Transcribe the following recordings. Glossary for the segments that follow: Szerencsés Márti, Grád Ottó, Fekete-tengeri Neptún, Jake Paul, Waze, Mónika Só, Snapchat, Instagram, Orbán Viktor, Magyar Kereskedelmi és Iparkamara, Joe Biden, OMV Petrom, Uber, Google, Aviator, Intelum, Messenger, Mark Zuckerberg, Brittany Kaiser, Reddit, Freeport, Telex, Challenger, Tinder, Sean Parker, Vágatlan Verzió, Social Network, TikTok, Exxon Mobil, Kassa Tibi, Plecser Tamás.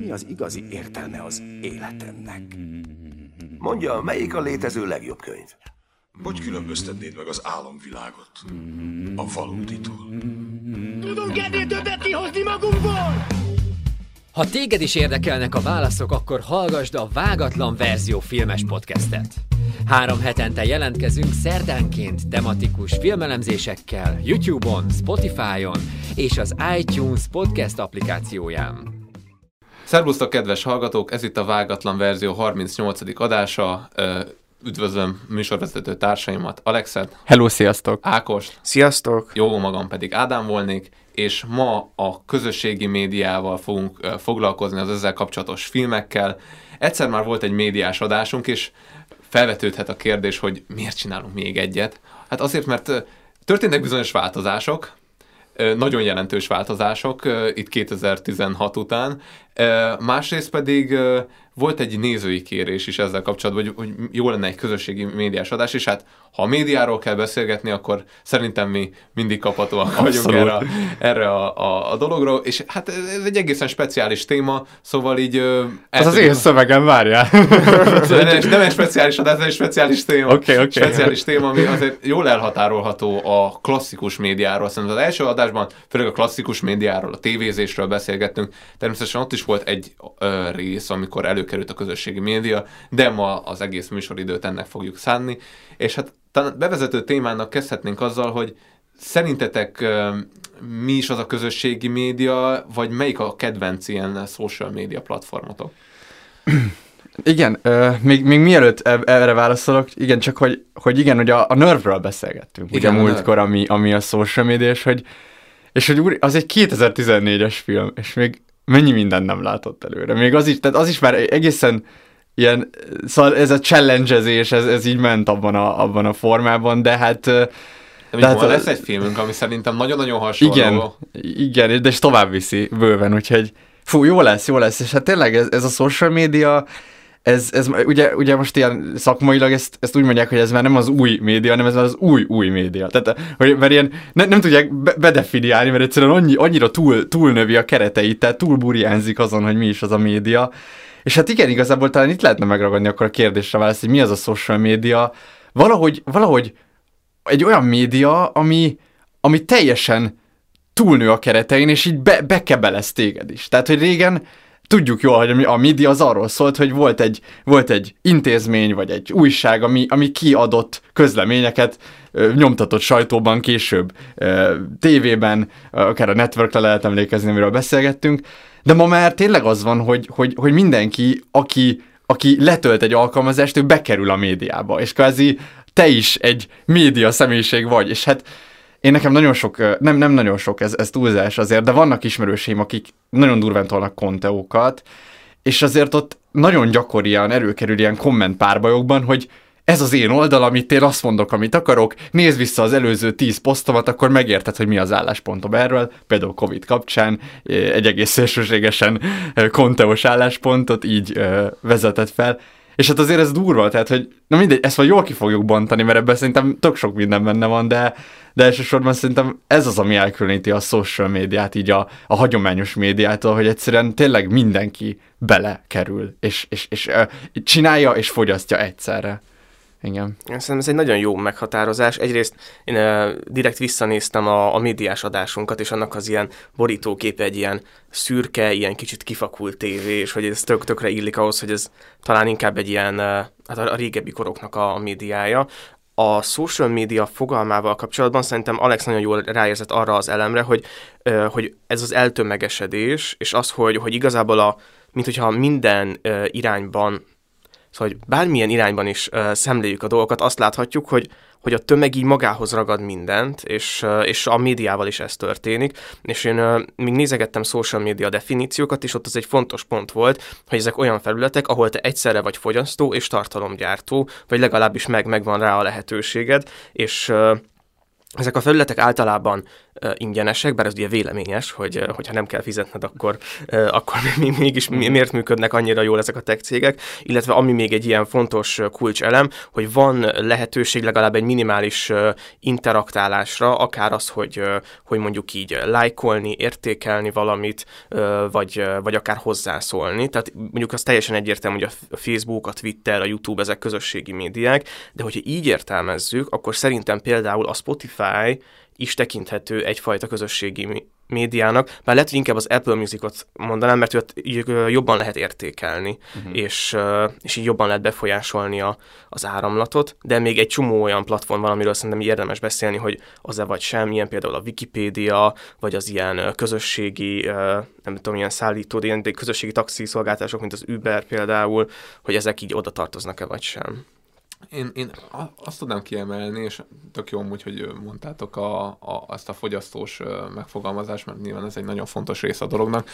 Mi az igazi értelme az életemnek? Mondja, melyik a létező legjobb könyv? Hogy különböztetnéd meg az álomvilágot a valóditól? Tudunk ennél többet kihozni magunkból! Ha téged is érdekelnek a válaszok, akkor hallgasd a Vágatlan Verzió filmes podcastet. 3 hetente jelentkezünk szerdánként tematikus filmelemzésekkel YouTube-on, Spotify-on és az iTunes podcast applikációján. Szervusztok, kedves hallgatók! Ez itt a Vágatlan Verzió 38. adása. Üdvözlöm műsorvezető társaimat, Alexet. Hello, sziasztok! Ákost. Sziasztok! Jó, magam pedig Ádám volnék, és ma a közösségi médiával fogunk foglalkozni, az ezzel kapcsolatos filmekkel. Egyszer már volt egy médiás adásunk, és felvetődhet a kérdés, hogy miért csinálunk még egyet. Hát azért, mert történtek bizonyos változások, nagyon jelentős változások itt 2016 után. Másrészt pedig volt egy nézői kérés is ezzel kapcsolatban, hogy jó lenne egy közösségi médiás adás, és hát ha a médiáról kell beszélgetni, akkor szerintem mi mindig kaphatóak vagyunk erre a dologra, és hát ez egy egészen speciális téma, szóval így... Ez az én szövegem, várjál! Nem egy speciális adás, ez egy speciális téma. Okay. Speciális téma, ami azért jól elhatárolható a klasszikus médiáról. Szerintem az első adásban főleg a klasszikus médiáról, a tévézésről beszélgettünk. Természetesen ott is volt egy rész, amikor előkerült a közösségi média, de ma az egész műsoridőt ennek fogjuk szánni. És hát talán bevezető témának kezdhetnénk azzal, hogy szerintetek mi is az a közösségi média, vagy melyik a kedvenc ilyen social media platformotok? Igen, még mielőtt erre válaszolok, igen, csak hogy a Nerve-ről beszélgettünk, igen, ugye múltkor, ami a social media, és hogy úr, az egy 2014-es film, és még mennyi mindent nem látott előre. Még az is, tehát az is már egészen ilyen, szóval ez a challenge-ezés, ez így ment abban a formában, de hát... Tehát lesz egy filmünk, ami szerintem nagyon-nagyon hasonló. Igen, de és tovább viszi bőven, úgyhogy fú, jó lesz, és hát tényleg ez a social media, ez ugye most ilyen szakmailag ezt úgy mondják, hogy ez már nem az új média, hanem ez már az új média. Tehát, hogy mert ilyen nem tudják bedefiniálni, mert egyszerűen annyira túlnövi a kereteit, tehát túlburjánzik azon, hogy mi is az a média. És hát igen, igazából talán itt lehetne megragadni akkor a kérdésre választ, hogy mi az a social media. Valahogy egy olyan média, ami teljesen túlnő a keretein, és így bekebelez téged is. Tehát, hogy régen tudjuk jól, hogy a média az arról szólt, hogy volt egy intézmény, vagy egy újság, ami kiadott közleményeket, nyomtatott sajtóban, később tévében, akár a Networkre lehet emlékezni, amiről beszélgettünk, de ma már tényleg az van, hogy mindenki, aki letölt egy alkalmazást, ő bekerül a médiába, és kvázi te is egy média személyiség vagy, és hát én nekem nagyon sok, nem nagyon sok, ez túlzás azért, de vannak ismerőseim, akik nagyon durván tolnak konteókat, és azért ott nagyon gyakorian előkerül ilyen komment párbajokban, hogy ez az én oldal, amit én azt mondok, amit akarok, nézd vissza az előző 10 posztomat, akkor megérted, hogy mi az álláspontom erről, például Covid kapcsán egy egész szélsőségesen konteós álláspontot így vezetett fel. És hát azért ez durva, tehát, hogy na mindegy, ezt majd jól ki fogjuk bontani, mert ebben szerintem tök sok minden benne van, de elsősorban szerintem ez az, ami elkülöníti a social médiát, így a hagyományos médiától, hogy egyszerűen tényleg mindenki belekerül, és csinálja és fogyasztja egyszerre. Igen. Szerintem ez egy nagyon jó meghatározás. Egyrészt én direkt visszanéztem a médiás adásunkat, és annak az ilyen borítóképe egy ilyen szürke, ilyen kicsit kifakult tévé, és hogy ez tök-tökre illik ahhoz, hogy ez talán inkább egy ilyen, hát a régebbi koroknak a médiája. A social media fogalmával kapcsolatban szerintem Alex nagyon jól ráérzett arra az elemre, hogy ez az eltömegesedés, és az, hogy igazából mint hogyha minden irányban, szóval, hogy bármilyen irányban is szemléljük a dolgokat, azt láthatjuk, hogy a tömeg így magához ragad mindent, és a médiával is ez történik. És én még nézegettem social media definíciókat, és ott az egy fontos pont volt, hogy ezek olyan felületek, ahol te egyszerre vagy fogyasztó és tartalomgyártó, vagy legalábbis megvan rá a lehetőséged, és ezek a felületek általában ingyenesek, bár ez ugye véleményes, hogy ha nem kell fizetned, akkor mégis miért működnek annyira jól ezek a tech cégek, illetve ami még egy ilyen fontos kulcselem, hogy van lehetőség legalább egy minimális interaktálásra, akár az, hogy mondjuk így lájkolni, értékelni valamit, vagy akár hozzászólni. Tehát mondjuk az teljesen egyértelmű, hogy a Facebook, a Twitter, a YouTube, ezek közösségi médiák, de hogyha így értelmezzük, akkor szerintem például a Spotify is tekinthető egyfajta közösségi médiának, bár lehet, hogy inkább az Apple Musicot mondanám, mert őt jobban lehet értékelni, és így jobban lehet befolyásolni az áramlatot, de még egy csomó olyan platform van, amiről szerintem érdemes beszélni, hogy az-e vagy sem, ilyen például a Wikipédia, vagy az ilyen közösségi, nem tudom, ilyen szállító, ilyen közösségi taxi szolgáltatások, mint az Uber például, hogy ezek így oda tartoznak-e vagy sem. Én azt tudnám kiemelni, és tök jó amúgy, hogy mondtátok azt a fogyasztós megfogalmazást, mert nyilván ez egy nagyon fontos része a dolognak,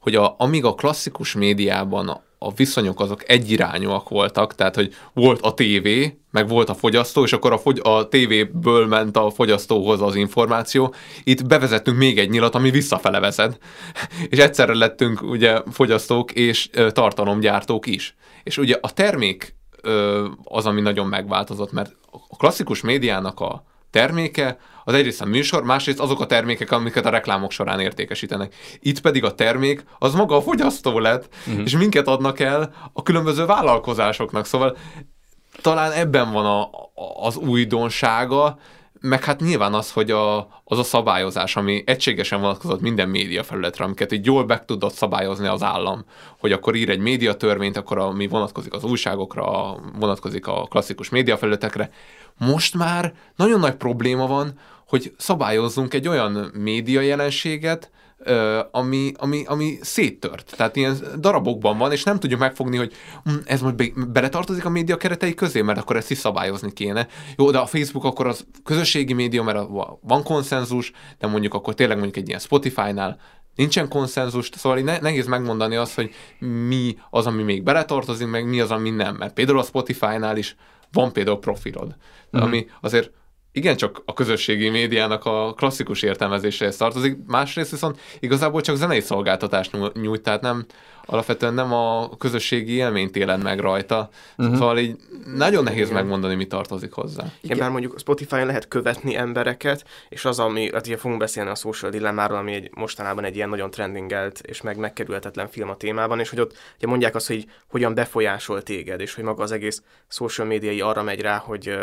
hogy amíg a klasszikus médiában a viszonyok azok egyirányúak voltak, tehát hogy volt a tévé, meg volt a fogyasztó, és akkor a tévéből ment a fogyasztóhoz az információ. Itt bevezettünk még egy nyilat, ami visszafele vezet. És egyszerre lettünk ugye fogyasztók és tartalomgyártók is. És ugye a termék az, ami nagyon megváltozott, mert a klasszikus médiának a terméke az egyrészt a műsor, másrészt azok a termékek, amiket a reklámok során értékesítenek. Itt pedig a termék az maga a fogyasztó lett, és minket adnak el a különböző vállalkozásoknak. Szóval talán ebben van az újdonsága, meg hát nyilván az, hogy az a szabályozás, ami egységesen vonatkozott minden média felületre, amiket így jól meg tudott szabályozni az állam, hogy akkor ír egy médiatörvényt, akkor ami vonatkozik az újságokra, vonatkozik a klasszikus média felületekre. Most már nagyon nagy probléma van, hogy szabályozzunk egy olyan média jelenséget, ami széttört. Tehát ilyen darabokban van, és nem tudjuk megfogni, hogy ez most beletartozik a média keretei közé, mert akkor ezt is szabályozni kéne. Jó, de a Facebook akkor az közösségi média, mert van konszenzus, de mondjuk akkor tényleg mondjuk egy ilyen Spotify-nál nincsen konszenzus, szóval nehéz megmondani azt, hogy mi az, ami még beletartozik, meg mi az, ami nem. Mert például a Spotify-nál is van például profilod, ami azért igencsak a közösségi médiának a klasszikus értelmezéséhez tartozik, másrészt viszont igazából csak zenei szolgáltatást nyújt, tehát nem, alapvetően nem a közösségi élményt éled meg rajta. Szóval így nagyon nehéz megmondani, mi tartozik hozzá. Igen, bár mondjuk Spotify-on lehet követni embereket, és az, ami, hát ugye fogunk beszélni a Social Dilemmáról, ami mostanában egy ilyen nagyon trendingelt és meg megkerülhetetlen film a témában, és hogy ott ugye mondják azt, hogy hogyan befolyásol téged, és hogy maga az egész social médiai arra megy rá, hogy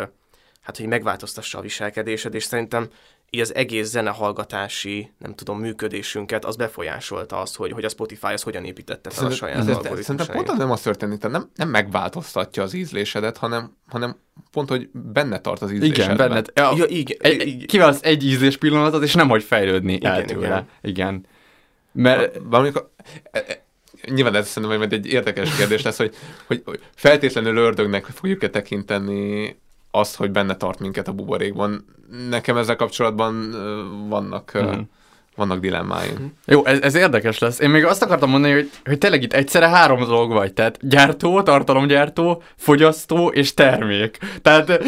megváltoztassa a viselkedésed, és szerintem így az egész zenehallgatási, nem tudom, működésünket, az befolyásolta azt, hogy a Spotify az hogyan építette fel a saját algoritmusait. Szerintem pont az nem az történik, nem megváltoztatja az ízlésedet, hanem pont, hogy benne tart az ízlésedben. Igen, benned. Ja, kiválasz egy ízlés pillanatot, és nem hogy fejlődni el tőle. Igen. Mert valamikor... Nyilván ez szerintem majd egy érdekes kérdés lesz, hogy feltétlenül ördögnek fogjuk-e tekinteni azt, hogy benne tart minket a buborékban. Nekem ezzel kapcsolatban vannak dilemmáim. Jó, ez érdekes lesz. Én még azt akartam mondani, hogy tényleg itt egyszerre három dolog vagy. Tehát gyártó, tartalomgyártó, fogyasztó és termék. Tehát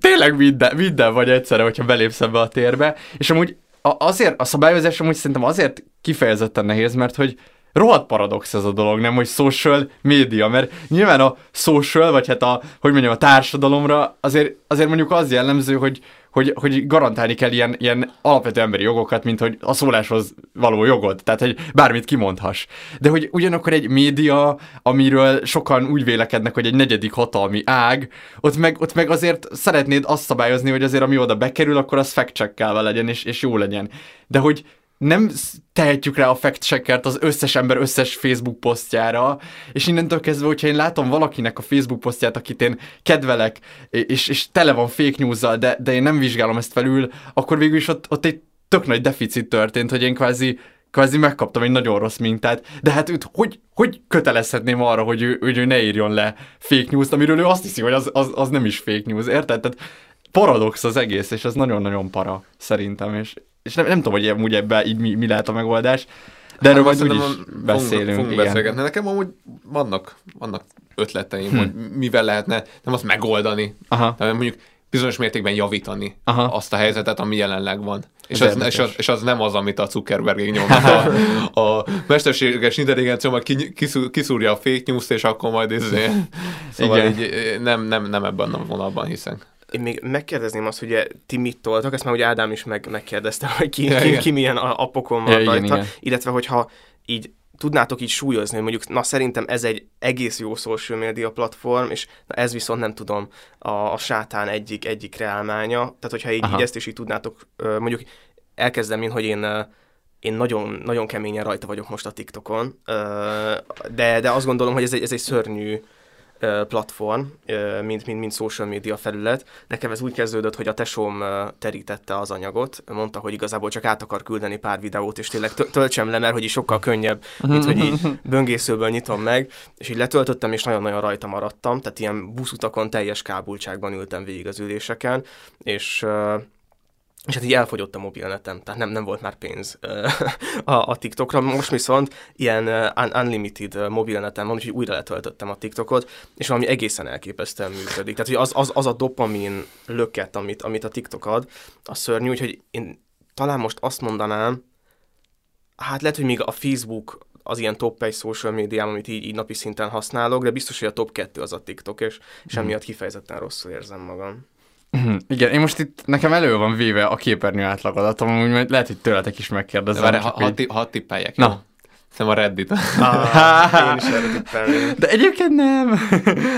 tényleg minden vagy egyszerre, hogyha belépsz ebbe a térbe. És amúgy azért a szabályozás amúgy szerintem azért kifejezetten nehéz, mert hogy rohadt paradox ez a dolog, nem, hogy social média, mert nyilván a social, vagy hát a társadalomra azért mondjuk az jellemző, hogy garantálni kell ilyen alapvető emberi jogokat, mint hogy a szóláshoz való jogod, tehát hogy bármit kimondhass. De hogy ugyanakkor egy média, amiről sokan úgy vélekednek, hogy egy negyedik hatalmi ág, ott meg azért szeretnéd azt szabályozni, hogy azért ami oda bekerül, akkor az fact-check-elve legyen, és jó legyen. De hogy nem tehetjük rá a fact-checkert az összes ember összes Facebook posztjára, és innentől kezdve, hogyha én látom valakinek a Facebook posztját, akit én kedvelek, és tele van fake news-zal, de én nem vizsgálom ezt felül, akkor végül is ott egy tök nagy deficit történt, hogy én kvázi megkaptam egy nagyon rossz mintát, de hát őt hogy kötelezhetném arra, hogy ő ne írjon le fake news-t, amiről ő azt hiszi, hogy az nem is fake news, érted? Tehát paradox az egész, és ez nagyon-nagyon para szerintem, és nem tudom, hogy amúgy ebben így mi lehet a megoldás, de erről majd úgyis beszélünk. Fogunk beszélgetni. Nekem amúgy vannak ötleteim, hogy mivel lehetne nem azt megoldani. Aha. De mondjuk bizonyos mértékben javítani azt a helyzetet, ami jelenleg van. És az nem az, amit a Zuckerberg nyomott. A mesterséges intelligencia majd kiszúrja a fake news-t, és akkor majd szóval nem ebben a vonalban hiszek. Én még megkérdezném azt, hogy ti mit toltak, ezt már ugye Ádám is megkérdezte, hogy ki milyen appokon van rajta, illetve hogyha így tudnátok így súlyozni, hogy mondjuk, na szerintem ez egy egész jó social media platform, és na, ez viszont nem tudom, a sátán egyik reálmánya. Tehát, hogyha így ezt is így tudnátok, mondjuk elkezdem én, hogy én nagyon, nagyon keményen rajta vagyok most a TikTokon, de azt gondolom, hogy ez egy szörnyű platform, mint social media felület. Nekem ez úgy kezdődött, hogy a tesóm terítette az anyagot, mondta, hogy igazából csak át akar küldeni pár videót, és tényleg töltsem le, mert hogy sokkal könnyebb, mint hogy így böngészőből nyitom meg, és így letöltöttem, és nagyon-nagyon rajta maradtam, tehát ilyen buszutakon teljes kábultságban ültem végig az üléseken, és hát így elfogyott a mobilnetem, tehát nem volt már pénz a TikTokra. Most viszont ilyen unlimited mobilnetem van, úgyhogy újra letöltöttem a TikTokot, és valami egészen elképesztően működik. Tehát, hogy az a dopamin löket, amit a TikTok ad, az szörnyű, úgyhogy én talán most azt mondanám, hát lehet, hogy még a Facebook az ilyen top 1 social médiám, amit így napi szinten használok, de biztos, hogy a top 2 az a TikTok, és emiatt kifejezetten rosszul érzem magam. Igen, én most itt nekem elő van véve a képernyő átlagadatom, amúgy majd lehet, hogy tőletek is megkérdezem. Várj, hadd tippeljek. Na. Szerintem a Reddit. Én is erre tippelnék. De egyébként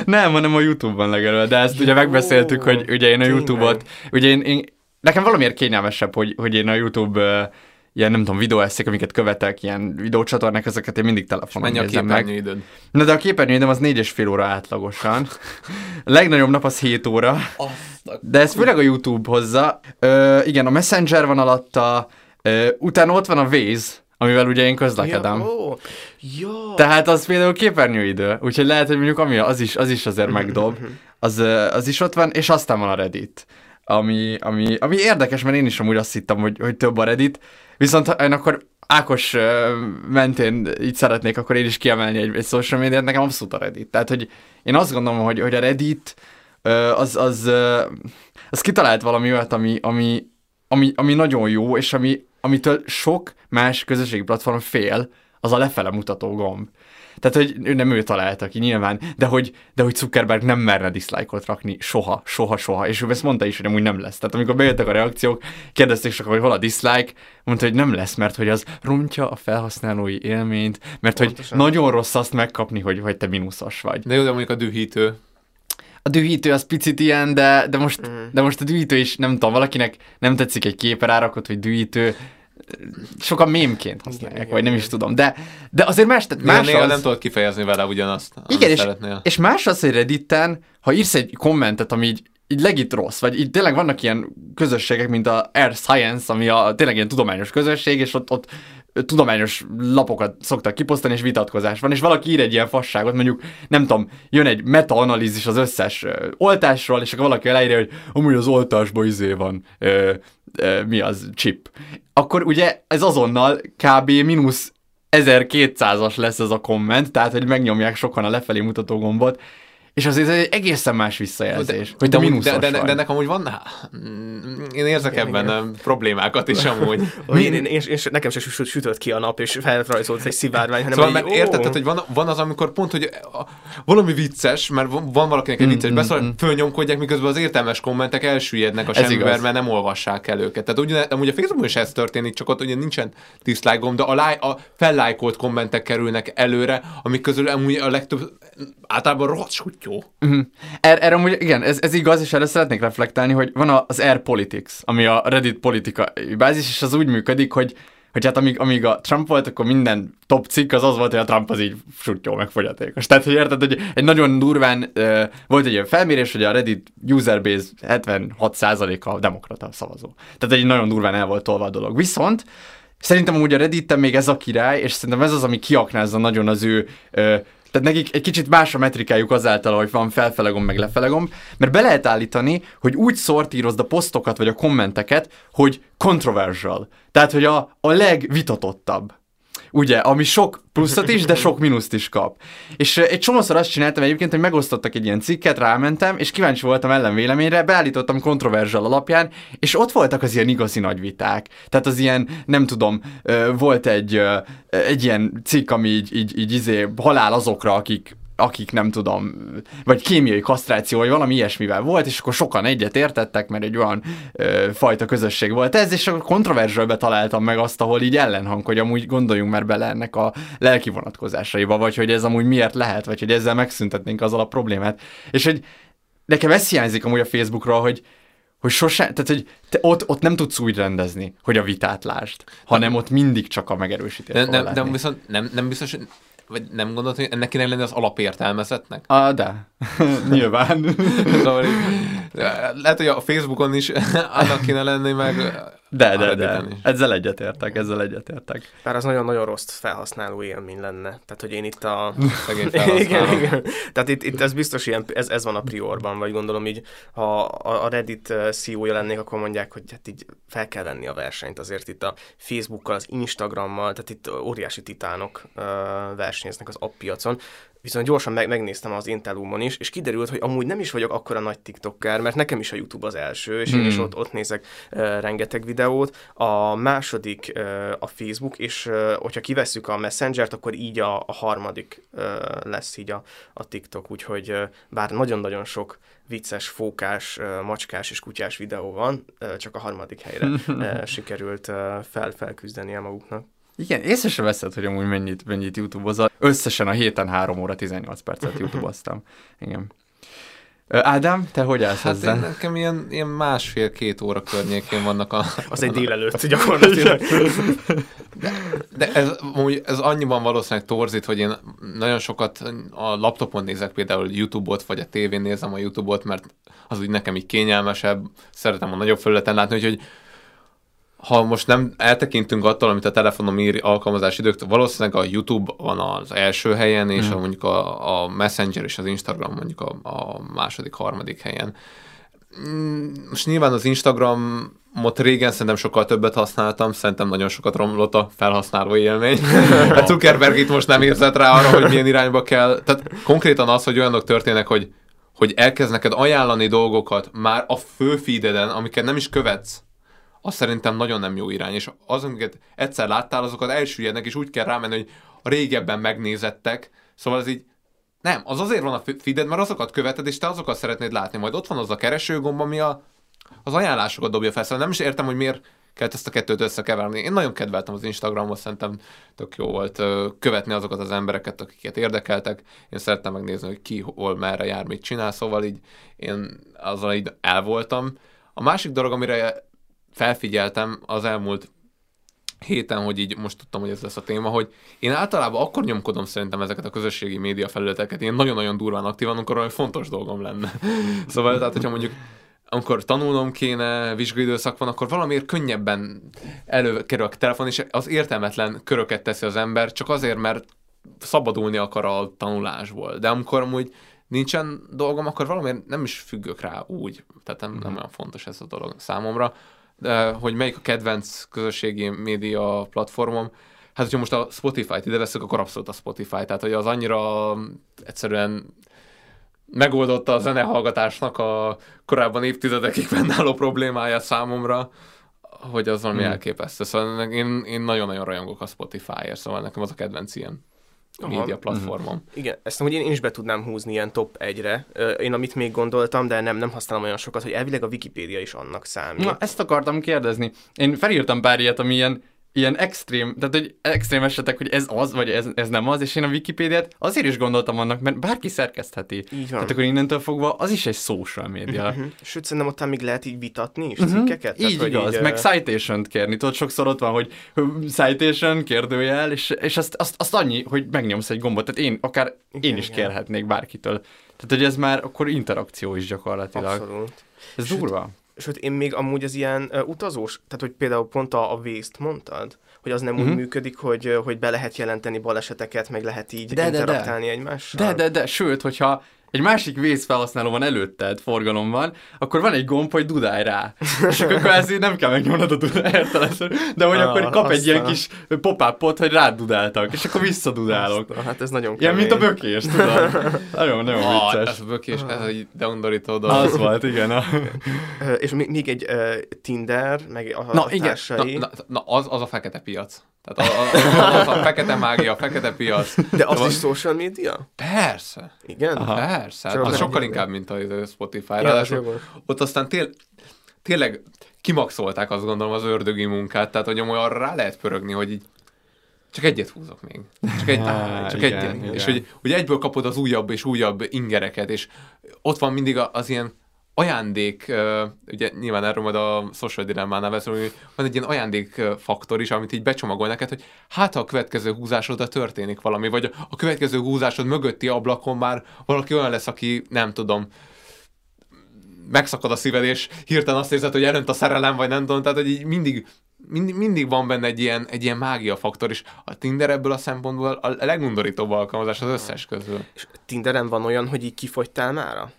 nem, hanem a YouTube-ban legelőbb. De ezt ugye megbeszéltük, hogy ugye én a YouTube-ot, ugye én nekem valamiért kényelmesebb, hogy én a YouTube ilyen, nem tudom, videóeszék, amiket követek, ilyen videócsatornák, ezeket én mindig telefonon nézem meg. Mennyi a képernyőidőd? Na de a képernyőidőm az 4,5 óra átlagosan. A legnagyobb nap az 7 óra. De ez főleg a YouTube hozza. Igen, a Messenger van alatta, utána ott van a Waze, amivel ugye én közlekedem. Ja. Tehát az például képernyőidő. Úgyhogy lehet, hogy mondjuk ami az is azért megdob. Az is ott van, és aztán van a Reddit. Ami érdekes, mert én is amúgy azt hittem, hogy több a Reddit, viszont én akkor Ákos mentén így szeretnék akkor én is kiemelni egy social médiát, nekem abszolút a Reddit. Tehát, hogy én azt gondolom, hogy a Reddit az kitalált valami olyat, ami nagyon jó, és amitől sok más közösségi platform fél, az a lefele mutató gomb. Tehát, hogy ő nem ő találta ki nyilván, de hogy Zuckerberg nem merne dislike-ot rakni soha, és ő ezt mondta is, hogy amúgy nem lesz. Tehát amikor bejöttek a reakciók, kérdezték sokan, hogy hol a dislike, mondta, hogy nem lesz, mert hogy az rontja a felhasználói élményt, mert pontosan. Hogy nagyon rossz azt megkapni, hogy te mínuszos vagy. De jó, de mondjuk a dühítő. A dühítő az picit ilyen, de most, de most a dühítő is, nem tudom, valakinek nem tetszik egy képe rárakott, hogy dühítő, sokan mémként használják, igen, vagy nem is tudom, de azért más az... nem tudod kifejezni vele ugyanazt, igen, és más az, hogy Redditen, ha írsz egy kommentet, ami így legit rossz, vagy így tényleg vannak ilyen közösségek, mint a Air Science, ami tényleg ilyen tudományos közösség, és ott tudományos lapokat szoktak kiposztani, és vitatkozás van, és valaki ír egy ilyen fasságot, mondjuk, nem tudom, jön egy meta-analízis az összes oltásról, és akkor valaki elírja, hogy amúgy az oltásban van, mi az, chip. Akkor ugye ez azonnal kb. Minusz 1200-as lesz ez a komment, tehát, hogy megnyomják sokan a lefelé mutató gombot, és azért ez egy egészen más visszajelzés, hogy te minuszos vagy. De nekem amúgy van, én érzek ebben problémákat is amúgy. és nekem se sütött ki a nap, és felrajzolt egy szivárvány, hanem szóval, mert érted, hogy van az, amikor pont, hogy valami vicces, mert van valakinek egy vicces beszól, fölnyomkodják, miközben az értelmes kommentek elsüllyednek a semmiben, mert nem olvassák el őket. Tehát ugye, amúgy a Facebookon is ez történik, csak ott ugye nincsen dislike gomb, de a fellájkolt kommentek kerülnek előre, amik közül amúgy a legtöbb általában rohadt jó. Erre amúgy, igen, ez igaz, és erre szeretnék reflektálni, hogy van az Air Politics, ami a Reddit politikai bázis, és az úgy működik, hogy hát amíg a Trump volt, akkor minden top cikk az volt, hogy a Trump az így sutyó, meg fogyatékos. Tehát, hogy érted, hogy egy nagyon durván volt egy ilyen felmérés, hogy a Reddit userbase 76%-a demokrata szavazó. Tehát egy nagyon durván el volt tolva a dolog. Viszont szerintem amúgy a Redditen még ez a király, és szerintem ez az, ami kiaknázza nagyon az ő... Tehát nekik egy kicsit más a metrikájuk azáltal, hogy van felfele gomb, meg lefele gomb, mert be lehet állítani, hogy úgy szortírozd a posztokat, vagy a kommenteket, hogy controversial. Tehát, hogy a legvitatottabb. ugye, ami sok pluszat is, de sok mínuszt is kap. És egy csomószor azt csináltam egyébként, hogy megosztottak egy ilyen cikket, rámentem, és kíváncsi voltam ellenvéleményre, beállítottam kontroverzsal alapján, és ott voltak az ilyen igazi nagy viták. Tehát az ilyen, nem tudom, volt egy ilyen cikk, ami így halál azokra, akik nem tudom, vagy kémiai kasztráció, vagy valami ilyesmivel volt, és akkor sokan egyet értettek, mert egy olyan fajta közösség volt ez, és akkor kontroverzsőbe találtam meg azt, ahol így ellenhang, hogy amúgy gondoljunk már bele ennek a lelki vonatkozásaiba, vagy hogy ez amúgy miért lehet, vagy hogy ezzel megszüntetnénk azzal a problémát. És hogy nekem ez hiányzik amúgy a Facebookról, hogy sose, tehát hogy te ott nem tudsz úgy rendezni, hogy a vitát lásd, hanem ott mindig csak a megerősítést kell látni. De viszont nem biztos, vagy nem gondolod, hogy ennek kéne lenni az alapértelmezetnek? De. Nyilván. Lehet, hogy a Facebookon is annak kéne lenni, meg... De. Ezzel egyetértek. Bár az nagyon-nagyon rossz felhasználó élmény lenne. Tehát, hogy én itt a... Szegény felhasználó. Igen. Tehát itt ez biztos ilyen, ez van a priorban, vagy gondolom így, ha a Reddit CEO-ja lennék, akkor mondják, hogy hát így fel kell venni a versenyt. Azért itt a Facebookkal, az Instagrammal, tehát itt óriási titánok versenyeznek az app-piacon. Viszont gyorsan megnéztem az Intelumon is, és kiderült, hogy amúgy nem is vagyok akkora nagy TikToker, mert nekem is a YouTube az első, és én is ott nézek rengeteg videót. A második a Facebook, és hogyha kivesszük a Messengert, akkor így a harmadik lesz így a TikTok, úgyhogy bár nagyon-nagyon sok vicces, fókás, macskás és kutyás videó van, csak a harmadik helyre sikerült felküzdenie maguknak. Igen, észre sem veszed, hogy amúgy mennyit YouTube-ozol. Összesen a héten 3 óra 18 percet YouTube-oztam. Igen. Ádám, te hogy állsz hozzá? Hát nekem ilyen 1,5-2 óra környékén vannak a... Az egy délelőtt gyakorlatilag. De ez annyiban valószínűleg torzít, hogy én nagyon sokat a laptopon nézek például YouTube-ot, vagy a tévén nézem a YouTube-ot, mert az úgy nekem így kényelmesebb, szeretem a nagyobb felületen látni, hogy ha most nem eltekintünk attól, amit a telefonom ír alkalmazási időktől, valószínűleg a YouTube van az első helyen, és mondjuk a Messenger és az Instagram mondjuk a második, harmadik helyen. Most nyilván az Instagramot régen szerintem sokkal többet használtam, szerintem nagyon sokat romlott a felhasználó élmény. A Zuckerberg itt most nem érzett rá arra, hogy milyen irányba kell. Tehát konkrétan az, hogy olyanok történnek, hogy elkezd neked ajánlani dolgokat már a fő feededen, amiket nem is követsz, az szerintem nagyon nem jó irány, és az, amiket egyszer láttál, azokat elsüllyednek, és úgy kell rámenni, hogy a régebben megnézettek, szóval ez így, nem, az azért van a feeded, mert azokat követed, és te azokat szeretnéd látni, majd ott van az a keresőgomb, ami az ajánlásokat dobja fel, szóval nem is értem, hogy miért kell ezt a kettőt összekeverni. Én nagyon kedveltem az Instagramot, szerintem tök jó volt követni azokat az embereket, akiket érdekeltek. Én szerettem megnézni, hogy ki, hol, merre jár, mit csinál, szóval így én azzal így elvoltam. A másik dolog, amire felfigyeltem az elmúlt héten, hogy így most tudtam, hogy ez lesz a téma, hogy én általában akkor nyomkodom szerintem ezeket a közösségi média felületeket, én nagyon-nagyon durván aktívan, amikor olyan fontos dolgom lenne. Szóval, tehát, hogyha mondjuk amikor tanulnom kéne, vizsgaidőszak van, akkor valamiért könnyebben előkerül a telefon, és az értelmetlen köröket teszi az ember, csak azért, mert szabadulni akar a tanulásból. De amikor amúgy nincsen dolgom, akkor valamiért nem is függök rá úgy. Tehát nem olyan fontos ez a dolog számomra. De, hogy melyik a kedvenc közösségi média platformom, hát hogyha most a Spotify-t ide veszük, akkor abszolút a Spotify, tehát hogy az annyira egyszerűen megoldotta a zenehallgatásnak a korábban évtizedekig fennálló problémája számomra, hogy az valami elképesztő. Szóval én nagyon-nagyon rajongok a Spotify-ért, szóval nekem az a kedvenc ilyen média platformon. Igen, ezt amúgy én is be tudnám húzni ilyen top 1-re. Én amit még gondoltam, de nem használom olyan sokat, hogy elvileg a Wikipédia is annak számít. Na, ezt akartam kérdezni. Én felírtam pár ilyet, ami ilyen extrém, tehát hogy extrém esetek, hogy ez az, vagy ez nem az, és én a Wikipédiát azért is gondoltam annak, mert bárki szerkesztheti. Tehát akkor innentől fogva az is egy social media. Sőt, szerintem ott még lehet így vitatni is cikkeket. Így tehát, igaz, meg citation-t kérni. Tudod, sokszor ott van, hogy citation, kérdőjel, és azt annyi, hogy megnyomsz egy gombot. Tehát én is kérhetnék bárkitől. Tehát, hogy ez már akkor interakció is gyakorlatilag. Abszolút. Ez durva. Sőt, én még amúgy az ilyen utazós, tehát hogy például pont a Waze-t mondtad, hogy az nem úgy működik, hogy be lehet jelenteni baleseteket, meg lehet így interaktálni egymással. De, sőt, hogyha egy másik vészfelhasználó van előtted forgalomban, akkor van egy gomb, hogy dudálj rá. És akkor ezért nem kell megnyomnod a dudáját, de hogy akkor kap egy ilyen kis pop-upot, hogy rád dudáltak, és akkor visszadudálok. Hát ez nagyon kemény. Ilyen, mint a bökés, tudod? Nagyon vicces. Ez a bökés, ez egy deundorító dolog. Az volt, igen. És még egy Tinder, meg a társai. Na, az a fekete piac. Tehát az a fekete mágia, a fekete piac. De az is social media? Persze. Igen? Aha. Persze. Az sokkal inkább, mint a Spotify. Ráadásul ott aztán tényleg kimaxolták, azt gondolom, az ördögi munkát. Tehát, hogy olyan rá lehet pörögni, hogy így csak egyet húzok még. Csak egyet. És hogy egyből kapod az újabb és újabb ingereket. És ott van mindig az ilyen ajándék, ugye nyilván erről majd a Social Dilemmánál beszélünk, hogy van egy ilyen ajándékfaktor is, amit így becsomagol neked, hogy hát ha a következő húzásodra történik valami, vagy a következő húzásod mögötti ablakon már valaki olyan lesz, aki nem tudom, megszakad a szíved, és hirtelen azt érzed, hogy elönt a szerelem, vagy nem tudom, tehát hogy így mindig van benne egy ilyen mágiafaktor, és a Tinder ebből a szempontból a legundorítóbb alkalmazás az összes közül. És Tinderen van olyan, hogy így kifogytál mára?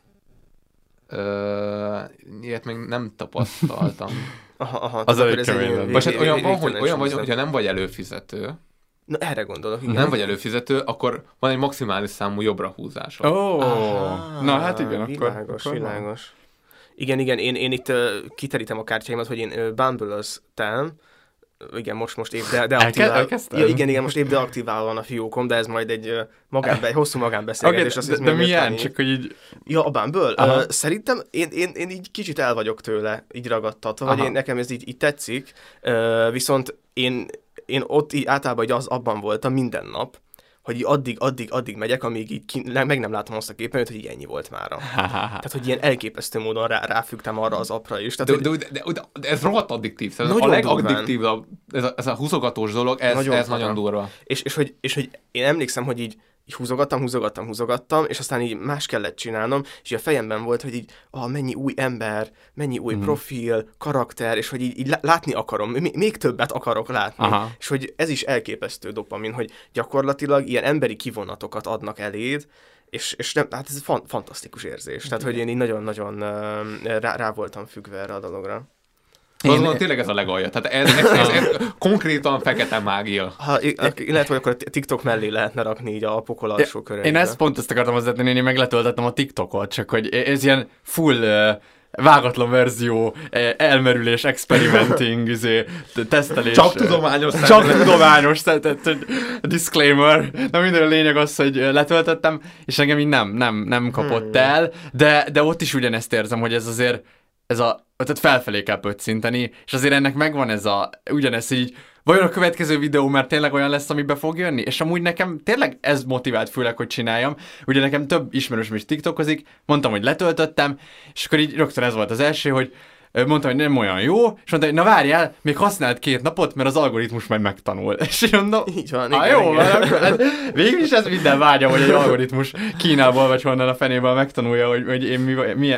Ilyet még nem tapasztaltam. Aha, az előtt kemény. Most hát olyan vagy, hogyha nem vagy előfizető. Na erre gondolok. Igen. Nem vagy előfizető, akkor van egy maximális számú jobbra húzás. Na hát igen, világos. Igen, én itt kiterítem a kártyáimat, hogy én Bumble-öztem. Igen, most épp deaktiválva van a fiókom, de ez majd egy hosszú magánbeszélgetés. Okay, de milyen? Csak hogy így... Ja, a Bumble? Szerintem én így kicsit el vagyok tőle, így ragadtatva, vagy nekem ez így tetszik, viszont én ott így általában így abban voltam minden nap, hogy addig megyek, amíg így meg nem látom azt a képen, hogy így ennyi volt mára. Tehát, hogy ilyen elképesztő módon ráfügtem arra az appra is. Tehát, de ez rohadt addiktív. Ez a legaddiktívabb, ez a húzogatós dolog, ez nagyon durva. És hogy én emlékszem, hogy így húzogattam, és aztán így más kellett csinálnom, és a fejemben volt, hogy így mennyi új ember, mennyi új profil, karakter, és hogy így látni akarom, még többet akarok látni. Aha. És hogy ez is elképesztő dopamin, hogy gyakorlatilag ilyen emberi kivonatokat adnak eléd, és nem, hát ez fantasztikus érzés. Tehát, hogy én így nagyon-nagyon rá voltam függve erre a dologra. Azonban tényleg ez a legalja. Tehát ez konkrétan fekete mágia. Lehet, hogy akkor a TikTok mellé lehetne rakni így a pokol alsó körébe. Én ezt akartam hozzátenni, én meg letöltettem a TikTokot, csak hogy ez ilyen full vágatlan verzió, elmerülés, experimenting, tesztelés. Csak tudományos, tehát disclaimer. De minden a lényeg az, hogy letöltettem, és engem így nem kapott el, de ott is ugyanezt érzem, hogy ez azért tehát felfelé kell pöccinteni, és azért ennek megvan ugyanez így, vajon a következő videó már tényleg olyan lesz, amibe fog jönni? És amúgy nekem tényleg ez motivált főleg, hogy csináljam. Ugye nekem több ismerősöm is TikTokozik, mondtam, hogy letöltöttem, és akkor így rögtön ez volt az első, hogy mondtam, hogy nem olyan jó, és mondta, hogy na várjál, még használd 2 napot, mert az algoritmus majd megtanul. És én mondom, végül is ez minden vágyam, hogy egy algoritmus Kínából vagy honnan a fenéből megtanulja, hogy én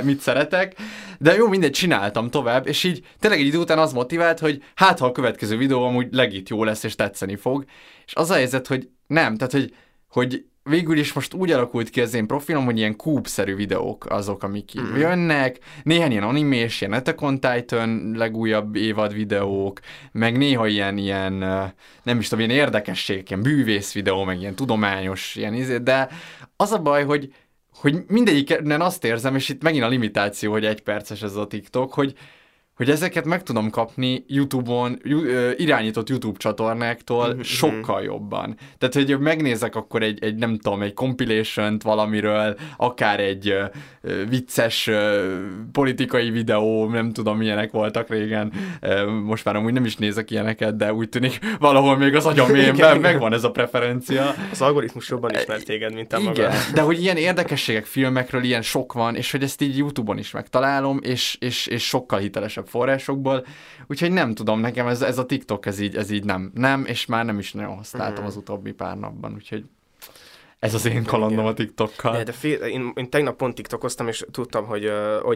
mit szeretek. De jó, mindent csináltam tovább, és így tényleg egy idő után az motivált, hogy hát ha a következő videó amúgy legit jó lesz, és tetszeni fog. És az a helyzet, hogy nem, tehát hogy végül is most úgy alakult ki az én profilom, hogy ilyen kúbszerű videók azok, amik jönnek, néhány ilyen animés, ilyen Attack on Titan legújabb évad videók, meg néha ilyen nem is tudom, ilyen érdekesség, ilyen bűvész videó, meg ilyen tudományos, de az a baj, hogy mindegyiken azt érzem, és itt megint a limitáció, hogy 1 perces ez a TikTok, hogy ezeket meg tudom kapni YouTube-on, irányított YouTube csatornáktól sokkal jobban. Tehát, hogy megnézek akkor egy nem tudom, egy compilation-t valamiről, akár egy vicces politikai videó, nem tudom, milyenek voltak régen. Most már amúgy nem is nézek ilyeneket, de úgy tűnik valahol még az agyamémben megvan ez a preferencia. Az algoritmus jobban ismert téged, mint te magad. De hogy ilyen érdekességek filmekről ilyen sok van, és hogy ezt így YouTube-on is megtalálom, és sokkal hitelesebb forrásokból, úgyhogy nem tudom, nekem ez a TikTok, ez így nem, és már nem is nagyon használtam az utóbbi pár napban, úgyhogy ez az én kalandom a TikTokkal. Én tegnap pont TikTokoztam, és tudtam, hogy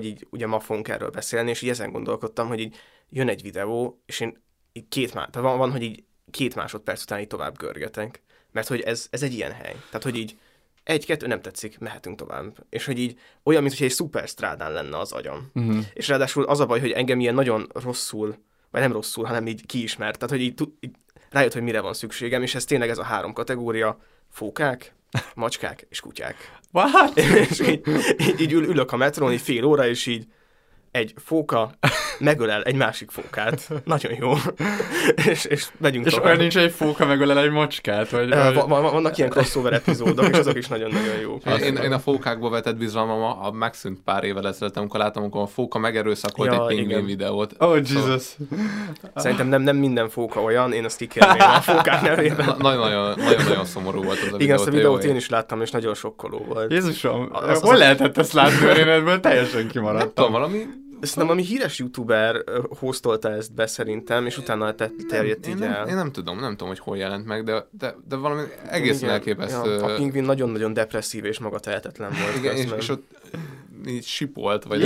így ugye ma fogunk erről beszélni, és így ezen gondolkodtam, hogy így jön egy videó, és én így van, hogy így 2 másodperc után így tovább görgetek, mert hogy ez egy ilyen hely, tehát hogy így egy-kettő nem tetszik, mehetünk tovább. És hogy így olyan, mintha egy szuperstrádán lenne az agyam. Uh-huh. És ráadásul az a baj, hogy engem ilyen nagyon rosszul, vagy nem rosszul, hanem így kiismert. Tehát, hogy így rájött, hogy mire van szükségem, és ez tényleg ez a három kategória, fókák, macskák és kutyák. What? És így ülök a metrón, így fél óra, és így egy fóka megölel egy másik fókát. Nagyon jó. és megyünk tovább. És olyan nincs, egy fóka megölel egy macskát? Vannak ilyen crossover epizódok, és azok is nagyon-nagyon jók. Én a fókákba vetett bizalmam a megszűnt pár évvel ezelőtt, amikor láttam, amikor a fóka megerőszakolt egy pingvin videót. Oh, Jesus! Szerintem nem minden fóka olyan, én azt kikérném a fókák nevében. Nagyon-nagyon szomorú volt az a videót. Igen, azt a videót én is láttam, és nagyon sokkoló volt. Jézusom, hol lehetett ezt látni, mert én ebből teljesen kimaradtam. Szerintem valami híres youtuber hostolta ezt be szerintem, és utána terjedt így el. Én nem tudom, hogy hol jelent meg, de valami egészen elképesztő. Ja, a pingvin nagyon-nagyon depresszív és magatehetetlen volt. Igen, és ott így sipolt, vagy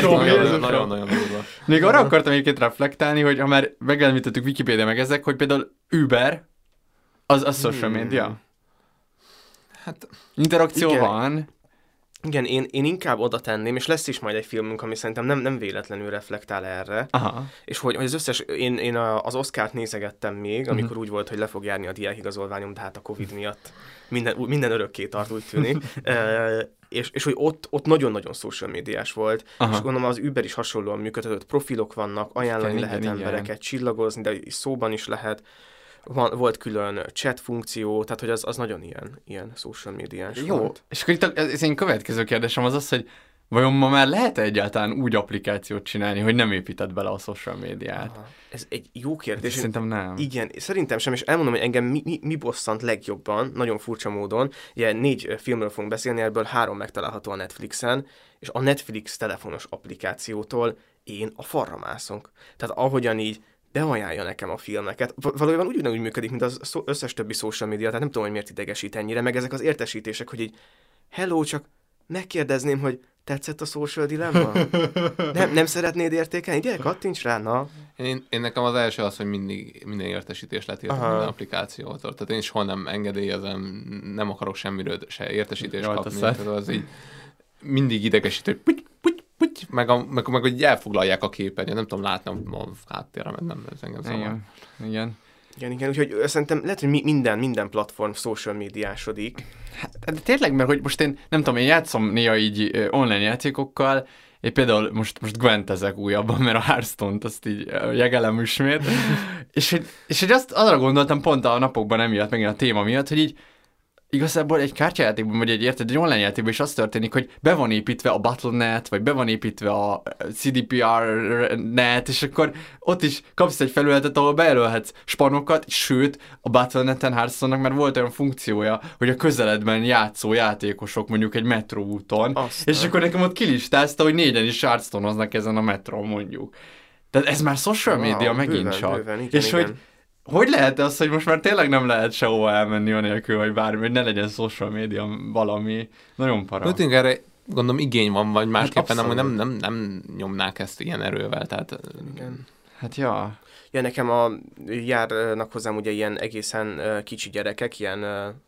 nagyon-nagyon durva. Még arra akartam egyébként reflektálni, hogy ha már megelmítettük Wikipédia meg ezek, hogy például Uber, az social media. Hát, interakció van. Igen, én inkább oda tenném, és lesz is majd egy filmünk, ami szerintem nem véletlenül reflektál erre. Aha. És hogy az összes, én az Oscart nézegettem még, amikor úgy volt, hogy le fog járni a diákigazolványom, de hát a Covid miatt minden örökké tart, úgy tűnik. És hogy ott nagyon-nagyon social médiás volt, aha. És gondolom az Uber is hasonlóan működött, profilok vannak, ajánlani lehet embereket, csillagozni, de szóban is lehet. Volt külön chat funkció, tehát hogy az nagyon ilyen social médiás volt. És akkor itt az én következő kérdésem az hogy vajon ma már lehet egyáltalán úgy applikációt csinálni, hogy nem épített bele a social médiát? Aha. Ez egy jó kérdés. Szerintem nem. Igen, szerintem sem, és elmondom, hogy engem mi bosszant legjobban, nagyon furcsa módon, ilyen 4 filmről fogunk beszélni, ebből 3 megtalálható a Netflixen, és a Netflix telefonos applikációtól én a farra mászok. Tehát ahogyan így beajánlja nekem a filmeket. Valójában úgy működik, mint az összes többi social media, tehát nem tudom, hogy miért idegesít ennyire, meg ezek az értesítések, hogy így hello, csak megkérdezném, hogy tetszett a Social Dilemma? Nem szeretnéd értékelni? Gyere, kattints rá, na. Én nekem az első az, hogy minden értesítés letírtam minden applikációtól. Tehát én soha nem engedélyezem, nem akarok semmiről se értesítést kapni. Az így mindig idegesítő, meg hogy elfoglalják a képernyőt, nem tudom, látnom a háttérre, mert nem ez engem zavar. Igen, úgyhogy szerintem lehet, hogy minden platform social médiásodik. Hát, de tényleg, mert hogy most én, nem tudom, én játszom néha így online játékokkal, én például most gwentezek újabban, mert a Hearthstone-t azt így jegelem ismét, és hogy azt arra gondoltam pont a napokban emiatt, megint a téma miatt, hogy így igazából egy kártyajátékban, vagy egy online játékban is az történik, hogy be van építve a Battle.net, vagy be van építve a GDPR.net, és akkor ott is kapsz egy felületet, ahol bejelölhetsz spanokat, sőt, a Battle.net-en Hearthstone-nak már volt olyan funkciója, hogy a közeledben játszó játékosok mondjuk egy metróúton, és akkor nekem ott kilistázta, hogy 4-en is Hearthstone-oznak ezen a metrón mondjuk. Tehát ez már social media megint bőven, igen, és igen. Hogy lehet az, hogy most már tényleg nem lehet sehova elmenni anélkül, vagy bármi, hogy ne legyen social media valami. Nagyon para. Ötünk erre gondolom igény van, vagy másképpen hát nem nyomnák ezt ilyen erővel. Tehát... Igen. Hát ja. Ja, nekem járnak hozzám ugye ilyen egészen kicsi gyerekek, ilyen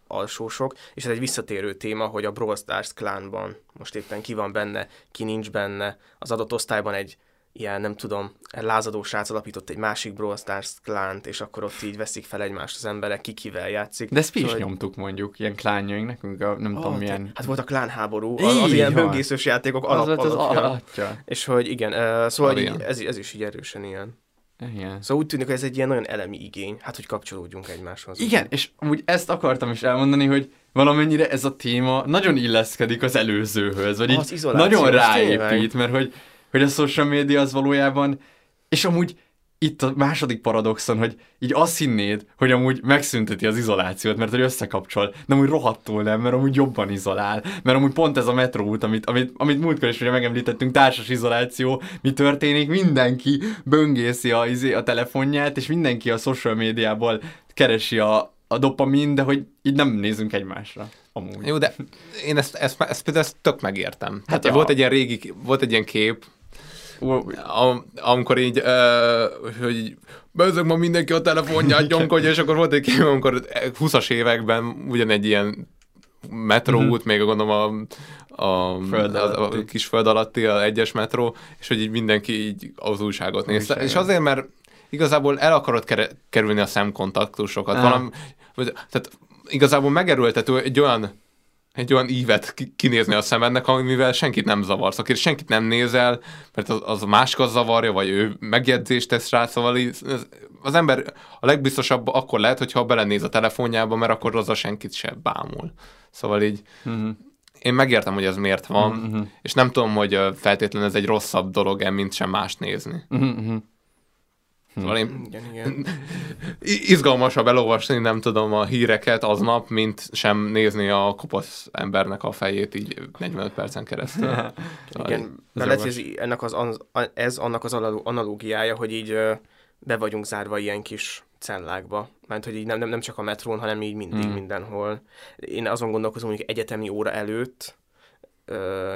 alsósok, és ez egy visszatérő téma, hogy a Brawl Stars klánban most éppen ki van benne, ki nincs benne, az adott osztályban egy ilyen, nem tudom, lázadó srác alapított egy másik Brawl Stars klánt, és akkor ott így veszik fel egymást az emberek, kivel játszik. De ezt mi is nyomtuk mondjuk, ilyen klánjaink nekünk, nem tudom milyen. Hát volt a klánháború, az ilyen böngészős játékok alapja. És hogy igen, szóval ez is így erősen ilyen. Igen. Szóval úgy tűnik, hogy ez egy ilyen nagyon elemi igény, hát hogy kapcsolódjunk egymáshoz. Igen, és amúgy ezt akartam is elmondani, hogy valamennyire ez a téma nagyon illeszkedik az előzőhöz, vagy így nagyon ráépít, mert hogy a social media az valójában, és amúgy itt a második paradoxon, hogy így azt hinnéd, hogy amúgy megszünteti az izolációt, mert hogy összekapcsol, de amúgy rohadtul nem, mert amúgy jobban izolál, mert amúgy pont ez a metróút, amit múltkor is ugye megemlítettünk, társas izoláció, mi történik, mindenki böngészi a telefonját, és mindenki a social médiából keresi a dopamin, de hogy így nem nézünk egymásra. Amúgy. Jó, de én ezt tök megértem. Hát volt egy ilyen kép, amikor így, hogy bezzeg ma mindenki a telefonját nyomkodja, és akkor volt egy kép, amikor 20-as években ugyanegy ilyen metróút, még gondolom a kis föld alatti, a egyes metró, és hogy így mindenki így az újságot nézte. És azért, mert igazából el akarod kerülni a szemkontaktusokat. Tehát igazából megerőltető egy olyan ívet kinézni a szemednek, amivel senkit nem zavarsz, akire senkit nem nézel, mert az máskor zavarja, vagy ő megjegyzést tesz rá, szóval az ember a legbiztosabb akkor lehet, hogyha belenéz a telefonjába, mert akkor azzal senkit se bámul. Szóval így én megértem, hogy ez miért van, és nem tudom, hogy feltétlenül ez egy rosszabb dolog-e, mint sem mást nézni. Szóval igen. Izgalmasabb elolvasni, nem tudom, a híreket aznap, mint sem nézni a kopasz embernek a fejét így 45 percen keresztül. Igen, lehet, hogy ez annak az analógiája, hogy így be vagyunk zárva ilyen kis cellákba. Mert hogy így nem csak a metrón, hanem így mindig, mindenhol. Én azon gondolkozom, hogy egyetemi óra előtt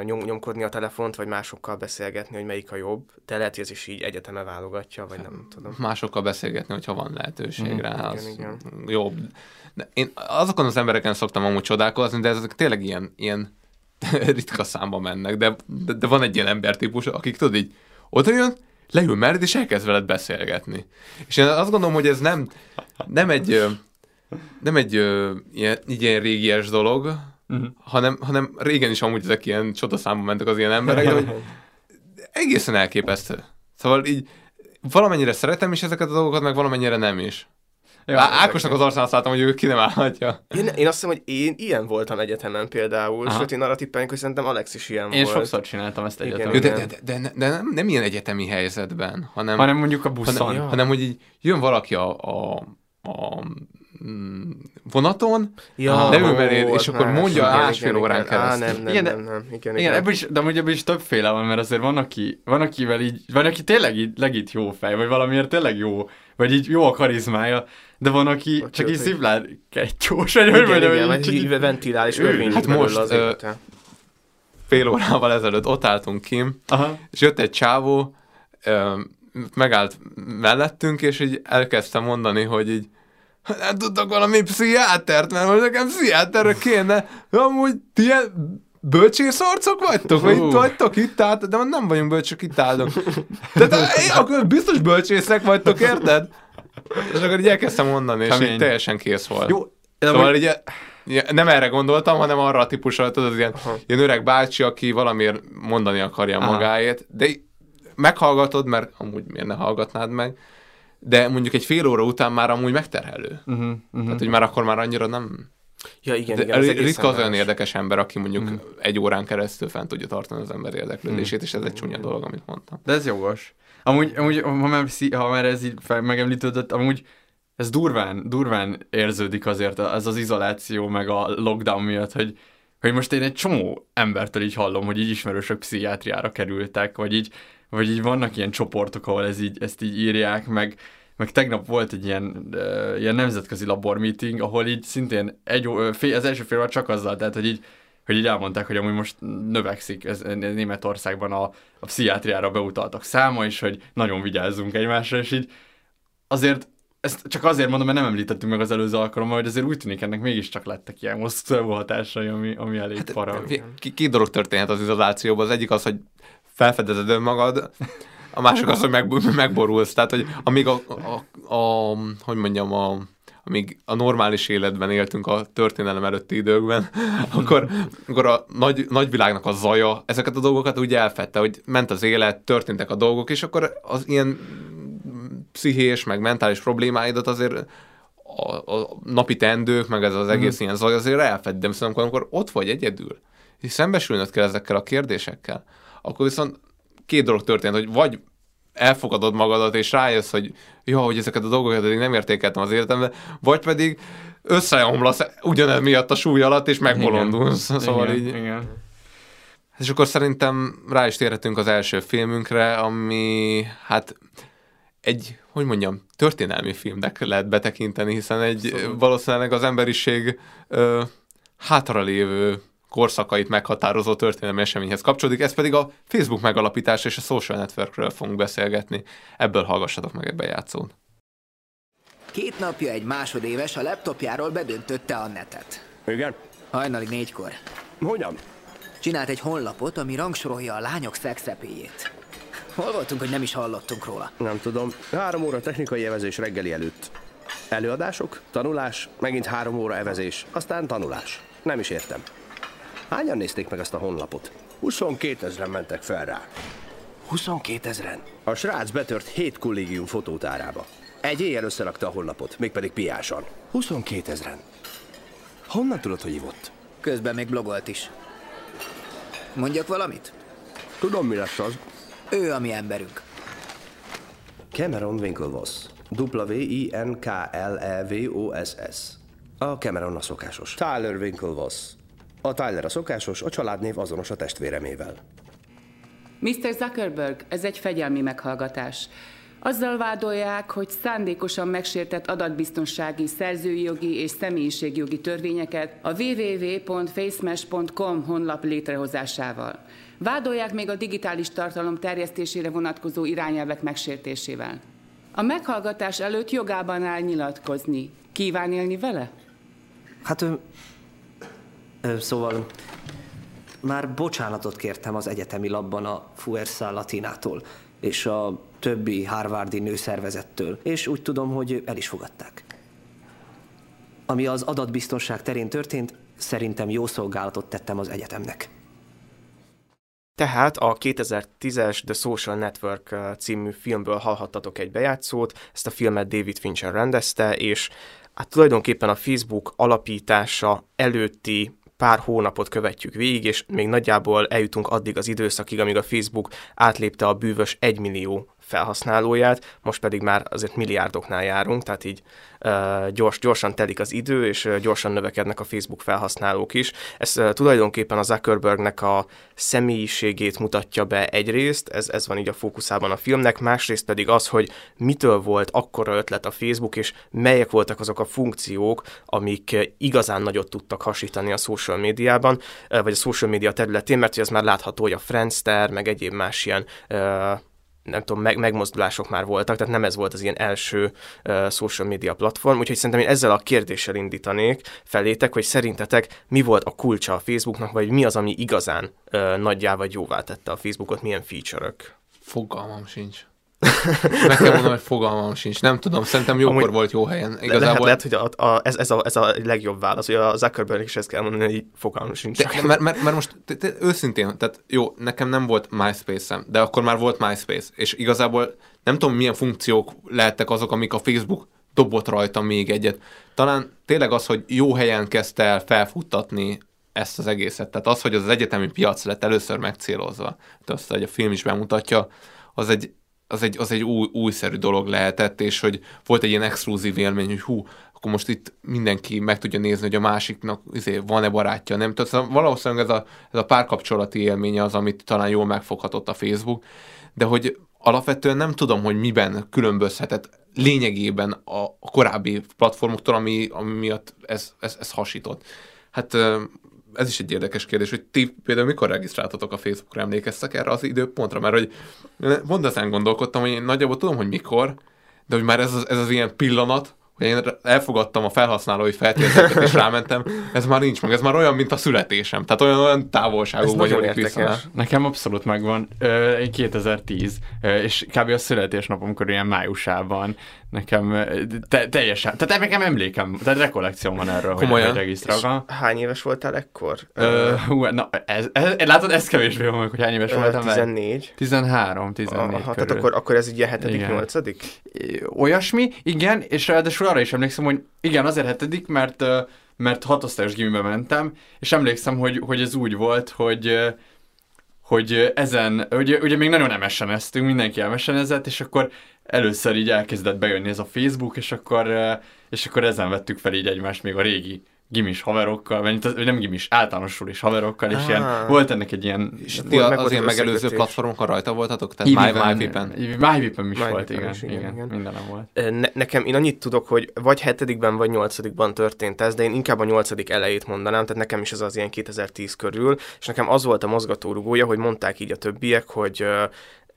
nyomkodni a telefont, vagy másokkal beszélgetni, hogy melyik a jobb, de lehet, hogy ez is így egyeteme válogatja, vagy nem tudom. Másokkal beszélgetni, hogyha van lehetőség rá, az igen. Jobb. De én azokon az embereken szoktam amúgy csodálkozni, de ezek tényleg ilyen ritka számba mennek, de van egy ilyen embertípus, akik tudod így, oda jön, leül mellett, és elkezd veled beszélgetni. És én azt gondolom, hogy ez nem egy ilyen régies dolog, hanem régen is amúgy ezek ilyen csodaszámba mentek az ilyen emberek, de hogy egészen elképesztő. Szóval így valamennyire szeretem is ezeket a dolgokat, meg valamennyire nem is. Jó, Ákosnak az arcán láttam, hogy ő ki nem állhatja. Én azt hiszem, hogy én ilyen voltam egyetemen például, sőt én arra tippelnék, hogy szerintem Alex is ilyen volt. Én sokszor csináltam ezt egyetemen. De nem ilyen egyetemi helyzetben, hanem mondjuk a buszon. Hanem hogy így jön valaki a vonaton, leül beléd, és akkor mondja másfél órán keresztül. Igen, de amúgy ebből is többféle van, mert azért van, aki tényleg így legit jó fej, vagy valamiért tényleg jó, vagy így jó a karizmája, de van, aki csak így szívlár kettős, vagy így ventilál, és örvény. Hát most fél órával ezelőtt ott álltunk kim, és jött egy csávó, megállt mellettünk, és így elkezdtem mondani, hogy így nem tudtak valami pszichiátert, mert most nekem pszichiáterre kéne. Amúgy ti ilyen bölcsészarcok vagytok? Vagy itt vagytok, itt álltok? De nem vagyunk bölcsök, itt állunk. Tehát akkor biztos bölcsészek vagytok, érted? És akkor így elkezdtem mondani, és így teljesen kész volt. Jó, szóval így nem erre gondoltam, hanem arra a típusra, tudod, az ilyen öreg bácsi, aki valamiért mondani akarja magáét. De meghallgatod, mert amúgy miért ne hallgatnád meg. De mondjuk egy fél óra után már amúgy megterhelő. Tehát, hogy már akkor már annyira nem... Ja, igen. Ritka az olyan érdekes ember, aki mondjuk egy órán keresztül fent tudja tartani az ember érdeklődését, és ez egy csúnya dolog, amit mondtam. De ez jogos. Amúgy ha már ez így megemlítődött, amúgy ez durván érződik azért ez az izoláció, meg a lockdown miatt, hogy most én egy csomó embertől így hallom, hogy így ismerősök pszichiátriára kerültek, vagy így vannak ilyen csoportok, ahol ezt így írják, meg tegnap volt egy ilyen nemzetközi labormeeting, ahol így szintén az első fél óra csak azzal, tehát hogy így elmondták, hogy amúgy most növekszik Németországban a pszichiátriára beutaltak száma, és hogy nagyon vigyázzunk egymásra, és így azért, ezt csak azért mondom, mert nem említettünk meg az előző alkalommal, hogy azért úgy tűnik, ennek mégiscsak lettek ilyen mozdító hatásai, ami elég para. Két dolog történhet az izolációban, az egyik az, hogy felfedezed önmagad, a másik az, hogy megborulsz. Tehát, hogy amíg amíg a normális életben éltünk a történelem előtti időkben, akkor a nagyvilágnak a zaja ezeket a dolgokat úgy elfette, hogy ment az élet, történtek a dolgok, és akkor az ilyen pszichés, meg mentális problémáidat azért a napi teendők, meg ez az egész ilyen zaj azért elfedtem. Szóval amikor ott vagy egyedül, és szembesülnöd kell ezekkel a kérdésekkel, akkor viszont két dolog történt, hogy vagy elfogadod magadat, és rájössz, hogy jó, hogy ezeket a dolgokat eddig nem értékeltem az életemben, vagy pedig összeomlasz ugyanez miatt a súly alatt, és megbolondulsz. Igen. És akkor szerintem rá is térhetünk az első filmünkre, ami hát egy, történelmi filmnek lehet betekinteni, hiszen valószínűleg az emberiség hátralévő korszakait meghatározó történelmi eseményhez kapcsolódik, ez pedig a Facebook megalapítása és a social networkről fogunk beszélgetni. Ebből hallgassatok meg egy bejátszón. 2 napja egy másodéves a laptopjáról bedöntötte a netet. Igen. Hajnalig 4-kor. Hogyan? Csinált egy honlapot, ami rangsorolja a lányok szexepéjét. Hol voltunk, hogy nem is hallottunk róla? Nem tudom. 3 óra technikai evezés reggeli előtt. Előadások, tanulás, megint 3 óra evezés, aztán tanulás. Nem is értem. Hányan nézték meg ezt a honlapot? 22 000-en mentek fel rá. 22 000-en? A srác betört 7 kollégium fotótárába. Egy éjjel összerakta a honlapot, mégpedig piásan. 22 000-en? Honnan tudod, hogy ivott? Közben még blogolt is. Mondjak valamit? Tudom, mi lesz az. Ő a mi emberünk. Cameron Winklevoss. W-I-N-K-L-E-V-O-S-S. A Cameron a szokásos. Tyler Winklevoss. A Tyler a szokásos, a családnév azonos a testvéremével. Mr. Zuckerberg, ez egy fegyelmi meghallgatás. Azzal vádolják, hogy szándékosan megsértett adatbiztonsági, szerzőjogi és személyiségjogi törvényeket a www.facemesh.com honlap létrehozásával. Vádolják még a digitális tartalom terjesztésére vonatkozó irányelvek megsértésével. A meghallgatás előtt jogában áll nyilatkozni. Kíván élni vele? Hát szóval már bocsánatot kértem az egyetemi labban a Fuerza Latinától és a többi harvardi nőszervezettől, és úgy tudom, hogy el is fogadták. Ami az adatbiztonság terén történt, szerintem jó szolgálatot tettem az egyetemnek. Tehát a 2010-es The Social Network című filmből hallhattatok egy bejátszót, ezt a filmet David Fincher rendezte, és hát tulajdonképpen a Facebook alapítása előtti pár hónapot követjük végig, és még nagyjából eljutunk addig az időszakig, amíg a Facebook átlépte a bűvös 1 millió felhasználóját, most pedig már azért milliárdoknál járunk, tehát így gyorsan telik az idő, és gyorsan növekednek a Facebook felhasználók is. Ez tulajdonképpen a Zuckerbergnek a személyiségét mutatja be egyrészt, ez van így a fókuszában a filmnek, másrészt pedig az, hogy mitől volt akkora ötlet a Facebook, és melyek voltak azok a funkciók, amik igazán nagyot tudtak hasítani a social médiában, vagy a social média területén, mert ez már látható, hogy a Friendster, meg egyéb más ilyen nem tudom, megmozdulások már voltak, tehát nem ez volt az ilyen első social media platform, úgyhogy szerintem én ezzel a kérdéssel indítanék felétek, hogy szerintetek mi volt a kulcsa a Facebooknak, vagy mi az, ami igazán nagyjá vagy jóvá tette a Facebookot, milyen feature-ök? Fogalmam sincs. Meg kell mondanom, hogy fogalmam sincs. Nem tudom, szerintem jókor volt jó helyen. Igazából... Lehet, hogy ez a legjobb válasz, hogy a Zuckerberg is ezt kell mondani, hogy fogalmam sincs. Mert most őszintén, tehát jó, nekem nem volt MySpace-em, de akkor már volt MySpace, és igazából nem tudom, milyen funkciók lehettek azok, amik a Facebook dobott rajta még egyet. Talán tényleg az, hogy jó helyen kezdte el felfuttatni ezt az egészet. Tehát az, hogy az egyetemi piac lett először megcélozva. Azt, hogy a film is bemutatja, az egy újszerű dolog lehetett, és hogy volt egy ilyen exkluzív élmény, hogy akkor most itt mindenki meg tudja nézni, hogy a másiknak van-e barátja, nem tudom. Szóval valószínűleg ez a párkapcsolati élménye az, amit talán jól megfoghatott a Facebook, de hogy alapvetően nem tudom, hogy miben különbözhetett lényegében a korábbi platformoktól, ami miatt ez hasított. Hát ez is egy érdekes kérdés, hogy ti például mikor regisztráltatok a Facebookra, emlékeztek erre az időpontra? Mert hogy pont aztán gondolkodtam, hogy én nagyjából tudom, hogy mikor, de hogy már ez az ilyen pillanat, hogy én elfogadtam a felhasználói feltételeket és rámentem, ez már nincs meg, ez már olyan, mint a születésem. Tehát olyan távolságú vagyok vissza. Nekem abszolút megvan. 2010, és kb. A születésnapomkor ilyen májusában nekem teljesen, tehát nekem emlékem, tehát rekollekcióm van erről, komolyan? Hogy regisztrálva. Hány éves voltál ekkor? Látod, ez kevésbé van, hogy hány éves voltam. 14. 13 körül. Tehát akkor ez így a 7.-8. Olyasmi, igen, és ráadásul arra is emlékszem, hogy igen, azért 7., mert 6. osztályos gimibe mentem, és emlékszem, hogy ez úgy volt, hogy ezen, ugye még nagyon MSN-eztünk, mindenki MSN-ezett, és akkor először így elkezdett bejönni ez a Facebook, és akkor ezen vettük fel így egymást még a régi gimis haverokkal, vagy nem gimis, általánosul is haverokkal, és ilyen, volt ennek egy ilyen... És ti az ilyen megelőző platformokon rajta voltatok? Tehát MyVip-en is volt, igen. Mindenem volt. Nekem, én annyit tudok, hogy vagy 7.-ben, vagy 8.-ban történt ez, de én inkább a 8. elejét mondanám, tehát nekem is ez az ilyen 2010 körül, és nekem az volt a mozgatórugója, hogy mondták így a többiek, hogy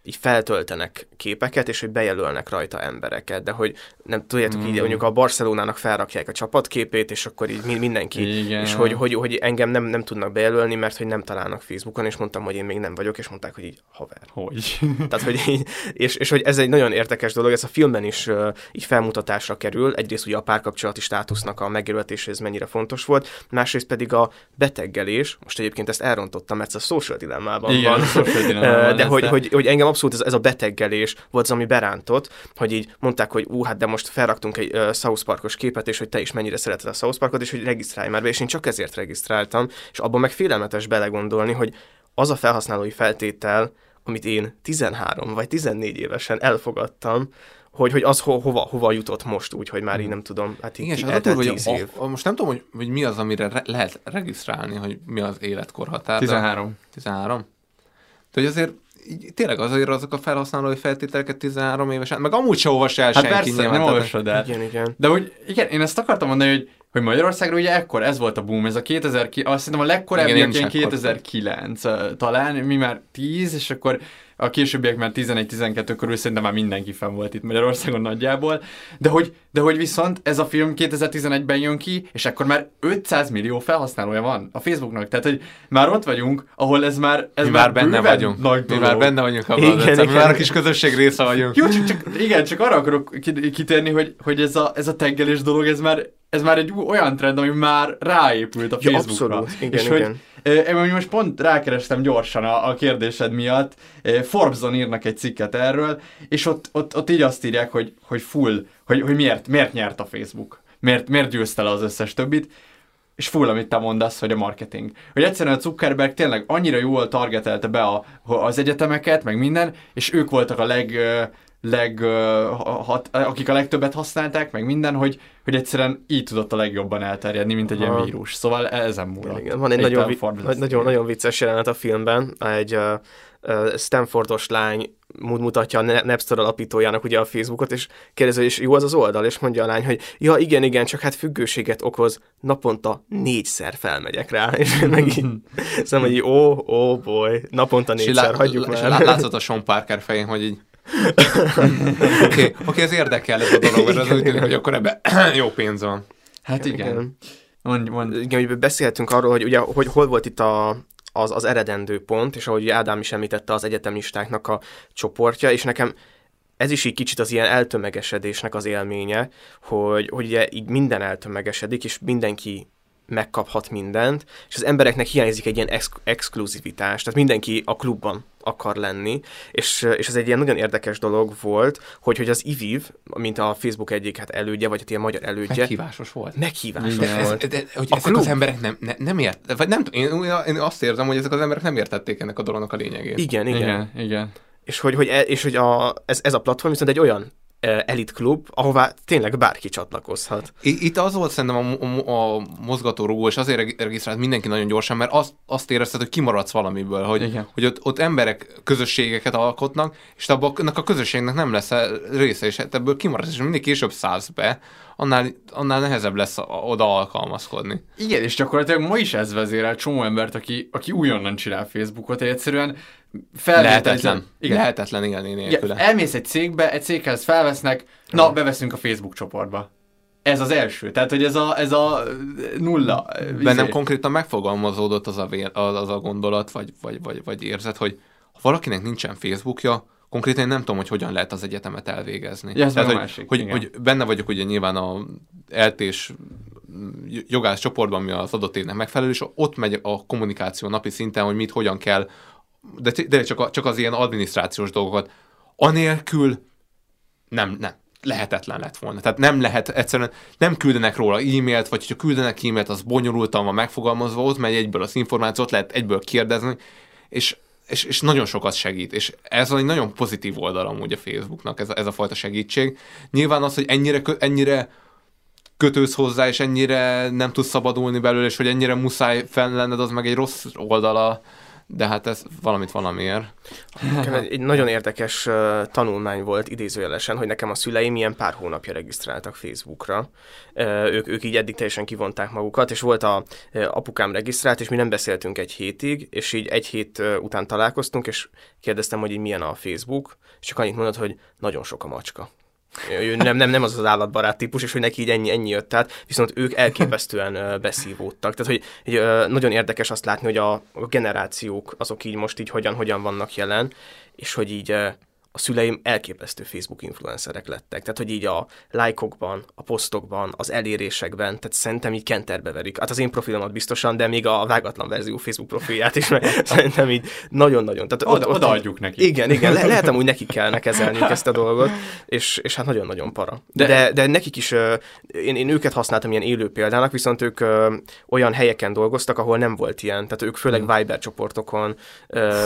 így feltöltenek képeket, és hogy bejelölnek rajta embereket, de hogy nem tudjátok, így mondjuk a Barcelonának felrakják a csapatképét, és akkor így mindenki, igen. És hogy engem nem tudnak bejelölni, mert hogy nem találnak Facebookon, és mondtam, hogy én még nem vagyok, és mondták, hogy így haver. Hogy? Tehát, hogy így, és hogy ez egy nagyon érdekes dolog, ez a filmben is így felmutatásra kerül, egyrészt ugye a párkapcsolati státusznak a megjelöltése, ez mennyire fontos volt, másrészt pedig a beteggelés, most egyébként ezt elrontottam, mert ez a Social Dilemmában igen, van, Social Dilemmában de hogy engem abszolút ez a beteggelés volt az, ami berántott, hogy így mondták, hogy hát de most felraktunk egy South Parkos képet, és hogy te is mennyire szereted a South Parkot, és hogy regisztrálj már be, és én csak ezért regisztráltam, és abban meg félelmetes belegondolni, hogy az a felhasználói feltétel, amit én 13 vagy 14 évesen elfogadtam, hogy az hova jutott most úgy, hogy már így nem tudom, hát így év. Most nem tudom, hogy mi az, amire lehet regisztrálni, hogy mi az életkorhatár. 13. 13? De hogy azért így, tényleg azért azok a felhasználói feltételeket 13 évesen, meg amúgy se olvasja el hát senki. Hát persze, nem olvasod el. Igen. De hogy igen, én ezt akartam mondani, hogy Magyarországra ugye ekkor ez volt a boom, ez a 2009, azt hiszem a legkorábbiak ilyen 2009 talán, mi már 10, és akkor a későbbiek már 11-12 körül szerintem már mindenki fenn volt itt Magyarországon nagyjából, de hogy viszont ez a film 2011-ben jön ki, és akkor már 500 millió felhasználója van a Facebooknak, tehát hogy már ott vagyunk, ahol ez már benne vagyunk. Mi már benne vagyunk abban az egyszer, már a kis közösség része vagyunk. Jó, csak arra akarok kitérni, hogy ez a taggelés dolog, ez már egy olyan trend, ami már ráépült a Facebookra. Abszolút, igen. Én most pont rákerestem gyorsan a kérdésed miatt, Forbes-on írnak egy cikket erről, és ott így azt írják, hogy full, hogy miért nyert a Facebook, miért győzte le az összes többit, és full, amit te mondasz, hogy a marketing. Hogy egyszerűen a Zuckerberg tényleg annyira jól targetelte be az egyetemeket, meg minden, és ők voltak a akik a legtöbbet használták, meg minden, hogy egyszerűen így tudott a legjobban elterjedni, mint egy ilyen vírus. Szóval ezen múlott. Van egy nagyon vicces jelenet a filmben, egy Stanfordos lány mutatja a Napster alapítójának ugye a Facebookot, és kérdezi, és jó az az oldal, és mondja a lány, hogy ja, igen, csak hát függőséget okoz, naponta 4-szer felmegyek rá, és megint szóval, hogy ó, boy, naponta 4-szer, hagyjuk már. Látszott a Sean Parker fején, hogy így Oké, ez érdekel ez a dolog, mert az úgy tűnik, hogy akkor ebben jó pénz van. Hát igen. Igen, hogy beszéltünk arról, hogy ugye, hogy hol volt itt az eredendő pont, és ahogy Ádám is említette, az egyetemistáknak a csoportja, és nekem ez is így kicsit az ilyen eltömegesedésnek az élménye, hogy ugye így minden eltömegesedik, és mindenki megkaphat mindent, és az embereknek hiányzik egy ilyen exkluzivitás, tehát mindenki a klubban akar lenni, és ez egy ilyen nagyon érdekes dolog volt, hogy az IVIV, mint a Facebook egyik elődje, vagy a magyar elődje. Meghívásos volt. De, hogy ezek az emberek nem értették, vagy nem, én azt érzem, hogy ezek az emberek nem értették ennek a dolognak a lényegét. Igen. És ez a platform viszont egy olyan elitklub, ahová tényleg bárki csatlakozhat. Itt az volt szerintem a mozgatórugó, és azért regisztrált mindenki nagyon gyorsan, mert azt érezted, hogy kimaradsz valamiből, hogy ott emberek közösségeket alkotnak, és abban a közösségnek nem lesz része, és ebből kimaradsz, és mindig később szállsz be, annál nehezebb lesz oda alkalmazkodni. Igen, és gyakorlatilag ma is ez vezérel csomó embert, aki újonnan csinál Facebookot, egyszerűen lehetetlen élni nélküle. Igen, elmész egy cégbe, egy céghez felvesznek, na, beveszünk a Facebook csoportba. Ez az első, tehát hogy ez a nulla. Bennem konkrétan megfogalmazódott az a gondolat, vagy érzet, hogy ha valakinek nincsen Facebookja, konkrétan én nem tudom, hogy hogyan lehet az egyetemet elvégezni. Ja, tehát, hogy benne vagyok ugye nyilván a eltés jogász csoportban, ami az adott évnek megfelelő, és ott megy a kommunikáció napi szinten, hogy mit, hogyan kell, de csak az ilyen adminisztrációs dolgokat. Anélkül nem lehetetlen lett volna. Tehát nem lehet, egyszerűen nem küldenek róla e-mailt, vagy hogyha küldenek e-mailt, az bonyolultan van megfogalmazva, ott megy egyből az információt, lehet egyből kérdezni, és nagyon sokat segít, és ez egy nagyon pozitív oldal amúgy a Facebooknak, ez a fajta segítség. Nyilván az, hogy ennyire kötősz hozzá, és ennyire nem tudsz szabadulni belőle, és hogy ennyire muszáj fenn lenned, az meg egy rossz oldala de hát ez valamit valamiért. Nekem egy nagyon érdekes tanulmány volt idézőjelesen, hogy nekem a szüleim ilyen pár hónapja regisztráltak Facebookra. Ők így eddig teljesen kivonták magukat, és volt a apukám regisztrált, és mi nem beszéltünk egy hétig, és így egy hét után találkoztunk, és kérdeztem, hogy így milyen a Facebook, és csak annyit mondott, hogy nagyon sok a macska. Ő nem az az állatbarát típus, és hogy neki így ennyi jött át, viszont ők elképesztően beszívódtak. Tehát, hogy nagyon érdekes azt látni, hogy a generációk azok így most így hogyan vannak jelen, és hogy így a szüleim elképesztő Facebook influencerek lettek. Tehát, hogy így a lájkokban, a posztokban, az elérésekben, tehát szerintem így kenterbe verik. Hát az én profilomat biztosan, de még a Vágatlan Verzió Facebook profilját is, mert szerintem így nagyon-nagyon. Odaadjuk nekik. Igen, lehet amúgy nekik kellene kezelnünk ezt a dolgot, és hát nagyon-nagyon para. De nekik is, én őket használtam ilyen élő példának, viszont ők olyan helyeken dolgoztak, ahol nem volt ilyen. Tehát ők főleg Viber csoportokon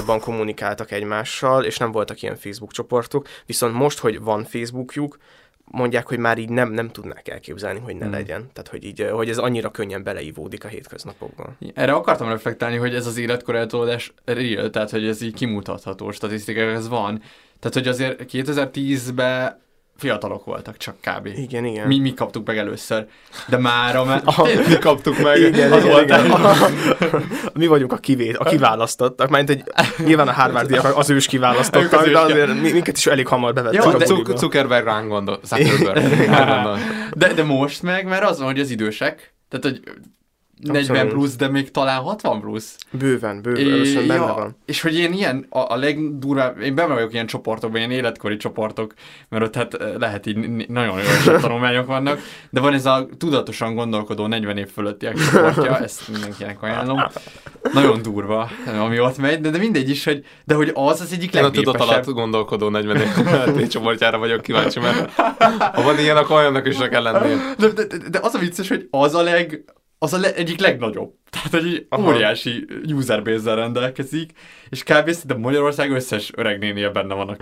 ban kommunikáltak egymással, és nem voltak ilyen Facebook csoportok, viszont most, hogy van Facebookjuk, mondják, hogy már így nem tudnák elképzelni, hogy ne legyen. Tehát, hogy így, hogy ez annyira könnyen beleívódik a hétköznapokban. Erre akartam reflektálni, hogy ez az életkor eltolódás real, tehát, hogy ez így kimutatható statisztikák, ez van. Tehát, hogy azért 2010-ben fiatalok voltak csak kb. Igen. Mi kaptuk meg először. De mára már... mi kaptuk meg? Igen. Mi vagyunk a kiválasztottak. Mert hogy nyilván a Harvardiak az ős kiválasztottak, de azért minket is elég hamar bevettek. Jó, Zuckerberg ránk gondol. De most meg, mert az van, hogy az idősek, tehát hogy 40 plusz, de még talán 60 plusz. Bőven, benne van. És hogy én ilyen, a legdurvább, én benne vagyok ilyen csoportokban, ilyen életkori csoportok, mert ott hát lehet így nagyon tanulmányok vannak, de van ez a tudatosan gondolkodó 40 év fölöttiek csoportja, ezt mindenkinek ajánlom. Nagyon durva, ami ott megy, de mindegy is, hogy, de hogy az egyik legnépesebb. A tudat alatt gondolkodó 40 év fölötti csoportjára vagyok kíváncsi, mert ha van ilyen, akkor olyannak is kell lenni. De az a vicces, hogy az a leg... az egyik legnagyobb. Tehát egy óriási userbase-zel rendelkezik, és kb. Szerintem Magyarország összes öreg nénie benne van,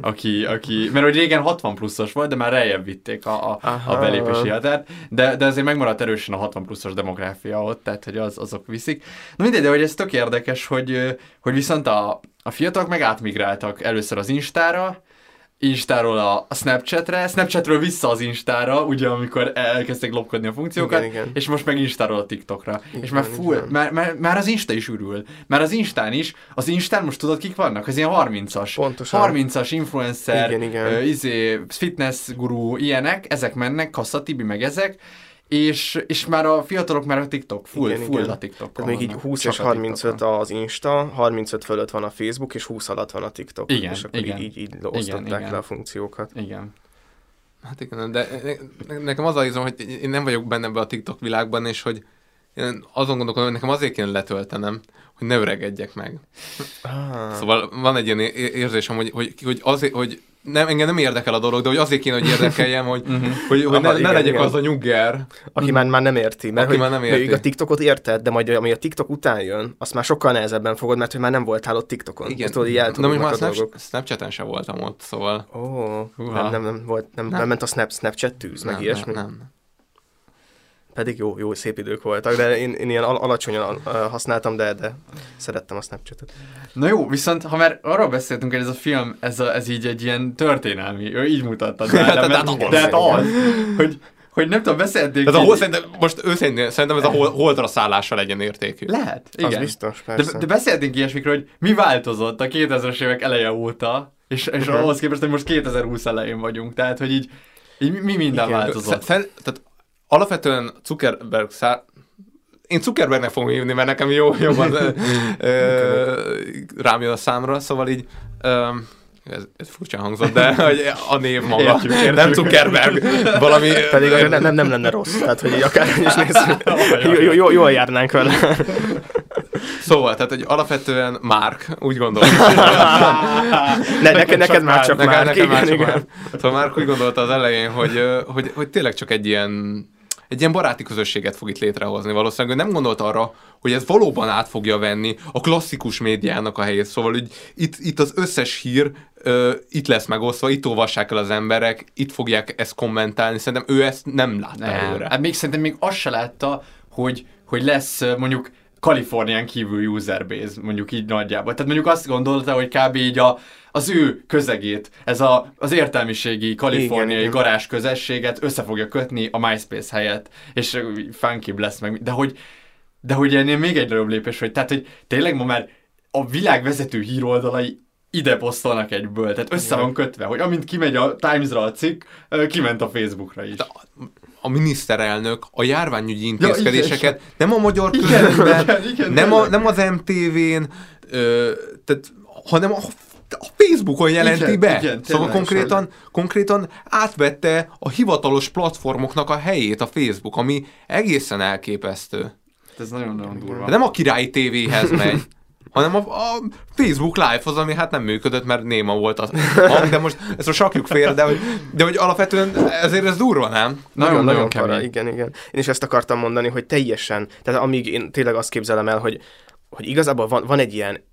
aki mert hogy régen 60 pluszos volt, de már reljebb vitték a belépési határt, de azért megmaradt erősen a 60 pluszos demográfia ott, tehát hogy azok viszik. Na mindegy, de hogy ez tök érdekes, hogy viszont a fiatalok meg átmigráltak először az Instáról a Snapchatre, Snapchatről vissza az Instára, ugye amikor elkezdték lopkodni a funkciókat, igen. És most meg Instáról a TikTokra. Igen, és már full, már az Insta is ürül. Már az Instán most tudod kik vannak? Az ilyen 30-as. Pontosan. 30-as influencer, igen. Fitness guru, ilyenek, ezek mennek, Kassa Tibi, meg ezek. És már a fiatalok már a TikTok, full a TikTok. Tehát még így 20 és 35 az Insta, 35 fölött van a Facebook, és 20 alatt van a TikTok. Igen, és akkor így osztották le a funkciókat. Igen. Hát igen, de nekem az a izom, hogy én nem vagyok benne ebbe a TikTok világban, és hogy én azon gondolkodom, hogy nekem azért kéne letöltenem, hogy ne öregedjek meg. Szóval van egy ilyen érzésem, hogy azért, hogy engem nem érdekel a dolog, de hogy azért kéne, hogy érdekeljem, hogy ne legyek az a nyugger. Aki már nem érti. Mert hogy a TikTokot érted, de majd ami a TikTok után jön, azt már sokkal nehezebben fogod, mert hogy már nem voltál ott TikTokon. Igen. De mondjuk már Snapchaten sem voltam ott, szóval. Nem ment a Snapchat tűz, meg ilyesmi. Nem. Pedig jó, szép idők voltak, de én ilyen alacsonyan használtam, de szerettem a Snapchatet. Na jó, viszont ha már arról beszéltünk, hogy ez a film, ez így egy ilyen történelmi, így mutattad. Hogy nem tudom, beszélték... Szerintem ez a holdra szállással legyen értékű. Lehet, igen. Az biztos, persze. De beszéltünk ilyesmikről, hogy mi változott a 2000-es évek eleje óta, és ahhoz képest, hogy most 2020 elején vagyunk. Tehát, hogy így mi minden változott. Tehát alapvetően én Zuckerbergnek fogom hívni, mert nekem jobban rám jön a számra, szóval így ez furcsán hangzott, de hogy a név maga, értjük. Nem Zuckerberg, valami... Pedig nem lenne rossz, tehát hogy akárhogy is nézzük, jól járnánk vele. Szóval, tehát, hogy alapvetően Mark, úgy gondolom. Neked már csak Mark. Nekem már csak Mark. Szóval Mark úgy gondolta az elején, hogy tényleg csak egy ilyen baráti közösséget fog itt létrehozni. Valószínűleg nem gondolt arra, hogy ez valóban át fogja venni a klasszikus médiának a helyét. Szóval hogy itt az összes hír itt lesz megosztva, itt olvassák el az emberek, itt fogják ezt kommentálni. Szerintem ő ezt nem látta előre. Hát még szerintem az se látta, hogy lesz mondjuk Kalifornián kívül user base, mondjuk így nagyjából. Tehát mondjuk azt gondolta, hogy kb. Így az ő közegét, ez az értelmiségi kaliforniai garázs közösséget össze fogja kötni a MySpace helyett, és funkibb lesz meg. De hogy ennél még egy nagyobb lépés, hogy tényleg ma már a világ vezető híroldalai ide posztolnak egyből, tehát össze van kötve, hogy amint kimegy a Times-ra a cikk, kiment a Facebookra is. A miniszterelnök a járványügyi intézkedéseket nem a magyar közösségben, nem az MTV-n, hanem a Facebookon jelenti be. Szóval konkrétan átvette a hivatalos platformoknak a helyét a Facebook, ami egészen elképesztő. Ez nagyon-nagyon durva. De nem a királyi tévéhez megy, hanem a Facebook Live-hoz, ami hát nem működött, mert néma volt az hang, de most ezt most rakjuk félre, de hogy alapvetően ezért ez durva, nem? Nagyon-nagyon kemény. Igen. Én is ezt akartam mondani, hogy teljesen, tehát amíg én tényleg azt képzelem el, hogy igazából van egy ilyen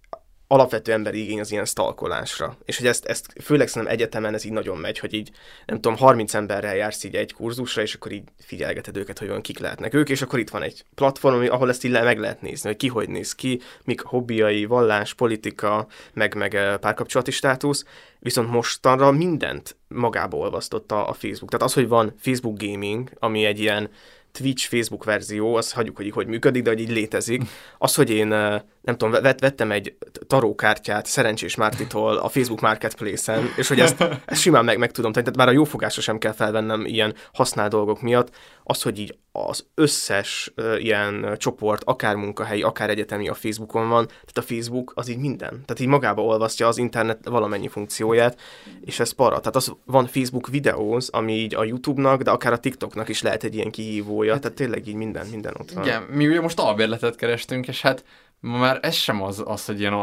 alapvető emberi igény az ilyen stalkolásra. És hogy ezt főleg szerintem egyetemen ez így nagyon megy, hogy így nem tudom, 30 emberrel jársz így egy kurzusra, és akkor így figyelgeted őket, hogy olyan kik lehetnek ők, és akkor itt van egy platform, ahol ezt így meg lehet nézni, hogy ki hogy néz ki, mik hobbiai, vallás, politika, meg párkapcsolati státusz, viszont mostanra mindent magába olvasztotta a Facebook. Tehát az, hogy van Facebook gaming, ami egy ilyen Twitch, Facebook verzió, azt hagyjuk, hogy így működik, de hogy így létezik. Az, hogy én, nem tudom, vettem egy tarókártyát Szerencsés Mártitól a Facebook Marketplace-en, és hogy ezt simán meg tudom tenni, tehát már a jófogásra sem kell felvennem ilyen használt dolgok miatt. Az, hogy így az összes ilyen csoport, akár munkahelyi, akár egyetemi a Facebookon van, tehát a Facebook az így minden. Tehát így magába olvasztja az internet valamennyi funkcióját, és ez para. Tehát az van Facebook videóz, ami így a YouTube-nak, de akár a TikToknak is lehet egy ilyen kihívója, tehát tényleg így minden ott van. Igen, mi ugye most albérletet kerestünk, és hát már ez sem az hogy ilyen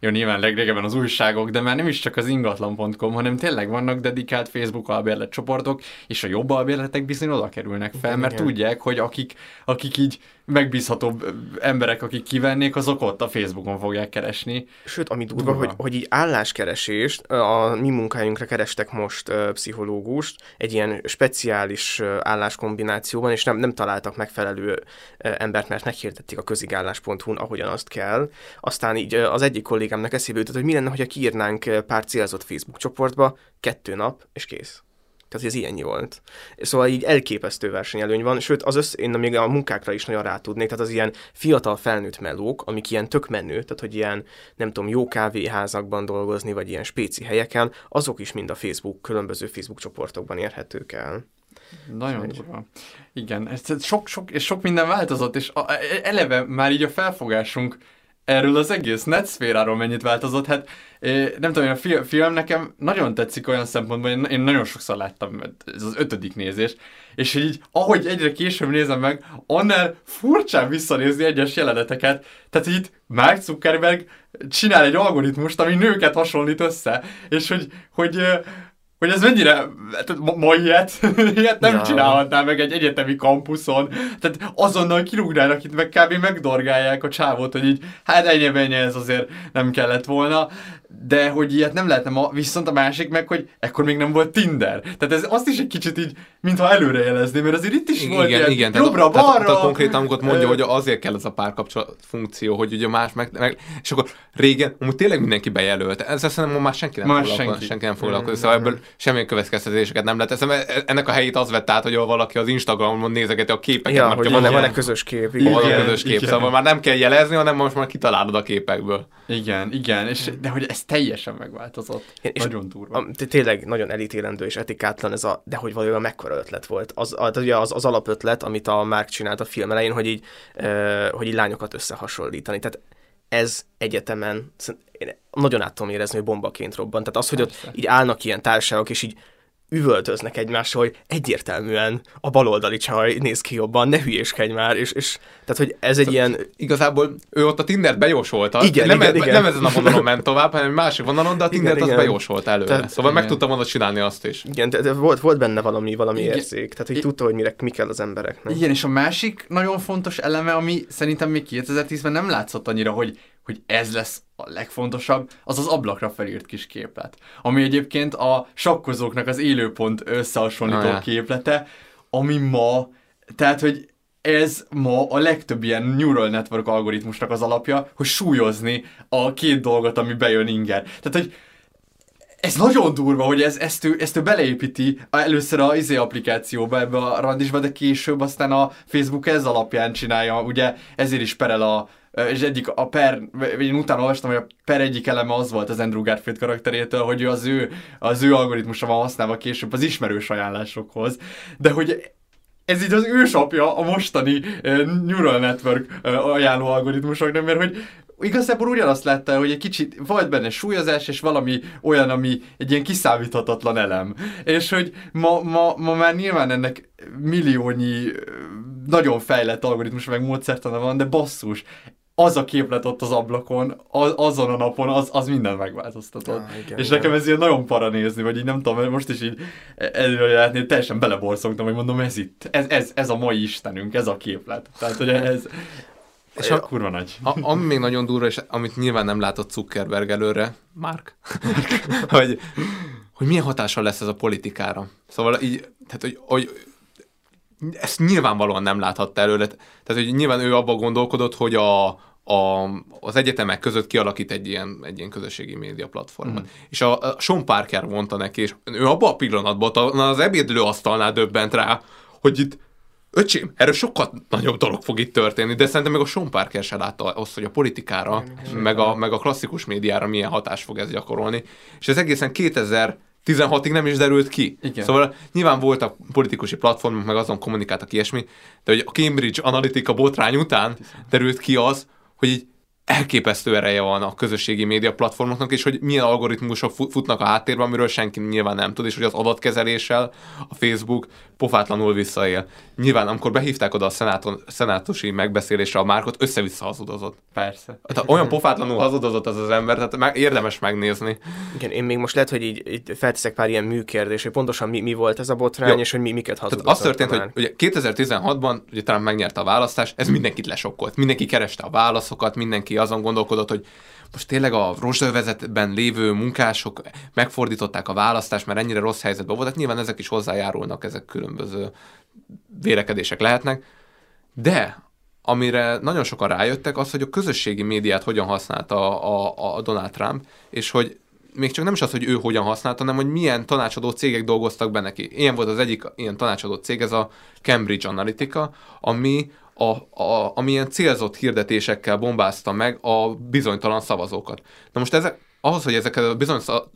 jó, nyilván legrégebben az újságok, de már nem is csak az ingatlan.com, hanem tényleg vannak dedikált Facebook albérlet csoportok, és a jobb albérletek bizony oda kerülnek fel, mert tudják, hogy akik így megbízhatóbb emberek, akik kivennék, azok ott a Facebookon fogják keresni. Sőt, ami durva, hogy így álláskeresést, a mi munkájunkra kerestek most pszichológust, egy ilyen speciális álláskombinációban, és nem találtak megfelelő embert, mert meghirdették a közigállás.hu-n, ahogyan azt kell. Aztán így az egyik kollégámnak eszébe jutott, hogy mi lenne, hogyha kiírnánk pár célzott Facebook csoportba, 2 nap, és kész. Tehát ez ilyen volt. Szóval így elképesztő versenyelőny van, sőt, én még a munkákra is nagyon rá tudnék, tehát az ilyen fiatal felnőtt melók, amik ilyen tök menő, tehát hogy ilyen, nem tudom, jó kávéházakban dolgozni, vagy ilyen spéci helyeken, azok is mind a Facebook, különböző Facebook csoportokban érhetők el. Nagyon durva. Igen, ez sok minden változott, és eleve már így a felfogásunk erről az egész netszféráról mennyit változott, hát nem tudom, a film nekem nagyon tetszik olyan szempontból, hogy én nagyon sokszor láttam, ez az 5. nézés, és így, ahogy egyre később nézem meg, annál furcsán visszanézni egyes jeleneteket, tehát itt Mark Zuckerberg csinál egy algoritmust, ami nőket hasonlít össze, és hogy ez mennyire, ma ilyet nem csinálhatná meg egy egyetemi kampuszon, tehát azonnal kirúgnának itt, meg kb. Megdorgálják a csávót, hogy így, hát ennyi ez azért nem kellett volna, de hogy ilyet nem lehetne ma, viszont a másik meg, hogy ekkor még nem volt Tinder. Tehát ez azt is egy kicsit így, mintha előrejelezni, mert azért itt is volt igen, jobbra-balra. Tehát konkrétan, amikor mondja, hogy azért kell ez a párkapcsolat funkció, hogy ugye más meg és akkor régen, amúgy tényleg mindenki bejelölt. Ezzel szerintem ma már senki nem foglalkozik. Szóval ebből semmilyen következtetéseket nem lehet. Ennek a helyét az vett át, hogy valaki az Instagramon nézegeti a képeket. Ja, hogy van egy közös kép. Van egy közös kép, szóval már nem kell jelezni, hanem most már kitalálod a képekből. Igen, és de hogy ez teljesen megváltozott. Nagyon durva. Tényleg nagyon elítélendő és etikátlan ez de hogy valójában mekkora ötlet volt. Az alapötlet, amit a Mark csinált a film elején, hogy így lányokat összehasonlítani. Tehát ez egyetemen, én nagyon át tudom érezni, hogy bombaként robban. Tehát az, hogy ott így állnak ilyen társaságok, és így üvöltöznek egymásra, hogy egyértelműen a baloldali csaj néz ki jobban, ne hülyéskedj már, és tehát, hogy ez egy ilyen... Igazából ő ott a Tindert bejósolta. Igen. Nem ezen a vonalon ment tovább, hanem másik vonalon, de a Tindert igen. Az bejósolt előre. Szóval meg tudtam volna csinálni azt is. Igen, de volt benne valami érzék. Tehát, hogy tudta, hogy mi kell az embereknek. Igen, és a másik nagyon fontos eleme, ami szerintem még 2010-ben nem látszott annyira, hogy ez lesz a legfontosabb, az az ablakra felírt kis képlet. Ami egyébként a sakkozóknak az élőpont összehasonlító képlete, ami ma, tehát, hogy ez ma a legtöbb ilyen neural network algoritmusnak az alapja, hogy súlyozni a két dolgot, ami bejön ingyen. Tehát, hogy ez nagyon durva, hogy ezt ő beleépíti először az izé applikációba, ebbe a randisba, de később aztán a Facebook ez alapján csinálja, ugye ezért is perel a... És egyik a per, én utána olvastam, hogy a per egyik eleme az volt az Andrew Garfield karakterétől, hogy az ő algoritmusa van használva később az ismerős ajánlásokhoz. De hogy ez így az ősapja a mostani neural network ajánló algoritmusoknak, mert hogy igazából ugyanazt látta, hogy egy kicsit volt benne súlyozás, és valami olyan, ami egy ilyen kiszámíthatatlan elem. És hogy ma már nyilván ennek milliónyi nagyon fejlett algoritmus meg módszertana van, de basszus, az a képlet ott az ablakon, azon a napon, az minden megváltoztatott. És nekem ez ilyen nagyon para nézni, vagy így nem tudom, most is így előre látni, teljesen beleborzongtam, hogy mondom, ez itt, ez a mai Istenünk, ez a képlet. Tehát, hogy ez... És a kurva nagy. Ami még nagyon durva, és amit nyilván nem látott Zuckerberg előre, Mark, hogy milyen hatással lesz ez a politikára. Szóval így, tehát, hogy ezt nyilvánvalóan nem láthatta előre. Tehát, hogy nyilván ő abban gondolkodott, hogy az egyetemek között kialakít egy ilyen közösségi média platformot. Mm. És a Sean Parker mondta neki, és ő abban a pillanatban az ebédlőasztalnál döbbent rá, hogy itt öcsém, erről sokkal nagyobb dolog fog itt történni, de szerintem még a Sean Parker se látta azt, hogy a politikára, meg a klasszikus médiára milyen hatást fog ez gyakorolni. És ez egészen 2016-ig nem is derült ki. Igen. Szóval nyilván voltak politikusi platformok, meg azon kommunikáltak ilyesmi, de hogy a Cambridge Analytica botrány után derült ki az, hogy így elképesztő ereje van a közösségi média platformoknak, és hogy milyen algoritmusok futnak a háttérben, amiről senki nyilván nem tud, és hogy az adatkezeléssel a Facebook pofátlanul visszaél. Nyilván, amikor behívták oda a szenátusi megbeszélésre a Markot, össze-vissza hazudozott. Persze. Tehát olyan pofátlanul hazudozott az ember, tehát érdemes megnézni. Igen, én még most lehet, hogy így felteszek pár ilyen műkérdés, hogy pontosan mi volt ez a botrány, jó, és hogy miket hazudozott. Tehát az történt, már, hogy ugye 2016-ban ugye talán megnyerte a választást, ez mindenkit lesokkolt. Mindenki kereste a válaszokat, mindenki azon gondolkodott, hogy most tényleg a rozsdaövezetben lévő munkások megfordították a választást, mert ennyire rossz helyzetben voltak. Nyilván ezek is hozzájárulnak, ezek különböző vélekedések lehetnek. De amire nagyon sokan rájöttek, az, hogy a közösségi médiát hogyan használta a Donald Trump, és hogy még csak nem is az, hogy ő hogyan használta, hanem hogy milyen tanácsadó cégek dolgoztak be neki. Ilyen volt az egyik ilyen tanácsadó cég, ez a Cambridge Analytica, ami ilyen célzott hirdetésekkel bombázta meg a bizonytalan szavazókat. Na most ahhoz, hogy ezeket a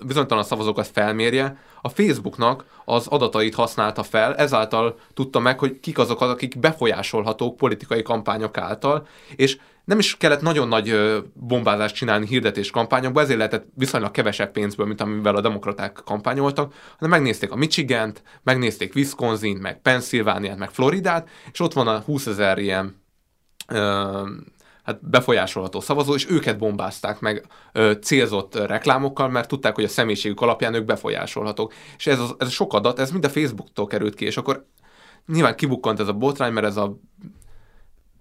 bizonytalan szavazókat felmérje, a Facebooknak az adatait használta fel, ezáltal tudta meg, hogy kik azok, akik befolyásolhatók politikai kampányok által, és nem is kellett nagyon nagy bombázást csinálni hirdetés kampányokba, ezért lehetett viszonylag kevesebb pénzből, mint amivel a demokraták kampányoltak, hanem megnézték a Michigant, megnézték Wisconsin-t, meg Pennsylvániát, meg Floridát, és ott van a 20 000 ilyen befolyásolható szavazó, és őket bombázták meg célzott reklámokkal, mert tudták, hogy a személyiségük alapján ők befolyásolhatók. És ez a sok adat, ez mind a Facebooktól került ki, és akkor nyilván kibukkant ez a botrány, mert ez a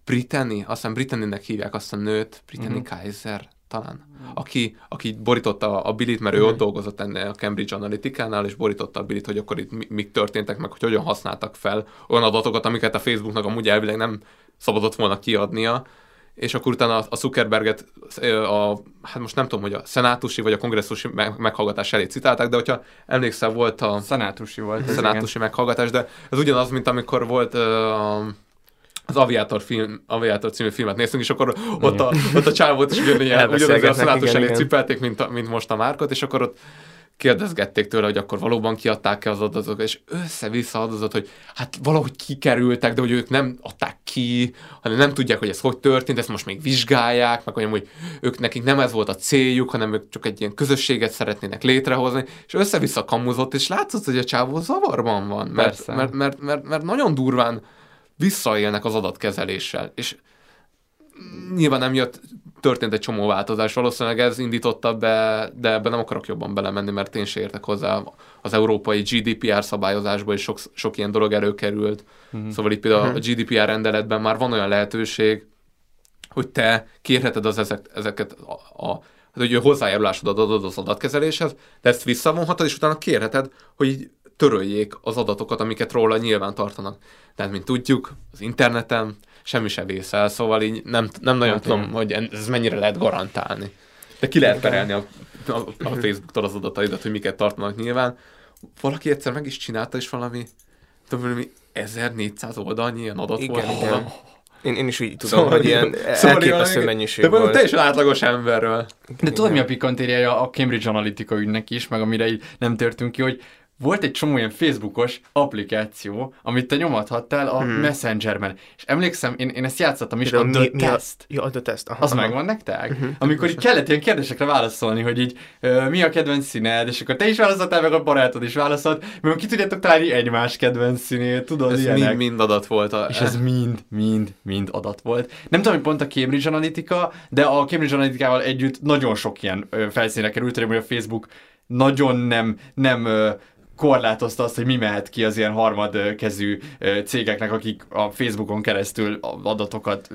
Brittany, aztán Brittany-nek hívják azt a nőt, Brittany Kaiser talán, aki borította a Billit, mert ő ott dolgozott ennél a Cambridge Analytica-nál, és borította a Billit, hogy akkor itt mik történtek meg, hogy hogyan használtak fel olyan adatokat, amiket a Facebooknak amúgy elvileg nem szabadott volna kiadnia, és akkor utána a Zuckerberget, hát most nem tudom, hogy a szenátusi vagy a kongresszusi meghallgatás elé citálták, de hogyha emlékszel, volt a szenátusi meghallgatás, de ez ugyanaz, mint amikor volt az Aviator című filmet néztünk, és akkor ott a csávót is ugyanaz a szenátus elé cipelték, mint most a Márkot, és akkor ott kérdezgették tőle, hogy akkor valóban kiadták-e az adatokat, és össze-vissza adozott, hogy hát valahogy kikerültek, de hogy ők nem adták ki, hanem nem tudják, hogy ez hogy történt, ezt most még vizsgálják, meg olyan, hogy nekik nem ez volt a céljuk, hanem ők csak egy ilyen közösséget szeretnének létrehozni, és össze-vissza kamuzott, és látszott, hogy a csávó zavarban van, mert nagyon durván visszaélnek az adatkezeléssel, és nyilván emiatt történt egy csomó változás, valószínűleg ez indította be, de ebben nem akarok jobban belemenni, mert én se értek hozzá. Az európai GDPR szabályozásból is sok ilyen dolog előkerült. Mm-hmm. Szóval itt például a GDPR rendeletben már van olyan lehetőség, hogy te kérheted ezeket hogy hozzájárulásodat adod az adatkezeléshez, de ezt visszavonhatod, és utána kérheted, hogy töröljék az adatokat, amiket róla nyilván tartanak. Tehát, mint tudjuk, az interneten semmi se vészel, szóval így nem nagyon tudom, hogy ez mennyire lehet garantálni. De ki lehet perelni a Facebooktól az adataidat, hogy miket tartanak nyilván. Valaki egyszer meg is csinálta, és valami 1400 oldalnyi ilyen adat volt. Igen. Én is így tudom, szóval hogy ilyen elképesztő mennyiség de volt. De teljesen átlagos emberről. De tudod, mi a pikantériája a Cambridge Analytica ügynek is, meg amire így nem törtünk ki, hogy volt egy csomó ilyen Facebookos applikáció, amit te nyomadhattál a Messengerben. És emlékszem, én ezt játszottam is, a test. Ja, the test. Aha, az megvan nektek? Amikor így kellett ilyen kérdésekre válaszolni, hogy így mi a kedvenc színed, és akkor te is válaszoltál, meg a barátod is válaszolt, mert ki tudjátok találni egymás kedvenc színét, tudod, ez ilyenek. mind adat volt. És ez mind adat volt. Nem tudom, hogy pont a Cambridge Analytica, de a Cambridge Analytica-val együtt nagyon sok ilyen felszínre került, hogy a Facebook nagyon nem korlátozta azt, hogy mi mehet ki az ilyen harmadkezű cégeknek, akik a Facebookon keresztül adatokat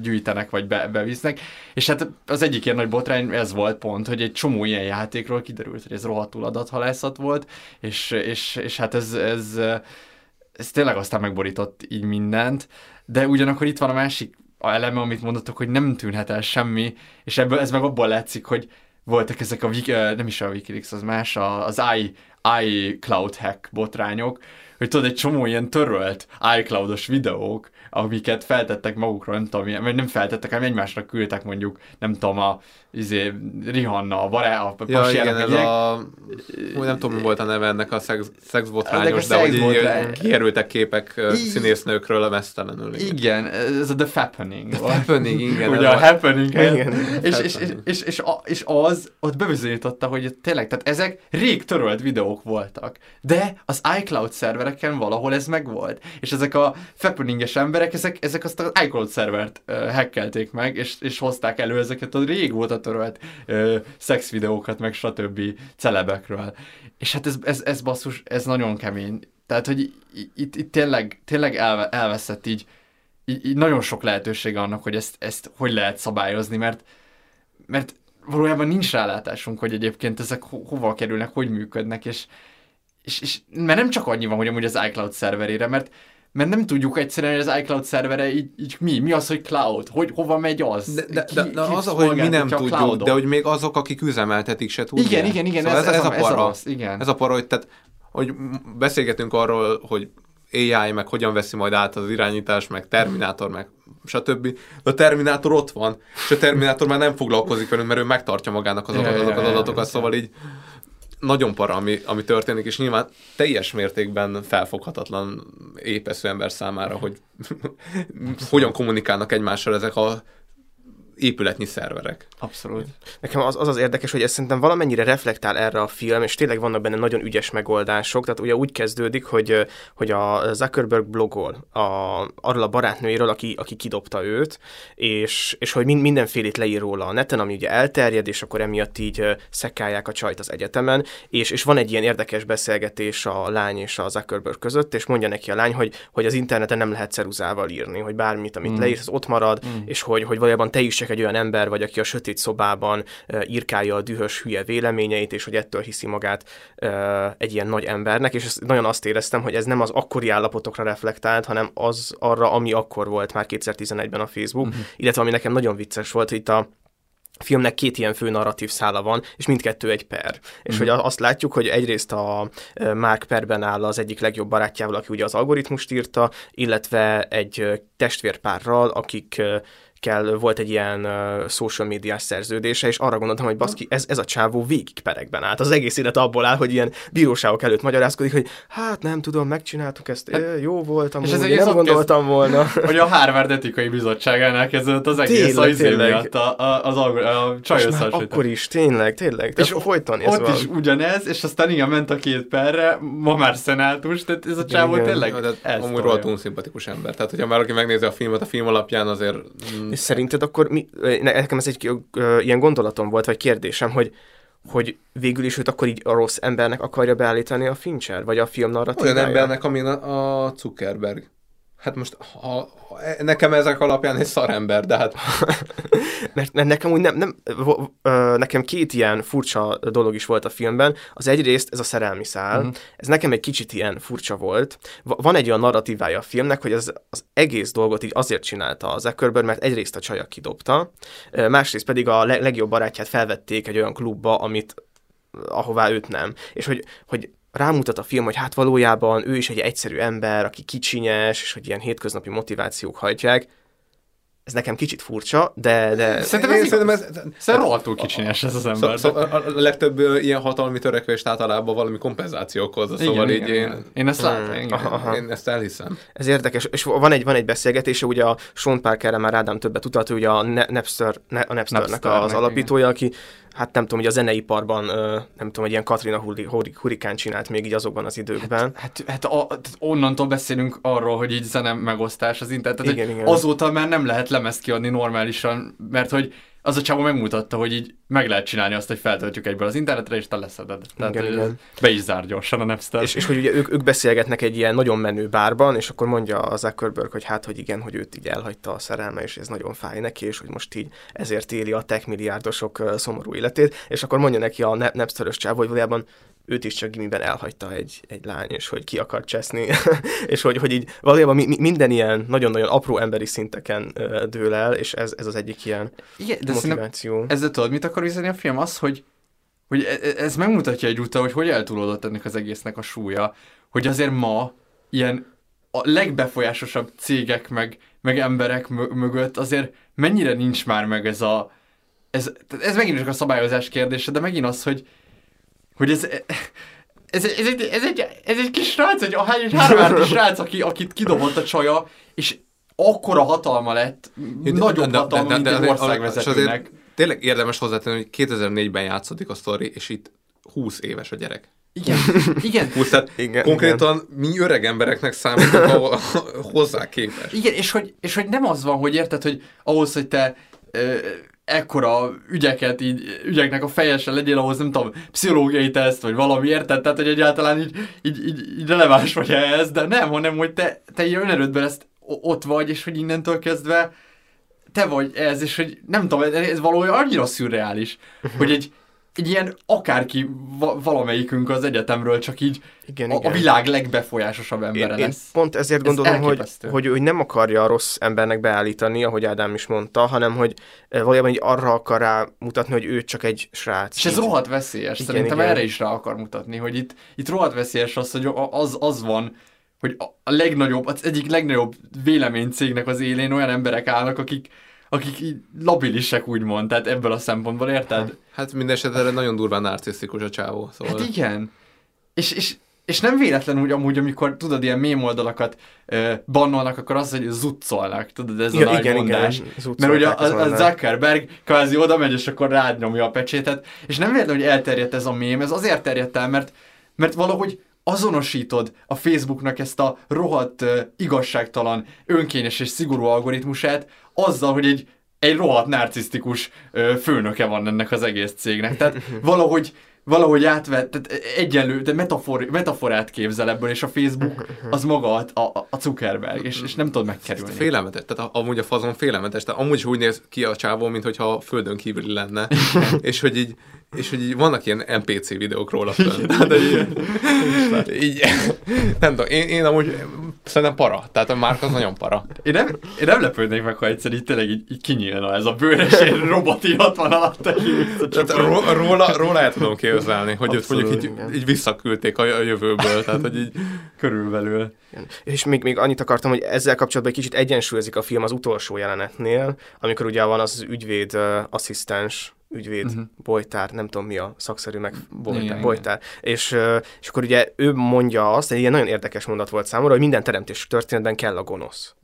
gyűjtenek, vagy bevisznek. És hát az egyik ilyen nagy botrány ez volt pont, hogy egy csomó ilyen játékról kiderült, hogy ez rohadtul adathalászat volt, és hát ez tényleg aztán megborított így mindent. De ugyanakkor itt van a másik eleme, amit mondottok, hogy nem tűnhet el semmi, és ebből ez meg abból látszik, hogy voltak ezek nem is a WikiLeaks, az más, az iCloud hack botrányok, hogy tudod, egy csomó ilyen törölt iCloud-os videók, amiket feltettek magukra, nem tudom, vagy nem feltettek, hanem egymásra küldtek mondjuk, nem tudom, Rihanna, a Vará, a Pasiának. Nem tudom, mi volt a neve ennek a szexbotrányos, de hogy kijelöltek képek színésznőkről a mesztelenül. Igen, ez a The Fappening. The Fappening, igen. Ugye a Happening. És az ott bebizonyította, hogy tényleg, tehát ezek rég törölt videók voltak, de az iCloud szervereken valahol ez megvolt. És ezek a Fappeninges emberek, ezek azt az iCloud szervert hackelték meg, és hozták elő ezeket a régóta törölt szex videókat, meg stb. Celebekről. És hát ez basszus, ez nagyon kemény. Tehát, hogy itt tényleg elveszett így nagyon sok lehetőség annak, hogy ezt hogy lehet szabályozni, mert valójában nincs rálátásunk, hogy egyébként ezek hova kerülnek, hogy működnek, és mert nem csak annyi van, hogy amúgy az iCloud szerverére, mert nem tudjuk egyszerűen, hogy az iCloud szervere így mi az, hogy cloud, hogy hova megy az. De az, hogy mi nem tudjuk, de hogy még azok, akik üzemeltetik, se tudják. Igen, szóval ez a para, hogy beszélgetünk arról, hogy AI, meg hogyan veszi majd át az irányítás, meg Terminátor, meg stb. De a Terminátor ott van, és a Terminátor már nem foglalkozik velünk, mert ő megtartja magának azokat az adatokat, szóval így nagyon para, ami történik, és nyilván teljes mértékben felfoghatatlan épesző ember számára, hogy hogyan kommunikálnak egymással ezek a épületnyi szerverek. Abszolút. Nekem az érdekes, hogy ez szerintem valamennyire reflektál erre a film, és tényleg vannak benne nagyon ügyes megoldások. Tehát ugye úgy kezdődik, hogy a Zuckerberg blogol arról a barátnőjéről, aki kidobta őt, és hogy mindenfélét leír róla a neten, ami ugye elterjed, és akkor emiatt így szekálják a csajt az egyetemen, és van egy ilyen érdekes beszélgetés a lány és a Zuckerberg között, és mondja neki a lány, hogy az interneten nem lehet ceruzával írni, hogy bármit, amit leírsz, az ott marad, és hogy valójában te is egy olyan ember vagy, aki a sötét szobában írkálja a dühös hülye véleményeit, és hogy ettől hiszi magát egy ilyen nagy embernek, és nagyon azt éreztem, hogy ez nem az akkori állapotokra reflektált, hanem az arra, ami akkor volt már 2011-ben a Facebook, illetve ami nekem nagyon vicces volt, itt a filmnek két ilyen fő narratív szála van, és mindkettő egy per. És hogy azt látjuk, hogy egyrészt a Mark perben áll az egyik legjobb barátjával, aki ugye az algoritmust írta, illetve egy testvérpárral, akik volt egy ilyen social médiás szerződése, és arra gondoltam, hogy baszki, ez a csávó végig perekben állt. Az egész élet abból áll, hogy ilyen bíróságok előtt magyarázkodik, hogy hát nem tudom, megcsináltuk ezt, jó volt, amúgy, nem gondoltam volna. Hogy a Harvard etikai bizottságánál kezdődött az egész miatt a csajos hasonlítás. Akkor is, tényleg. És folyton ez van. Ott is ugyanez, és aztán igen, ment a két perre, ma már szenátus, tehát ez a csávó tényleg amúgy rohadtul szimpatikus ember. Tehát, hogyha már aki megnézi a filmet, a film alapján azért és szerinted akkor nekem ez egy ilyen gondolatom volt, vagy kérdésem, hogy végül is őt akkor így a rossz embernek akarja beállítani a Fincher, vagy a film narratívája? Olyan embernek, amin a Zuckerberg. Hát most nekem ezek alapján egy szarember, de hát... mert nekem úgy nekem két ilyen furcsa dolog is volt a filmben. Az egyrészt ez a szerelmi szál, ez nekem egy kicsit ilyen furcsa volt. Van egy olyan narratívája a filmnek, hogy ez az egész dolgot így azért csinálta az Zuckerberg, mert egyrészt a csaja kidobta, másrészt pedig a legjobb barátját felvették egy olyan klubba, ahová őt nem. És hogy rámutat a film, hogy hát valójában ő is egy egyszerű ember, aki kicsinyes, és hogy ilyen hétköznapi motivációk hajtják. Ez nekem kicsit furcsa, de... Szerintem rohadtul kicsinyes ez az ember. A legtöbb ilyen hatalmi törekvést általában valami kompenzáció okozza, szóval így én ezt látom, én ezt elhiszem. Ez érdekes, és van egy beszélgetése, ugye a Sean Parkerre már Ádám többet utalt, hogy a Napsternek az alapítója, aki hát nem tudom, hogy a zeneiparban, nem tudom, egy ilyen Katrina hurikán csinált még így azokban az időkben. Onnantól beszélünk arról, hogy így zene megosztás az internet. Tehát, igen. Azóta már nem lehet lemezt kiadni normálisan, mert hogy az a csávó megmutatta, hogy így meg lehet csinálni azt, hogy feltöltjük egyből az internetre, és te leszeded. Tehát igen. Be is zár gyorsan a Napster. És hogy ugye ők beszélgetnek egy ilyen nagyon menő bárban, és akkor mondja az Zuckerberg, hogy hát, hogy igen, hogy őt így elhagyta a szerelme, és ez nagyon fáj neki, és hogy most így ezért éli a tech milliárdosok szomorú életét, és akkor mondja neki a Napster-ös csávó, hogy valójában őt is csak gimiben elhagyta egy lány, és hogy ki akar cseszni, és hogy így valójában minden ilyen nagyon-nagyon apró emberi szinteken dől el, és ez az egyik ilyen motiváció. Ezzel tudod, mit akar üzenni a film? Az, hogy ez megmutatja egyúttal, hogy eltúlódott ennek az egésznek a súlya, hogy azért ma ilyen a legbefolyásosabb cégek meg emberek mögött azért mennyire nincs már meg ez a... Ez megint csak a szabályozás kérdése, de megint az, hogy ez egy kis srác, egy Harvardi srác, akit kidobott a csaja, és akkora hatalma lett, nagyobb hatalma, mint egy országvezetőnek. Tényleg érdemes hozzátenni, hogy 2004-ben játszódik a sztori, és itt 20 éves a gyerek. Igen. 20, tehát igen, konkrétan mi öreg embereknek számítunk hozzá képest. Igen, és hogy nem az van, hogy érted, hogy ahhoz, hogy te... ekkora ügyeknek a fejesen legyél, ahhoz nem tudom, pszichológiai teszt, vagy valami, érted? Tehát, hogy egyáltalán így releváns vagy ehhez, de nem, hanem, hogy te ilyen önerődben ezt ott vagy, és hogy innentől kezdve te vagy ez, és hogy nem tudom, ez valójában annyira szürreális, hogy egy ilyen akárki, valamelyikünk az egyetemről csak így igen. A világ legbefolyásosabb embere lesz. Pont ezért gondolom, hogy nem akarja a rossz embernek beállítani, ahogy Ádám is mondta, hanem hogy valójában így arra akar rá mutatni, hogy ő csak egy srác. És ez rohadt veszélyes. Igen, szerintem igen. Erre is rá akar mutatni, hogy itt rohadt veszélyes az, hogy az van, hogy a legnagyobb, az egyik legnagyobb véleménycégnek az élén olyan emberek állnak, akik így labilisek, úgymond, tehát ebből a szempontból, érted? Hát minden esetre nagyon durván narcisztikus a csávó. Szóval. Hát igen. És nem véletlen úgy amúgy, amikor tudod, ilyen mém oldalakat bannolnak, akkor az, hogy zuccolnak, tudod, ez a nagy mondás. Mert ugye a Zuckerberg kvázi oda megy, és akkor rád nyomja a pecsétet, és nem véletlen, hogy elterjedt ez a mém, ez azért terjedt el, mert valahogy azonosítod a Facebooknak ezt a rohadt, igazságtalan, önkényes és szigorú algoritmusát azzal, hogy egy rohadt narcisztikus főnöke van ennek az egész cégnek. Tehát valahogy átvett, tehát egyenlő, de metaforát képzel ebből, és a Facebook az maga a Zuckerberg, és nem tud megkerülni. Félelmetes, tehát amúgy a fazon félelmetes, tehát amúgy is úgy néz ki a csávó, mintha a földön kívül lenne, és hogy így vannak ilyen NPC videók róla föl. Tehát így, nem tudom, én amúgy szerintem para, tehát a márka az nagyon para. Én nem lepődnék meg, ha egyszer így tényleg így kinyílna ez a bőres, egy roboti 60 alatt. Róla el tudom képzelni, hogy abszolút, őt mondjuk így visszaküldték a jövőből, tehát hogy így körülbelül. Igen. És még annyit akartam, hogy ezzel kapcsolatban egy kicsit egyensúlyozik a film az utolsó jelenetnél, amikor ugye van az ügyvéd asszisztens, bojtár, nem tudom mi a szakszerű bojtár. És akkor ugye ő mondja azt, egy ilyen nagyon érdekes mondat volt számomra, hogy minden teremtés történetben kell a gonosz.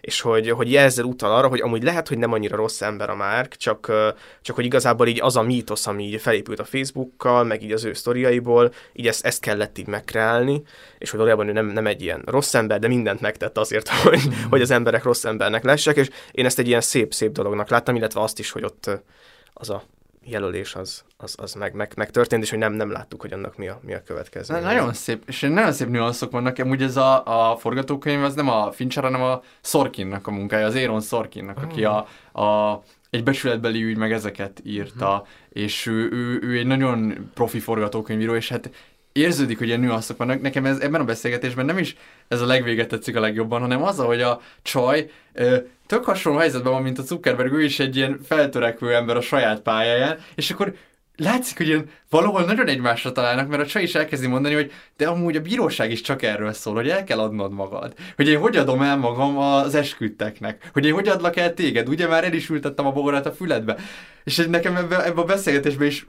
És hogy ezzel utal arra, hogy amúgy lehet, hogy nem annyira rossz ember a Mark, csak hogy igazából így az a mítosz, ami így felépült a Facebookkal, meg így az ő sztoriaiból, így ezt kellett így megkreálni, és hogy valójában ő nem egy ilyen rossz ember, de mindent megtett azért, hogy az emberek rossz embernek lessek, és én ezt egy ilyen szép-szép dolognak láttam, illetve azt is, hogy ott az a jelölés az megtörtént, és hogy nem láttuk, hogy annak mi a következmény. Nagyon szép, és nagyon szép nüanszok vannak. Amúgy ez a forgatókönyv az nem a Fincher, hanem a Sorkinnak a munkája, az Aaron Sorkinnak, aki egy becsületbeli ügy meg ezeket írta, és ő egy nagyon profi forgatókönyvíró, és hát érződik, hogy ilyen nüanszok vannak. Nekem ebben a beszélgetésben nem is ez a legvége tetszik a legjobban, hanem az, hogy a csaj tök hasonló helyzetben van, mint a Zuckerberg, ő is egy ilyen feltörekvő ember a saját pályáján, és akkor látszik, hogy ilyen valahol nagyon egymásra találnak, mert a csaj is elkezdi mondani, hogy de amúgy a bíróság is csak erről szól, hogy el kell adnod magad. Hogy én hogy adom el magam az esküdteknek. Hogy én hogy adlak el téged. Ugye már el is ültettem a bogarat a füledbe. És nekem ebbe a beszélgetésben is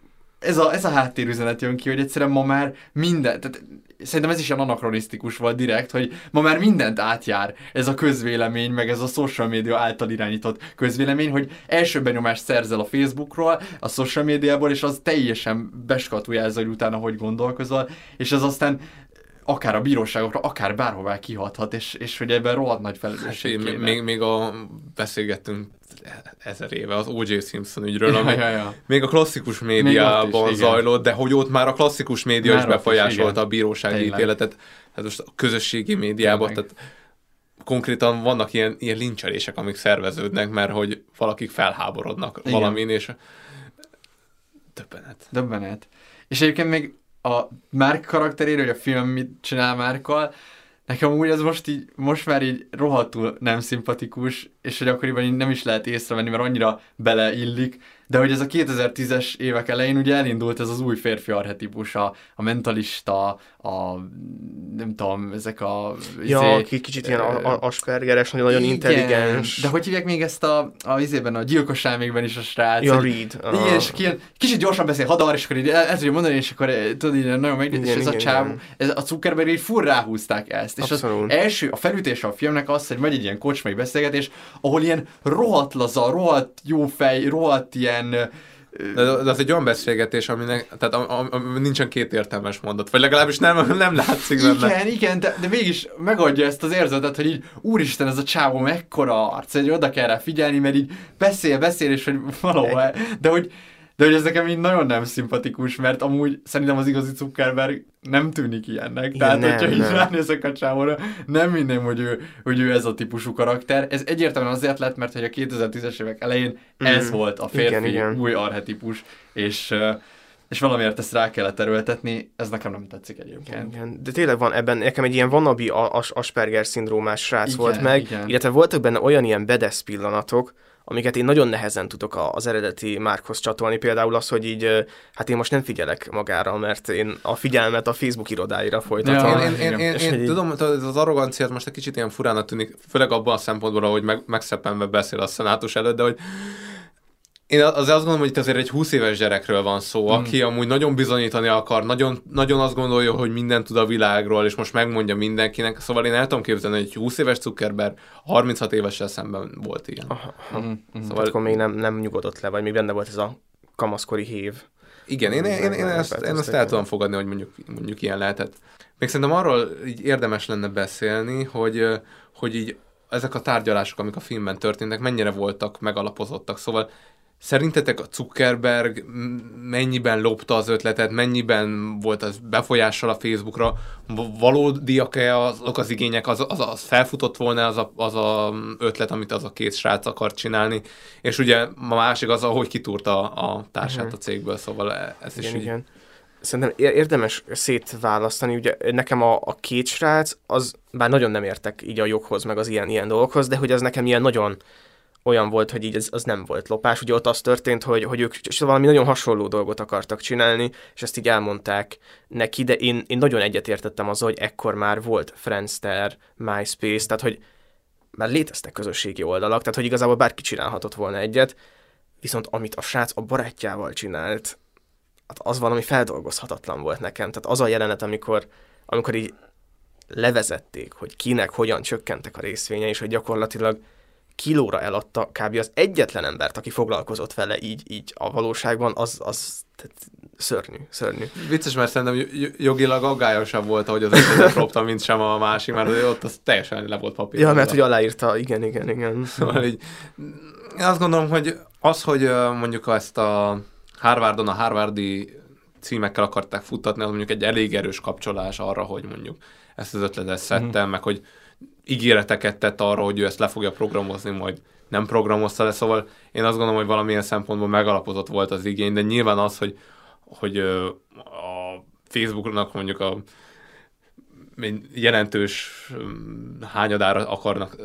ez a háttérüzenet jön ki, hogy egyszerűen ma már minden, tehát szerintem ez is ilyen anakronisztikus volt direkt, hogy ma már mindent átjár ez a közvélemény, meg ez a social media által irányított közvélemény, hogy első benyomást szerzel a Facebookról, a social médiából, és az teljesen beskatujázza, hogy utána hogy gondolkozol, és ez aztán akár a bíróságokra, akár bárhová kihathat, és hogy ebben rohadt nagy felelősség kéne. Még beszélgettünk 1000 éve az O.J. Simpson ügyről, ami még a klasszikus médiában is zajlott, de hogy ott már a klasszikus média is befolyásolta a bírósági ítéletet. Hát most a közösségi médiában, tehát konkrétan vannak ilyen lincselések, amik szerveződnek, mert hogy valakik felháborodnak valamin, és döbbenet. És egyébként még a Mark karakteréről, hogy a film mit csinál Markkal, nekem úgy az most már így rohadtul nem szimpatikus, és hogy akkoriban így nem is lehet észrevenni, mert annyira beleillik, de hogy ez a 2010-es évek elején ugye elindult ez az új férfi archetípus, a mentalista, a nem tudom, ezek a... kicsit ilyen aspergeres, nagyon intelligens. De hogy hívják még ezt a gyilkos álmékben is a srác? Ja, Reed. Igen, és kicsit gyorsan beszél, hadar, és akkor így el tudja mondani, és akkor tudod, így nagyon megint, és ez a csáv, ez a Zuckerberg így full ráhúzták ezt. És abszolút. Az első, a felütése a filmnek az, hogy megy egy ilyen kocsmai beszélgetés, ahol ilyen rohadt laza, rohadt jó fej, rohadt ilyen... De az egy olyan beszélgetés, aminek, tehát nincsen kétértelmes mondat, vagy legalábbis nem látszik benne. Igen, de mégis megadja ezt az érzetet, hogy így úristen, ez a csávó mekkora arc, hogy oda kell rá figyelni, mert így beszél, és hogy valahol, de hogy ez nekem így nagyon nem szimpatikus, mert amúgy szerintem az igazi Zuckerberg nem tűnik ilyennek. Igen, tehát, hogyha így ránézek a csávóra, nem hinném, hogy ő ez a típusú karakter. Ez egyértelműen azért lett, mert hogy a 2010-es évek elején ez volt a férfi új archetípus, és valamiért ezt rá kellett erőltetni, ez nekem nem tetszik egyébként. Igen. De tényleg van ebben, nekem egy ilyen wannabe Asperger-szindrómás srác volt meg, illetve voltak benne olyan ilyen bedesz pillanatok, amiket én nagyon nehezen tudok az eredeti Markhoz csatolni, például az, hogy így, hát én most nem figyelek magára, mert én a figyelmet a Facebook irodáira folytatom. Ja, én tudom, az arroganciát most egy kicsit ilyen furának tűnik, főleg abban a szempontból, ahogy megszeppenve beszél a szenátus előtt, de hogy én azt gondolom, hogy itt azért egy 20 éves gyerekről van szó, aki amúgy nagyon bizonyítani akar, nagyon, nagyon azt gondolja, hogy mindent tud a világról, és most megmondja mindenkinek. Szóval én el tudom képzelni, hogy egy 20 éves Zuckerberg 36 évessel szemben volt ilyen. Szóval akkor még nem nyugodott le, vagy még benne volt ez a kamaszkori hév. Igen, én ezt el tudom fogadni, hogy mondjuk ilyen lehetett. Még szerintem arról így érdemes lenne beszélni, hogy így ezek a tárgyalások, amik a filmben történtek, mennyire voltak megalapozottak. Szóval szerintetek a Zuckerberg mennyiben lopta az ötletet, mennyiben volt az befolyással a Facebookra, valódiak-e azok az igények, az felfutott volna az a ötlet, amit az a két srác akart csinálni, és ugye a másik az, ahogy kitúrta a társát a cégből, szóval ez is így. Szerintem érdemes szétválasztani, ugye nekem a két srác, az bár nagyon nem értek így a joghoz, meg az ilyen dolgokhoz, de hogy az nekem ilyen nagyon olyan volt, hogy így az nem volt lopás. Ugye ott az történt, hogy ők valami nagyon hasonló dolgot akartak csinálni, és ezt így elmondták neki, de én nagyon egyetértettem azzal, hogy ekkor már volt Friendster, MySpace, tehát hogy már léteztek közösségi oldalak, tehát hogy igazából bárki csinálhatott volna egyet, viszont amit a srác a barátjával csinált, az valami feldolgozhatatlan volt nekem. Tehát az a jelenet, amikor így levezették, hogy kinek hogyan csökkentek a részvényei, és hogy gyakorlatilag kilóra eladta kb. Az egyetlen embert, aki foglalkozott vele így a valóságban, az tehát szörnyű. Vicces, mert szerintem jogilag aggályosabb volt, ahogy az ötletet ropta, mint sem a másik, mert ott az teljesen le volt papírozva. Ja, mert hogy aláírta, igen. Szóval így, én azt gondolom, hogy az, hogy mondjuk ezt a Harvardon a harvardi címekkel akarták futtatni, az mondjuk egy elég erős kapcsolás arra, hogy mondjuk ezt az ötletet szedtem, meg hogy ígéreteket tett arra, hogy ő ezt le fogja programozni, majd nem programozta le, szóval én azt gondolom, hogy valamilyen szempontból megalapozott volt az igény, de nyilván az, hogy a Facebooknak mondjuk a jelentős hányadára akarnak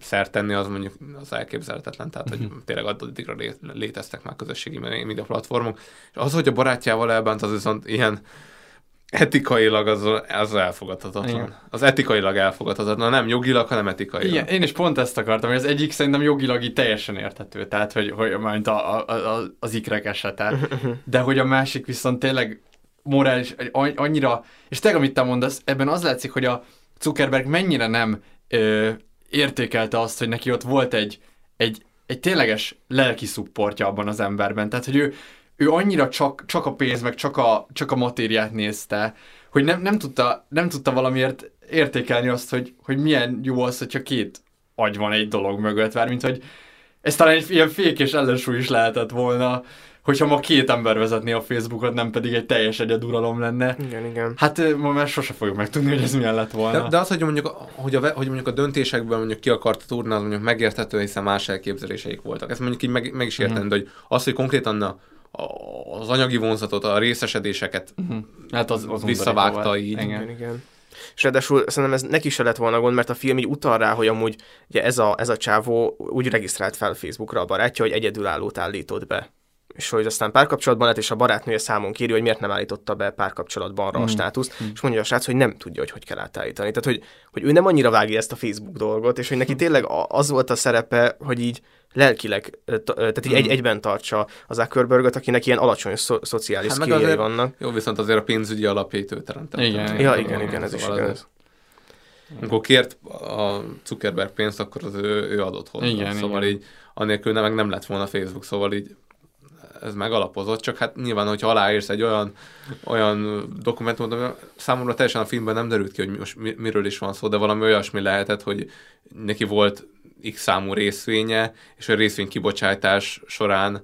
szert tenni, az mondjuk az elképzelhetetlen, tehát hogy tényleg addigra léteztek már közösségi média platformok. És az, hogy a barátjával elbánt, az viszont ilyen etikailag az elfogadhatatlan. Igen. Az etikailag elfogadhatatlan, nem jogilag, hanem etikailag. Igen, én is pont ezt akartam, hogy az egyik szerintem jogilag így teljesen érthető, tehát hogy mint az ikrek esetét. De hogy a másik viszont tényleg morális, annyira, és te, amit te mondasz, ebben az látszik, hogy a Zuckerberg mennyire nem értékelte azt, hogy neki ott volt egy tényleges lelki szupportja abban az emberben. Tehát, hogy ő annyira csak a pénz, meg csak a matériát nézte, hogy nem tudta valamiért értékelni azt, hogy milyen jó az, hogyha két agy van egy dolog mögött, mármint, hogy ez talán egy ilyen fékés ellensúly is lehetett volna, hogyha ma két ember vezetné a Facebookot, nem pedig egy teljes egyeduralom lenne. Igen, igen. Hát ma már sose fogjuk megtudni, hogy ez milyen lett volna. De az, hogy mondjuk a döntésekben mondjuk ki akart túrni, az mondjuk megérthető, hiszen más elképzeléseik voltak. Ezt mondjuk így meg is érteni, de hogy az, hogy konkrétan az anyagi vonzatot, a részesedéseket hát az visszavágta így. Igen. És ráadásul szerintem ez neki se lett volna gond, mert a film így utal rá, hogy amúgy ugye ez a csávó úgy regisztrált fel Facebookra a barátja, hogy egyedülállót állított be. És hogy aztán párkapcsolatban lett, és a barátnője számon kéri, hogy miért nem állította be párkapcsolatbanra a státuszt, és mondja a srác, hogy nem tudja, hogy kell átállítani. Tehát, hogy ő nem annyira vágja ezt a Facebook dolgot, és hogy neki tényleg az volt a szerepe, hogy így lelkileg, tehát így egyben tartsa az Zuckerberg-öt, akinek ilyen alacsony szociális skilljei vannak. Jó, viszont azért a pénzügyi alapját ő teremtett. Igen, ez is igaz. Amikor kért a Zuckerberg pénzt, akkor az ő adott hozzá. Szóval így anélkül meg nem lett volna Facebook, szóval így ez megalapozott, csak hát nyilván, hogyha aláírsz egy olyan dokumentumot, ami számomra teljesen a filmben nem derült ki, hogy most miről is van szó, de valami olyasmi lehetett, hogy neki volt X számú részvénye, és a részvény kibocsátás során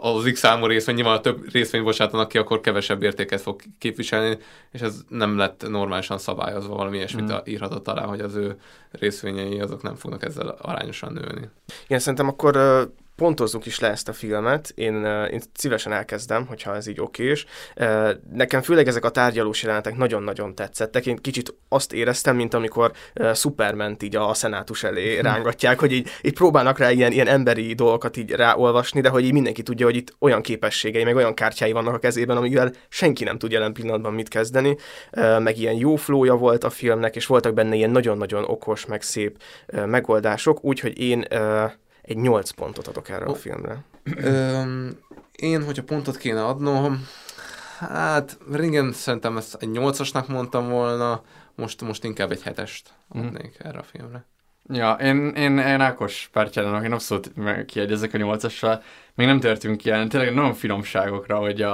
az X számú részvény, nyilván a több részvényt bocsátanak ki, akkor kevesebb értéket fog képviselni, és ez nem lett normálisan szabályozva, valami ilyesmit írhatott alá, hogy az ő részvényei azok nem fognak ezzel arányosan nőni. Igen, szerintem akkor pontozzuk is le ezt a filmet, én szívesen elkezdem, hogyha ez így okés. Nekem főleg ezek a tárgyalós jelenetek nagyon-nagyon tetszettek. Én kicsit azt éreztem, mint amikor Superman-t így a szenátus elé rángatják, hogy így próbálnak rá ilyen emberi dolgokat így ráolvasni, de hogy így mindenki tudja, hogy itt olyan képességei, meg olyan kártyái vannak a kezében, amivel senki nem tud jelen pillanatban mit kezdeni. Meg ilyen jó flója volt a filmnek, és voltak benne ilyen nagyon-nagyon okos, meg szép megoldások, úgyhogy én egy 8 pontot adok erre a filmre. Én, hogyha pontot kéne adnom, hát régen szerintem ezt egy 8-asnak mondtam volna, most inkább egy 7-est adnék erre a filmre. Ja, én Ákos pártjának, én abszolút kiegyezek a 8-assal. Még nem törtünk ilyen, tényleg nagyon finomságokra, hogy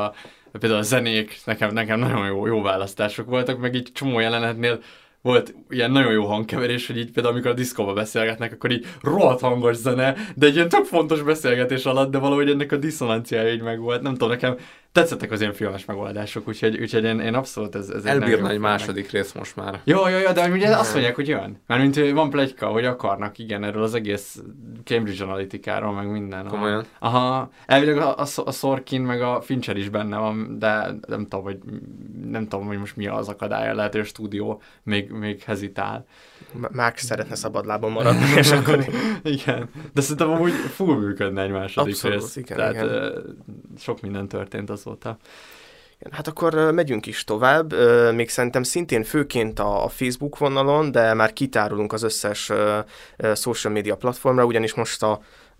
például a zenék, nekem nagyon jó választások voltak, meg így csomó jelenetnél volt ilyen nagyon jó hangkeverés, hogy így például amikor a diszkóba beszélgetnek, akkor így rohadt hangos zene, de egy ilyen tök fontos beszélgetés alatt, de valahogy ennek a diszonanciája így megvolt. Nem tudom, nekem tetszettek az ilyen filmes megoldások, úgyhogy én abszolút ez elbírna egy második rész most már. Jó, de ugye azt mondják, hogy jön. Mármint van pletyka, hogy akarnak, igen, erről az egész Cambridge Analytikáról, meg minden. Komolyan? Aha, elvileg a Sorkin meg a Fincher is benne van, de nem tudom, hogy most mi az akadálya, lehet, hogy a stúdió még hezitál. Max szeretne szabadlábon maradni, és akkor... Igen, de szerintem amúgy full működne egy második abszolút, rész. Igen, tehát igen. Sok minden történt azóta. Hát akkor megyünk is tovább, még szerintem szintén főként a Facebook vonalon, de már kitárulunk az összes social media platformra, ugyanis most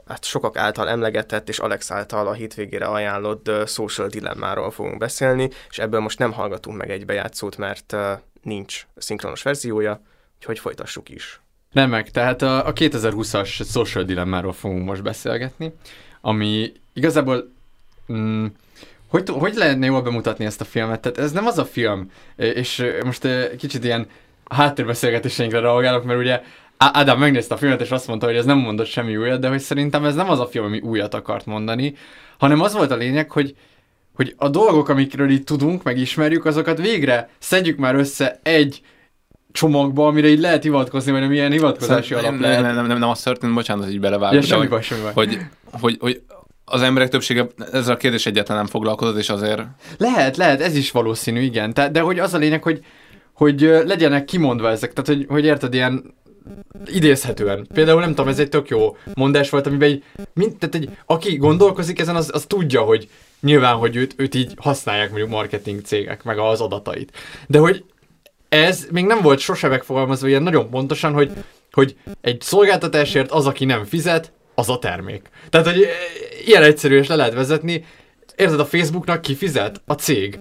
hát sokak által emlegetett és Alex által a hétvégére ajánlott Social Dilemmáról fogunk beszélni, és ebből most nem hallgatunk meg egy bejátszót, mert nincs szinkronos verziója, úgyhogy folytassuk is. Remek, tehát a 2020-as Social Dilemmáról fogunk most beszélgetni, ami igazából... Hogy lehetne jól bemutatni ezt a filmet? Tehát ez nem az a film, és most kicsit ilyen háttérbeszélgetéseinkre reagálok, mert ugye Ádám megnézte a filmet, és azt mondta, hogy ez nem mondott semmi újat, de hogy szerintem ez nem az a film, ami újat akart mondani, hanem az volt a lényeg, hogy a dolgok, amikről így tudunk, megismerjük, azokat végre szedjük már össze egy csomagba, amire így lehet hivatkozni, vagy nem ilyen hivatkozási alap lehet. Nem az történt, bocsánat, így belevágok. Ja, semmi baj. Hogy az emberek többsége ezzel a kérdés egyáltalán nem foglalkozott, és azért... Lehet, ez is valószínű, igen. De hogy az a lényeg, hogy legyenek kimondva ezek, tehát hogy érted, ilyen idézhetően. Például nem tudom, ez egy tök jó mondás volt, amiben aki gondolkozik ezen, az tudja, hogy nyilván, hogy őt így használják mondjuk marketing cégek, meg az adatait. De hogy ez még nem volt sose megfogalmazva ilyen nagyon pontosan, hogy egy szolgáltatásért az, aki nem fizet, az a termék. Tehát, hogy ilyen egyszerű, és le lehet vezetni. Érted, a Facebooknak ki fizet? A cég.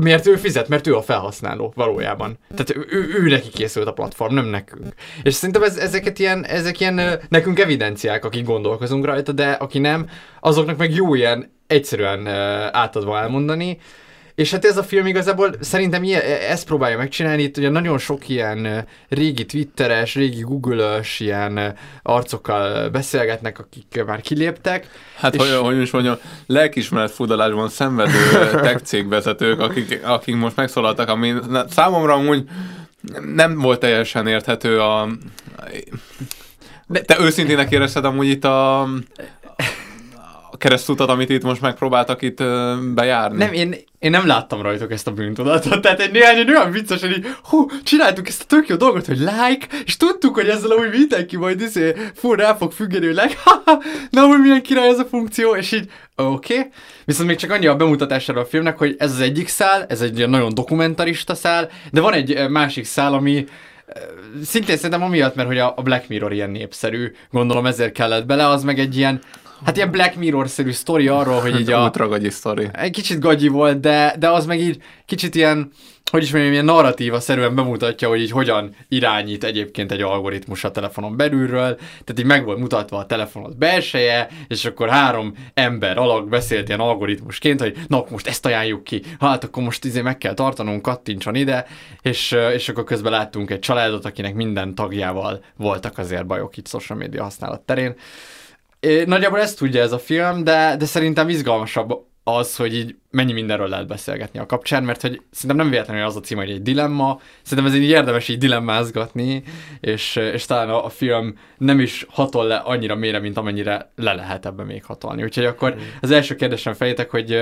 Miért ő fizet? Mert ő a felhasználó valójában. Tehát ő neki készült a platform, nem nekünk. És szerintem ezek ilyen nekünk evidenciák, akik gondolkozunk rajta, de aki nem, azoknak meg jó ilyen egyszerűen átadva elmondani. És hát ez a film igazából szerintem ezt próbálja megcsinálni, itt ugye nagyon sok ilyen régi twitteres, régi google-ös ilyen arcokkal beszélgetnek, akik már kiléptek. Hát és... hogy is mondjam, lelkiismeret furdalásban szenvedő tech cégvezetők, akik most megszólaltak, ami számomra amúgy nem volt teljesen érthető a... Te őszintének érezted amúgy itt a... keresztutat, amit itt most megpróbáltak itt bejárni. Nem, én nem láttam rajtuk ezt a bűntudatot, tehát egy olyan viccesen így, csináltuk ezt a tök jó dolgot, hogy like, és tudtuk, hogy ezzel amúgy mindenki majd rá fog függeni, hogy like, na amúgy milyen király ez a funkció, és így oké. Viszont még csak annyi a bemutatására a filmnek, hogy ez az egyik szál, ez egy nagyon dokumentarista szál, de van egy másik szál, ami szintén szerintem amiatt, mert hogy a Black Mirror ilyen népszerű, gondolom ezért kellett bele, az meg egy ilyen, hát ilyen Black Mirror-szerű sztori arról, hogy így ultra gagyi sztori. Egy kicsit gagyi volt, de az meg így kicsit ilyen, hogy is mondjam, ilyen narratíva-szerűen bemutatja, hogy így hogyan irányít egyébként egy algoritmus a telefonon belülről. Tehát így meg volt mutatva a telefonod belseje, és akkor 3 ember alak beszélt ilyen algoritmusként, hogy na, most ezt ajánljuk ki, hát akkor most meg kell tartanunk, kattintson ide, és akkor közben láttunk egy családot, akinek minden tagjával voltak azért bajok itt social media használat terén. Nagyjából ezt tudja ez a film, de szerintem izgalmasabb az, hogy így mennyi mindenről lehet beszélgetni a kapcsán, mert hogy szerintem nem véletlenül az a cím, hogy egy dilemma, szerintem ez így érdemes így dilemmázgatni, és talán a film nem is hatol le annyira mélyre, mint amennyire le lehet ebbe még hatolni. Úgyhogy akkor az első kérdésem felétek, hogy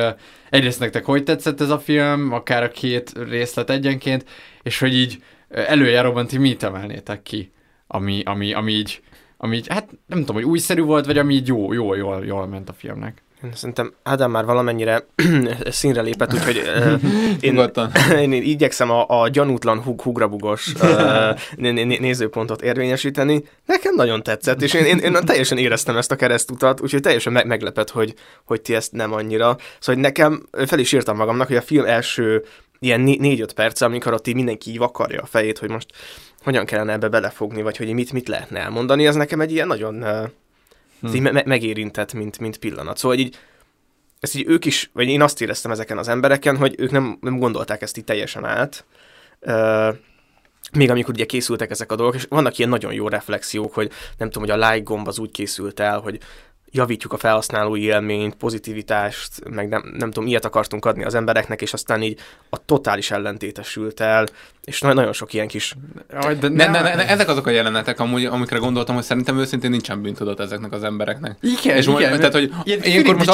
egyrészt nektek hogy tetszett ez a film, akár a 2 részlet egyenként, és hogy így előjáróban ti mit emelnétek ki, ami így... Ami így, hát nem tudom, hogy újszerű volt, vagy ami így jól ment a filmnek. Szerintem Ádám már valamennyire színre lépett, úgyhogy én igyekszem a gyanútlan hugrabugos nézőpontot érvényesíteni. Nekem nagyon tetszett, és én teljesen éreztem ezt a keresztutat, úgyhogy teljesen meglepett, hogy ti ezt nem annyira. Szóval nekem, fel is írtam magamnak, hogy a film első ilyen 4-5 perc, amikor ott mindenki így vakarja a fejét, hogy most hogyan kellene ebbe belefogni, vagy hogy mit lehetne elmondani, ez nekem egy ilyen nagyon megérintett, mint pillanat. Szóval így, ezt így ők is, vagy én azt éreztem ezeken az embereken, hogy ők nem gondolták ezt így teljesen át, még amikor ugye készültek ezek a dolgok, és vannak ilyen nagyon jó reflexiók, hogy nem tudom, hogy a like gomb az úgy készült el, hogy javítjuk a felhasználói élményt, pozitivitást, meg nem tudom, ilyet akartunk adni az embereknek, és aztán így a totális ellentétesült el, és nagyon sok ilyen kis... Ezek azok a jelenetek, amikre gondoltam, hogy szerintem őszintén nincsen bűntudat ezeknek az embereknek. Igen. Tehát, hogy ilyenkor most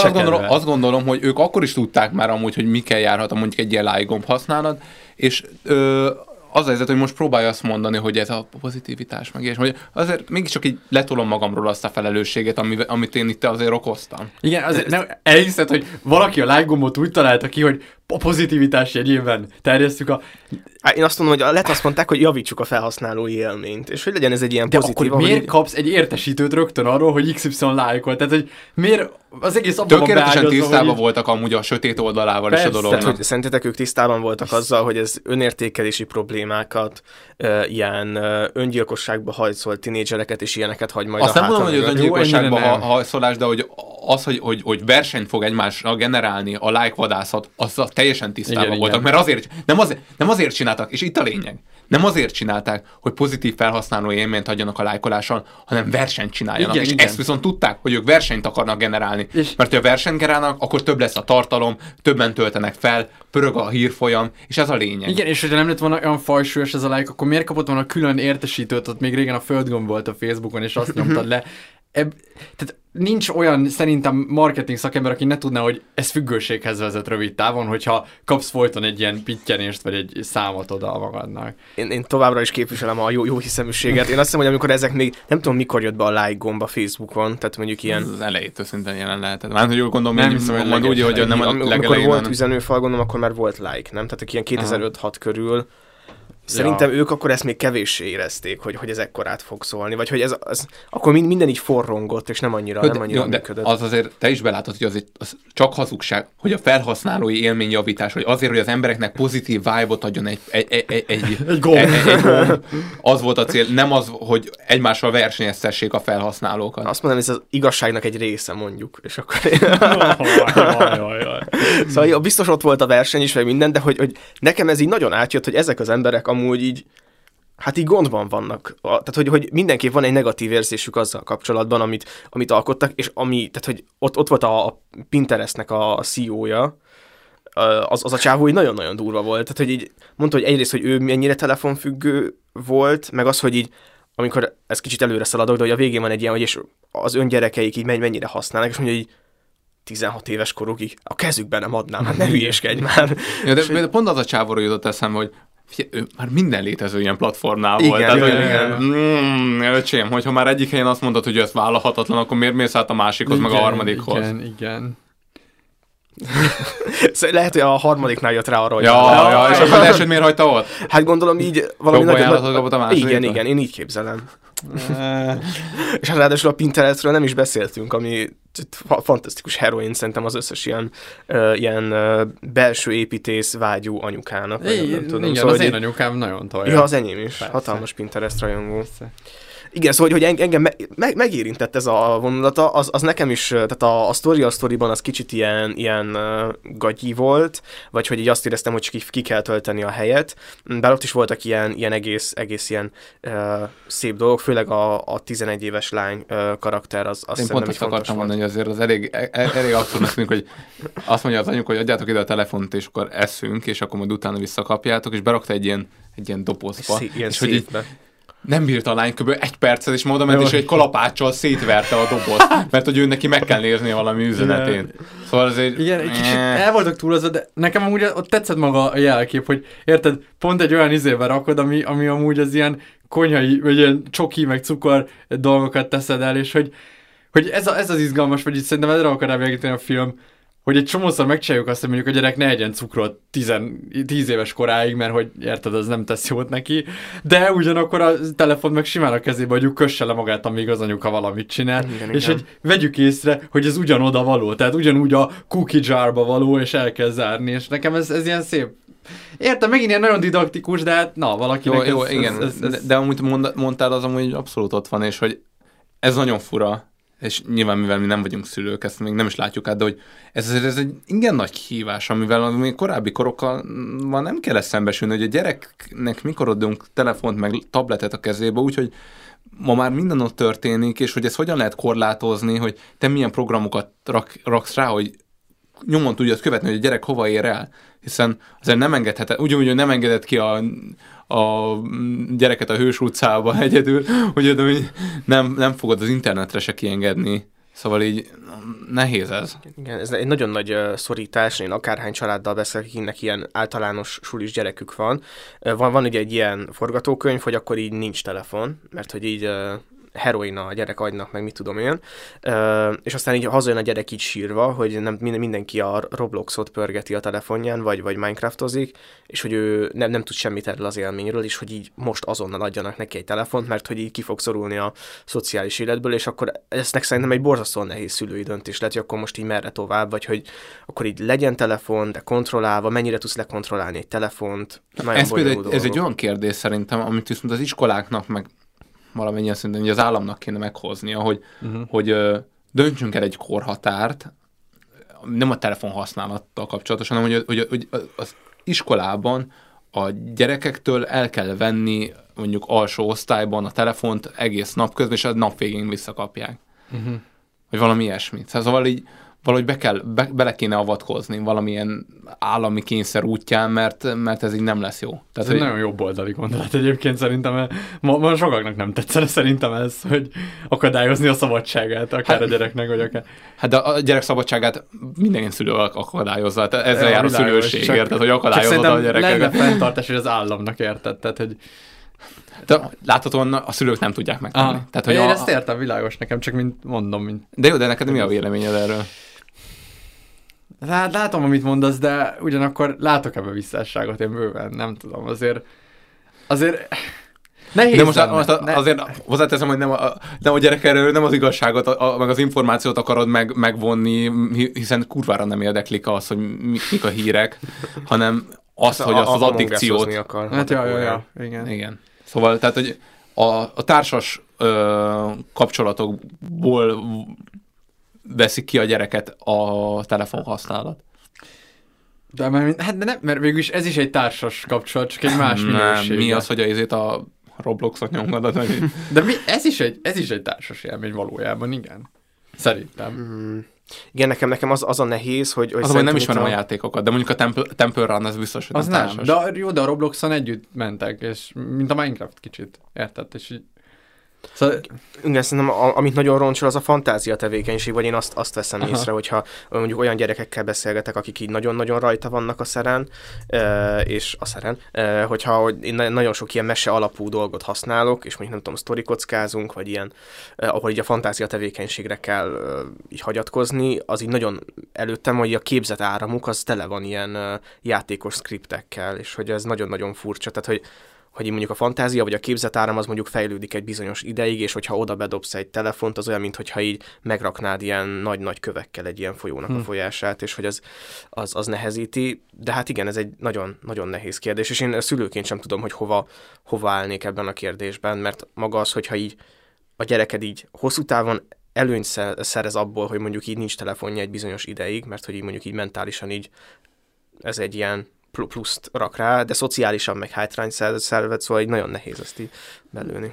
azt gondolom, hogy ők akkor is tudták már amúgy, hogy mikkel járhat mondjuk egy ilyen like gomb használat, és... az a helyzet, hogy most próbálja azt mondani, hogy ez a pozitivitás, meg ilyesmi, hogy azért mégiscsak így letolom magamról azt a felelősséget, amit én itt azért okoztam. Igen, azért nem elhiszed, hogy valaki a like gombot úgy találta ki, hogy a pozitivitás jegyében terjesztjük a... Én azt mondom, hogy azt mondták, hogy javítsuk a felhasználói élményt, és hogy legyen ez egy ilyen pozitív... De akkor miért kapsz egy értesítőt rögtön arról, hogy XY lájkolt? Tehát, hogy miért az egész abban van beágyazva, hogy... Tökéletesen tisztában voltak amúgy a sötét oldalával is a dolognak. Szerintetek ők tisztában voltak azzal, hogy ez önértékelési problémákat, ilyen öngyilkosságba hajszolt tinédzsereket és ilyeneket hagy majd azt a hátra. Azt nem mondom, hogy az öngyilkosságba hajszolás, de hogy az, hogy versenyt fog egymásra generálni a like vadászat, azzal teljesen tisztában voltak, mert azért, nem azért csináltak, és itt a lényeg, nem azért csinálták, hogy pozitív felhasználó élményt adjanak a lájkoláson, hanem versenyt csináljanak, és ezt viszont tudták, hogy ők versenyt akarnak generálni, és mert ha versenyt generálnak, akkor több lesz a tartalom, többen töltenek fel, pörög a hírfolyam, és ez a lényeg. Igen, és hogyha nem lett volna olyan fajsúlyos ez a like, akkor miért kapott volna külön értesítőt, ott még régen a földgomb volt a Facebookon, és azt nyomtad le. Tehát nincs olyan szerintem marketing szakember, aki ne tudná, hogy ez függőséghez vezet rövid távon, hogyha kapsz folyton egy ilyen pittyenést, vagy egy számot oda magadnak. Én továbbra is képviselem a jó hiszeműséget. Én azt hiszem, hogy amikor ezek még, nem tudom mikor jött be a like gomba Facebookon, tehát mondjuk ilyen... Ez az elejétől szinten jelen lehetett. Már hogy jól gondolom, nem hiszem, úgy, hogy nem a legelején. Amikor volt üzenőfal, gondolom, akkor már volt like, nem? Tehát ilyen 2005-6 körül. Szerintem ők akkor ezt még kevéssé érezték, hogy ez ekkorát fog szólni, vagy hogy ez akkor minden így forrongott, és nem annyira működött. Az azért te is belátod, hogy az csak hazugság, hogy a felhasználói élményjavítás, hogy azért, hogy az embereknek pozitív vibe-ot adjon egy gomb. Az volt a cél, nem az, hogy egymással versenyeztessék a felhasználókat. Azt mondom, ez az igazságnak egy része mondjuk, és akkor... Szóval biztos ott volt a verseny is, vagy minden, de hogy nekem ez így nagyon átjött, hogy ezek az emberek amúgy így, hát így gondban vannak. Tehát, hogy mindenképp van egy negatív érzésük azzal kapcsolatban, amit alkottak, és tehát, hogy ott volt a Pinterestnek a CEO-ja, az a csávó így nagyon-nagyon durva volt. Tehát, hogy így mondta, hogy egyrészt, hogy ő mennyire telefonfüggő volt, meg az, hogy így, amikor ez kicsit előre szaladok, de hogy a végén van egy ilyen, hogy és az öngyerekeik így mennyire használnak, és mondja, hogy 16 éves korukig a kezükben nem adnám, hát ne hülyéskedj már. Ja, de pont az a csávóra jutott eszembe, hogy ő már minden létező ilyen platformnál volt. Öcsém, hogyha már egyik helyen azt mondod, hogy ez vállalhatatlan, akkor miért mész át a másikhoz, meg a harmadikhoz? Igen. Lehet, hogy a harmadiknál jött rá arra, hogy... És akkor az elsőt miért hagyta ott? Hát gondolom így valami nagy... ajánlatot kapott a másodikra. Igen, én így képzelem. És ráadásul a Pinterestről nem is beszéltünk, ami fantasztikus heroin szerintem az összes ilyen belső építész vágyú anyukának. Igen, szóval az én anyukám nagyon tolja. Ja, az enyém is. Persze. Hatalmas Pinterest rajongó. Persze. Igen, szóval, hogy engem megérintett ez a vonulata, az nekem is, tehát a Story a Story-ban az kicsit ilyen gagyi volt, vagy hogy így azt éreztem, hogy csak ki kell tölteni a helyet, bár ott is voltak ilyen egész ilyen szép dolgok, főleg a 11 éves lány karakter, az szerintem is fontos volt. Én pont akartam mondani, hogy azért az elég abszurdnak tűnik, hogy azt mondja az anyuk, hogy adjátok ide a telefont, és akkor eszünk, és akkor majd utána visszakapjátok, és berakta egy ilyen dobozba. Ilyen szétbe. Nem bírt a lány kb. 1 percet, és mondom, hogy egy kalapáccsal szétverte a dobozt, mert hogy ő neki meg kell nézni valami üzenetén. Szóval azért... Igen, kicsit el voltak túlozva, de nekem amúgy ott tetszett maga a jelkép, hogy érted, pont egy olyan izébe rakod, ami amúgy az ilyen konyhai, vagy ilyen csoki, meg cukor dolgokat teszed el, és hogy ez az izgalmas, vagy így szerintem erre akar rávilágítani a film, hogy egy csomószor megcsináljuk azt, hogy mondjuk a gyerek ne egyen cukrot 10 éves koráig, mert hogy érted, az nem tesz jót neki, de ugyanakkor a telefon meg simán a kezébe adjuk, kösse le magát, amíg az anyuka valamit csinál, igen. Hogy vegyük észre, hogy ez ugyanoda való, tehát ugyanúgy a cookie jarba való, és el kell zárni, és nekem ez ilyen szép. Értem, megint ilyen nagyon didaktikus, de hát na, valakinek jó, igen. De amúgy mondtál, az amúgy abszolút ott van, és hogy ez nagyon fura. És nyilván, mivel mi nem vagyunk szülők, ezt még nem is látjuk át, de hogy ez egy igen nagy kihívás, amivel még korábbi korokkal már nem kell szembesülni, hogy a gyereknek mikor adunk telefont meg tabletet a kezébe, úgyhogy ma már minden ott történik, és hogy ezt hogyan lehet korlátozni, hogy te milyen programokat raksz rá, hogy nyomon tudjad követni, hogy a gyerek hova ér el, hiszen azért nem engedhet, ugyanúgy nem engedett ki a gyereket a Hős utcába egyedül, hogy nem fogod az internetre se kiengedni. Szóval így nehéz ez. Igen, ez egy nagyon nagy szorítás, én akárhány családdal beszélek, akinek ilyen általános sulis gyerekük van. Van ugye egy ilyen forgatókönyv, hogy akkor így nincs telefon, mert hogy így heroin a gyerek agynak, meg mit tudom én. És aztán így hazajön a gyerek így sírva, hogy nem, mindenki a Robloxot pörgeti a telefonján, vagy Minecraftozik, és hogy ő nem tud semmit erről az élményről, és hogy így most azonnal adjanak neki egy telefont, mert hogy így ki fog szorulni a szociális életből, és akkor eznek szerintem egy borzasztóan nehéz szülői döntés lett, hogy akkor most így merre tovább, vagy hogy akkor így legyen telefon, de kontrollálva, mennyire tudsz lekontrollálni egy telefont. Ez egy olyan kérdés szerintem, amit viszont az iskoláknak meg valamennyien szerintem, hogy az államnak kéne meghoznia, hogy döntsünk el egy korhatárt, nem a telefon használattal kapcsolatosan, hanem hogy az iskolában a gyerekektől el kell venni mondjuk alsó osztályban a telefont egész nap közben, és a nap végén visszakapják. Uh-huh. Vagy valami ilyesmit. Szóval így valahogy bele kéne avatkozni valamilyen állami kényszer útján, mert ez így nem lesz jó. Tehát, ez egy nagyon jobb oldali gondolat egyébként szerintem. Ma sokaknak nem tetszene szerintem ez, hogy akadályozni a szabadságát, akár a gyereknek, vagy akár... Hát de a gyerek szabadságát minden szülő akadályozza, tehát ezzel jár a szülőség, érted, hogy akadályozod a gyerekeket. Lenne fenntartás, hogy az államnak érted, tehát hogy... De láthatóan a szülők nem tudják megtenni. Tehát, hogy én ezt értem, világos nekem, csak mint mondom. De jó, de neked mi a véleményed erről? Hát látom, amit mondasz, de ugyanakkor látok ebbe visszásságot, én bőven nem tudom, azért nehéz. De most azért hozzáteszem, hogy nem a gyerek erről, nem az igazságot, meg az információt akarod megvonni, hiszen kurvára nem érdeklik az, hogy mik a hírek, hanem az, hogy az addikciót... Hát igen. Szóval, tehát, hogy a társas kapcsolatokból veszik ki a gyereket a telefonhasználat. De végülis ez is egy társas kapcsolat, csak egy más minőség. Mi az, hogy a Robloxot nyomgatod? De ez is egy társas élmény valójában, igen. Szerintem. Igen, nekem az a nehéz, hogy az, hogy nem ismerem a játékokat, de mondjuk a Temple Run, az biztos, hogy az nem. De jó, de a Robloxon együtt mentek, és mint a Minecraft kicsit, érted? És így... Szóval... Igen, szerintem amit nagyon roncsol, az a fantázia tevékenység, vagy én azt veszem észre, hogyha mondjuk olyan gyerekekkel beszélgetek, akik így nagyon-nagyon rajta vannak a szeren, hogyha én nagyon sok ilyen mese alapú dolgot használok, és mondjuk nem tudom, sztorikockázunk, vagy ilyen, ahol így a fantázia tevékenységre kell így hagyatkozni, az így nagyon előttem, hogy a képzett áramuk az tele van ilyen játékos szkriptekkel, és hogy ez nagyon-nagyon furcsa, tehát hogy mondjuk a fantázia vagy a képzetáram az mondjuk fejlődik egy bizonyos ideig, és hogyha oda bedobsz egy telefont, az olyan, mintha így megraknád ilyen nagy-nagy kövekkel egy ilyen folyónak a folyását, és hogy az nehezíti, de hát igen, ez egy nagyon-nagyon nehéz kérdés, és én szülőként sem tudom, hogy hova állnék ebben a kérdésben, mert maga az, hogyha így a gyereked így hosszú távon előnyt szerez abból, hogy mondjuk így nincs telefonja egy bizonyos ideig, mert hogy így mondjuk így mentálisan így ez egy ilyen pluszt rak rá, de szociálisan meg hátrány szervet, szóval így nagyon nehéz ezt így belőni.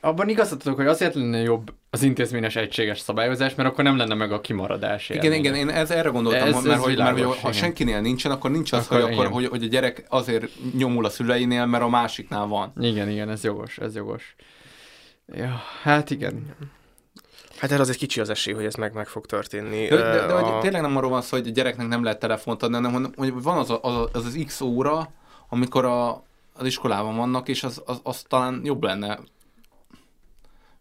Abban igazatotok, hogy azért lenne jobb az intézményes egységes szabályozás, mert akkor nem lenne meg a kimaradás. Igen, én erre gondoltam, mert ha senkinél nincsen, akkor nincs az, hogy a gyerek azért nyomul a szüleinél, mert a másiknál van. Igen, ez jogos. Ja, hát igen. Hát erre azért kicsi az esély, hogy ez meg fog történni. De tényleg nem arról van szó, hogy a gyereknek nem lehet telefont adni, hanem hogy van az X óra, amikor az iskolában vannak, és az talán jobb lenne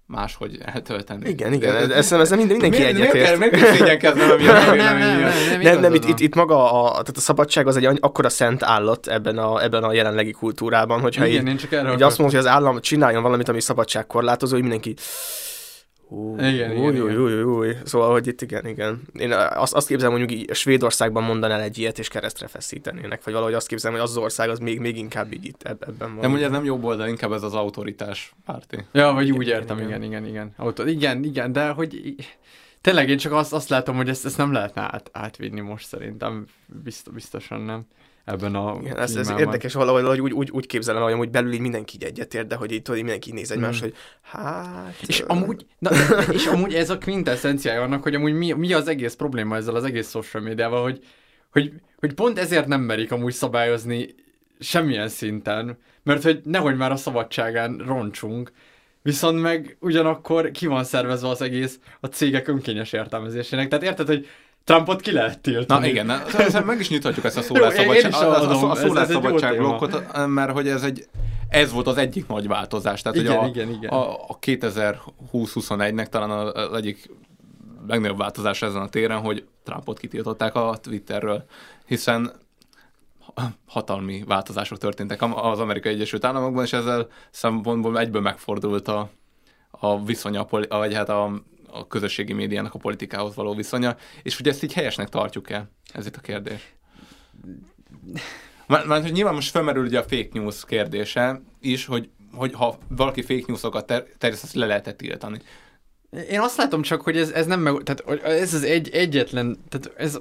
máshogy eltölteni. Igen, ezzel mindenki egyetért. Miért szégyenkezzem, ami a véleményem? Nem, itt maga tehát a szabadság az egy akkora szent állat ebben a jelenlegi kultúrában, hogyha így azt mondod, hogy az állam csináljon valamit, ami szabadságkorlátozó, hogy mindenki... Igen. Szóval, hogy itt igen. Én azt képzelem, mondjuk így Svédországban mondanál egy ilyet, és keresztre feszítenének, vagy valahogy azt képzelem, hogy az ország az még inkább így itt ebben van. Nem, ugye ez nem jobb oldal, inkább ez az autoritás párti. Ja, vagy úgy értem, igen. Igen, de hogy tényleg én csak azt látom, hogy ezt nem lehetne átvinni most szerintem, biztosan nem. Ebben a igen, ez érdekes valahogy, hogy úgy képzelem, hogy belül így mindenki így egyetért, de hogy így mindenki így néz egymás, hogy hát... És amúgy ez a quintesszenciája annak, hogy amúgy mi az egész probléma ezzel az egész social médiával, hogy pont ezért nem merik amúgy szabályozni semmilyen szinten, mert hogy nehogy már a szabadságán roncsunk, viszont meg ugyanakkor ki van szervezve az egész a cégek önkényes értelmezésének. Tehát érted, hogy Trumpot ki lehet tiltani. Na igen, meg is nyithatjuk ezt a szólásszabadság blokkot, mert hogy ez volt az egyik nagy változás. Tehát, igen. A 2020-21-nek talán az egyik legnagyobb változás ezen a téren, hogy Trumpot kitiltották a Twitterről, hiszen hatalmi változások történtek az Amerikai Egyesült Államokban, és ezzel szempontból egyből megfordult a viszonya, vagy hát a közösségi médiának a politikához való viszonya, és hogy ezt így helyesnek tartjuk-e? Ez itt a kérdés. Mert nyilván most felmerül ugye a fake news kérdése is, hogy ha valaki fake news-okat terjeszt, le lehetett tiltani. Én azt látom csak, hogy ez nem meg... Tehát ez az egyetlen... Tehát ez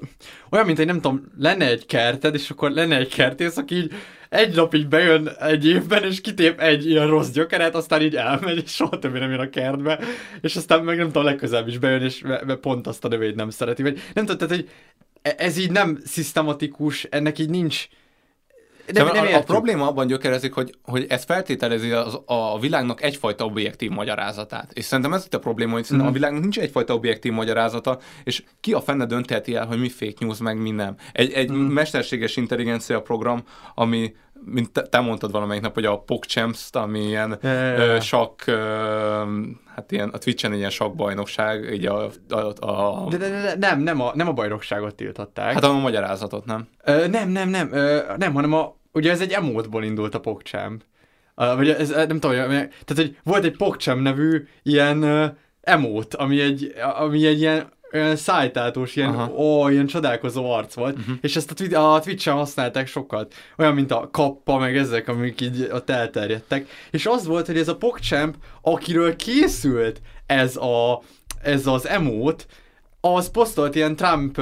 olyan, mint hogy nem tudom, lenne egy kerted, és akkor lenne egy kertész, aki így egy nap így bejön egy évben, és kitép egy ilyen rossz gyökeret, aztán így elmegy, és soha többé nem jön a kertbe, és aztán meg nem tudom, legközelebb is bejön, és pont azt a növényt nem szereti. Vagy nem tudom, tehát hogy ez így nem szisztematikus, ennek így nincs... A probléma abban gyökerezik, hogy ez feltételezi a világnak egyfajta objektív magyarázatát. És szerintem ez itt a probléma, hogy szerintem a világnak nincs egyfajta objektív magyarázata, és ki a fene döntheti el, hogy mi fake news, meg mi nem. Egy mesterséges intelligencia program, ami, mint te mondtad valamelyik nap, hogy a PogChamp, ami ilyen sakk, hát ilyen a Twitchen ilyen sakkbajnokság, így a... De nem a bajnokságot tiltották. Hát a magyarázatot, nem? Nem, hanem ugye ez egy emótból indult a PogChamp. Vagy ez, nem tudom, tehát hogy volt egy PogChamp nevű ilyen emót, ami egy ilyen szájtátós, ilyen csodálkozó arc volt, és ezt a Twitch-en használták sokat. Olyan, mint a kappa, meg ezek, amik így ott elterjedtek. És az volt, hogy ez a PogChamp, akiről készült ez az emót, az posztolt ilyen Trump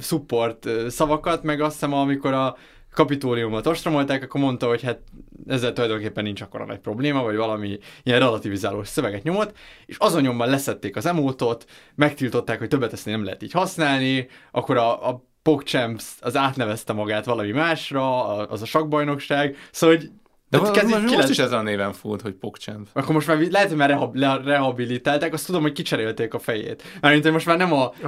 support szavakat, meg azt hiszem, amikor a Kapitóliumot ostromolták, akkor mondta, hogy hát ezzel tulajdonképpen nincs akkora nagy probléma, vagy valami ilyen relativizálós szöveget nyomott, és azon nyomban leszették az emótot, megtiltották, hogy többet ezt nem lehet így használni, akkor a PogChamp az átnevezte magát valami másra, az a sakkbajnokság, szóval hogy... Most is ezen a néven fut, hogy PogChamp. Akkor most már lehet, hogy már rehabilitálták, azt tudom, hogy kicserélték a fejét. Mármint, hogy most már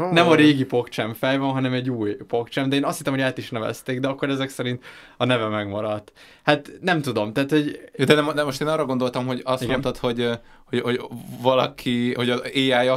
nem a régi PogChamp fej van, hanem egy új PogChamp, de én azt hittem, hogy át is nevezték, de akkor ezek szerint a neve megmaradt. Hát nem tudom, tehát hogy... De most én arra gondoltam, hogy azt mondtad, hogy valaki, hogy az AI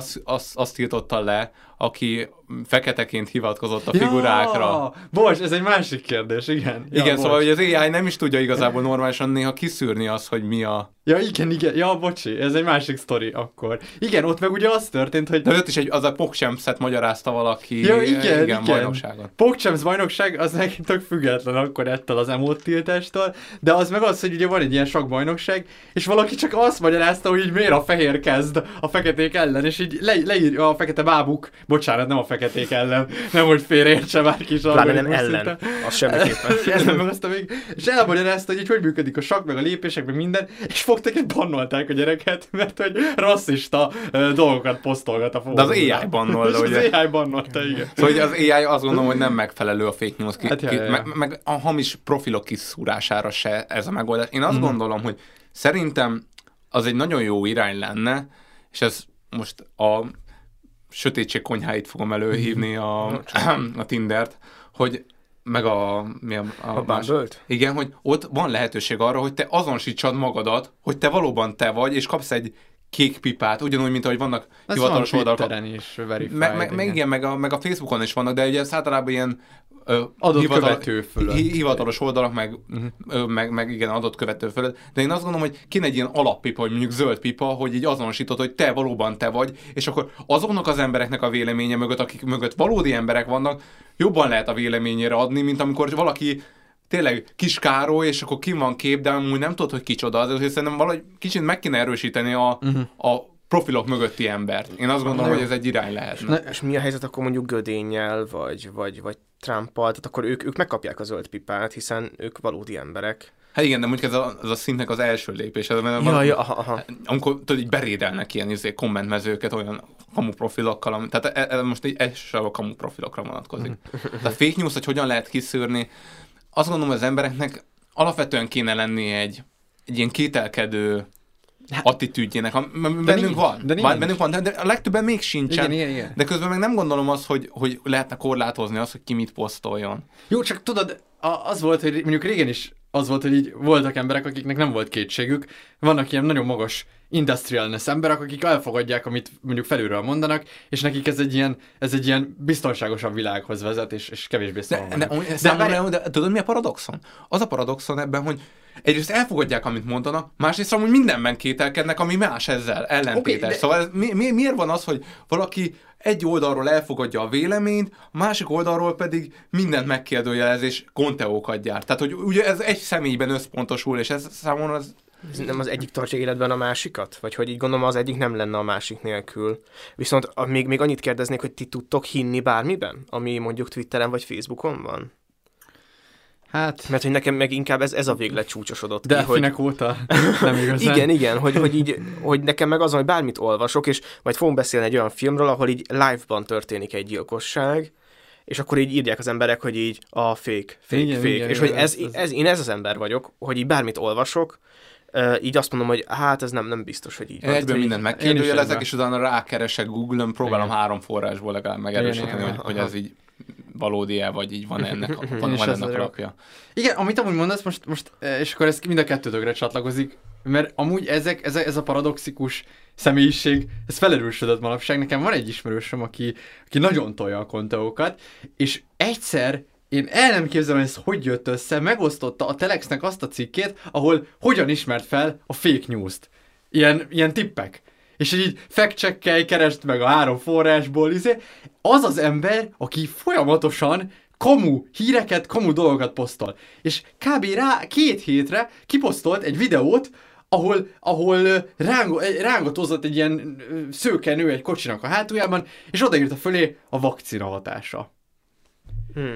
azt tiltotta le, aki feketeként hivatkozott a figurákra. Bocs, ez egy másik kérdés, igen. Ja, igen, bocs. Szóval hogy az AI nem is tudja igazából normálisan néha kiszűrni azt, hogy mi a... Ja, igen, ja, bocsi, ez egy másik sztori akkor. Igen, ott meg ugye az történt, hogy... De ott is az a PogChamp-et magyarázta valaki, ja, igen. Bajnokságot. PogChamp bajnokság az nekik tök független akkor ettől az emót tiltástól, de az meg az, hogy ugye van egy ilyen sakkbajnokság, és valaki csak azt magyarázta, hogy így miért a fehér kezd a feketék ellen, és így leírja a fekete bábuk, bocsánat, nem a feketék ellen, nem hogy félreértse bárki is. Pláne nem ellen, az semmiképpen. Ellen meg aztán még, és elmagyarázta, hogy így működik a sakk, meg a lépések, meg minden, és fogtak és bannolták a gyereket, mert hogy rasszista dolgokat posztolgat a fórumra. De az AI bannolta, ugye? Az AI bannolta, igen. Szóval az AI azt gondolom, hogy nem megfelelő a fake news, meg a hamis profilok kiszúrására se ez a megoldás. Én azt gondolom, hogy szerintem az egy nagyon jó irány lenne, és ez most a sötétség konyháit fogom előhívni a Tindert, hogy meg a Bumble-t? Igen, hogy ott van lehetőség arra, hogy te azonosítsad magadat, hogy te valóban te vagy, és kapsz egy kék pipát, ugyanúgy, mint ahogy vannak ez hivatalos oldalak. Ez van Twitteren is verified. Meg a Facebookon is vannak, de ugye ez általában ilyen adott követő fölött. Hivatalos oldalak, meg igen, adott követő fölött. De én azt gondolom, hogy kéne egy ilyen alappipa, hogy mondjuk zöld pipa, hogy így azonosítod, hogy te valóban te vagy, és akkor azoknak az embereknek a véleménye mögött, akik mögött valódi emberek vannak, jobban lehet a véleményére adni, mint amikor valaki tényleg Kiskároly, és akkor ki van kép, de amúgy nem tudod, hogy kicsoda az, és szerintem valahogy kicsit meg kéne erősíteni a profilok mögötti embert. Én azt gondolom, hogy ez egy irány lehetne. És mi a helyzet akkor mondjuk Gödénnyel, vagy Trumpal, tehát akkor ők megkapják a zöld pipát, hiszen ők valódi emberek. Hát igen, de mondjuk ez a szintnek az első lépés. Amikor tudod, így berédelnek ilyen kommentmezőket olyan kamuprofilokkal, tehát most egy elsősorban a kamuprofilokra vonatkozik. A fake news, hogy hogyan lehet kiszűrni, azt gondolom, hogy az embereknek alapvetően kéne lenni egy ilyen kételkedő attitűdjének, bennünk van, de a legtöbben még sincsen. Igen. De közben meg nem gondolom azt, hogy lehetne korlátozni azt, hogy ki mit posztoljon. Jó, csak tudod, az volt, hogy mondjuk régen is az volt, hogy így voltak emberek, akiknek nem volt kétségük. Vannak ilyen nagyon magas industrialness emberek, akik elfogadják, amit mondjuk felülről mondanak, és nekik ez egy ilyen biztonságosabb világhoz vezet, és kevésbé szalmanak. De tudod, mi a paradoxon? Az a paradoxon ebben, hogy egyrészt elfogadják, amit mondanak, másrészt amúgy mindenben kételkednek, ami más ezzel ellentétes. Okay, de... Szóval ez, miért van az, hogy valaki egy oldalról elfogadja a véleményt, a másik oldalról pedig mindent megkérdőjelez és konteókat gyárt. Tehát, hogy ugye ez egy személyben összpontosul, és ez számomra az Nem az egyik tartja életben a másikat? Vagy hogy így gondolom, az egyik nem lenne a másik nélkül. Viszont még annyit kérdeznék, hogy ti tudtok hinni bármiben, ami mondjuk Twitteren vagy Facebookon van? Hát... Mert hogy nekem meg inkább ez a véglet csúcsosodott de ki, hogy... De óta nem igazán. igen, hogy nekem meg azon, hogy bármit olvasok, és majd fogunk beszélni egy olyan filmről, ahol így live-ban történik egy gyilkosság, és akkor így írják az emberek, hogy így a fake, és hogy én ez az ember vagyok, hogy így bármit olvasok, így azt mondom, hogy hát ez nem biztos, hogy így van. Egyből mindent megkérdőjelezek, és utána rákeresek Google-ön, próbálom három forrásból legalább megerősíteni, hogy ez így valódi-e, vagy így van ennek alapja. Igen, amit amúgy mondasz most, és akkor ez mind a kettőtökre csatlakozik, mert amúgy ez a paradoxikus személyiség, ez felerősödött manapság. Nekem van egy ismerősöm, aki nagyon tolja a konteókat, és egyszer én el nem képzelem, ez hogy jött össze, megosztotta a Telexnek azt a cikkét, ahol hogyan ismert fel a fake news-t. Ilyen tippek. És így fact-checkelj, keresd meg a három forrásból, az az ember, aki folyamatosan kamu híreket, kamu dolgokat posztol. És kb. Rá 2 hétre kiposztolt egy videót, ahol rángatózott egy ilyen szőke nő egy kocsinak a hátuljában, és odaírta fölé a vakcina hatása.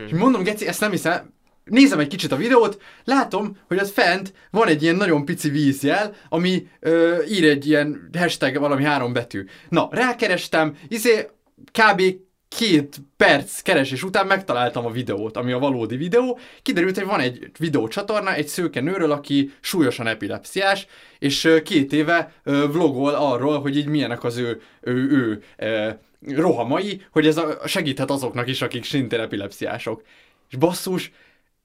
És mondom, Geci, ezt nem hiszem, nézem egy kicsit a videót, látom, hogy az fent van egy ilyen nagyon pici vízjel, ami ír egy ilyen hashtag valami 3 betű. Na, rákerestem, kb. 2 perc keresés után megtaláltam a videót, ami a valódi videó. Kiderült, hogy van egy videócsatorna egy szőke nőről, aki súlyosan epilepsziás, és 2 éve vlogol arról, hogy így milyenek az ő rohamai, hogy ez segíthet azoknak is, akik szintén epilepsziások. És basszus,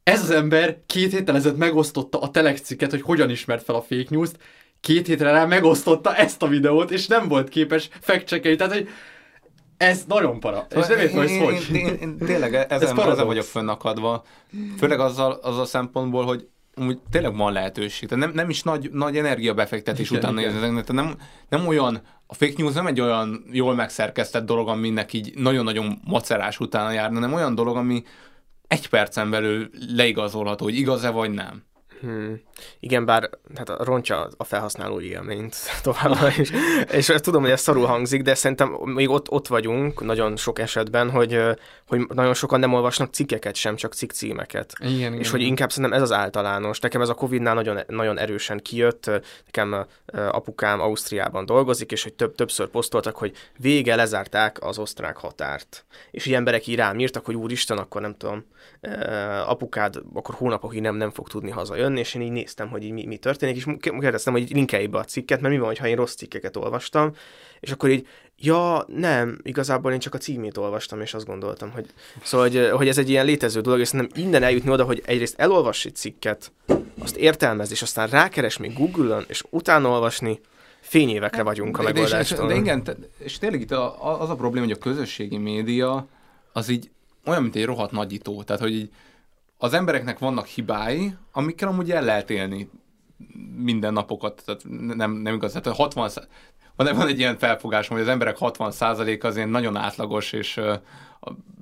ez az ember 2 héttel ezelőtt megosztotta a Telex cikket, hogy hogyan ismert fel a fake news-t, 2 hétre rá megosztotta ezt a videót, és nem volt képes fact-checkelni, tehát hogy ez nagyon para. És nem értem, hogy hogy. Én tényleg ezen vagyok fönnakadva, főleg azzal a szempontból, hogy amúgy tényleg van lehetőség. Tehát nem is nagy energiabefektetés utána nézni. Nem olyan, a fake news nem egy olyan jól megszerkesztett dolog, aminek így nagyon-nagyon macerás utána járna, hanem olyan dolog, ami 1 percen belül leigazolható, hogy igaz-e vagy nem. Igen, bár hát rontja a felhasználó élményt továbbá is. És tudom, hogy ez szarul hangzik, de szerintem még ott vagyunk nagyon sok esetben, hogy nagyon sokan nem olvasnak cikkeket sem, csak cikkcímeket. Igen, és hogy inkább szerintem ez az általános. Nekem ez a Covid-nál nagyon, nagyon erősen kijött. Nekem apukám Ausztriában dolgozik, és hogy többször posztoltak, hogy vége, lezárták az osztrák határt. És így emberek így rám írtak, hogy úristen, akkor nem tudom, apukád akkor hónapokig nem fog tudni hazajönni. És én így néztem, hogy így mi történik, és kérdeztem, hogy linkelj be a cikket, mert mi van, ha én rossz cikkeket olvastam, és akkor így, igazából én csak a címét olvastam, és azt gondoltam, hogy szóval, hogy ez egy ilyen létező dolog, és szerintem innen eljutni oda, hogy egyrészt elolvass egy cikket, azt értelmezd, és aztán rákeres még Google-on, és utána olvasni, fényévekre vagyunk a megoldástól. De igen, és tényleg itt az a probléma, hogy a közösségi média az így olyan, mint egy rohadt nagyító, tehát hogy így az embereknek vannak hibái, amikkel amúgy el lehet élni minden napokat, tehát nem igaz, tehát 60%, van egy ilyen felfogásom, hogy az emberek 60%-a az ilyen nagyon átlagos, és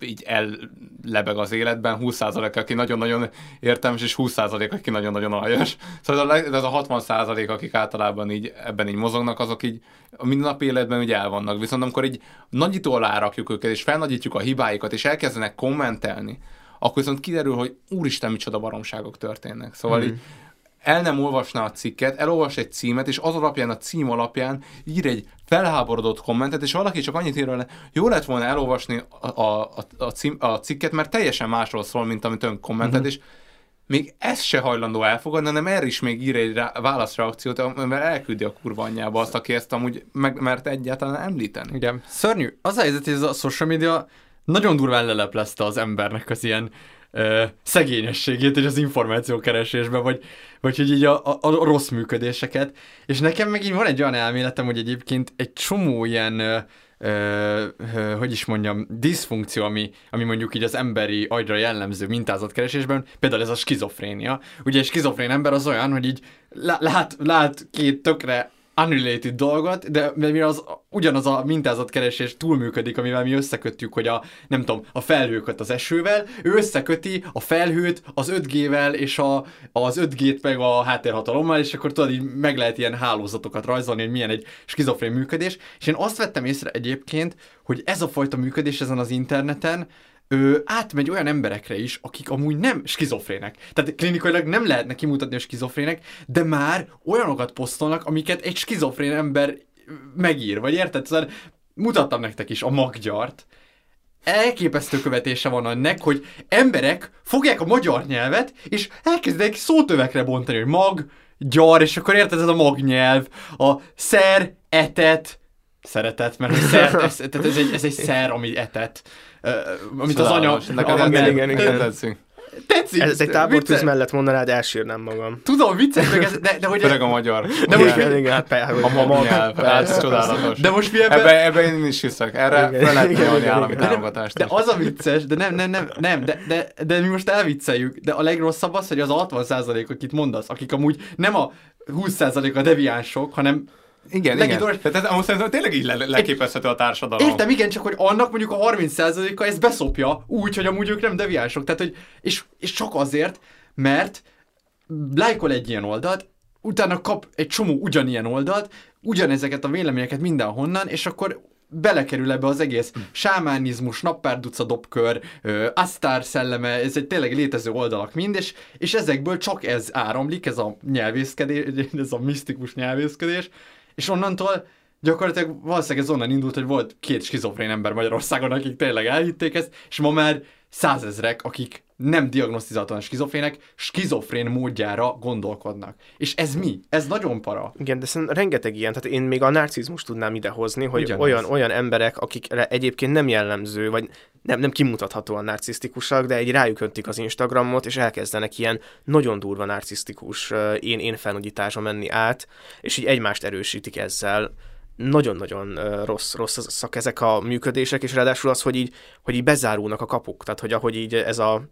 így ellebeg az életben, 20% aki nagyon-nagyon értelmes, és 20% aki nagyon-nagyon aljas. Szóval ez a 60%, akik általában így ebben így mozognak, azok így a mindennapi életben így el vannak. Viszont amikor így nagyító alá rakjuk őket, és felnagyítjuk a hibáikat, és elkezdenek kommentelni, akkor viszont kiderül, hogy úristen, micsoda baromságok történnek. Szóval így el nem olvasná a cikket, elolvas egy címet, és az alapján, a cím alapján ír egy felháborodott kommentet, és valaki csak annyit ír róla, jó lett volna elolvasni a cikket, mert teljesen másról szól, mint amit ön kommentet, és még ezt se hajlandó elfogadni, hanem erre is még ír egy válaszreakciót, amivel elküldi a kurva anyjába azt, aki ezt amúgy mert egyáltalán említeni. Igen. Szörnyű. Az a helyzet, hogy ez a social media nagyon durván leleplezte az embernek az ilyen szegényességét és az információkeresésben, vagy hogy így a rossz működéseket. És nekem meg így van egy olyan elméletem, hogy egyébként egy csomó ilyen, diszfunkció, ami mondjuk így az emberi agyra jellemző mintázatkeresésben, például ez a skizofrénia. Ugye egy skizofrén ember az olyan, hogy így lát két tökre unrelated dolgot, de mire az ugyanaz a mintázatkeresés túlműködik, amivel mi összekötjük, hogy a, nem tudom, a felhőköt az esővel, ő összeköti a felhőt az 5G-vel és az 5G-t meg a háttérhatalommal, és akkor tudod, így meg lehet ilyen hálózatokat rajzolni, hogy milyen egy skizofrén működés, és én azt vettem észre egyébként, hogy ez a fajta működés ezen az interneten átmegy olyan emberekre is, akik amúgy nem skizofrének. Tehát klinikailag nem lehetne kimutatni, hogy skizofrének, de már olyanokat posztolnak, amiket egy skizofrén ember megír, vagy érted? Szóval mutattam nektek is a Magyart. Elképesztő követése van annak, hogy emberek fogják a magyar nyelvet, és elkezdenek szótövekre bontani, hogy mag, gyar, és akkor érted, ez a magnyelv, a szer, etet, szeretet, mert ez egy szer, ami etet. Amit szóval az anya... Igen, tetszik. Tetszik. Ez egy tábortűz mellett mondanád, elsírnám magam. Tudom, vicces, meg ez... De hogy... Főleg a magyar. De most ez csodálatos. De most mi ebben... Ebben én is hiszek. Erre fel lehet nyolni állami támogatást. De az a vicces, de nem, de mi most elvicceljük. De a legrosszabb az, hogy az 60%, akit mondasz, akik amúgy nem a 20% a deviánsok, hanem... Igen. Tehát amúgy szerintem tényleg így leképezhető a társadalom. Értem, igen, csak hogy annak mondjuk a 30%-a ezt beszopja úgy, hogy amúgy ők nem deviánsok. Tehát, hogy, és csak azért, mert lájkol egy ilyen oldalt, utána kap egy csomó ugyanilyen oldalt, ugyanezeket a véleményeket mindenhonnan, és akkor belekerül ebbe az egész sámánizmus, Nappárd utca dobkör, asztár szelleme, ez egy tényleg létező oldalak mind, és ezekből csak ez áramlik, ez a nyelvészkedés, ez a misztikus nyelvészkedés. És onnantól gyakorlatilag valószínűleg ez onnan indult, hogy volt 2 skizofrén ember Magyarországon, akik tényleg elhitték ezt, és ma már 100 000 akik nem diagnosztizáltan skizofrének, skizofrén módjára gondolkodnak. És ez mi? Ez nagyon para. Igen, de szerintem rengeteg ilyen, tehát én még a narcizmust tudnám idehozni, hogy olyan emberek, akikre egyébként nem jellemző, vagy nem kimutathatóan narcisztikusak, de egy rájuk öntik az Instagramot, és elkezdenek ilyen nagyon durva narcisztikus én felúgyításra menni át, és így egymást erősítik ezzel. Nagyon-nagyon rosszak ezek a működések, és ráadásul az, hogy így bezárulnak a kapuk. Tehát, hogy ahogy így ez a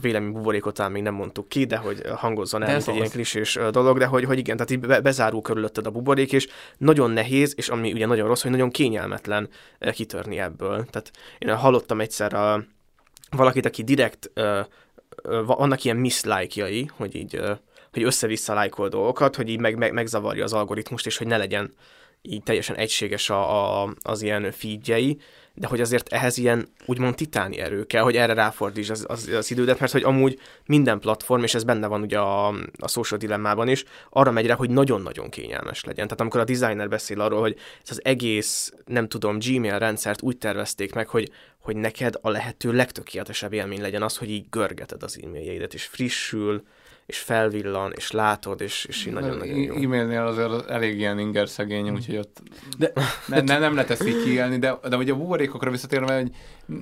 vélemény buborékot talán még nem mondtuk ki, de hogy hangozzon el, mint egy ilyen klisés dolog, de hogy igen, tehát így bezárul körülötted a buborék, és nagyon nehéz, és ami ugye nagyon rossz, hogy nagyon kényelmetlen kitörni ebből. Tehát én hallottam egyszer valakit, aki direkt, vannak ilyen mislike-jai, hogy így hogy össze-vissza lájkol dolgokat, hogy így megzavarja az algoritmust, és hogy ne legyen így teljesen egységes az ilyen feedjei, de hogy azért ehhez ilyen úgymond titáni erő kell, hogy erre ráfordítsd az idődet, mert hogy amúgy minden platform, és ez benne van ugye a Social Dilemmában is, arra megy rá, hogy nagyon-nagyon kényelmes legyen. Tehát amikor a designer beszél arról, hogy ez az egész, nem tudom, Gmail rendszert úgy tervezték meg, hogy neked a lehető legtökéletesebb élmény legyen az, hogy így görgeted az e-mailjeidet, és frissül, és felvillan, és látod, és így nagyon-nagyon jó. E-mailnél azért elég ilyen ingerszegény, úgyhogy ott de, nem lehet ezt így kiélni, de ugye a buborékokra visszatérve, hogy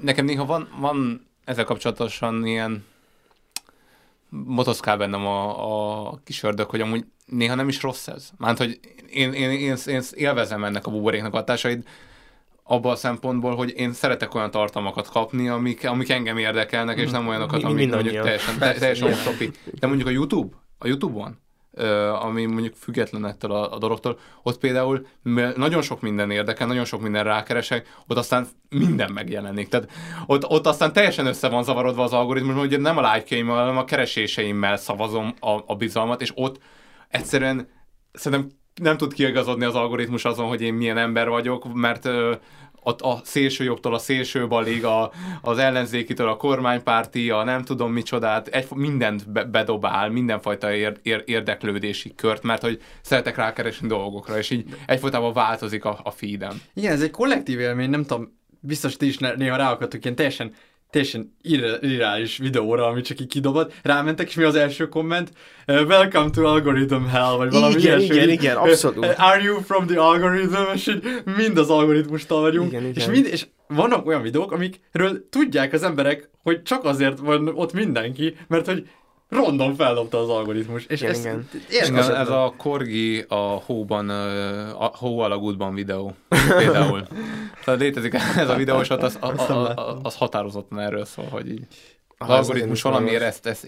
nekem néha van ezzel kapcsolatosan ilyen motoszkál bennem a kis ördög, hogy amúgy néha nem is rossz ez. Mert hogy én élvezem ennek a buboréknak a hatásait, abban a szempontból, hogy én szeretek olyan tartalmakat kapni, amik engem érdekelnek, és nem olyanokat, amik mondjuk teljesen utopi. De mondjuk a YouTube-on, ami mondjuk független ettől a dologtól, ott például nagyon sok minden érdekel, nagyon sok minden rákeresek, ott aztán minden megjelenik. Tehát ott aztán teljesen össze van zavarodva az algoritmus, hogy nem a lájkjaimmal, hanem a kereséseimmel szavazom a bizalmat, és ott egyszerűen szerintem nem tud kiigazodni az algoritmus azon, hogy én milyen ember vagyok, mert a szélső jobbtól a szélső balig, az ellenzékitől a kormánypárti, a nem tudom micsodát, mindent bedobál, mindenfajta érdeklődési kört, mert hogy szeretek rákeresni dolgokra, és így egyfolytában változik a feedem. Igen, ez egy kollektív élmény, nem tudom, biztos ti is néha ráakadtok ilyen teljesen irreális videóra, amit csak így kidobott, rámentek, és mi az első komment? Welcome to algorithm hell, vagy valami ilyesmi. Igen, abszolút. Are you from the algorithm? És mind az algoritmustól vagyunk. Igen. És vannak olyan videók, amikről tudják az emberek, hogy csak azért van ott mindenki, mert hogy rondom feldobta az algoritmus. És igen. Ez a Korgi a hóban, a hóalagútban videó. Például. Tehát létezik ez a videó, és az határozottan erről szól, hogy így az algoritmus valamiért ezt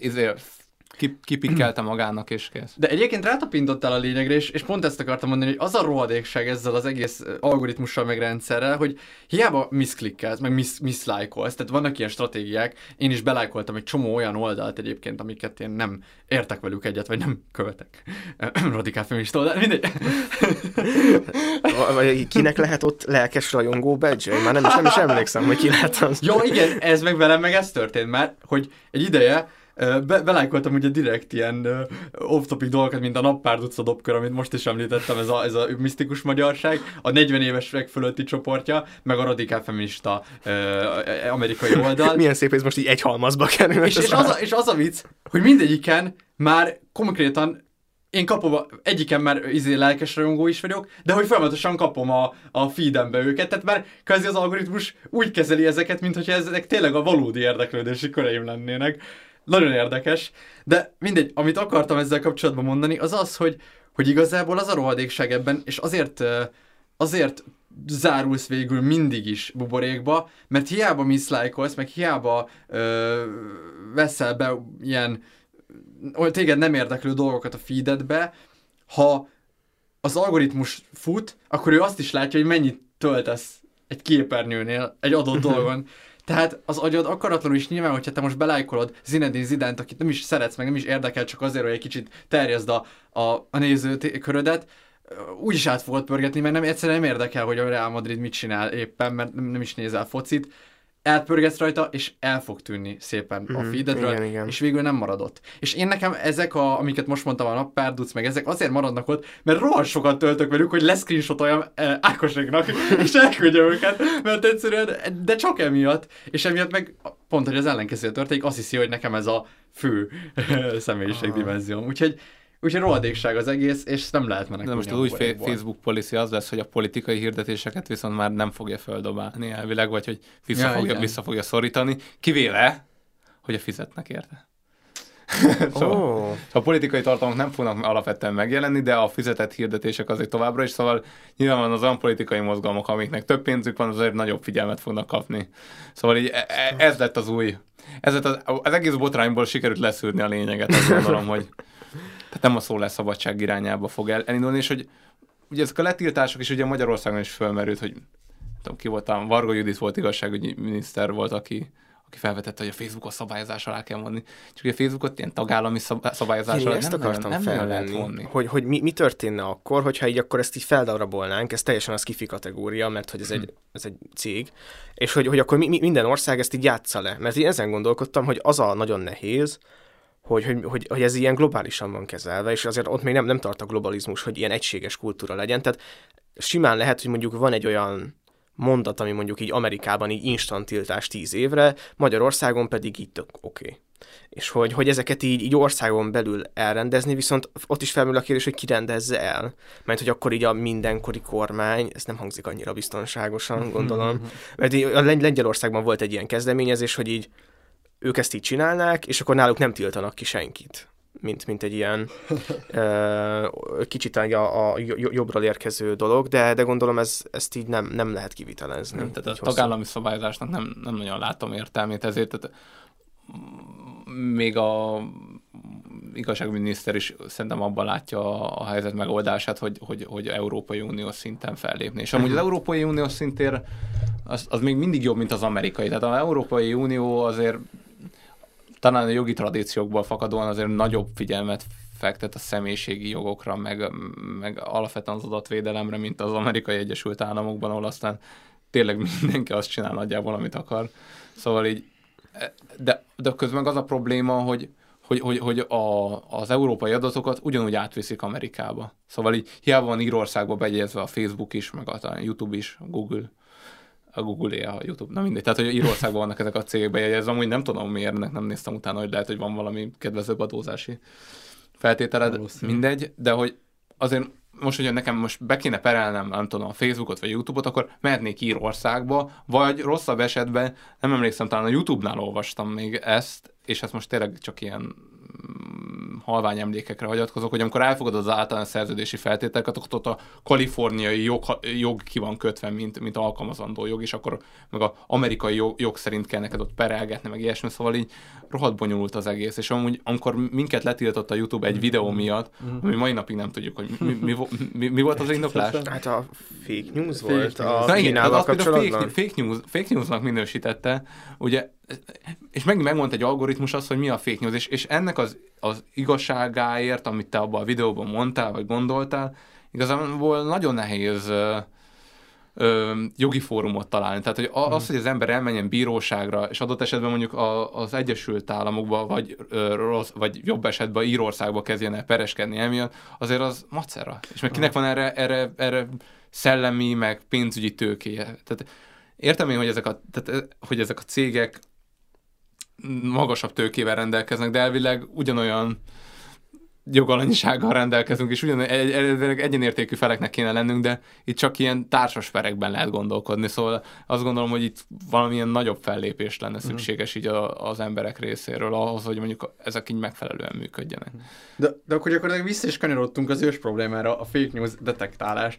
Kipikkelte magának, és kész. De egyébként rátapintottál a lényegre, és pont ezt akartam mondani, hogy az a rohadékság ezzel az egész algoritmussal meg rendszerrel, hogy hiába miszklikkelsz, meg miszlájkolsz, tehát vannak ilyen stratégiák, én is belájkoltam egy csomó olyan oldalt egyébként, amiket én nem értek velük egyet, vagy nem követek. Radikál feminista oldal, mindegy. Kinek lehet ott lelkes rajongó badge? Már nem is emlékszem, hogy ki láttam. Jó, igen, ez meg velem meg ez történt már, hogy egy ideje belájkoltam ugye direkt ilyen off-topic dolgokat, mint a Nappárd utca dobkör, amit most is említettem, ez a misztikus magyarság, a 40 évesek fölötti csoportja, meg a radikál feminista amerikai oldal. Milyen szép, ez most így egy halmazba kerül. És az a vicc, hogy mindegyiken már konkrétan én kapom, egyiken már lelkes rajongó is vagyok, de hogy folyamatosan kapom a feedembe őket, tehát már kvázi az algoritmus úgy kezeli ezeket, mintha ezek tényleg a valódi érdeklődési köreim lennének. Nagyon érdekes, de mindegy, amit akartam ezzel kapcsolatban mondani, az az, hogy igazából az a rohadékság ebben, és azért zárulsz végül mindig is buborékba, mert hiába miszlájkolsz, meg hiába veszel be ilyen, téged nem érdeklő dolgokat a feededbe, ha az algoritmus fut, akkor ő azt is látja, hogy mennyit töltesz egy képernyőnél, egy adott dolgon. Tehát az agyad akaratlanul is nyilván, hogyha te most belájkolod Zinedine Zidane-t, akit nem is szeretsz, meg nem is érdekel, csak azért, hogy egy kicsit terjeszd a nézőkörödet, úgyis át fogod pörgetni, mert egyszerűen nem érdekel, hogy a Real Madrid mit csinál éppen, mert nem is nézel focit. Elpörgetsz rajta, és el fog tűnni szépen a feededről, igen. És végül nem maradott. És én nekem ezek, amiket most mondtam, a Nappárduc, meg ezek azért maradnak ott, mert rohadt sokat töltök velük, hogy leszcreenshotoljam Ákoséknak, és elküldjem őket, mert egyszerűen, de csak emiatt, és emiatt meg pont, hogy az ellenkezője történik, azt hiszi, hogy nekem ez a fő személyiségdimenzióm. Úgyhogy rohadékság az egész, és nem lehet menekülni. De most az új Facebook policy az lesz, hogy a politikai hirdetéseket viszont már nem fogja földobálni elvileg, vagy hogy vissza fogja szorítani, kivéve, hogy a fizetnek érte. Szóval a politikai tartalmak nem fognak alapvetően megjelenni, de a fizetett hirdetések azért továbbra is, szóval nyilvánvalóan az olyan politikai mozgalmak, amiknek több pénzük van, azért nagyobb figyelmet fognak kapni. Szóval így ez lett az új. Ez lett az egész botrányból sikerült leszűrni a lényeget, azt gondolom, hogy tehát nem a szólásszabadság irányába fog elindulni, és hogy ugye ezek a letiltások is ugye Magyarországon is fölmerült, hogy nem tudom, ki volt, Varga Judit volt igazságügyi miniszter volt, aki felvetette, hogy a Facebookot szabályozás alá kell vonni. Csak ugye a Facebookot ilyen tagállami szabályozás alá nem lehet vonni. Hogy mi történne akkor, hogyha így akkor ezt így feldarabolnánk, ez teljesen az kifi kategória, mert hogy ez egy cég, és hogy akkor minden ország ezt így játsza le. Mert én ezen gondolkodtam, hogy az a nagyon nehéz, hogy ez ilyen globálisan van kezelve, és azért ott még nem tart a globalizmus, hogy ilyen egységes kultúra legyen. Tehát simán lehet, hogy mondjuk van egy olyan mondat, ami mondjuk így Amerikában így instant tiltás 10 évre, Magyarországon pedig így tök oké. És hogy ezeket így országon belül elrendezni, viszont ott is felmerül a kérdés, hogy ki rendezze el. Mert hogy akkor így a mindenkori kormány, ez nem hangzik annyira biztonságosan, gondolom. Mert így a Lengyelországban volt egy ilyen kezdeményezés, hogy így ők ezt így csinálnák, és akkor náluk nem tiltanak ki senkit, mint egy ilyen kicsit a jobbról érkező dolog, de gondolom ezt így nem lehet kivitelezni. Nem, tehát a tagállami szabályozásnak nem nagyon látom értelmét, ezért tehát még a igazságügyminiszter is szerintem abban látja a helyzet megoldását, hogy Európai Unió szinten fellépni. És amúgy az Európai Unió szintér az még mindig jobb, mint az amerikai. Tehát az Európai Unió azért talán a jogi tradíciókból fakadóan azért nagyobb figyelmet fektet a személyiségi jogokra, meg alapvetően az adatvédelemre, mint az amerikai Egyesült Államokban, ahol aztán tényleg mindenki azt csinál nagyjából, amit akar. Szóval így, de közben az a probléma, hogy az európai adatokat ugyanúgy átviszik Amerikába. Szóval így hiába van Írországba bejegyezve a Facebook is, meg a YouTube is, a Google-é, a YouTube, nem mindegy. Tehát, hogy Írországban vannak ezek a cégek bejegyezve, amúgy nem tudom miért, ennek nem néztem utána, hogy lehet, hogy van valami kedvezőbb adózási feltételed, mindegy, de hogy azért most, hogy nekem most be kéne perelnem, nem tudom, a Facebookot vagy YouTube-ot, akkor mehetnék Írországba, vagy rosszabb esetben, nem emlékszem, talán a YouTube-nál olvastam még ezt, és ez most tényleg csak ilyen halvány emlékekre hagyatkozok, hogy amikor elfogadod az általános szerződési feltételeket, akkor ott a kaliforniai jog ki van kötve, mint alkalmazandó jog, és akkor meg az amerikai jog szerint kell neked ott perelgetni, meg ilyesmi, szóval így rohadt bonyolult az egész, és amúgy amikor minket letiltott a YouTube egy videó miatt, ami mai napig nem tudjuk, hogy mi volt az indoklás? Hát a fake news volt a Kínával kapcsolatban. Fake newsnak minősítette, ugye, és megint megmondta egy algoritmus azt, hogy mi a fake news, és ennek az igazságáért, amit te abban a videóban mondtál, vagy gondoltál, igazából nagyon nehéz jogi fórumot találni. Tehát, hogy az, hogy az ember elmenjen bíróságra, és adott esetben mondjuk az Egyesült Államokba, vagy jobb esetben Írországba kezdjen el pereskedni emiatt, azért az macera. És meg kinek van erre szellemi, meg pénzügyi tőkéje. Tehát értem én, hogy ezek a cégek magasabb tőkével rendelkeznek, de elvileg ugyanolyan jogalanyisággal rendelkezünk, és ugyanolyan egyenértékű feleknek kéne lennünk, de itt csak ilyen társas perekben lehet gondolkodni, szóval azt gondolom, hogy itt valamilyen nagyobb fellépés lenne szükséges így az emberek részéről ahhoz, hogy mondjuk ezek így megfelelően működjenek. De akkor gyakorlatilag vissza is kanyarodtunk az ős problémára, a fake news detektálás.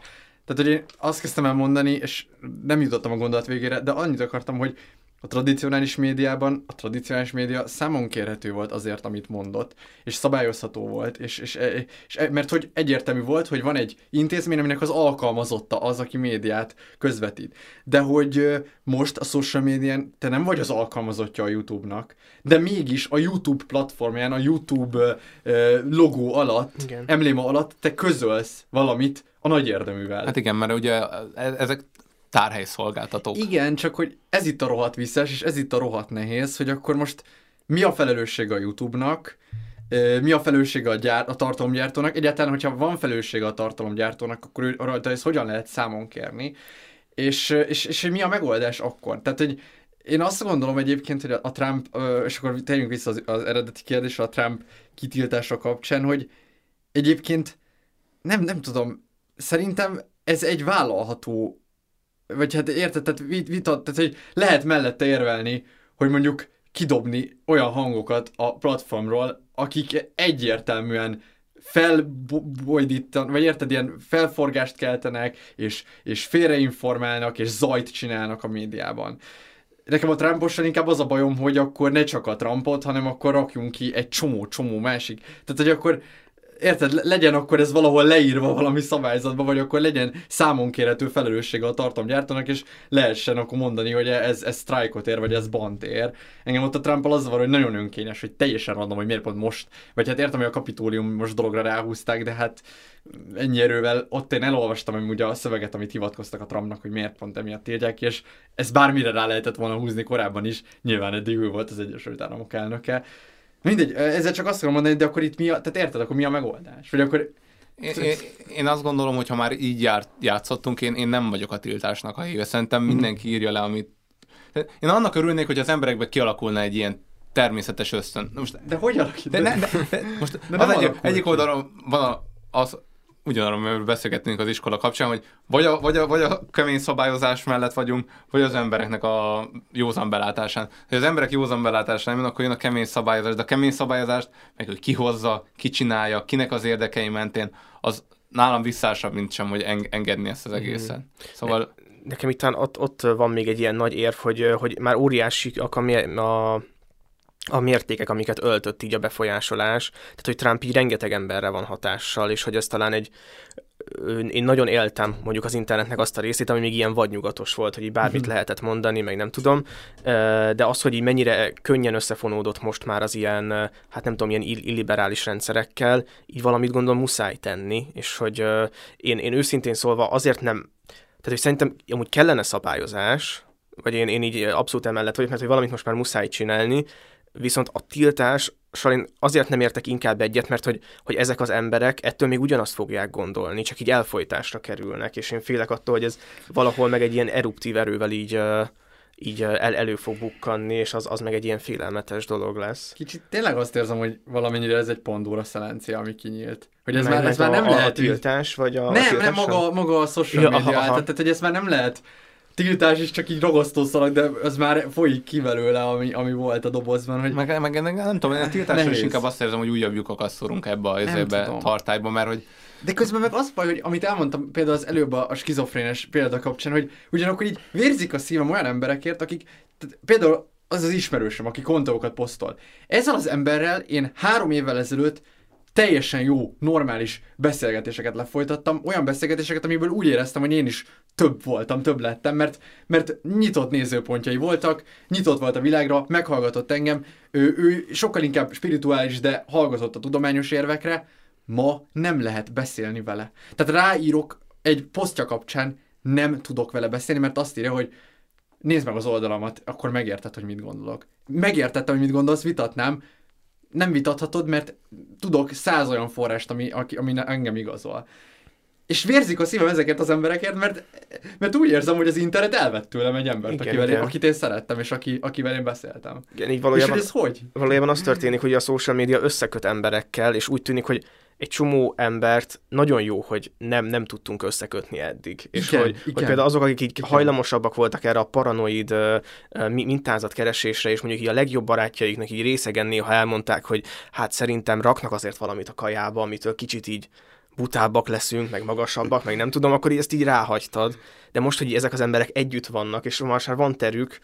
Tehát, hogy én azt kezdtem el mondani, és nem jutottam a gondolat végére, de annyit akartam, hogy a tradicionális médiában a tradicionális média számon kérhető volt azért, amit mondott, és szabályozható volt, és mert hogy egyértelmű volt, hogy van egy intézmény, aminek az alkalmazotta az, aki médiát közvetít. De hogy most a social médián te nem vagy az alkalmazottja a YouTube-nak, de mégis a YouTube platformján, a YouTube logó alatt, igen, embléma alatt te közölsz valamit a nagy érdeművel. Hát igen, mert ugye ezek tárhelyszolgáltatók. Igen, csak hogy ez itt a rohadt visszás, és ez itt a rohadt nehéz, hogy akkor most mi a felelőssége a YouTube-nak, mi a felelőssége a tartalomgyártónak, egyáltalán, hogyha van felelőssége a tartalomgyártónak, akkor rajta ezt hogyan lehet számon kérni, és mi a megoldás akkor? Tehát, hogy én azt gondolom egyébként, hogy a Trump, és akkor térjünk vissza az eredeti kérdésre, a Trump kitiltása kapcsán, hogy egyébként nem tudom, szerintem ez egy vállalható, vagy hát érted, tehát vita, tehát hogy lehet mellette érvelni, hogy mondjuk kidobni olyan hangokat a platformról, akik egyértelműen felbojdítanak, vagy érted, ilyen felforgást keltenek, és félreinformálnak, és zajt csinálnak a médiában. Nekem a Trumpossal inkább az a bajom, hogy akkor ne csak a Trumpot, hanem akkor rakjunk ki egy csomó másik. Tehát, hogy akkor érted, legyen akkor ez valahol leírva valami szabályzatba, vagy akkor legyen számon kérhető felelőssége a tartalomgyártónak, és lehessen akkor mondani, hogy ez sztrájkot ér, vagy ez bant ér. Engem ott a Trump-al az van, hogy nagyon önkényes, hogy teljesen random, hogy miért pont most, vagy hát értem, hogy a Kapitólium most dologra ráhúzták, de hát ennyi erővel ott én elolvastam amúgy a szöveget, amit hivatkoztak a Trumpnak, hogy miért pont emiatt írják, és ez bármire rá lehetett volna húzni korábban is, nyilván eddig ő volt az Egyesült Államok elnöke. Mindegy, ezzel csak azt akarom mondani, de akkor itt mi a, tehát érted, akkor mi a megoldás? Vagy akkor... Én azt gondolom, hogy ha már így játszottunk, én nem vagyok a tiltásnak a híve. Szerintem mindenki írja le, amit... Én annak örülnék, hogy az emberekben kialakulna egy ilyen természetes ösztön. Most, de hogy alakít? Egyik oldalon van az... Ugyanarról beszélgetnénk az iskola kapcsán, hogy vagy a kemény szabályozás mellett vagyunk, vagy az embereknek a józan belátásán. Ha az emberek józan belátásán nem jön, akkor jön a kemény szabályozás, de a kemény szabályozást, meg hogy ki hozza, ki csinálja, kinek az érdekei mentén, az nálam visszásabb, mint sem, hogy engedni ezt az egészen. Szóval... Nekem itt ott van még egy ilyen nagy érv, hogy már óriási a mértékek, amiket öltött így a befolyásolás, tehát hogy Trump így rengeteg emberre van hatással, és hogy ez talán én nagyon éltem mondjuk az internetnek azt a részét, ami még ilyen vadnyugatos volt, hogy így bármit lehetett mondani, meg nem tudom, de az, hogy így mennyire könnyen összefonódott most már az ilyen, hát nem tudom, ilyen illiberális rendszerekkel, így valamit gondolom muszáj tenni, és hogy én őszintén szólva azért nem, tehát hogy szerintem amúgy kellene szabályozás, vagy én így abszolút emellett vagyok, mert hogy valamit most már muszáj csinálni, viszont a tiltással én azért nem értek inkább egyet, mert hogy ezek az emberek ettől még ugyanazt fogják gondolni, csak így elfojtásra kerülnek, és én félek attól, hogy ez valahol meg egy ilyen eruptív erővel így elő fog bukkanni, és az meg egy ilyen félelmetes dolog lesz. Kicsit tényleg azt érzem, hogy valamennyire ez egy Pandora szelencia, ami kinyílt. Hogy ez már nem lehet... A tiltás, vagy a... Nem, maga a social media, tehát hogy ez már nem lehet... tiltás is csak így ragasztószalag, de az már folyik ki belőle, ami volt a dobozban. Hogy meg nem tudom, a tiltásról is inkább azt érzem, hogy újabb lyukakat szorunk ebbe a tartályba, mert hogy... De közben meg az baj, hogy amit elmondtam például az előbb a skizofrénes példa kapcsán, hogy ugyanakkor így vérzik a szívem olyan emberekért, akik például az az ismerősöm, aki kontókat posztol. Ezzel az emberrel én 3 évvel ezelőtt teljesen jó, normális beszélgetéseket lefolytattam, olyan beszélgetéseket, amiből úgy éreztem, hogy én is több voltam, több lettem, mert nyitott nézőpontjai voltak, nyitott volt a világra, meghallgatott engem, ő sokkal inkább spirituális, de hallgatott a tudományos érvekre, ma nem lehet beszélni vele. Tehát ráírok egy posztja kapcsán, nem tudok vele beszélni, mert azt írja, hogy nézd meg az oldalamat, akkor megérted, hogy mit gondolok. Megértettem, hogy mit gondolsz, vitatnám, nem vitathatod, mert tudok 100 olyan forrást, ami engem igazol. És vérzik a szívem ezeket az emberekért, mert úgy érzem, hogy az internet elvett tőlem egy embert, akit én szerettem, és akivel én beszéltem. Igen, így valójában, és ez hogy? Valójában az történik, hogy a social media összeköt emberekkel, és úgy tűnik, hogy egy csomó embert nagyon jó, hogy nem tudtunk összekötni eddig. És hogy például azok, akik így hajlamosabbak voltak erre a paranoid mintázatkeresésre, és mondjuk így a legjobb barátjaiknak így részegen néha elmondták, hogy hát szerintem raknak azért valamit a kajába, amitől kicsit így butábbak leszünk, meg magasabbak, meg nem tudom, akkor ezt így ráhagytad. De most, hogy ezek az emberek együtt vannak, és most már van terük,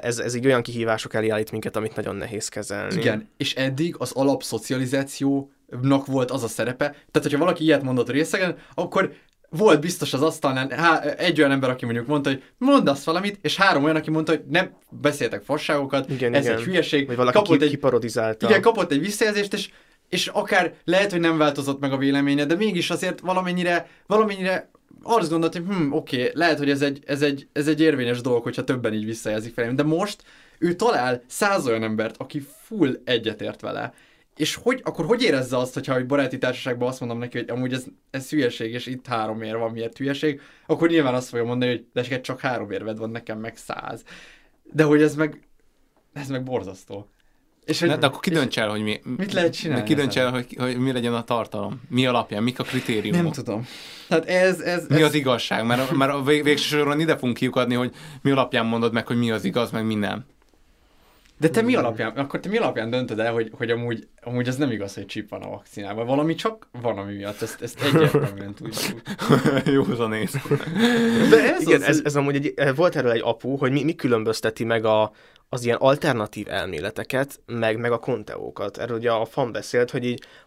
ez így olyan kihívások elé állít minket, amit nagyon nehéz kezelni. Igen, és eddig az alapszocializációnak volt az a szerepe, tehát hogyha valaki ilyet mondott részegen, akkor volt biztos az asztalnál egy olyan ember, aki mondjuk mondta, hogy mondasz valamit, és 3 olyan, aki mondta, hogy nem beszéltek fasságokat, ez egy hülyeség. Vagy valaki kiparodizálta. Igen, kapott egy visszajelzést, és akár lehet, hogy nem változott meg a véleménye, de mégis azért valamennyire azt gondolt, hogy oké, lehet, hogy ez egy érvényes dolog, hogyha többen így visszajelzik felém. De most ő talál 100 olyan embert, aki full egyetért vele. És akkor hogy érezze azt, hogyha egy baráti társaságban azt mondom neki, hogy amúgy ez hülyeség, és itt 3 ér van, miért hülyeség, akkor nyilván azt fogja mondani, hogy de csak 3 érved van, nekem meg 100. De hogy ez meg borzasztó. De akkor kidönts el, hogy mit lehet csinálni? Kidönts el, hogy mi legyen a tartalom. Mi alapján, mik a kritériumok? Nem tudom. Hát mi az igazság? Mert a végső soron ide fogunk kiukadni, hogy mi alapján mondod meg, hogy mi az igaz, meg mi nem. De te mi alapján? Akkor te mi alapján döntöd el, hogy amúgy ez nem igaz, hogy csip van a vakcinában? Valami csak van, ami miatt. Ezt egyértelműen tudjuk. Józan ész. Igen, ez amúgy volt erről egy apu, hogy mi különbözteti meg az ilyen alternatív elméleteket, meg a konteókat. Erről ugye a fan beszélt,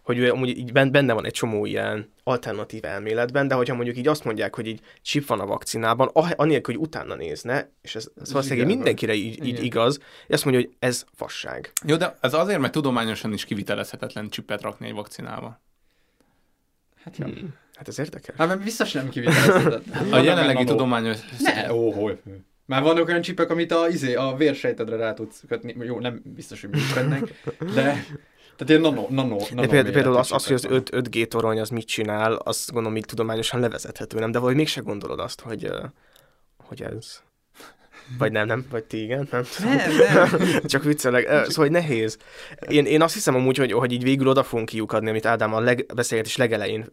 hogy ő amúgy így benne van egy csomó ilyen alternatív elméletben, de hogyha mondjuk így azt mondják, hogy így chip van a vakcinában, anélkül, hogy utána nézne, és ez valószínűleg mindenkire így igaz, és azt mondja, hogy ez fasság. Jó, de ez azért, mert tudományosan is kivitelezhetetlen chipet rakni egy vakcinába. Hát jó. Hát ez érdekes. Hát mert biztos nem kivitelezhetetlen. A jelenlegi tudományos... Ne, óhol. Már vannak olyan csipek, amit a vérsejtedre rá tudsz kötni. Jó, nem biztos, hogy működnek, de... Tehát ilyen nano például az, hogy az 5G torony az mit csinál, azt gondolom így tudományosan levezethető, nem? De valahogy mégse gondolod azt, hogy ez... Vagy nem? Vagy ti igen? Nem. Csak viccelek. Szóval nehéz. Én azt hiszem amúgy, hogy így végül oda fogunk kiukadni, amit Ádám a beszélgetés legelején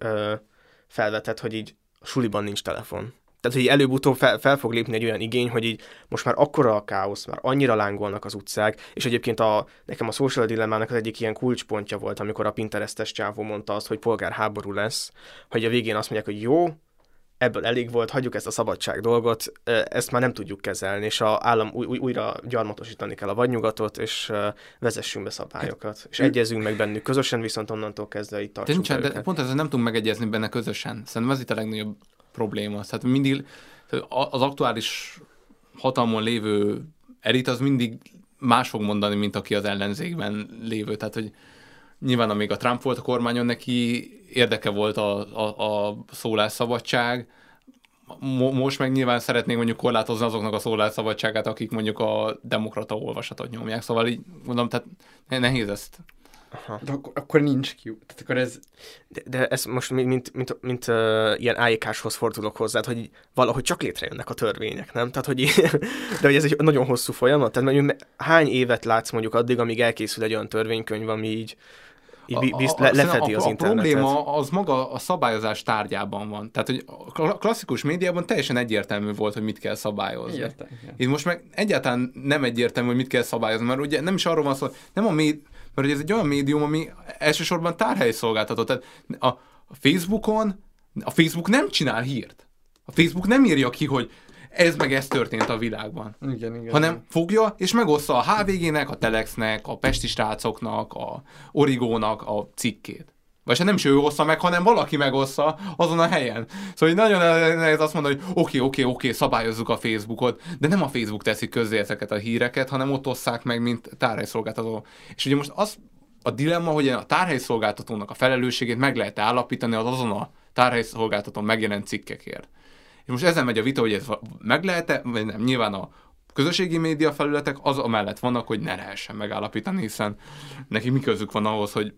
felvetett, hogy így a suliban nincs telefon. Tehát, hogy előbb-utóbb fel fog lépni egy olyan igény, hogy így most már akkora a káosz, már annyira lángolnak az utcák, és egyébként nekem a Social Dilemmának az egyik ilyen kulcspontja volt, amikor a Pinterestes csávó mondta azt, hogy polgárháború lesz, hogy a végén azt mondják, hogy jó, ebből elég volt, hagyjuk ezt a szabadság dolgot, ezt már nem tudjuk kezelni, és az állam újra gyarmatosítani kell a vadnyugatot, és vezessünk be szabályokat, és egyezünk meg bennük közösen, viszont onnantól kezdve itt tartsuk el őket. Pont ezzel nem tudunk megegyezni benne közösen. Szerintem ez itt a legnagyobb probléma. Tehát mindig az aktuális hatalmon lévő elit az mindig más fog mondani, mint aki az ellenzékben lévő. Tehát, hogy nyilván amíg a Trump volt a kormányon, neki érdeke volt a szólásszabadság. Most meg nyilván szeretnénk mondjuk korlátozni azoknak a szólásszabadságát, akik mondjuk a demokrata olvasatot nyomják. Szóval így mondom, tehát nehéz ezt. Aha. De akkor nincs ki. Tehát akkor ez... De ez most mint ilyen ájékáshoz fordulok hozzá, hogy valahogy csak létrejönnek a törvények, nem? Tehát, hogy de hogy ez egy nagyon hosszú folyamat? Tehát hány évet látsz mondjuk addig, amíg elkészül egy olyan törvénykönyv, ami így lefedi az internetet. A probléma az maga a szabályozás tárgyában van. Tehát, hogy a klasszikus médiában teljesen egyértelmű volt, hogy mit kell szabályozni. Igen. Itt most meg egyáltalán nem egyértelmű, hogy mit kell szabályozni, mert ugye nem is arról van szó, nem a mert ugye ez egy olyan médium, ami elsősorban tárhelyszolgáltató. Tehát a Facebook nem csinál hírt. A Facebook nem írja ki, hogy ez meg ez történt a világban. Igen. Hanem fogja és megossza a HVG-nek, a Telexnek, a Pesti Srácoknak, a Origónak a cikkét. Vagyis nem is ő ossza meg, hanem valaki megossza azon a helyen. Szóval nagyon nehéz azt mondani, hogy oké, szabályozzuk a Facebookot, de nem a Facebook teszi közzé ezeket a híreket, hanem ott osszák meg, mint tárhelyszolgáltató. És ugye most az a dilemma, hogy a tárhelyszolgáltatónak a felelősségét meg lehet állapítani az azon a tárhelyszolgáltatón megjelent cikkekért. És most ezen megy a vita, hogy ez meg lehet-e, vagy nem. Nyilván a közösségi média felületek az amellett vannak, hogy ne lehessen megállapítani, hiszen neki mi közük van ahhoz, hogy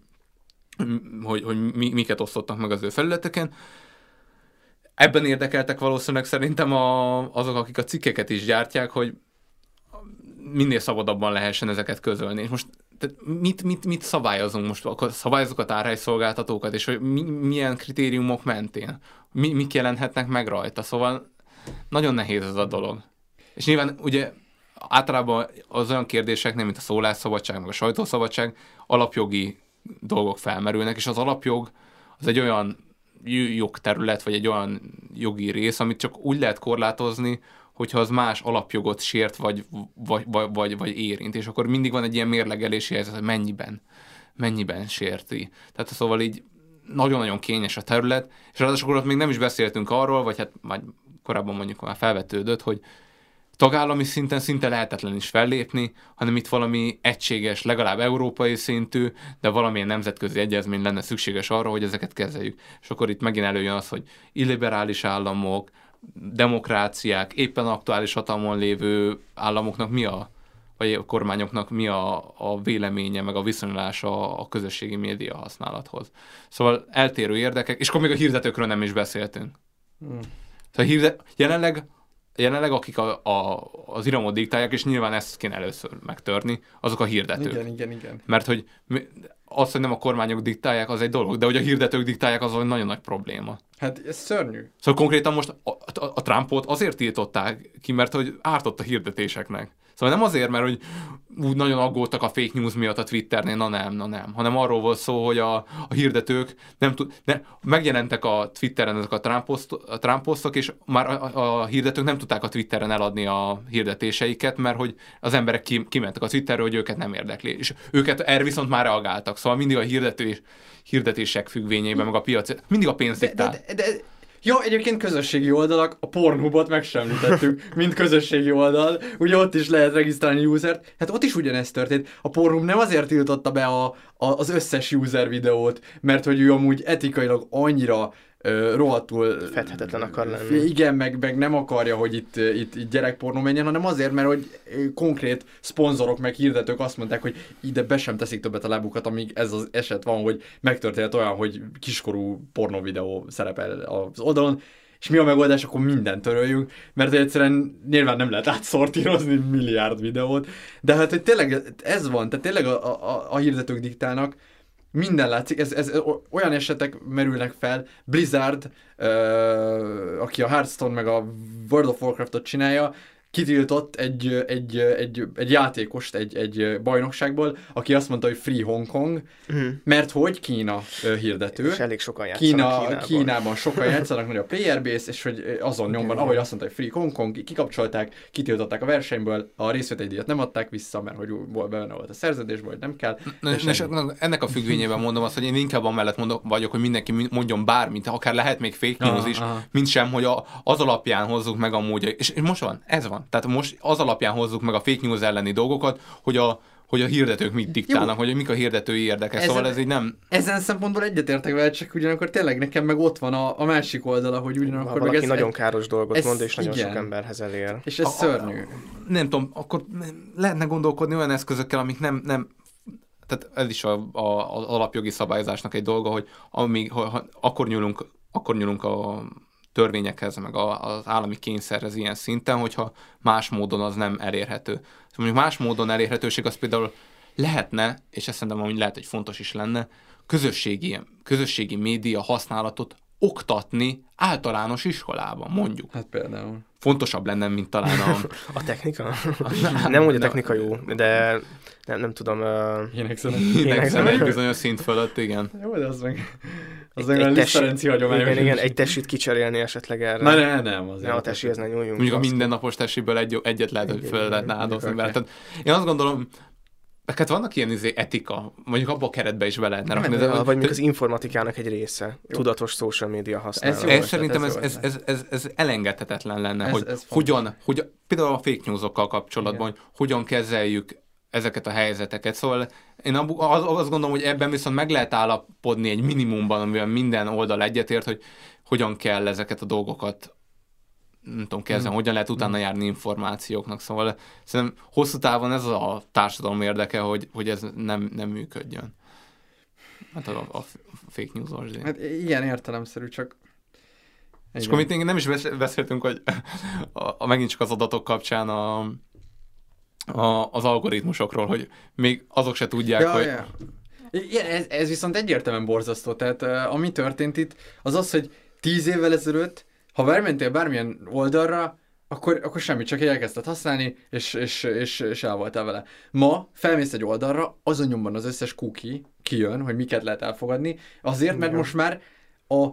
miket osztottak meg az ő felületeken. Ebben érdekeltek valószínűleg szerintem azok, akik a cikkeket is gyártják, hogy minél szabadabban lehessen ezeket közölni. És most mit szabályozunk most? Akkor szabályozunk a tárhelyszolgáltatókat, és hogy milyen kritériumok mentén? Mik jelenhetnek meg rajta? Szóval nagyon nehéz ez a dolog. És nyilván ugye általában az olyan kérdéseknél, mint a szólásszabadság, meg a sajtószabadság, alapjogi dolgok felmerülnek, és az alapjog az egy olyan jogterület, vagy egy olyan jogi rész, amit csak úgy lehet korlátozni, hogyha az más alapjogot sért, vagy érint, és akkor mindig van egy ilyen mérlegelési helyzet, hogy mennyiben sérti. Tehát szóval így nagyon-nagyon kényes a terület, és ráadásul ott még nem is beszéltünk arról, vagy hát már korábban mondjuk már felvetődött, hogy tagállami szinten szinte lehetetlen is fellépni, hanem itt valami egységes, legalább európai szintű, de valamilyen nemzetközi egyezmény lenne szükséges arra, hogy ezeket kezeljük. És akkor itt megint előjön az, hogy illiberális államok, demokráciák, éppen aktuális hatalmon lévő államoknak vagy a kormányoknak mi a véleménye, meg a viszonyulása a közösségi média használathoz. Szóval eltérő érdekek, és akkor még a hirdetőkről nem is beszéltünk. Szóval jelenleg akik az iramot diktálják, és nyilván ezt kéne először megtörni, azok a hirdetők. Igen. Mert hogy azt, hogy nem a kormányok diktálják, az egy dolog, de hogy a hirdetők diktálják, az egy nagyon nagy probléma. Hát ez szörnyű. Szóval konkrétan most a Trumpot azért tiltották ki, mert hogy ártott a hirdetéseknek. Szóval nem azért, mert hogy úgy nagyon aggódtak a fake news miatt a Twitternél, na nem, hanem arról volt szó, hogy a hirdetők megjelentek a Twitteren ezek a Trump-posztok, és már a hirdetők nem tudták a Twitteren eladni a hirdetéseiket, mert hogy az emberek kimentek a Twitterről, hogy őket nem érdekli, és őket erre viszont már reagáltak, szóval mindig a hirdetések függvényében, meg a piac, mindig a pénz diktál. De jó, egyébként közösségi oldalak, a Pornhubot meg sem említettük, mint közösségi oldal, ugye ott is lehet regisztrálni usert, hát ott is ugyanez történt. A Pornhub nem azért tiltotta be az összes user videót, mert hogy ő amúgy etikailag annyira rohadtul... fedhetetlen akar lenni. Igen, meg nem akarja, hogy itt gyerekpornó menjen, hanem azért, mert hogy konkrét szponzorok meg hirdetők azt mondták, hogy ide be sem teszik többet a lábukat, amíg ez az eset van, hogy megtörtént olyan, hogy kiskorú pornóvideó szerepel az oldalon, és mi a megoldás, akkor mindent töröljünk, mert egyszerűen nyilván nem lehet átszortírozni milliárd videót, de hát hogy tényleg ez van, tehát tényleg a hirdetők diktálnak, minden látszik, ez olyan esetek merülnek fel, Blizzard, aki a Hearthstone meg a World of Warcraftot csinálja, kitiltott egy játékost egy bajnokságból, aki azt mondta, hogy Free Hong Kong, mert hogy Kína hirdető. És elég sokan játszanak Kínában sokan játszanak, hogy a player base, és hogy azon nyomban, ahogy azt mondta, hogy Free Hong Kong, kikapcsolták, kitiltották a versenyből, a részvételidíjat nem adták vissza, mert hogy benne volt a szerződésben, hogy nem kell. Ennek a függvényében mondom azt, hogy én inkább amellett vagyok, hogy mindenki mondjon bármit, akár lehet még fake news is, mint sem, hogy az alapján hozzuk meg amúgy, és most van, ez van. Tehát most az alapján hozzuk meg a fake news elleni dolgokat, hogy hogy a hirdetők mit diktálnak, jó, hogy mik a hirdetői érdekek, szóval ez így nem... Ezen szempontból egyetértek vele, csak ugyanakkor tényleg nekem meg ott van a másik oldala, hogy ugyanakkor... Valaki meg nagyon káros dolgot mond, és nagyon sok emberhez elér. És ez szörnyű. Nem tudom, akkor lehetne gondolkodni olyan eszközökkel, amik nem tehát ez is az alapjogi szabályozásnak egy dolga, hogy akkor nyúlunk a törvényekhez, meg az állami kényszerhez ilyen szinten, hogyha más módon az nem elérhető. Szóval mondjuk más módon elérhetőség az például lehetne, és ezt szerintem amúgy lehet, hogy fontos is lenne, közösségi média használatot oktatni általános iskolában, mondjuk. Hát például. Fontosabb lenne, mint talán a technika? Nem úgy a technika jó, de nem tudom... Énekzenek bizonyos szint fölött, igen. Jó, de az meg... Az meg a liszterenci hagyomány. Igen, egy tessit kicserélni esetleg erre. Na, nem, azért. Ne, a tessi, ez nem nyúljunk. Mondjuk a mindennapos tessiből egyet lehet, hogy föl lehetne áldozni. Én azt gondolom... Hát vannak ilyen etika, mondjuk abba a keretbe is be lehetne rakni. Vagy mondjuk az informatikának egy része, jó. Tudatos social media használat. Szerintem ez elengedhetetlen lenne, hogy például a fake news-okkal kapcsolatban, hogy hogyan kezeljük ezeket a helyzeteket. Szóval én azt gondolom, hogy ebben viszont meg lehet állapodni egy minimumban, amivel minden oldal egyetért, hogy hogyan kell ezeket a dolgokat, nem tudom, hogyan lehet utána járni információknak. Szóval szerintem hosszú távon ez a társadalom érdeke, hogy ez nem működjön. Hát a fake news-os. Hát ilyen értelemszerű, csak... És akkor még nem is beszéltünk, hogy megint csak az adatok kapcsán az algoritmusokról, hogy még azok se tudják, hogy... Yeah. Igen, ez viszont egyértelműen borzasztó. Tehát ami történt itt, az, hogy 10 évvel ezelőtt, ha bármentél bármilyen oldalra, akkor semmit, csak elkezdted használni, és el voltál vele. Ma felmész egy oldalra, azon nyomban az összes cookie kijön, hogy miket lehet elfogadni, azért, mert most már a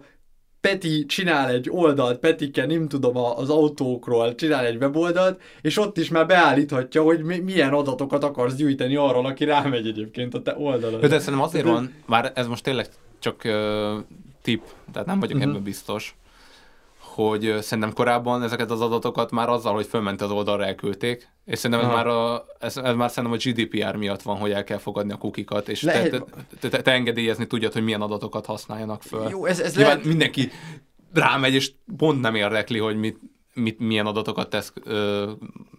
Peti csinál egy oldalt, Petike, nem tudom, az autókról csinál egy weboldalt, és ott is már beállíthatja, hogy milyen adatokat akarsz gyűjteni arról, aki rámegy egyébként a te oldalon. De szerintem azért van, már ez most tényleg csak tipp, tehát nem vagyok ebben biztos, hogy szerintem korábban ezeket az adatokat már azzal, hogy fölment az oldalra, elküldték, és szerintem ez már, szerintem a GDPR miatt van, hogy el kell fogadni a kukikat, és te engedélyezni tudjad, hogy milyen adatokat használjanak föl. Jó, ez lehet... Mindenki rámegy, és pont nem érdekli, hogy milyen adatokat tesz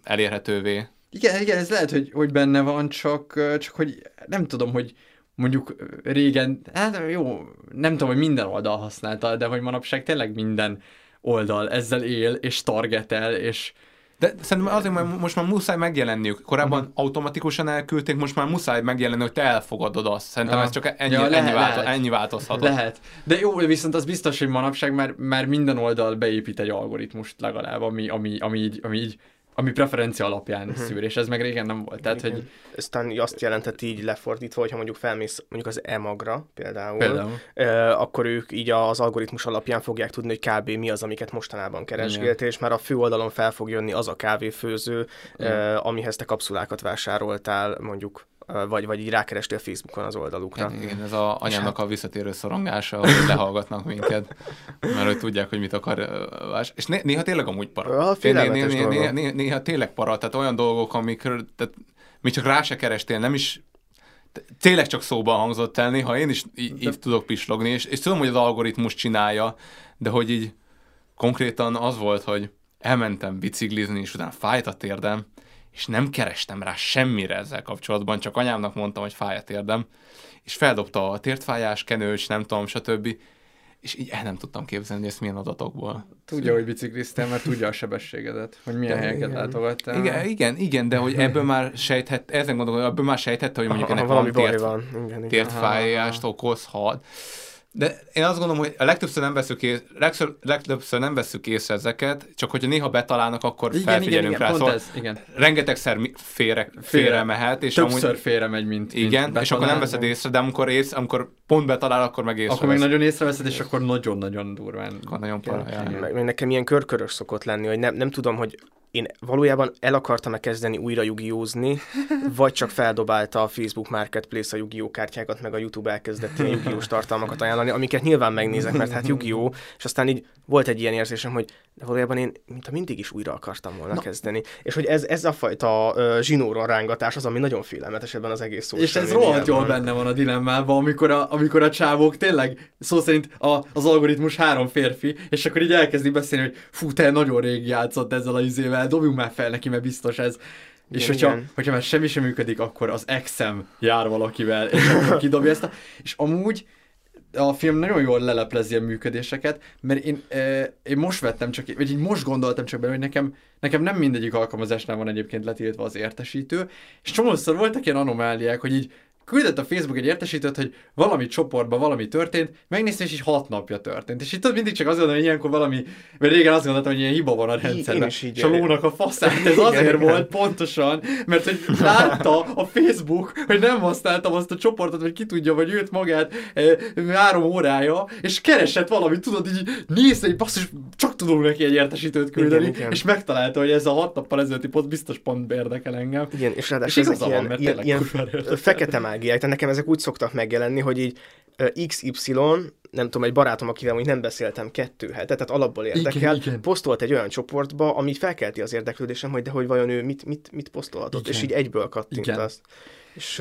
elérhetővé. Igen, ez lehet, hogy benne van, csak hogy nem tudom, hogy mondjuk régen, hát jó, nem tudom, hogy minden oldal használta, de hogy manapság tényleg minden oldal ezzel él, és targetel, és... De szerintem azért, mert most már muszáj megjelenniük. Korábban automatikusan elküldték, most már muszáj megjelenni, hogy te elfogadod azt. Szerintem ez csak ennyi változható. Lehet. De jó, viszont az biztos, hogy manapság már minden oldal beépít egy algoritmust legalább, ami preferencia alapján szűr, és ez meg régen nem volt. Tehát, hogy... Ez talán azt jelentett így lefordítva, hogyha mondjuk felmész mondjuk az e-magra például. Akkor ők így az algoritmus alapján fogják tudni, hogy kb. Mi az, amiket mostanában keresgélt, és már a főoldalon fel fog jönni az a kávéfőző, amihez te kapszulákat vásároltál, mondjuk, vagy így rákerestél Facebookon az oldalukra. Igen, ez a anyámnak a visszatérő szorongása, hogy lehallgatnak minket, mert hogy tudják, hogy mit akar. És néha tényleg amúgy para. Néha tényleg para, tehát olyan dolgok, amikről mi csak rá se kerestél, nem is, tényleg csak szóban hangzott el, néha én is így tudok pislogni, és tudom, hogy az algoritmus csinálja, de hogy így konkrétan az volt, hogy elmentem biciklizni, és utána fájt a térdem, és nem kerestem rá semmire ezzel kapcsolatban, csak anyámnak mondtam, hogy fáj a térdem, és feldobta a térdfájás, kenőcs, nem tudom, stb. És így el nem tudtam képzelni, ezt milyen adatokból. Tudja, hogy bicikliztem, mert tudja a sebességedet, hogy milyen helyeket látogattál. Igen, de hogy ebből már sejthette, hogy mondjuk ennek valami van térdfájást okozhat. De én azt gondolom, hogy legtöbbször nem veszük észre ezeket, csak hogyha néha betalálnak, akkor felfigyelünk rá. Szóval rengetegszer félre mehet. És többször amúgy félre megy, mint betalál, és akkor nem veszed észre, de amikor pont betalál, akkor meg észreveszed. Akkor meg nagyon észreveszed, és akkor nagyon-nagyon durván. Akkor nagyon paraján. Nekem ilyen körkörös szokott lenni, hogy nem tudom, hogy én valójában el akartam-e kezdeni újra jugiózni, vagy csak feldobálta a Facebook Marketplace a Yu-Gi-Oh kártyákat, meg a YouTube elkezdett ilyen Yu-Gi-Oh-s tartalmakat ajánlani, amiket nyilván megnézek, mert hát Yu-Gi-Oh, és aztán így volt egy ilyen érzésem, hogy de valójában én mintha mindig is újra akartam volna kezdeni. És hogy ez a fajta zsinóron ránggatás az, ami nagyon félelmetes ebben az egész szóval. És ez rohadt jól benne van a dilemmában, amikor a csávók tényleg, szó szerint az algoritmus 3 férfi, és akkor így elkezdi beszélni, hogy fú, te nagyon rég játszott ezzel az izével, dobjunk már fel neki, mert biztos ez. És hogyha már semmi sem működik, akkor az exem jár valakivel, és akkor kidobja ezt. És amúgy a film nagyon jól leleplezi a működéseket, mert én most vettem csak, vagy így most gondoltam csak benne, hogy nekem nem mindegyik alkalmazásnál van egyébként letiltva az értesítő, és csomószor voltak ilyen anomáliák, hogy így küldött a Facebook egy értesítőt, hogy valami csoportban valami történt, megnéztem, és így 6 napja történt. És itt mindig csak azt gondolom, hogy ilyenkor valami, mert régen azt gondoltam, hogy ilyen hiba van a rendszerben. És a lónak a faszát, ez azért volt pontosan, mert hogy látta a Facebook, hogy nem használtam azt a csoportot, vagy ki tudja, vagy őt magát 3 órája, és keresett valami, tudod, így nézd, egy basszus, csak tudunk neki egy értesítőt küldeni, igen. És megtalálta, hogy ez a 6 nappal ezelőtti poszt biztos pont érdekel engem. Igen, és ráadásul ez van, mert ilyen fekete mágia. Tehát nekem ezek úgy szoktak megjelenni, hogy így XY, nem tudom, egy barátom, akivel úgy nem beszéltem 2 hete, tehát alapból érdekel, posztolt egy olyan csoportba, ami felkelti az érdeklődésem, hogy de hogy vajon ő mit posztolhatott, igen. És így egyből kattint azt.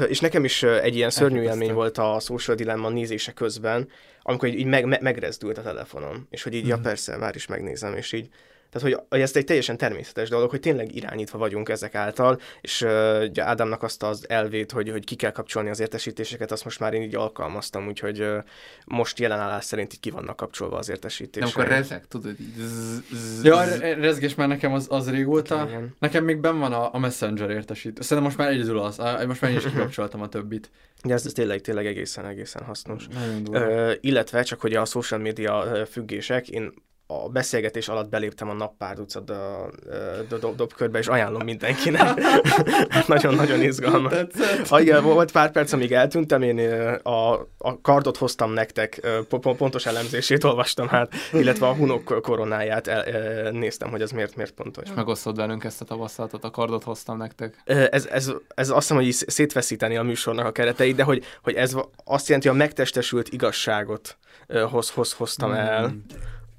És nekem is egy ilyen szörnyű élmény volt a Social Dilemma nézése közben, amikor így megrezdült a telefonom, és hogy így, ja persze, már is megnézem, és így. Tehát, hogy ez egy teljesen természetes dolog, hogy tényleg irányítva vagyunk ezek által, és ugye Ádámnak azt az elvét, hogy ki kell kapcsolni az értesítéseket, azt most már én így alkalmaztam, úgyhogy most jelenállás szerint így ki vannak kapcsolva az értesítések. De akkor rezeg, tudod? Ja, a rezgés már nekem az régóta. Nekem még benn van a Messenger értesítő. Szerintem most már egyedül az. Most már én is kikapcsoltam a többit. Ja, ez tényleg egészen hasznos. Illetve csak, hogy a social media függések, én a beszélgetés alatt beléptem a Nappárd utca dobkörbe, és ajánlom mindenkinek. Nagyon-nagyon izgalmas. Igen, volt pár perc, amíg eltűntem, én a kardot hoztam nektek, pontos elemzését olvastam hát, illetve a hunok koronáját néztem, hogy ez miért pontos. És megosztod velünk ezt a tapasztalatot, a kardot hoztam nektek. Ez azt hiszem, hogy szétveszíteni a műsornak a kereteit, de hogy ez azt jelenti, hogy a megtestesült igazságot hoztam el.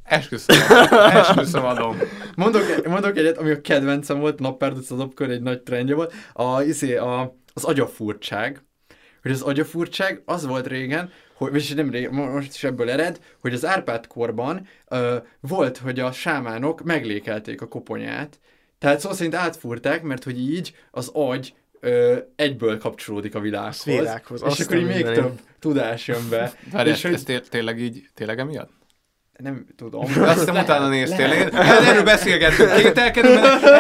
Esküszöm adom. Mondok egyet, ami a kedvencem volt, Nappárd utca dobkör, egy nagy trendje volt, az agyafurtság. Hogy az agyafurtság az volt régen, és nem régen, most is ebből ered, hogy az Árpád-korban volt, hogy a sámánok meglékelték a koponyát. Tehát szó szerint átfúrták, mert hogy így az agy egyből kapcsolódik a világhoz. És akkor így még több tudás jön be. És ez tényleg emiatt? Nem tudom. Azt hiszem, utána néztél. Erről beszélgettünk. Kételkedem,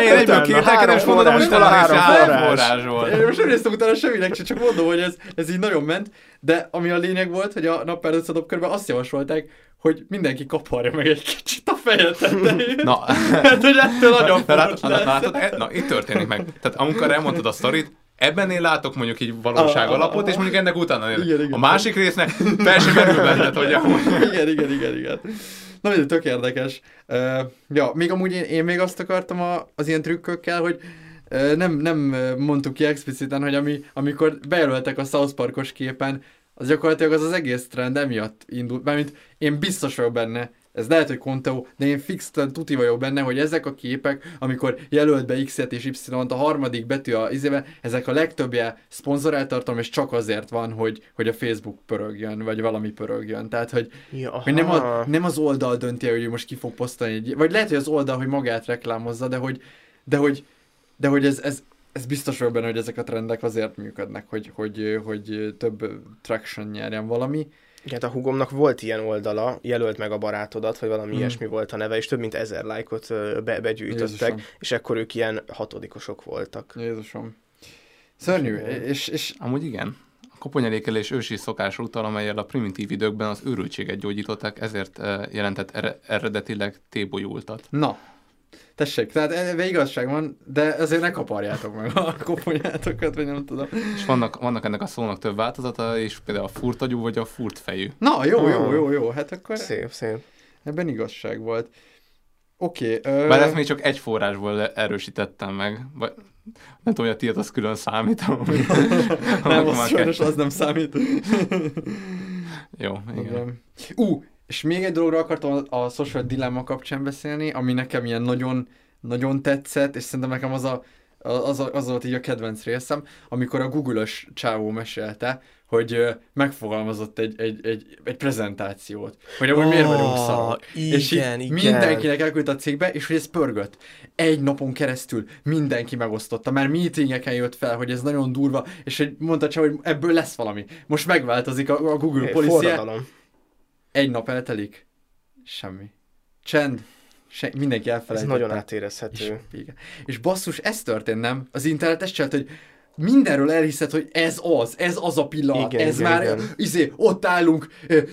én egyből kételkedem, és mondom, hogy utána 3 forrás volt. Én most nem néztem utána semminek, csak mondom, hogy ez így nagyon ment, de ami a lényeg volt, hogy a Nappárd utca dobkörben azt javasolták, hogy mindenki kaparja meg egy kicsit a feje tetejét. Na. Hát, hogy ettől nagyon fort lesz. Na, itt történik meg. Tehát amikor elmondtad a sztorit, ebben én látok mondjuk így valóság alapot, és mondjuk ennek utána igen. A másik résznek fel sem merül benned, hogy amúgy. Igen. Na, mindegy, tök érdekes. Még amúgy én még azt akartam az ilyen trükkökkel, hogy nem mondtuk ki expliciten, hogy amikor bejelöltek a South Parkos képen, az gyakorlatilag az egész trend emiatt indult, mármint én biztos vagyok benne, ez lehet, hogy konteó, de én fixen tuti vagyok benne, hogy ezek a képek, amikor jelölt be X-et és Y-t, a harmadik betű a izében, ezek a legtöbbje szponzorált tartalom, és csak azért van, hogy a Facebook pörögjön, vagy valami pörögjön. Tehát, hogy nem az oldal dönti, hogy most ki fog posztolni, vagy lehet, hogy az oldal, hogy magát reklámozza, de hogy ez biztos vagyok benne, hogy ezek a trendek azért működnek, hogy több traction nyerjen valami. Igen, a húgomnak volt ilyen oldala, jelölt meg a barátodat, vagy valami ilyesmi volt a neve, és több mint 1000 lájkot begyűjtöttek, Jézusom. És ekkor ők ilyen 6-osok voltak. Jézusom. Szörnyű. És amúgy igen. A koponyalékelés ősi szokás utal, amelyel a primitív időkben az őrültséget gyógyították, ezért jelentett eredetileg tébolyultat. Na. Tessék, tehát ebben igazság van, de azért ne kaparjátok meg a koponyátokat, vagy nem tudom. És vannak ennek a szónak több változata, és például a furtagyú, vagy a furtfejű. Na, jó, hát akkor... Szép. Ebben igazság volt. Oké. Bár ezt még csak 1 forrásból erősítettem meg. Nem tudom, hogy a tiéd az külön számít. Nem, az sajnos az nem számít. Jó, igen. És még egy dologra akartam a Social Dilemma kapcsán beszélni, ami nekem ilyen nagyon tetszett, és szerintem nekem az volt így a kedvenc részem, amikor a Google-ös csávó mesélte, hogy megfogalmazott egy prezentációt, hogy amúgy miért vagyunk szarok. Igen. Mindenkinek elküldte a cégbe, és hogy ez pörgött. 1 napon keresztül mindenki megosztotta, mert meetingeken jött fel, hogy ez nagyon durva, és hogy mondta csak, hogy ebből lesz valami. Most megváltozik a Google policy. Egy nap eltelik, semmi. Csend, mindenki elfelejtette. Ez nagyon átérezhető. És basszus, ez történt, nem? Az internetes cselt, hogy mindenről elhiszed, hogy ez az a pillanat, igen, ez igen, már, igen. Ott állunk,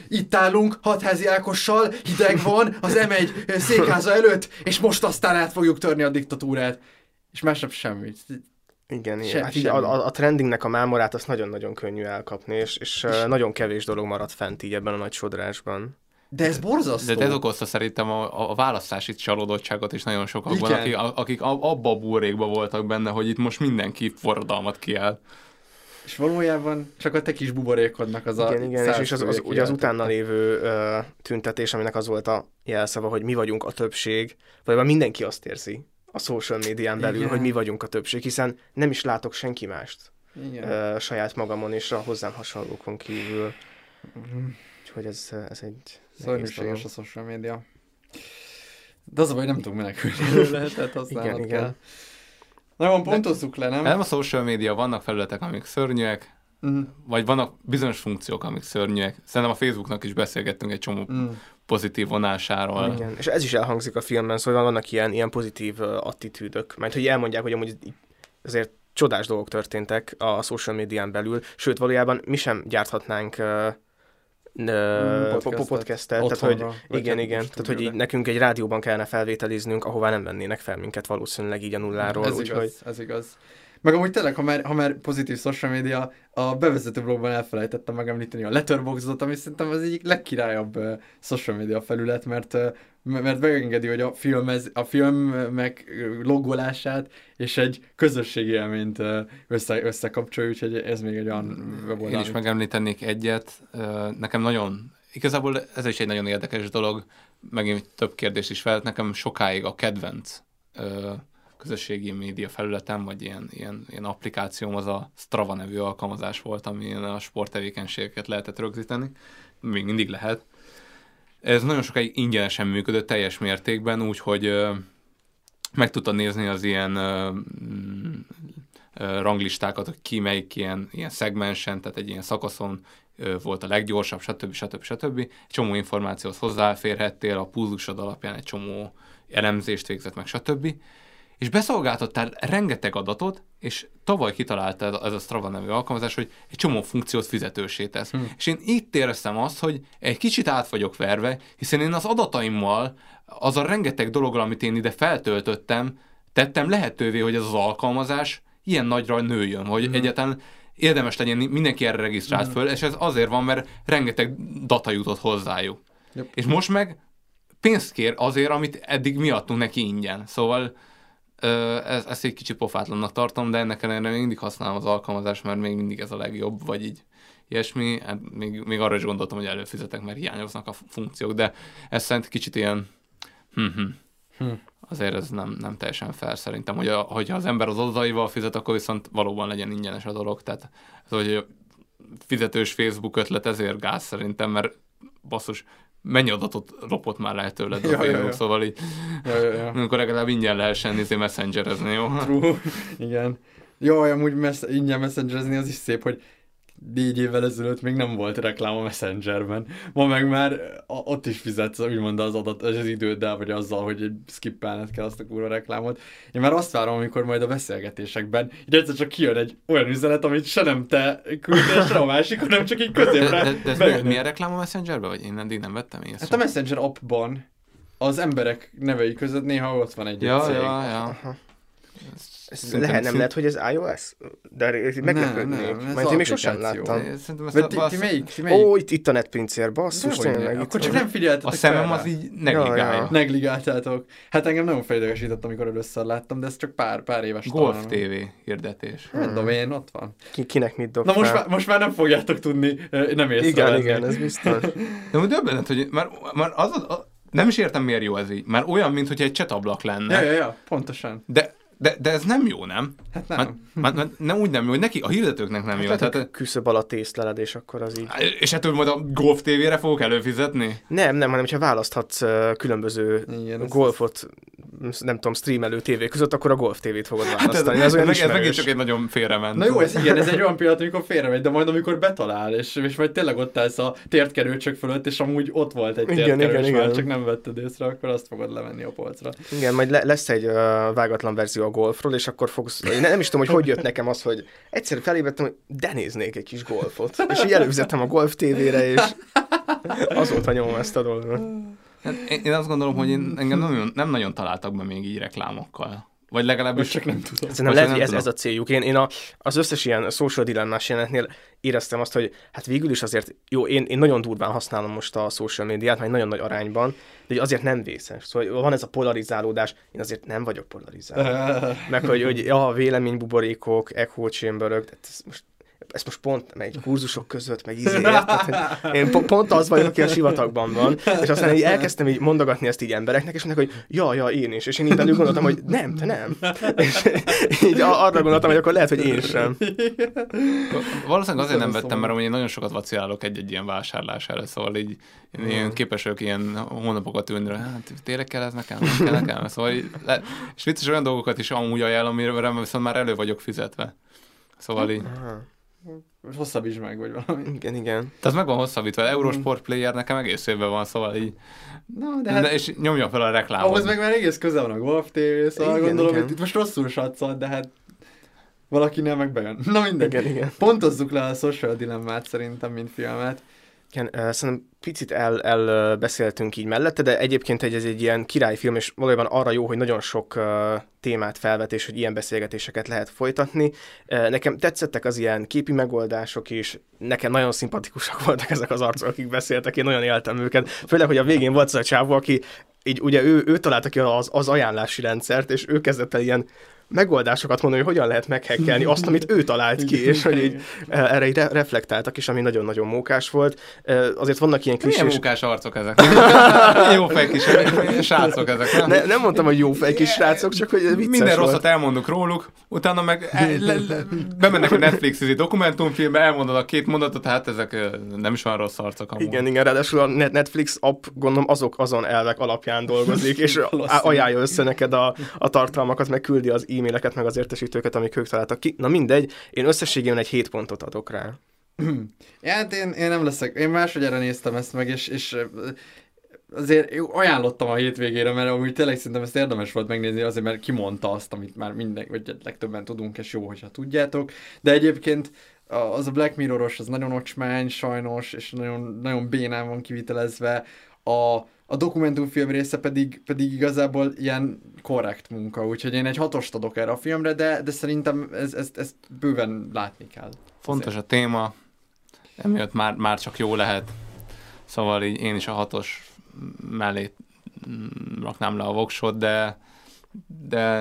itt állunk, Hatházi Ákossal, hideg van, az M1 székháza előtt, és most aztán át fogjuk törni a diktatúrát. És másnap semmi. Igen, a trendingnek a mámorát azt nagyon-nagyon könnyű elkapni, és nagyon kevés dolog maradt fent így ebben a nagy sodrásban. De ez borzasztó. De ez okozta szerintem a választási csalódottságot is nagyon sokakban, akik abba a búrékban voltak benne, hogy itt most mindenki forradalmat kiáll. És valójában csak a te kis buborékodnak az a... Igen, és az ugye az utána lévő tüntetés, aminek az volt a jelszava, hogy mi vagyunk a többség, vagy mindenki azt érzi a social médián belül, igen, hogy mi vagyunk a többség, hiszen nem is látok senki mást saját magamon és a hozzám hasonlókon kívül. Úgyhogy ez egy... Szörnyűséges a social média. De az a baj, nem tudunk menekülni. Lehetett használnod kell. Nagyon pontozzuk le, nem? Nem a social média, vannak felületek, amik szörnyűek, vagy vannak bizonyos funkciók, amik szörnyűek. Szerintem a Facebooknak is beszélgettünk egy csomó pozitív vonásáról. Igen. És ez is elhangzik a filmben, szóval vannak ilyen pozitív attitűdök. Mert hogy elmondják, hogy amúgy azért csodás dolgok történtek a social médián belül, sőt valójában mi sem gyárthatnánk podcastet. Igen. Tehát, hogy így nekünk egy rádióban kellene felvételiznünk, ahová nem vennének fel minket valószínűleg így a nulláról. Ez igaz. Meg amúgy tényleg, ha már pozitív social media, a bevezető blogban elfelejtettem megemlíteni a Letterboxdot, ami szerintem az egyik legkirályabb social media felület, mert megengedi, hogy a filmek logolását és egy közösségi élményt összekapcsolja, úgyhogy ez még egy olyan weboldal. Én is megemlítenék egyet. Nekem nagyon, igazából ez is egy nagyon érdekes dolog, megint több kérdés is felett, nekem sokáig a kedvenc közösségi média felületem, vagy ilyen applikációm az a Strava nevű alkalmazás volt, amin a sporttevékenységeket lehetett rögzíteni. Még mindig lehet. Ez nagyon sokáig ingyenesen működött teljes mértékben, úgyhogy meg tudtad nézni az ilyen ranglistákat, hogy ki melyik ilyen szegmensen, tehát egy ilyen szakaszon volt a leggyorsabb, stb. Csomó információhoz hozzáférhettél, a pulzusod alapján egy csomó elemzést végzett meg, stb. És beszolgáltattál rengeteg adatot, és tavaly kitalálta ez a Strava nevű alkalmazás, hogy egy csomó funkciót fizetősé tesz. És én itt éreztem azt, hogy egy kicsit át vagyok verve, hiszen én az adataimmal, az a rengeteg dologra, amit én ide feltöltöttem, tettem lehetővé, hogy ez az alkalmazás ilyen nagyra nőjön, hogy egyáltalán érdemes legyen, mindenki erre regisztrált föl, és ez azért van, mert rengeteg data jutott hozzájuk. Yep. És most meg pénzt kér azért, amit eddig mi adtunk neki ingyen. Szóval ezt egy kicsit pofátlannak tartom, de ennek ellenére még mindig használom az alkalmazást, mert még mindig ez a legjobb, vagy így ilyesmi. Még arra is gondoltam, hogy előfizetek, mert hiányoznak a funkciók, de ez szerint kicsit ilyen azért ez nem teljesen fair szerintem, hogyha az ember az adataival fizet, akkor viszont valóban legyen ingyenes a dolog. Tehát ez, hogy a fizetős Facebook ötlet ezért gáz szerintem, mert basszus, mennyi adatot lopott már lehet tőled a Facebook, szóval így, amikor legalább ingyen lehessen messengerezni, jó? True, igen. Jaj, amúgy ingyen messengerezni az is szép, hogy 4 évvel ezelőtt még nem volt reklám a Messengerben. Ma meg már ott is fizetsz, úgymond az adat, az időddel, vagy azzal, hogy skippelned kell azt a kurva reklámot. Én már azt várom, amikor majd a beszélgetésekben így egyszer csak kijön egy olyan üzenet, amit se nem te küldtél, se a másik, hanem csak így középre. De milyen reklám a Messengerben? Vagy én eddig nem vettem ilyen szót. Hát a Messenger appban az emberek nevei között néha ott van egy cég. Ja. Lehet, hogy ez iOS? De meglepődnék. Mert én még sosem láttam. Ti melyik? Ó, itt a netpincér, basszus, tényleg. Akkor csak nem figyeltetek. A szemem az így negligálja. Negligáltátok. Hát engem nagyon felidegesített, amikor először láttam, de ez csak pár éves Golf talán. Golf TV hirdetés. Nem tudom, én ott van. Kinek mit dob. Na most már nem fogjátok tudni, nem észrevenni. Igen, ez biztos. De úgy döbbenet, hogy már az nem is értem, miért jó ez így. Már olyan, mint hogy egy csetablak lenne. Ja, pontosan. De ez nem jó, nem? Hát nem. Nem úgy nem jó, hogy neki, a hirdetőknek nem jó. Tehát küszöb alatt észleled, és akkor az így. És hát majd a Golf TV-re fogok előfizetni? Nem, hanem hogyha választhatsz különböző golfot nem tudom, streamelő tévé között, akkor a golf tévét fogod választani. Hát ez megint csak egy nagyon félrement. Na jó, ez egy olyan pillanat, amikor félremegy, de majd amikor betalál, és majd tényleg ott állsz a tértkerőcsök fölött, és amúgy ott volt egy tértkerőcs, már csak nem vetted észre, akkor azt fogod levenni a polcra. Igen, majd lesz egy vágatlan verzió a golfról, és akkor fogsz, nem is tudom, hogy jött nekem az, hogy egyszer felébredtem, hogy de néznék egy kis golfot, és így előfizettem a golf tévére, és azóta nyomom ezt a dolgot. Hát én azt gondolom, hogy engem nem nagyon találtak be még így reklámokkal. Vagy legalábbis csak nem tudom. Szerintem lehet, hogy ez a céljuk. Én az összes ilyen social dilemmás jelenetnél éreztem azt, hogy hát végül is azért, jó, én nagyon durván használom most a social médiát, már nagyon nagy arányban, de azért nem vészes. Szóval van ez a polarizálódás, én azért nem vagyok polarizáló. Meg hogy a véleménybuborékok, echo chamberök, ez most pont egy kurzusok között, meg én pont az vagyok, aki a sivatagban van, és aztán így elkezdtem így mondogatni ezt így embereknek, és mondják, hogy ja, én is, és én így belül gondoltam, hogy nem, te nem. És így arra gondoltam, hogy akkor lehet, hogy én sem. Valószínűleg azért nem vettem, mert én nagyon sokat vacilálok egy-egy ilyen vásárlására, szóval így én képes vagyok ilyen hónapokat ülni, hát tényleg kell ez nekem, szóval így, és vicces olyan dolgokat is amúgy ajánlom, amire viszont már elő vagyok fizetve. Szóval így. Hosszabbíts meg, vagy valami. Igen. Tehát meg van hosszabbítva. Eurosport player nekem egész évben van, szóval így... No, de hát... És nyomja fel a reklámot. Ahhoz meg már egész közel van a Golf TV, szóval igen, gondolom, hogy itt most rosszul satszol, de hát valakinél meg bejön. Na mindegy. Igen. Pontozzuk le a Social Dilemmát szerintem, mint filmet. Igen, szerintem picit elbeszéltünk így mellette, de egyébként ez egy ilyen királyfilm, és valójában arra jó, hogy nagyon sok témát felvet, és hogy ilyen beszélgetéseket lehet folytatni. Nekem tetszettek az ilyen képi megoldások is, nekem nagyon szimpatikusak voltak ezek az arcok, akik beszéltek, én nagyon éltem őket. Főleg, hogy a végén volt az a csávó, aki így ugye ő találta ki az ajánlási rendszert, és ő kezdett el ilyen megoldásokat mondani, hogy hogyan lehet meghekkelni azt, amit ő talált ki, és hogy így erre így reflektáltak is, ami nagyon-nagyon mókás volt. Azért vannak ilyen klisés... Milyen mókás arcok ezek? Jó fej kis srácok ezek. Nem mondtam, hogy jó fej kis srácok, csak hogy vicces minden volt. Rosszat elmondok róluk, utána meg bemennek a Netflix-i dokumentumfilmbe, elmondanak két mondatot, hát ezek nem is van rossz arcok. Amúgy. Igen, ráadásul a Netflix app, gondolom, azon elvek alapján dolgozik, és ajánlja össze neked a tartalmakat, meg küldi az e-maileket, meg az értesítőket, amik ők találtak ki. Na mindegy, én összességében egy 7 pontot adok rá. Hát én nem leszek, én másodjára néztem ezt meg, és azért ajánlottam a hétvégére, mert amúgy tényleg szerintem ezt érdemes volt megnézni, azért mert kimondta azt, amit már hogy legtöbben tudunk, és jó, hogyha tudjátok. De egyébként az a Black Mirror-os, az nagyon ocsmány, sajnos, és nagyon, nagyon bénán van kivitelezve. A dokumentumfilm része pedig igazából ilyen korrekt munka, úgyhogy én egy 6-ost adok erre a filmre, de szerintem ezt bőven látni kell. Fontos a téma, emiatt már csak jó lehet, szóval így én is a 6-os mellé raknám le a voksot, de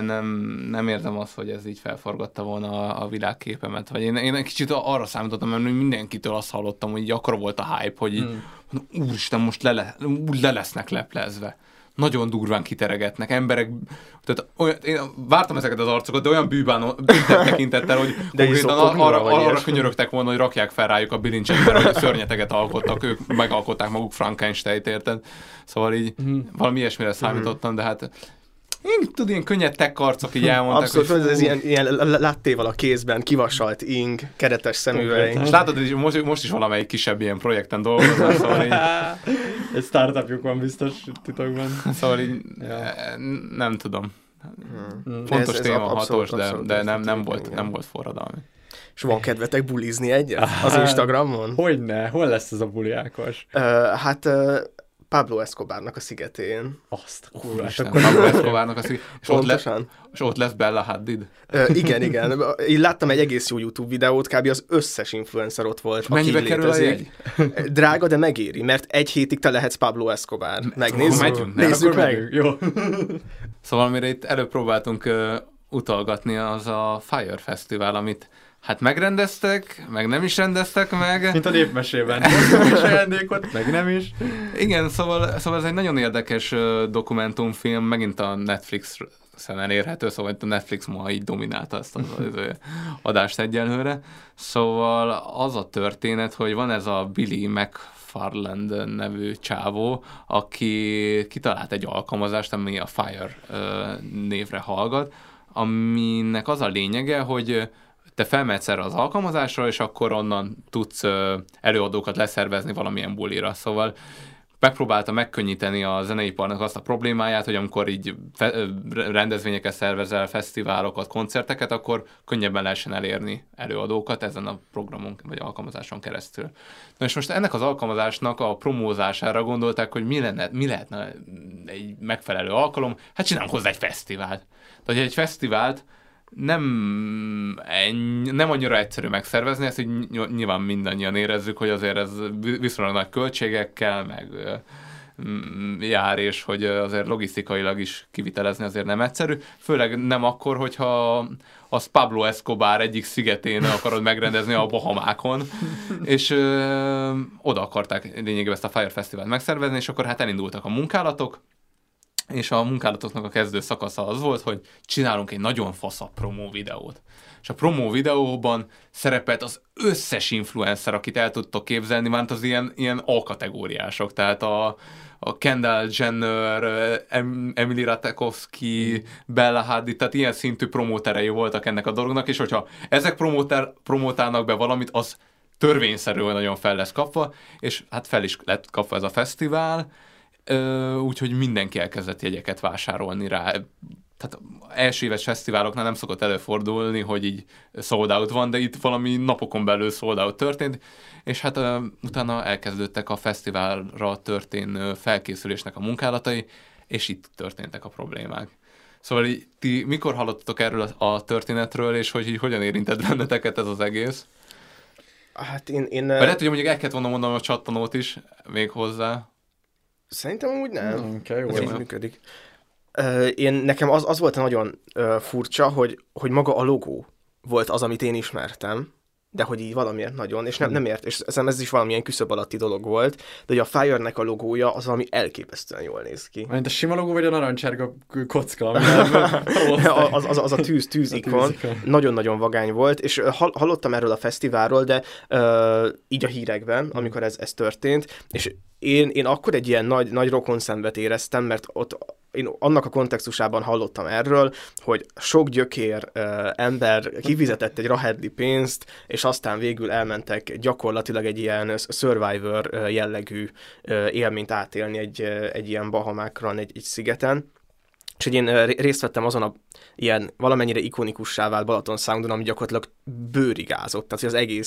nem értem azt, hogy ez így felforgatta volna a világképemet, vagy én egy kicsit arra számítottam, mert mindenkitől azt hallottam, hogy így akkor volt a hype, hogy így, úristen, most le lesznek leplezve. Nagyon durván kiteregetnek, emberek, tehát én vártam ezeket az arcokat, de olyan bűnnek tekintettel, hogy arra könyörögtek volna, hogy rakják fel rájuk a bilincsekben, hogy szörnyeteget alkottak, ők megalkották maguk Frankensteint, érted? Szóval így valami ilyesmire számítottam, de hát Én könnyedtek arcok így elmondták. Abszolút, hogy ez ilyen láttéval a kézben, kivasalt ing, keretes szemüveink. És látod, hogy most is valamelyik kisebb ilyen projekten dolgoznak, szóval így... Egy startupjuk van biztos titokban. Szóval így nem tudom. Fontos téma, hatos, de nem volt forradalmi. És van kedvetek bulizni egyet? Az Instagramon? Hogyne, hol lesz ez a buli, Ákos? Hát... Pablo Escobarnak a szigetén. Azt a kurva. Pablo Escobarnak a szigetén. És ott lesz Bella Hadid. Igen. Én láttam egy egész jó YouTube videót, kb. Az összes influencer ott volt. Mennyibe kerül a jegy? Drága, de megéri, mert egy hétig te lehetsz Pablo Escobar. Nézzük meg. Jó. Szóval amire itt előbb próbáltunk utalgatni, az a Fyre Festival, amit hát megrendeztek, meg nem is rendeztek meg. Mint a népmesében. Nem is ajándékot, meg nem is. Igen, szóval ez egy nagyon érdekes dokumentumfilm, megint a Netflix hiszen elérhető, szóval itt a Netflix ma így dominálta ezt az adást egyenlőre. Szóval az a történet, hogy van ez a Billy McFarland nevű csávó, aki kitalált egy alkalmazást, ami a Fyre névre hallgat, aminek az a lényege, hogy te felmehetsz erre az alkalmazásra, és akkor onnan tudsz előadókat leszervezni valamilyen bulira. Szóval megpróbálta megkönnyíteni a zeneiparnak azt a problémáját, hogy amikor így rendezvényeket szervezel, fesztiválokat, koncerteket, akkor könnyebben lehessen elérni előadókat ezen a programon vagy alkalmazáson keresztül. Na és most ennek az alkalmazásnak a promózására gondolták, hogy mi lehetne egy megfelelő alkalom, hát csinálunk hozzá egy fesztivált. Tehát egy fesztivált nem annyira egyszerű megszervezni, ezt így nyilván mindannyian érezzük, hogy azért ez viszonylag nagy költségekkel meg jár, és hogy azért logisztikailag is kivitelezni azért nem egyszerű, főleg nem akkor, hogyha az Pablo Escobar egyik szigetén akarod megrendezni a Bahamákon, és oda akarták lényegében ezt a Fyre Festival-t megszervezni, és akkor hát elindultak a munkálatok, és a munkálatoknak a kezdő szakasza az volt, hogy csinálunk egy nagyon faszabb promó videót. És a promó videóban szerepelt az összes influencer, akit el tudtok képzelni, mert az ilyen A-kategóriások, tehát a Kendall Jenner, Emily Ratajkowski, Bella Hadid, tehát ilyen szintű promóterei voltak ennek a dolognak, és hogyha ezek promotálnak be valamit, az törvényszerűen nagyon fel lesz kapva, és hát fel is lett kapva ez a fesztivál, úgyhogy mindenki elkezdett jegyeket vásárolni rá. Tehát első éves fesztiváloknál nem szokott előfordulni, hogy így sold out van, de itt valami napokon belül sold out történt, és hát utána elkezdődtek a fesztiválra történő felkészülésnek a munkálatai, és itt történtek a problémák. Szóval így, ti mikor hallottatok erről a történetről, és hogy így hogyan érintett benneteket ez az egész? Hát én... Lehet, hogy mondjuk el kellett volna mondanom a csattanót is még hozzá. Szerintem amúgy nem. Okay, jó, ez működik. Nekem az volt nagyon furcsa, hogy maga a logó volt az, amit én ismertem, de hogy így valamiért nagyon, és nem ért, és ez is valamilyen küszöb alatti dolog volt, de hogy a Fyre-nek a logója az valami elképesztően jól néz ki. Mint a sima logó, vagy a narancsárga kocka? az a tűz ikon. Nagyon-nagyon vagány volt, és hallottam erről a fesztiválról, de így a hírekben, amikor ez történt, és én akkor egy ilyen nagy rokonszenvet éreztem, mert ott én annak a kontextusában hallottam erről, hogy sok gyökér ember kifizetett egy rahedli pénzt, és aztán végül elmentek gyakorlatilag egy ilyen Survivor jellegű élményt átélni egy ilyen Bahamákron, egy szigeten. És hogy én részt vettem azon a ilyen valamennyire ikonikussá vált Balaton Soundon, ami gyakorlatilag bőrigázott, tehát hogy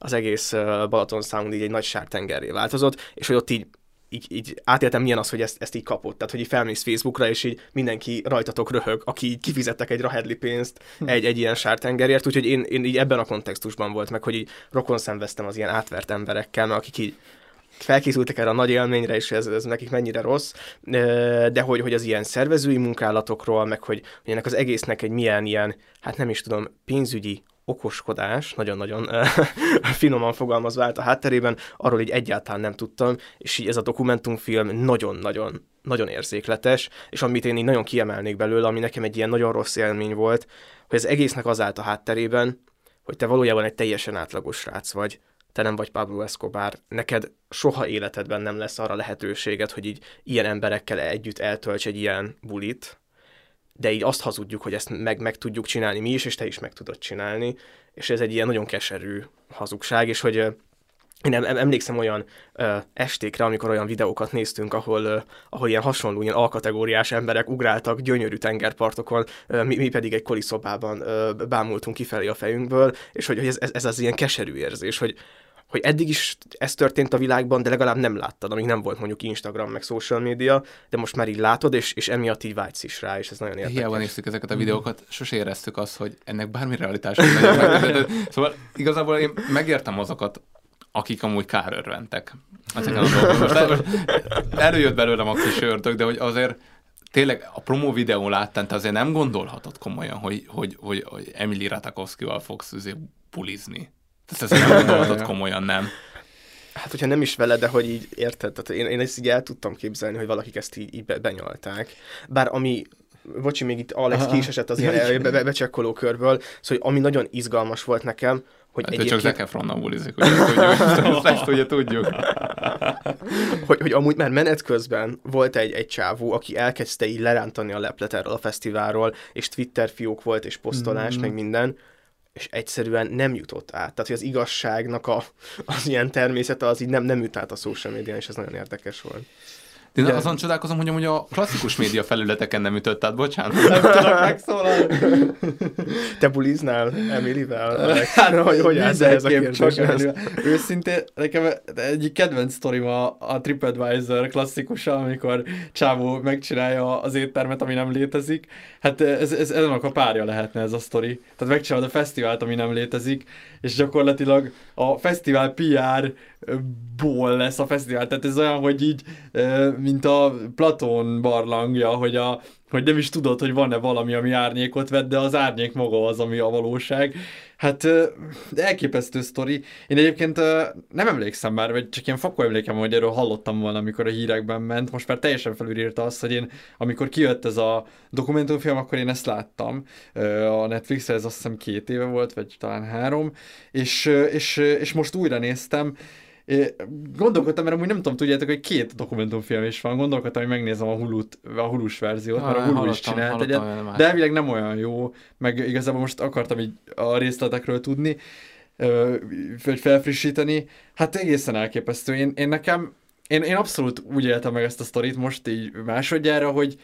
az egész Balaton Sound így egy nagy sártengerré változott, és hogy ott így átéltem milyen az, hogy ezt így kapott. Tehát, hogy így felmész Facebookra, és így mindenki rajtatok röhög, aki így kifizettek egy rahedli pénzt egy ilyen sártengerért, úgyhogy én így ebben a kontextusban volt meg, hogy így rokon szenveztem az ilyen átvert emberekkel, mert akik így felkészültek erre a nagy élményre, és ez nekik mennyire rossz, de hogy az ilyen szervezői munkálatokról, meg hogy ennek az egésznek egy milyen ilyen, hát nem is tudom, pénzügyi okoskodás, nagyon-nagyon finoman fogalmazva állt a hátterében, arról így egyáltalán nem tudtam, és így ez a dokumentumfilm nagyon-nagyon érzékletes, és amit én így nagyon kiemelnék belőle, ami nekem egy ilyen nagyon rossz élmény volt, hogy az egésznek az állt a hátterében, hogy te valójában egy teljesen átlagos srác vagy, te nem vagy Pablo Escobar, neked soha életedben nem lesz arra lehetőséged, hogy így ilyen emberekkel együtt eltölts egy ilyen bulit, de így azt hazudjuk, hogy ezt meg tudjuk csinálni mi is, és te is meg tudod csinálni, és ez egy ilyen nagyon keserű hazugság, és hogy én emlékszem olyan estékre, amikor olyan videókat néztünk, ahol ilyen hasonló, ilyen alkategóriás emberek ugráltak gyönyörű tengerpartokon, mi pedig egy koliszobában bámultunk kifelé a fejünkből, és hogy ez az ilyen keserű érzés, hogy eddig is ez történt a világban, de legalább nem láttad, amíg nem volt mondjuk Instagram, meg social media, de most már így látod, és emiatt így vágysz is rá, és ez nagyon érdekes. Hiába néztük ezeket a videókat, sose éreztük azt, hogy ennek bármi realitása. Szóval igazából én megértem azokat, akik amúgy kárörventek. Előjött belőlem a kis ördög, de hogy azért tényleg a promó videón láttál, te azért nem gondolhatod komolyan, hogy Emily Ratajkowskival fogsz bulizni. Tehát ezt nem gondolhatod komolyan, nem? Hát, hogyha nem is vele, de hogy így érted, tehát én ezt így el tudtam képzelni, hogy valakik ezt így benyalták. Bár ami bocsi, még itt Alex ki is esett az ilyen becsekkoló körből, szóval ami nagyon izgalmas volt nekem, hogy hát egyébként... csak Zac Efronnal bulizik, ugye tudjuk. Hogy amúgy már menet közben volt egy csávó, aki elkezdte így lerántani a leplet erről a fesztiválról, és Twitter fiók volt, és posztolás, meg minden, és egyszerűen nem jutott át. Tehát, hogy az igazságnak az ilyen természete, az így nem jut át a social médián, és ez nagyon érdekes volt. Én azon csodálkozom, hogy amúgy a klasszikus média felületeken nem ütött, tehát bocsánat, nem tudok megszólalni. Te buliznál Emilivel? Hát, hogy állsz ehhez a kérdéshez? Őszintén, nekem egyik kedvenc sztorim a TripAdvisor klasszikusa, amikor csávó megcsinálja az éttermet, ami nem létezik. Hát ez ennek a párja lehetne ez a sztori. Tehát megcsinálod a fesztivált, ami nem létezik, és gyakorlatilag a fesztivál PR-ból lesz a fesztivál. Tehát ez olyan, hogy így mint a Platón barlangja, hogy nem is tudod, hogy van-e valami, ami árnyékot vett, de az árnyék maga az, ami a valóság. Hát elképesztő sztori. Én egyébként nem emlékszem már, vagy csak ilyen fakó emlékem, hogy erről hallottam volna, amikor a hírekben ment. Most már teljesen felülírta azt, hogy én, amikor kijött ez a dokumentumfilm, akkor én ezt láttam. A Netflixre ez azt hiszem 2 éve volt, vagy talán 3, és most újra néztem. Gondolkodtam, mert amúgy nem tudom, tudjátok, hogy 2 dokumentumfilm is van, gondolkodtam, hogy megnézem a Hulus verziót, mert a Hulu is csinált egyet, de elvileg nem olyan jó, meg igazából most akartam így a részletekről tudni, vagy felfrissíteni, hát egészen elképesztő. Én abszolút úgy éltem meg ezt a sztorit most így másodjára, hogy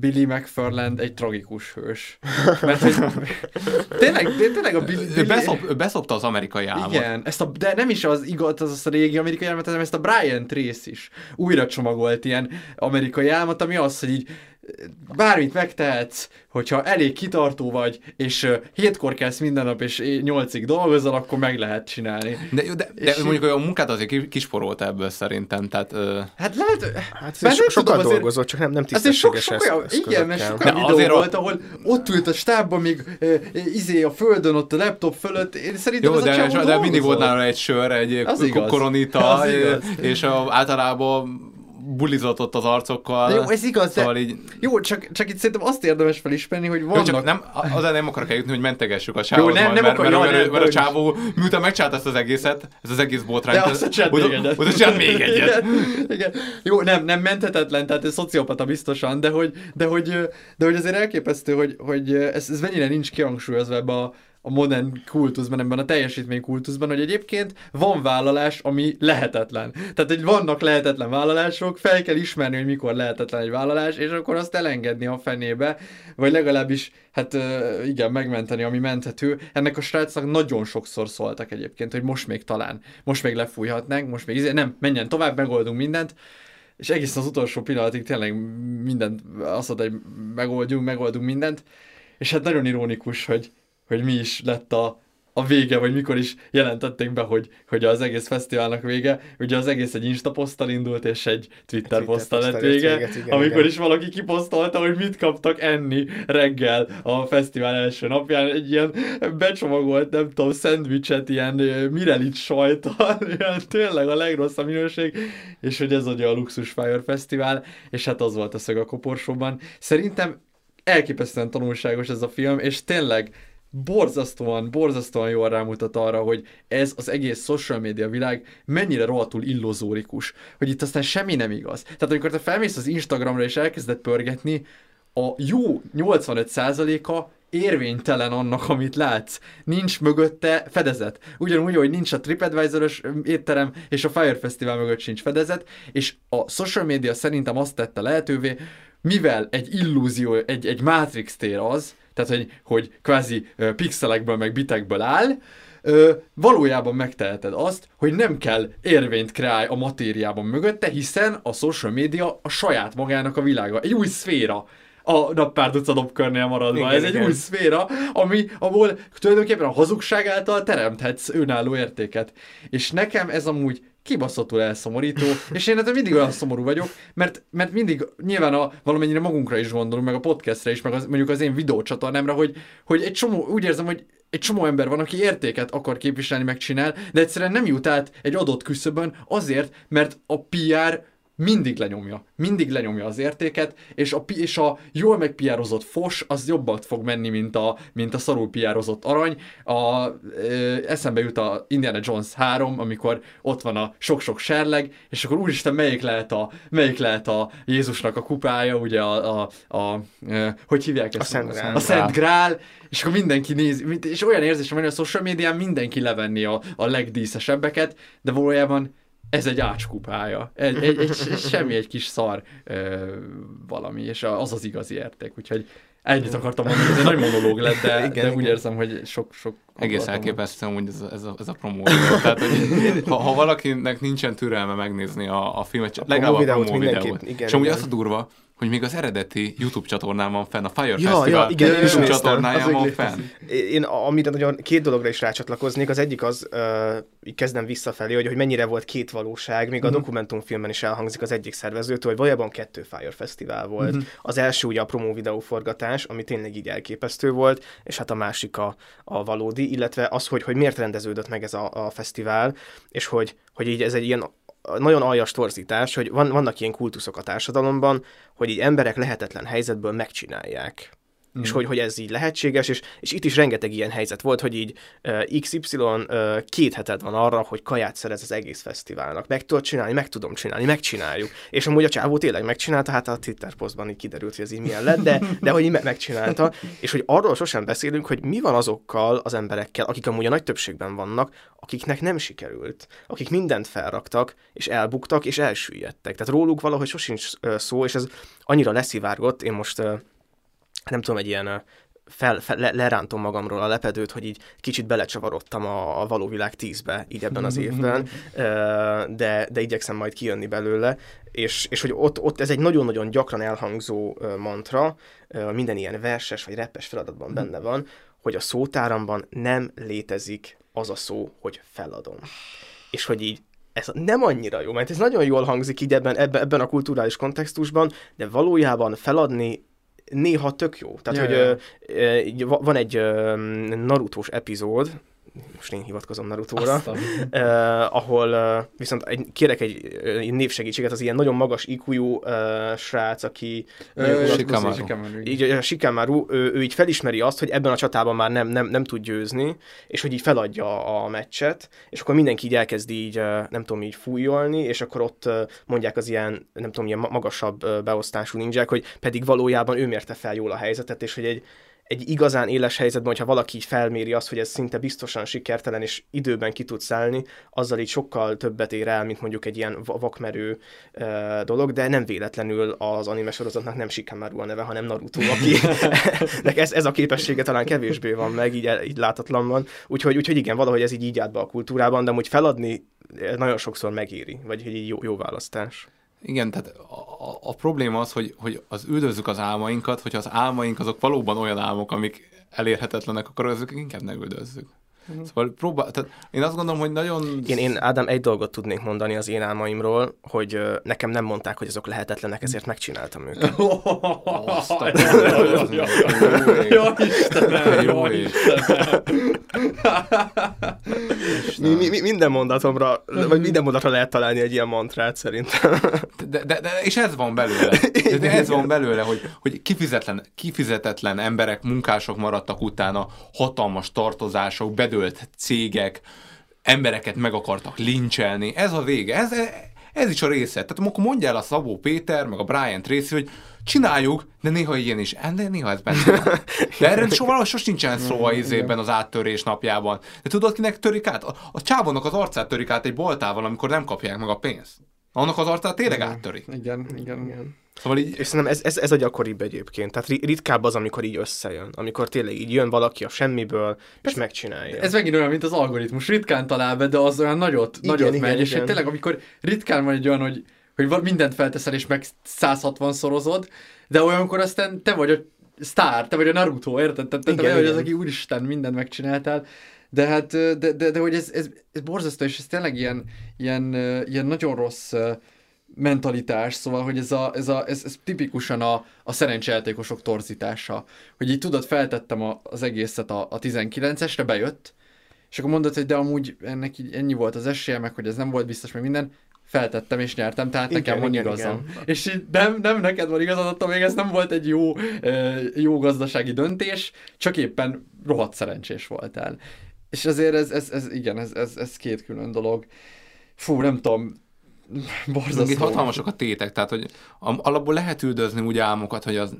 Billy McFarland egy tragikus hős. Mert hogy tényleg a Billy... Beszopta az amerikai álmot. Igen, de nem is az igaz, az a régi amerikai álmot, hanem ezt a Brian Tracy is újra csomagolt ilyen amerikai álmot, ami az, hogy így bármit megtehetsz, hogyha elég kitartó vagy, és 7-kor kelsz minden nap, és 8-ig dolgozol, akkor meg lehet csinálni. De mondjuk a munkát azért kisporolta ebből szerintem, tehát... Hát lehet... sokat dolgozott, csak nem tisztességes eszközökkel. Igen, mert sokan videó volt, ahol ott ült a stábban, még a földön, ott a laptop fölött, én szerintem jó, ez a csávó de mindig volt nála egy sör, egy koronita, és általában... bulizott ott az arcokkal. Jó, ez igaz, szóval de... így... Jó, csak itt szerintem azt érdemes felismerni, hogy vannak... Jó, csak nem, azért nem akarok eljutni, hogy mentegessük a sávot majd, mert a csávó, miután megcsinált ezt az egészet, ez az egész botrány, oda csinált még egyet. Igen. Jó, nem menthetetlen, tehát ez szociopata biztosan, de hogy azért elképesztő, hogy ez mennyire nincs kihangsúlyozva ebbe a modern kultuszban, ebben a teljesítmény kultuszban, hogy egyébként van vállalás, ami lehetetlen. Tehát, hogy vannak lehetetlen vállalások, fel kell ismerni, hogy mikor lehetetlen egy vállalás, és akkor azt elengedni a fenébe, vagy legalábbis, hát igen, megmenteni, ami menthető. Ennek a srácnak nagyon sokszor szóltak egyébként, hogy most még talán, most még lefújhatnánk, most még nem, menjen tovább, megoldunk mindent, és egészen az utolsó pillanatig tényleg mindent, azt mondta, hogy megoldunk mindent, és hát nagyon ironikus, hogy mi is lett a vége, vagy mikor is jelentették be, hogy az egész fesztiválnak vége. Ugye az egész egy Insta poszttal indult, és egy Twitter poszttal lett vége, amikor is valaki kiposztolta, hogy mit kaptak enni reggel a fesztivál első napján. Egy ilyen becsomagolt, nem tudom, szendvicset, ilyen Mirelic sajttal, ilyen tényleg a legrosszabb minőség, és hogy ez ugye a Luxus Fyre Fesztivál, és hát az volt a szög a koporsóban. Szerintem elképesztően tanulságos ez a film, és tényleg borzasztóan jól rámutat arra, hogy ez az egész social media világ mennyire rohadtul illuzórikus, hogy itt aztán semmi nem igaz. Tehát amikor te felmész az Instagramra és elkezded pörgetni, a jó 85%-a érvénytelen annak, amit látsz. Nincs mögötte fedezet. Ugyanúgy, hogy nincs a TripAdvisor-ös étterem, és a Fyre Festival mögött sincs fedezet, és a social media szerintem azt tette lehetővé, mivel egy illúzió, egy Matrix tér az, tehát, hogy kvázi pixelekből meg bitekből áll, valójában megteheted azt, hogy nem kell érvényt kreálj a matériában mögötte, hiszen a social media a saját magának a világa. Egy új szféra. A Nappárd utca dobkörnél maradva. Igen, Egy új szféra, ahol tulajdonképpen a hazugság által teremthetsz önálló értéket. És nekem ez amúgy kibaszottul elszomorító, és én hát mindig olyan szomorú vagyok, mert mindig nyilván valamennyire magunkra is gondolunk, meg a podcastre is, meg mondjuk az én videócsatornámra, hogy egy csomó, úgy érzem, hogy egy csomó ember van, aki értéket akar képviselni, megcsinál, de egyszerűen nem jut át egy adott küszöbön azért, mert a PR mindig lenyomja az értéket, és a jól megpiározott fos, az jobbat fog menni, mint a szarul piározott arany. Eszembe jut a Indiana Jones 3, amikor ott van a sok-sok serleg, és akkor úristen, melyik lehet a Jézusnak a kupája, ugye hogy hívják ezt? A Szent Grál. És akkor mindenki nézi, és olyan érzésem, hogy a social médián mindenki levenni a legdíszesebbeket, de valójában ez egy ácskupája, semmi egy kis szar valami, és az az igazi érték, úgyhogy ennyit akartam mondani, ez egy nagy monológ lett, de úgy érzem, hogy sok... Egész elképesztő amúgy ez a promóció. Tehát, hogy ha valakinek nincsen türelme megnézni a filmet, legalább a promó videót. És amúgy az a durva, hogy még az eredeti YouTube csatornán van fenn, a Fyre Festival YouTube csatornáján van fenn. Én amire nagyon két dologra is rácsatlakoznék, az egyik az, így kezdem visszafelé, hogy mennyire volt két valóság, még a dokumentumfilmben is elhangzik az egyik szervezőtől, hogy valójában 2 Fyre Festival volt. Az első ugye a promó videó forgatás, ami tényleg így elképesztő volt, és hát a másik a valódi, illetve az, hogy miért rendeződött meg ez a fesztivál, és hogy így ez egy ilyen nagyon aljas torzítás, hogy vannak ilyen kultuszok a társadalomban, hogy így emberek lehetetlen helyzetből megcsinálják. És hogy ez így lehetséges, és itt is rengeteg ilyen helyzet volt, hogy így XY 2 heted van arra, hogy kaját szerez az egész fesztiválnak. Meg tudod csinálni, meg tudom csinálni, megcsináljuk. És amúgy a csávó tényleg megcsinálta, hát a Twitter posztban így kiderült, hogy ez így milyen lett, de hogy megcsinálta. És hogy arról sosem beszélünk, hogy mi van azokkal az emberekkel, akik amúgy a nagy többségben vannak, akiknek nem sikerült, akik mindent felraktak, és elbuktak, és elsüllyedtek. Tehát róluk valahogy sosincs szó, és ez annyira leszivárgott, én most nem tudom, egy ilyen lerántom magamról a lepedőt, hogy így kicsit belecsavarodtam a való világ 10-be így ebben az évben, de igyekszem majd kijönni belőle, és hogy ott ez egy nagyon-nagyon gyakran elhangzó mantra, minden ilyen verses vagy rappes feladatban benne van, hogy a szótáramban nem létezik az a szó, hogy feladom. És hogy így ez nem annyira jó, mert ez nagyon jól hangzik így ebben a kulturális kontextusban, de valójában feladni néha tök jó. Tehát, hogy van egy Narutós epizód, most én hivatkozom Narutóra, ahol viszont kérek egy névsegítséget, az ilyen nagyon magas IQ-jú srác, aki... Shikamaru. Ő így felismeri azt, hogy ebben a csatában már nem tud győzni, és hogy így feladja a meccset, és akkor mindenki így elkezdi így, nem tudom, így fújolni, és akkor ott mondják az ilyen, nem tudom, ilyen magasabb beosztású ninják, hogy pedig valójában ő mérte fel jól a helyzetet, és hogy egy igazán éles helyzetben, hogyha valaki így felméri azt, hogy ez szinte biztosan sikertelen, és időben ki tudsz állni, azzal így sokkal többet ér el, mint mondjuk egy ilyen vakmerő dolog, de nem véletlenül az anime sorozatnak nem Shikamaru a neve, hanem Naruto, akinek ez a képessége talán kevésbé van meg, így láthatatlan van. Úgyhogy igen, valahogy ez így áll be a kultúrában, de amúgy feladni nagyon sokszor megéri, vagy hogy így jó választás. Igen, tehát a probléma az, hogy az üldözzük az álmainkat, hogyha az álmaink azok valóban olyan álmok, amik elérhetetlenek, akkor azok inkább ne üldözzük. Szóval tehát én azt gondolom, hogy nagyon... Én Ádám, egy dolgot tudnék mondani az én álmaimról, hogy nekem nem mondták, hogy azok lehetetlenek, ezért megcsináltam őket. Jó Istenem! Jó Istenem! Minden mondatra lehet találni egy ilyen mantrát szerintem. De és ez van belőle. Ez van belőle, hogy kifizetetlen emberek, munkások maradtak utána, hatalmas tartozások, bedőlt cégek, embereket meg akartak lincselni. Ez a vége. Ez is a része. Tehát akkor mondja el a Szabó Péter, meg a Brian Tracy, hogy csináljuk, de néha ilyen is. De néha ez benne. De erről sosem nincsen szó a izében az áttörés napjában. De tudod, kinek törik át? A csávónak az arcát törik át egy boltával, amikor nem kapják meg a pénzt. Annak az arcát tényleg áttörik. Igen. Szóval így... És szerintem ez a gyakoribb egyébként. Tehát ritkább az, amikor így összejön. Amikor tényleg így jön valaki a semmiből, és megcsinálja. Ez megint olyan, mint az algoritmus. Ritkán talál be, de az olyan nagyot megy. És tényleg, amikor ritkán van egy olyan, hogy mindent felteszel, és meg 160 szorozod, de olyankor aztán te vagy a sztár, te vagy a Naruto, érted? Te vagy az, aki úristen, mindent megcsináltál. De hát, de hogy ez borzasztó, és ez tényleg ilyen nagyon rossz mentalitás, szóval, hogy ez tipikusan a szerencsejátékosok torzítása. Hogy így tudod, feltettem az egészet a 19-esre, bejött, és akkor mondod, hogy de amúgy ennek ennyi volt az esélye, meg hogy ez nem volt biztos, meg minden, feltettem és nyertem, tehát igen, nekem van igazam. És nem neked van igazad, attól még ez nem volt egy jó gazdasági döntés, csak éppen rohadt szerencsés voltál. És azért ez két külön dolog. Fú, nem tudom, borzasztó. Itt hatalmasok a tétek, tehát hogy alapból lehet üldözni úgy álmokat, hogy az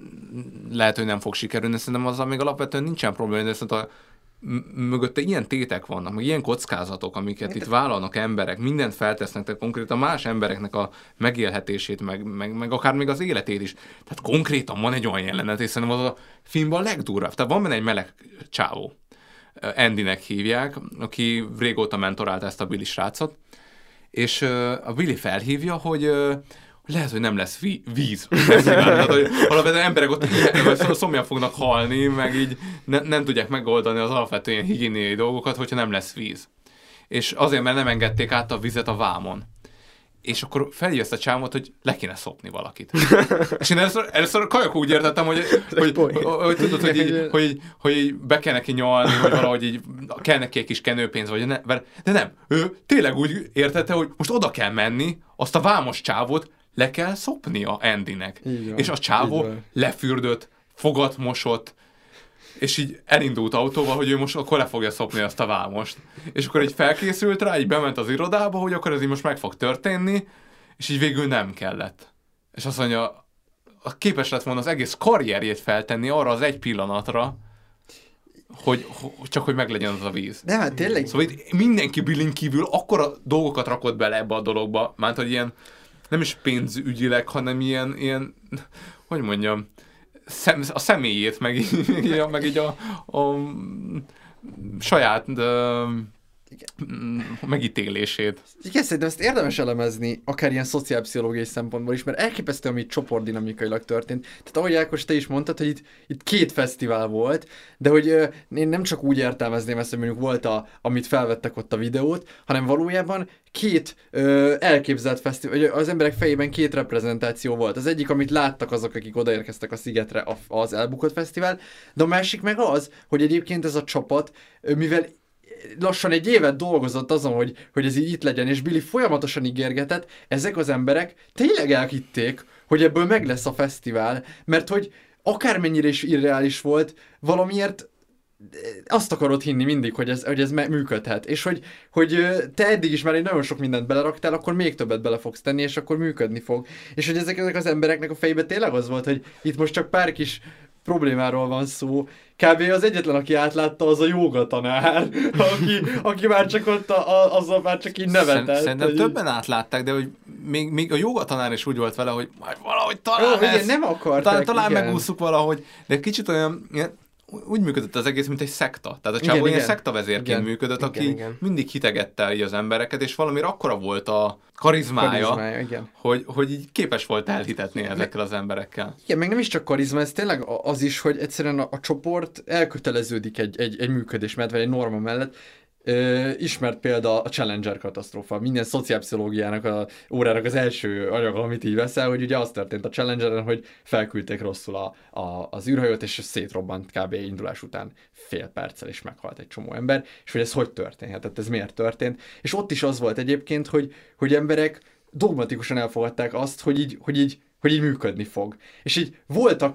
lehet, hogy nem fog sikerülni, szerintem azzal még alapvetően nincsen probléma, de viszont a mögötte ilyen tétek vannak, meg ilyen kockázatok, amiket itt vállalnak emberek, mindent feltesznek, tehát konkrétan más embereknek a megélhetését, meg akár még az életét is. Tehát konkrétan van egy olyan jelenet, és szerintem az a filmben a legdurvább. Tehát van benne egy meleg csávó, Andynek hívják, aki régóta mentorálta ezt a Billy srácot, és a Billy felhívja, hogy lehet, hogy nem lesz víz. Tehát, hogy alapvetően emberek ott szomjan fognak halni, meg így nem tudják megoldani az alapvetően higiéniai dolgokat, hogyha nem lesz víz. És azért, mert nem engedték át a vizet a vámon. És akkor felhívja ezt a csámot, hogy le kéne szopni valakit. És én először kajak úgy értettem, hogy tudod, hogy be kell neki nyalni, hogy valahogy így kell neki egy kis kenőpénz, vagy ne, de nem, ő tényleg úgy értette, hogy most oda kell menni, azt a vámos csávót le kell szopnia Andynek. Igen, és a csávó lefürdött, fogat mosott, és így elindult autóval, hogy ő most akkor le fogja szopni azt a vámost. És akkor így felkészült rá, így bement az irodába, hogy akkor ez így most meg fog történni, és így végül nem kellett. És azt mondja, képes lett volna az egész karrierjét feltenni arra az egy pillanatra, hogy csak hogy meglegyen az a víz. De hát tényleg. Szóval itt mindenki Billyn kívül akkora dolgokat rakott bele ebbe a dologba, mert hogy ilyen nem is pénzügyileg, hanem ilyen hogy mondjam, a személyét, meg így a saját megítélését. Igen, szerintem ezt érdemes elemezni, akár ilyen szociálpszichológiai szempontból is, mert elképesztő, ami csoportdinamikailag történt. Tehát ahogy Ákos, te is mondtad, hogy itt két fesztivál volt, de hogy én nem csak úgy értelmezném ezt, hogy mondjuk volt, amit felvettek ott a videót, hanem valójában két elképzelt fesztivál, az emberek fejében két reprezentáció volt. Az egyik, amit láttak azok, akik odaérkeztek a szigetre, az elbukott fesztivál, de a másik meg az, hogy egyébként ez a csapat, mivel lassan egy évet dolgozott azon, hogy ez így itt legyen, és Billy folyamatosan ígérgetett, ezek az emberek tényleg elhitték, hogy ebből meg lesz a fesztivál, mert hogy akármennyire is irreális volt, valamiért azt akarod hinni mindig, hogy ez működhet, és hogy te eddig is már egy nagyon sok mindent beleraktál, akkor még többet bele fogsz tenni, és akkor működni fog. És hogy ezek az embereknek a fejbe tényleg az volt, hogy itt most csak pár kis problémáról van szó. Kb. Az egyetlen, aki átlátta, az a jóga tanár, aki már csak ott azzal már csak így nevetett. Szerintem többen átlátták, de hogy még a jóga tanár is úgy volt vele, hogy majd valahogy talán nem akarták. Talán megúszuk valahogy, de kicsit olyan úgy működött az egész, mint egy szekta. Tehát a csávó ilyen szektavezérként működött, aki mindig hitegette így az embereket, és valamire akkora volt a karizmája hogy így képes volt elhitetni ezekkel az emberekkel. Igen, meg nem is csak karizma, ez tényleg az is, hogy egyszerűen a csoport elköteleződik egy működés mellett, vagy egy norma mellett. Ismert példa a Challenger katasztrófa. Minden szociálpszichológiának a órának az első anyaga, amit így veszel, hogy ugye az történt a Challengeren, hogy felküldték rosszul az űrhajót, és szétrobbant kb. Indulás után fél perccel, és meghalt egy csomó ember, és hogy ez hogy történhetett, ez miért történt. És ott is az volt egyébként, hogy emberek dogmatikusan elfogadták azt, hogy így működni fog. És így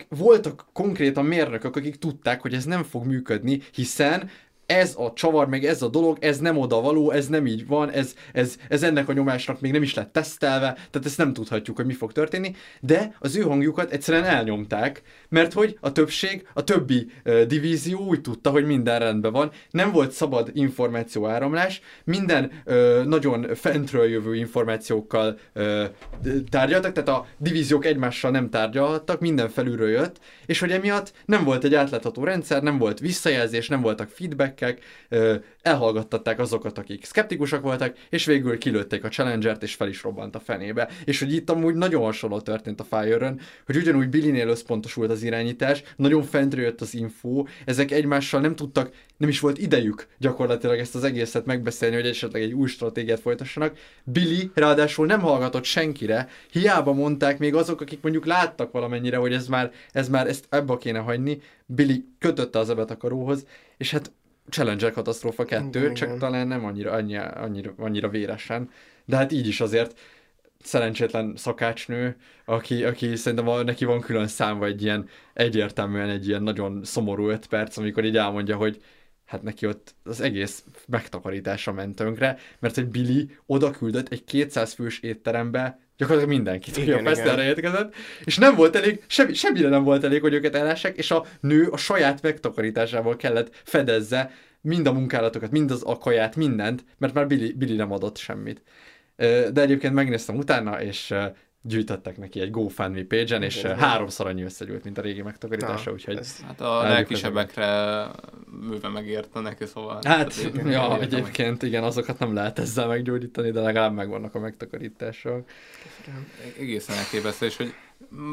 voltak konkrétan mérnökök, akik tudták, hogy ez nem fog működni, hiszen ez a csavar, meg ez a dolog, ez nem oda való, ez nem így van, ez ennek a nyomásnak még nem is lett tesztelve, tehát ezt nem tudhatjuk, hogy mi fog történni, de az ő hangjukat egyszerűen elnyomták, mert hogy a többség, a többi divízió úgy tudta, hogy minden rendben van, nem volt szabad információáramlás, minden nagyon fentről jövő információkkal tárgyaltak, tehát a divíziók egymással nem tárgyalhattak, minden felülről jött, és hogy emiatt nem volt egy átlátható rendszer, nem volt visszajelzés, nem voltak feedback, elhallgattatták azokat, akik szkeptikusak voltak, és végül kilőtték a Challengert, és fel is robbant a fenébe. És hogy itt amúgy nagyon hasonló történt a Fyre-ön, hogy ugyanúgy Billynél összpontosult az irányítás, nagyon fentről jött az info, ezek egymással nem tudtak, nem is volt idejük gyakorlatilag ezt az egészet megbeszélni, hogy esetleg egy új stratégiát folytassanak. Billy ráadásul nem hallgatott senkire, hiába mondták még azok, akik mondjuk láttak valamennyire, hogy ez már ezt ebbe kéne hagyni. Billy kötötte az ebet a karóhoz, és hát Challenger katasztrófa 2, csak talán nem annyira véresen, de hát így is azért szerencsétlen szakácsnő, aki szerintem neki van külön számva egy ilyen, egyértelműen egy ilyen nagyon szomorú 5 perc, amikor így elmondja, hogy hát neki ott az egész megtakarítása ment tönkre, mert egy Billy oda küldött egy 200 fős étterembe gyakorlatilag mindenkit, aki a fesztelre érkezett, és nem volt elég, semmire nem volt elég, hogy őket ellássák, és a nő a saját megtakarításával kellett fedezze mind a munkálatokat, mind az akaját, mindent, mert már Billy nem adott semmit. De egyébként megnéztem utána, és gyűjtöttek neki egy GoFundMe page-en, és 3-szor annyi összegyűlt, mint a régi megtakarítása, úgyhogy... Hát a legkisebbekre műve megérte neki, szóval... Hát, egyébként igen, azokat nem lehet ezzel meggyógyítani, de legalább megvannak a megtakarítások. Egészen elképesztő, és hogy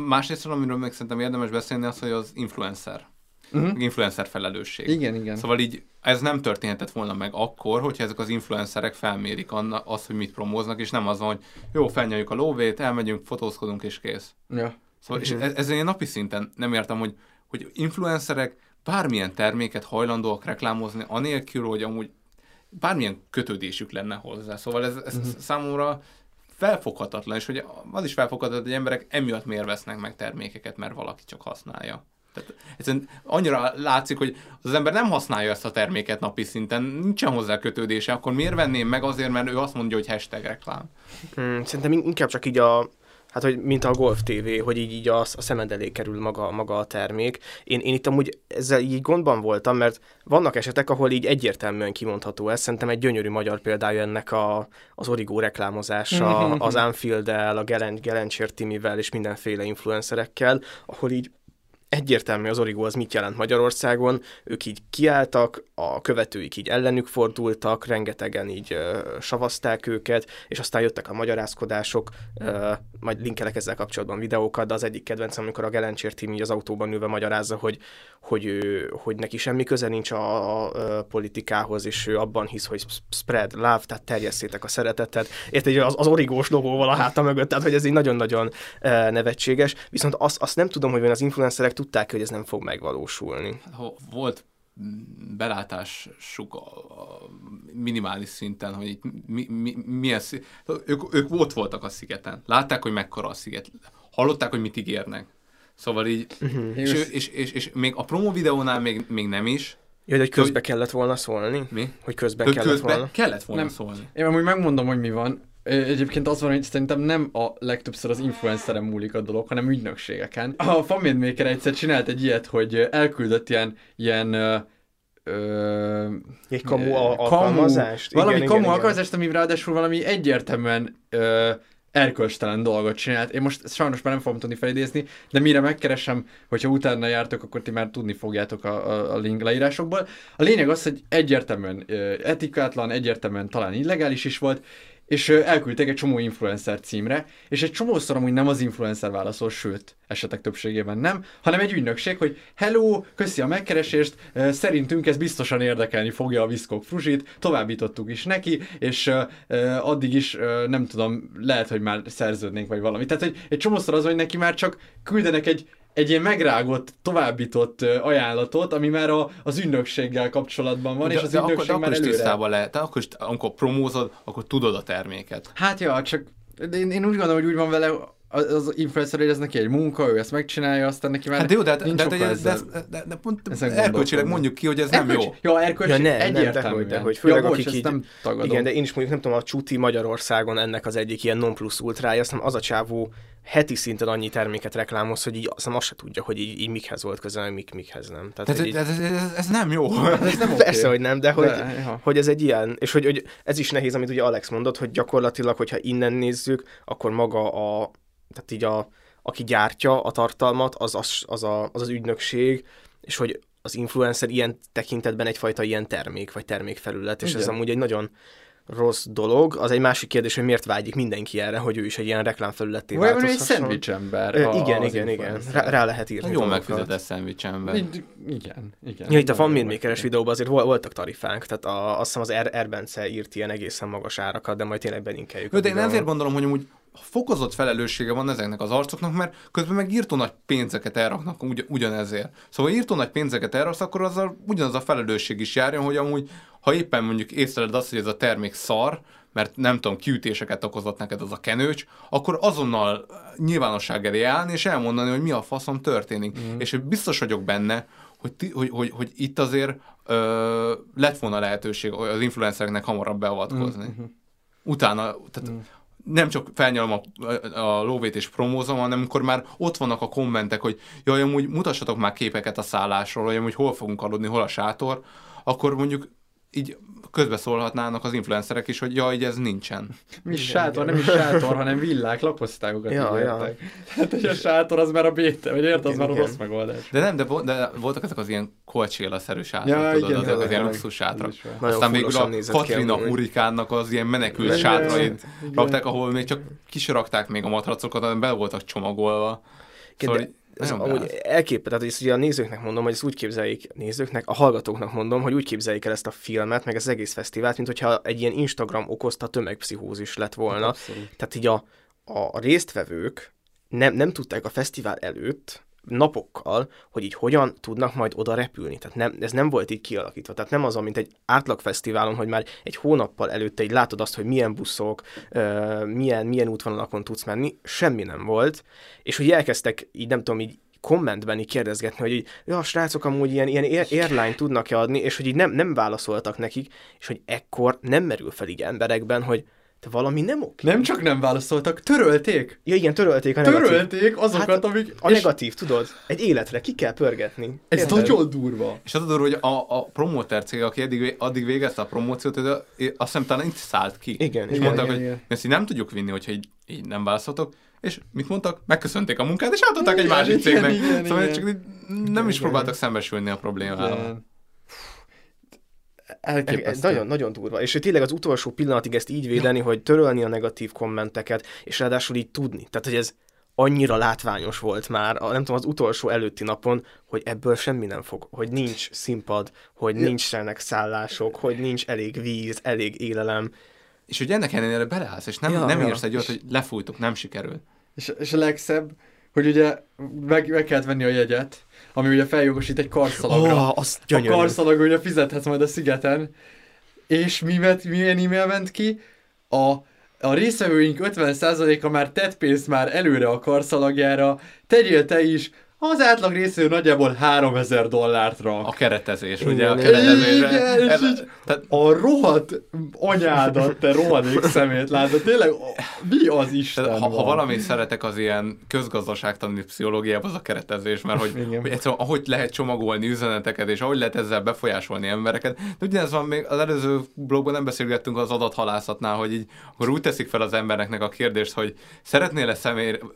másrészt, amiről meg szerintem érdemes beszélni, az, hogy az influencer. Uh-huh. Influencer felelősség. Igen, igen. Szóval így ez nem történhetett volna meg akkor, hogyha ezek az influencerek felmérik azt, hogy mit promóznak, és nem az van, hogy jó, felnyaljuk a lóvét, elmegyünk, fotózkodunk, és kész. Ja. Szóval, és ezen én napi szinten nem értem, hogy influencerek bármilyen terméket hajlandóak reklámozni, anélkül, hogy amúgy bármilyen kötődésük lenne hozzá. Szóval ez számomra felfoghatatlan, és hogy az is felfoghatatlan, hogy emberek emiatt miért vesznek meg termékeket, mert valaki csak használja. Egyszerűen annyira látszik, hogy az ember nem használja ezt a terméket napi szinten, nincsen hozzá kötődése, akkor miért venném meg azért, mert ő azt mondja, hogy hashtag reklám. Szerintem inkább csak így hogy mint a Golf TV, hogy így a szemed elé kerül maga a termék. Én itt amúgy ezzel így gondban voltam, mert vannak esetek, ahol így egyértelműen kimondható ez. Szerintem egy gyönyörű magyar példája ennek az Origó reklámozása, az Anfield-el, a Gelencsér Timivel és mindenféle influencerekkel, ahol így egyértelmű az Origó az mit jelent Magyarországon, ők így kiálltak, a követőik így ellenük fordultak, rengetegen így savazták őket, és aztán jöttek a magyarázkodások, majd linkelek ezzel kapcsolatban videókat, de az egyik kedvencem, amikor a Gelencsér Timi így az autóban ülve magyarázza, hogy neki semmi köze nincs a politikához, és ő abban hisz, hogy spread love, tehát terjesszétek a szeretetet. Érted, az origós logóval a háta mögött, tehát hogy ez így nagyon-nagyon nevetséges, viszont azt nem tudom, hogy az influencerek tudták, hogy ez nem fog megvalósulni. Volt belátásuk a minimális szinten, hogy itt milyen ők ott voltak a szigeten, látták, hogy mekkora a sziget, hallották, hogy mit ígérnek. Szóval így, és még a promo videónál még nem is. Jaj, hogy közbe kellett volna szólni? Mi? Hogy közbe kellett volna szólni. Én amúgy megmondom, hogy mi van. Egyébként az van, hogy szerintem nem a legtöbbször az influenceren múlik a dolog, hanem ügynökségeken. A Family Maker egyszer csinált egy ilyet, hogy elküldött ilyen egy kamu alkalmazást? Valami kamu alkalmazást, ami ráadásul valami egyértelműen erkölcstelen dolgot csinált. Én most sajnos már nem fogom tudni felidézni, de mire megkeresem, hogyha utána jártok, akkor ti már tudni fogjátok a link leírásokból. A lényeg az, hogy egyértelműen etikátlan, egyértelműen talán illegális is volt, és elküldték egy csomó influencer címre, és egy csomószor amúgy nem az influencer válaszol, sőt, esetek többségében nem, hanem egy ügynökség, hogy hello, köszi a megkeresést, szerintünk ez biztosan érdekelni fogja a Viszkók Fruzsit, továbbítottuk is neki, és addig is nem tudom, lehet, hogy már szerződnénk, vagy valami. Tehát, hogy egy csomószor az, hogy neki már csak küldenek egy ilyen megrágott, továbbított ajánlatot, ami már az ügynökséggel kapcsolatban van, de, és az ügynökség már előre. De akkor is tisztában lehet, amikor promózod, akkor tudod a terméket. Hát ja, csak én úgy gondolom, hogy úgy van vele az influencer, hogy ez neki egy munka, ő ezt megcsinálja, aztán neki már hát jó, de pont erkölcsileg mondjuk ki, hogy ez nem jó. Jó, erkölcsileg egyértelműen. Főleg akik így, nem tagadom. Igen, de én is mondjuk nem tudom, a Csuti Magyarországon ennek az egyik ilyen non plus ultrája, aztán az a csávó heti szinten annyi terméket reklámoz, hogy így azt se tudja, hogy így mikhez volt közel, mikhez nem. Tehát ez nem jó. Ez nem persze, okay. Hogy nem, de hogy ez egy ilyen, és hogy ez is nehéz, amit ugye Alex mondott, hogy gyakorlatilag, hogyha innen nézzük, akkor maga tehát így aki gyártja a tartalmat, az ügynökség, és hogy az influencer ilyen tekintetben egyfajta ilyen termék, vagy termékfelület, és ez amúgy egy nagyon rossz dolog. Az egy másik kérdés, hogy miért vágyik mindenki erre, hogy ő is egy ilyen reklámfelületté változhasson. Olyan egy szendvicsember. Igen. Rá lehet írni. Jól megfizetett szendvicsember. Igen. Ja, itt a Family Maker-es videóban azért voltak tarifánk, tehát azt hiszem az R-Bence írt ilyen egészen magas árakat, de majd tényleg belinkeljük. De én azért gondolom, hogy amúgy fokozott felelőssége van ezeknek az arcoknak, mert közben meg írtó nagy pénzeket elraknak ugyanezért. Szóval írtó nagy pénzeket elraksz, akkor azzal ugyanaz a felelősség is járjon, hogy amúgy, ha éppen mondjuk észleled azt, hogy ez a termék szar, mert nem tudom, kiütéseket okozott neked az a kenőcs, akkor azonnal nyilvánosság elé állni, és elmondani, hogy mi a faszom történik. Mm. És biztos vagyok benne, hogy itt azért lett volna lehetőség az influencereknek hamarabb beavatkozni. Mm-hmm. Utána, tehát nem csak felnyalom a lóvét és promózom, hanem amikor már ott vannak a kommentek, hogy jaj, amúgy mutassatok már képeket a szállásról, vagy amúgy hol fogunk aludni, hol a sátor, akkor mondjuk így közbeszólhatnának az influencerek is, hogy ja, így ez nincsen. Mi sátor, nem is sátor, hanem villák, lakosztályokat ígértek. Hát, hogy a sátor az már a béte, vagy érted, az már a rossz megoldás. De nem, de voltak ezek az ilyen kolcséla-szerű sátor, ja, tudod, ezek az ilyen luxus sátrak. Aztán végül a Katrina hurikánnak az ilyen menekült sátrait rakták, ahol még csak kisorakták még a matracokat, hanem be voltak csomagolva. Ez amúgy elképesztő, hogy ezt ugye a nézőknek mondom, hogy ezt úgy képzeljék nézőknek, a hallgatóknak mondom, hogy úgy képzeljék el ezt a filmet, meg az egész fesztivált, mint hogyha egy ilyen Instagram okozta tömegpszichózis lett volna. Abszolút. Tehát így a résztvevők nem tudták a fesztivál előtt napokkal, hogy így hogyan tudnak majd oda repülni. Tehát ez nem volt így kialakítva. Tehát nem az, mint egy átlag fesztiválon, hogy már egy hónappal előtte így látod azt, hogy milyen buszok, milyen útvonalakon tudsz menni. Semmi nem volt. És hogy elkezdtek így, nem tudom, így kommentben így kérdezgetni, hogy így, ja, srácok, amúgy ilyen airline tudnak-e adni, és hogy így nem válaszoltak nekik, és hogy ekkor nem merül fel így emberekben, hogy te valami nem oké. Nem csak nem válaszoltak, törölték. Ja igen, törölték a negatív. Törölték azokat, hát, amik... A negatív, tudod? Egy életre ki kell pörgetni. Ez nagyon durva. És az a durva, hogy a promóter cég, aki addig végezte a promóciót, azt hiszem talán itt szállt ki. Igen. És mondták, hogy mi ezt nem tudjuk vinni, hogyha így nem válaszoltok. És mit mondtak? Megköszönték a munkát, és átadták egy másik cégnek. Szóval csak nem is próbáltak szembesülni a problémával. Nagyon durva. És tényleg az utolsó pillanatig ezt így védeni, hogy törölni a negatív kommenteket, és ráadásul így tudni. Tehát, hogy ez annyira látványos volt már, nem tudom, az utolsó előtti napon, hogy ebből semmi nem fog, hogy nincs színpad, hogy nincsenek szállások, hogy nincs elég víz, elég élelem. És hogy ennek ellenére beleállsz, és nem érsz egy olyat, hogy lefújtuk, nem sikerül. És a legszebb, hogy ugye meg kellett venni a jegyet, ami ugye feljogosít egy karszalagra. Oh, a karszalag ugye fizethetsz majd a szigeten. És milyen e-mail ment ki? A részvevőink 50%-a már tett pénzt már előre a karszalagjára. Tegyél te is, az átlag részvevő nagyjából $3000 rak. A keretezés, ugye? Igen, a keretezésre. Igen, és így a rohadt anyádat, te rohadék szemét látod. Tényleg, mi az Isten van? Ha valamit szeretek az ilyen közgazdaságtani pszichológiában, az a keretezés, mert hogy egyszerűen ahogy lehet csomagolni üzeneteket, és ahogy lehet ezzel befolyásolni embereket. De ugyanez van még, az előző blogban nem beszélgettünk az adathalászatnál, hogy így akkor úgy teszik fel az embereknek a kérdést, hogy szeretnél-e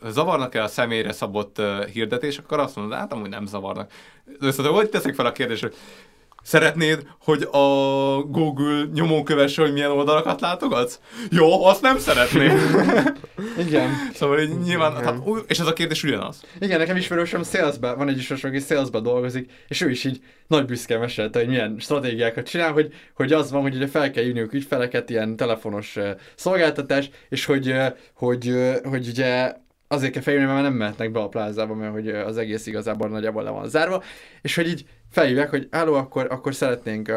zavarnak-e a személyre szabott hirdetés, akkor azt mondod, hát amúgy nem zavarnak. Szóval, hogy teszek fel a kérdést, hogy szeretnéd, hogy a Google nyomon kövesse, hogy milyen oldalakat látogatsz? Jó, azt nem szeretném. Igen. Szóval így nyilván, igen. Hát, és ez a kérdés ugyanaz. Igen, nekem ismerősöm salesben, van egy ismerősöm, aki salesben dolgozik, és ő is így nagy büszke mesélte, hogy milyen stratégiákat csinál, hogy az van, hogy ugye fel kell hívniuk ügyfeleket, ilyen telefonos szolgáltatás, és hogy ugye azért kell feljönni, mert nem mehetnek be a plázába, mert hogy az egész igazából nagyjából le van zárva, és hogy így felhívják, hogy álló, akkor szeretnénk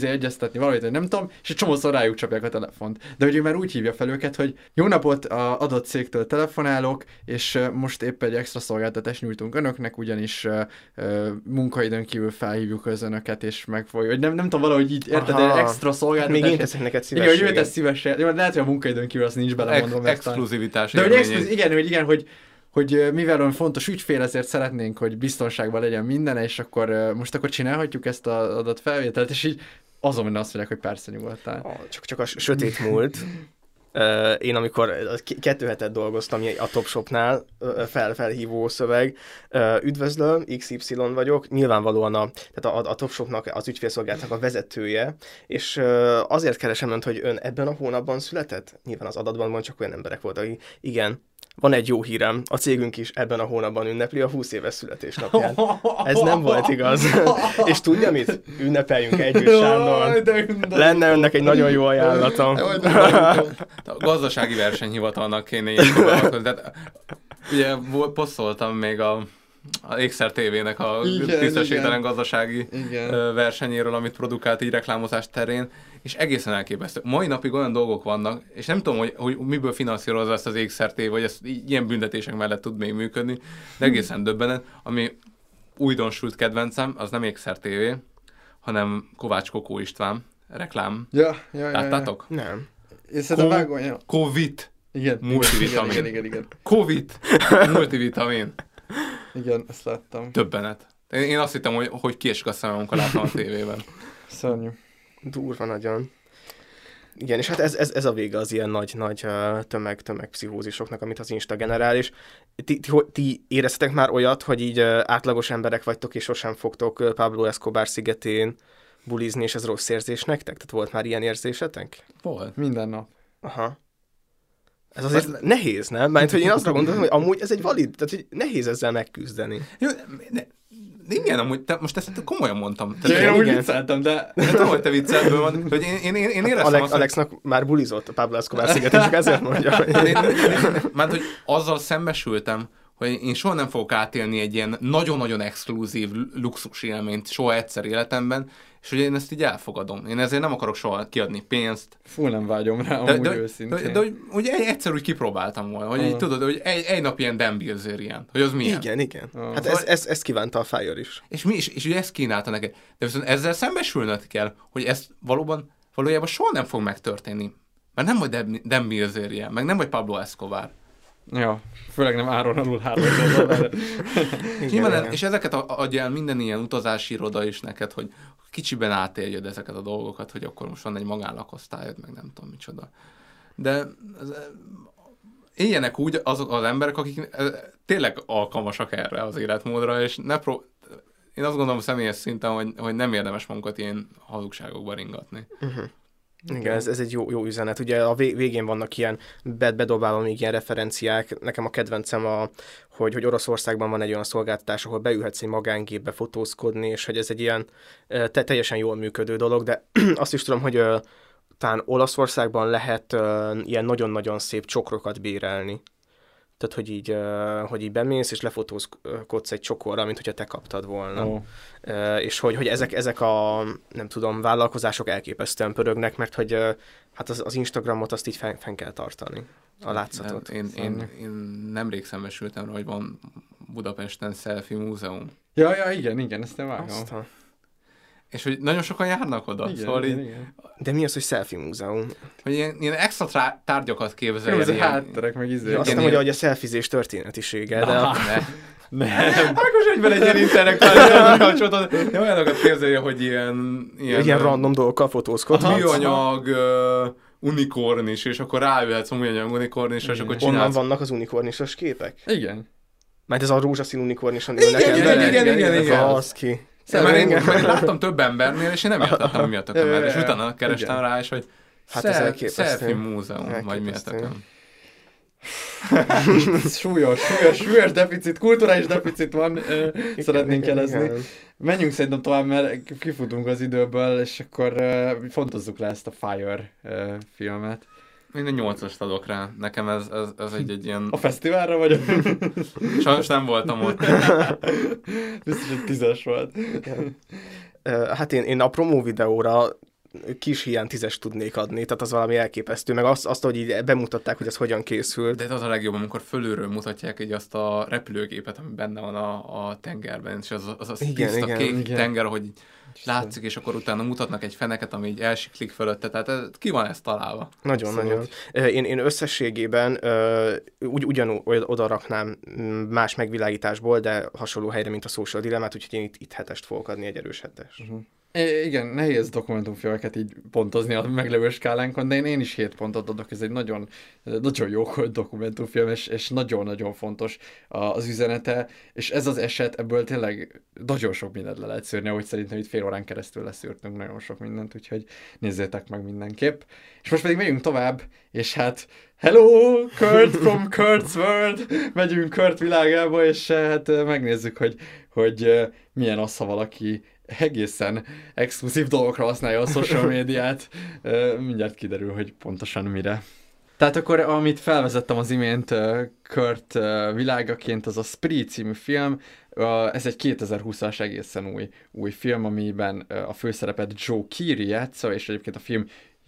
egyeztetni valamit, hogy nem tudom, és egy csomószor rájuk csapják a telefont. De hogy ő már úgy hívja fel őket, hogy jó napot, a adott cégtől telefonálok, és most éppen egy extra szolgáltatást nyújtunk önöknek, ugyanis munkaidőn kívül felhívjuk az önöket, és megfogjuk. Nem tudom, valahogy így, érted, egy extra szolgáltatás. Még én teszek neked szívesen. Igen, hogy ő tesz szívesen. Lehet, hogy a munkaidőn kívül azt nincs belemondva. Exkluzivitás. De hogy mivel olyan fontos ügyfél, ezért szeretnénk, hogy biztonságban legyen minden, és akkor most akkor csinálhatjuk ezt az adatfelvételt, és így azon azt mondják, hogy persze nyugodtál. Csak a sötét múlt. Én amikor 2 hetet dolgoztam a Topshopnál, felhívó szöveg, üdvözlöm, XY vagyok, nyilvánvalóan a Topshopnak, az ügyfélszolgálatnak a vezetője, és azért keresem önt, hogy ön ebben a hónapban született? Nyilván az adatbankban csak olyan emberek voltak, hogy igen, van egy jó hírem, a cégünk is ebben a hónapban ünnepli a 20 éves születésnapját. Ez nem volt igaz. És tudja mit? Ünnepeljünk együtt, Sándor. Lenne önnek egy nagyon jó ajánlata. A gazdasági versenyhivatalnak kéne így foglalkozni. Ugye posztoltam még az Ékszer TV-nek a tisztességtelen gazdasági versenyéről, amit produkált így reklámozás terén, és egészen elképesztő. Mai napig olyan dolgok vannak, és nem tudom, hogy miből finanszírozza ezt az ékszerté, vagy ezt ilyen büntetések mellett tud még működni, de egészen döbbenet, ami újdonsült kedvencem, az nem ékszertévé, hanem Kovács Kokó István reklám. Láttátok? Nem. És ez a vágója. Covid. Igen. Multivitamin. Igen. Covid. Multivitamin. Igen, ezt láttam. Döbbenet. Én azt hittem, hogy kiesik a szemem, amikor láttam a tévében. Szörnyű. Durva nagyon. Igen, és hát ez a vége az ilyen nagy tömegpszichózisoknak, amit az Insta generál, és ti éreztetek már olyat, hogy így átlagos emberek vagytok, és sosem fogtok Pablo Escobar szigetén bulizni, és ez rossz érzés nektek? Tehát volt már ilyen érzésetek? Volt. Minden nap. Aha. Ez azért nehéz, nem? Mert hogy én azra gondolom, hogy amúgy ez egy valid, tehát hogy nehéz ezzel megküzdeni. Jó, igen, amúgy, most ezt komolyan mondtam. Én úgy vicceltem, de tudom, hogy te viccelből van, hogy én éreztem azt, Alexnak hogy... már bulizott a Pablo Escobar sziget, és ezért mondja. Mert hogy azzal szembesültem, hogy én soha nem fogok átélni egy ilyen nagyon-nagyon exkluzív luxus élményt soha egyszer életemben, és hogy én ezt így elfogadom. Én ezért nem akarok soha kiadni pénzt. Fú, nem vágyom rá, amúgy őszintén. De hogy egyszer úgy kipróbáltam volna, hogy így tudod, hogy egy nap ilyen dembélzér ilyen, hogy az milyen. Igen. Hát ezt kívánta a Fyre is. És ugye ezt kínálta neked. De viszont ezzel szembesülnöd kell, hogy ez valójában soha nem fog megtörténni. Mert nem vagy dembélzér ilyen, meg nem vagy Pablo Escobar. Ja, főleg nem áron alul 3 dollár. És ezeket adja el minden ilyen utazási iroda is neked, hogy kicsiben átéljed ezeket a dolgokat, hogy akkor most van egy magánlakosztályod, meg nem tudom micsoda. De éljenek úgy azok az emberek, akik tényleg alkalmasak erre az életmódra, és én azt gondolom személyes szinten, hogy nem érdemes magunkat ilyen hazugságokba ringatni. Igen, ez egy jó üzenet. Ugye a végén vannak ilyen bedobálva még ilyen referenciák. Nekem a kedvencem hogy Oroszországban van egy olyan szolgáltatás, ahol beülhetsz egy magángépbe fotózkodni, és hogy ez egy ilyen teljesen jól működő dolog, de azt is tudom, hogy talán Olaszországban lehet ilyen nagyon-nagyon szép csokrokat bérelni. Tehát, hogy így bemész, és lefotózkodsz egy csokorra, mint hogyha te kaptad volna. Oh. És hogy ezek a, nem tudom, vállalkozások elképesztően pörögnek, mert hogy hát az Instagramot azt így fenn kell tartani, a látszatot. Én nemrég szembesültem rá, hogy van Budapesten selfie múzeum. Ja, igen, ezt nem vágom. És hogy nagyon sokan járnak oda. Igen, szóval igen. De mi az, hogy selfie múzeum? Hogy ilyen extra tárgyakat képzeljen. Ez a hátterek meg izé. Azt nem, hogy a selfizés történetisége, de... Nem. Ákos, hogy bele egy ilyen internektális. Olyanokat képzelje, hogy ilyen random dolgokkal fotózkodhatsz. Műanyag, unikornis, és akkor ráülhetsz a műanyag unikornis, és akkor csinálsz. Onnan vannak az unikornisos képek? Igen. Mert ez a rózsaszín unikornison ülnek emberek. Igen. Mert én láttam több embernél, és én nem értettem, hogy mi a tököm. És utána kerestem rá, és hogy selfie múzeum, vagy mi a tököm. Súlyos deficit, kulturális deficit van, szeretnénk jelezni. Menjünk szerintem tovább, mert kifutunk az időből, és akkor fontozzuk le ezt a Fyre filmet. Én egy 8-ost adok rá. Nekem ez egy ilyen... A fesztiválra vagyok? Sajnos nem voltam ott. Biztos, hogy 10-es volt. Igen. Hát én a promo videóra kis hiány 10-est tudnék adni, tehát az valami elképesztő, meg azt, hogy így bemutatták, hogy ez hogyan készült. De az a legjobb, amikor fölülről mutatják így azt a repülőgépet, ami benne van a tengerben, és az tiszta kék tenger, hogy látszik, és akkor utána mutatnak egy feneket, ami így elsiklik fölötte, tehát ki van ezt találva? Nagyon. Én összességében ugyanúgy oda raknám más megvilágításból, de hasonló helyre, mint a Social Dilemmát, úgyhogy én itt 7-est fogok adni, egy erős 7-est. Igen, nehéz dokumentumfilmeket így pontozni a meglevő skálánkon, de én is 7 pontot adok, ez egy nagyon, nagyon jó dokumentumfilm, és nagyon-nagyon fontos az üzenete, és ez az eset, ebből tényleg nagyon sok mindent le lehet szűrni, ahogy szerintem itt fél órán keresztül leszűrtünk nagyon sok mindent, úgyhogy nézzétek meg mindenképp. És most pedig megyünk tovább, és hát hello, Kurt from Kurt's World, megyünk Kurt világába, és hát megnézzük, hogy milyen az, ha valaki egészen exkluzív dolgokra használja a social médiát. Mindjárt kiderül, hogy pontosan mire. Tehát akkor, amit felvezettem az imént Kurt világaként, az a Spree című film, Ez egy 2020-as egészen új film, amiben a főszerepet Joe Keery játsza, és egyébként a film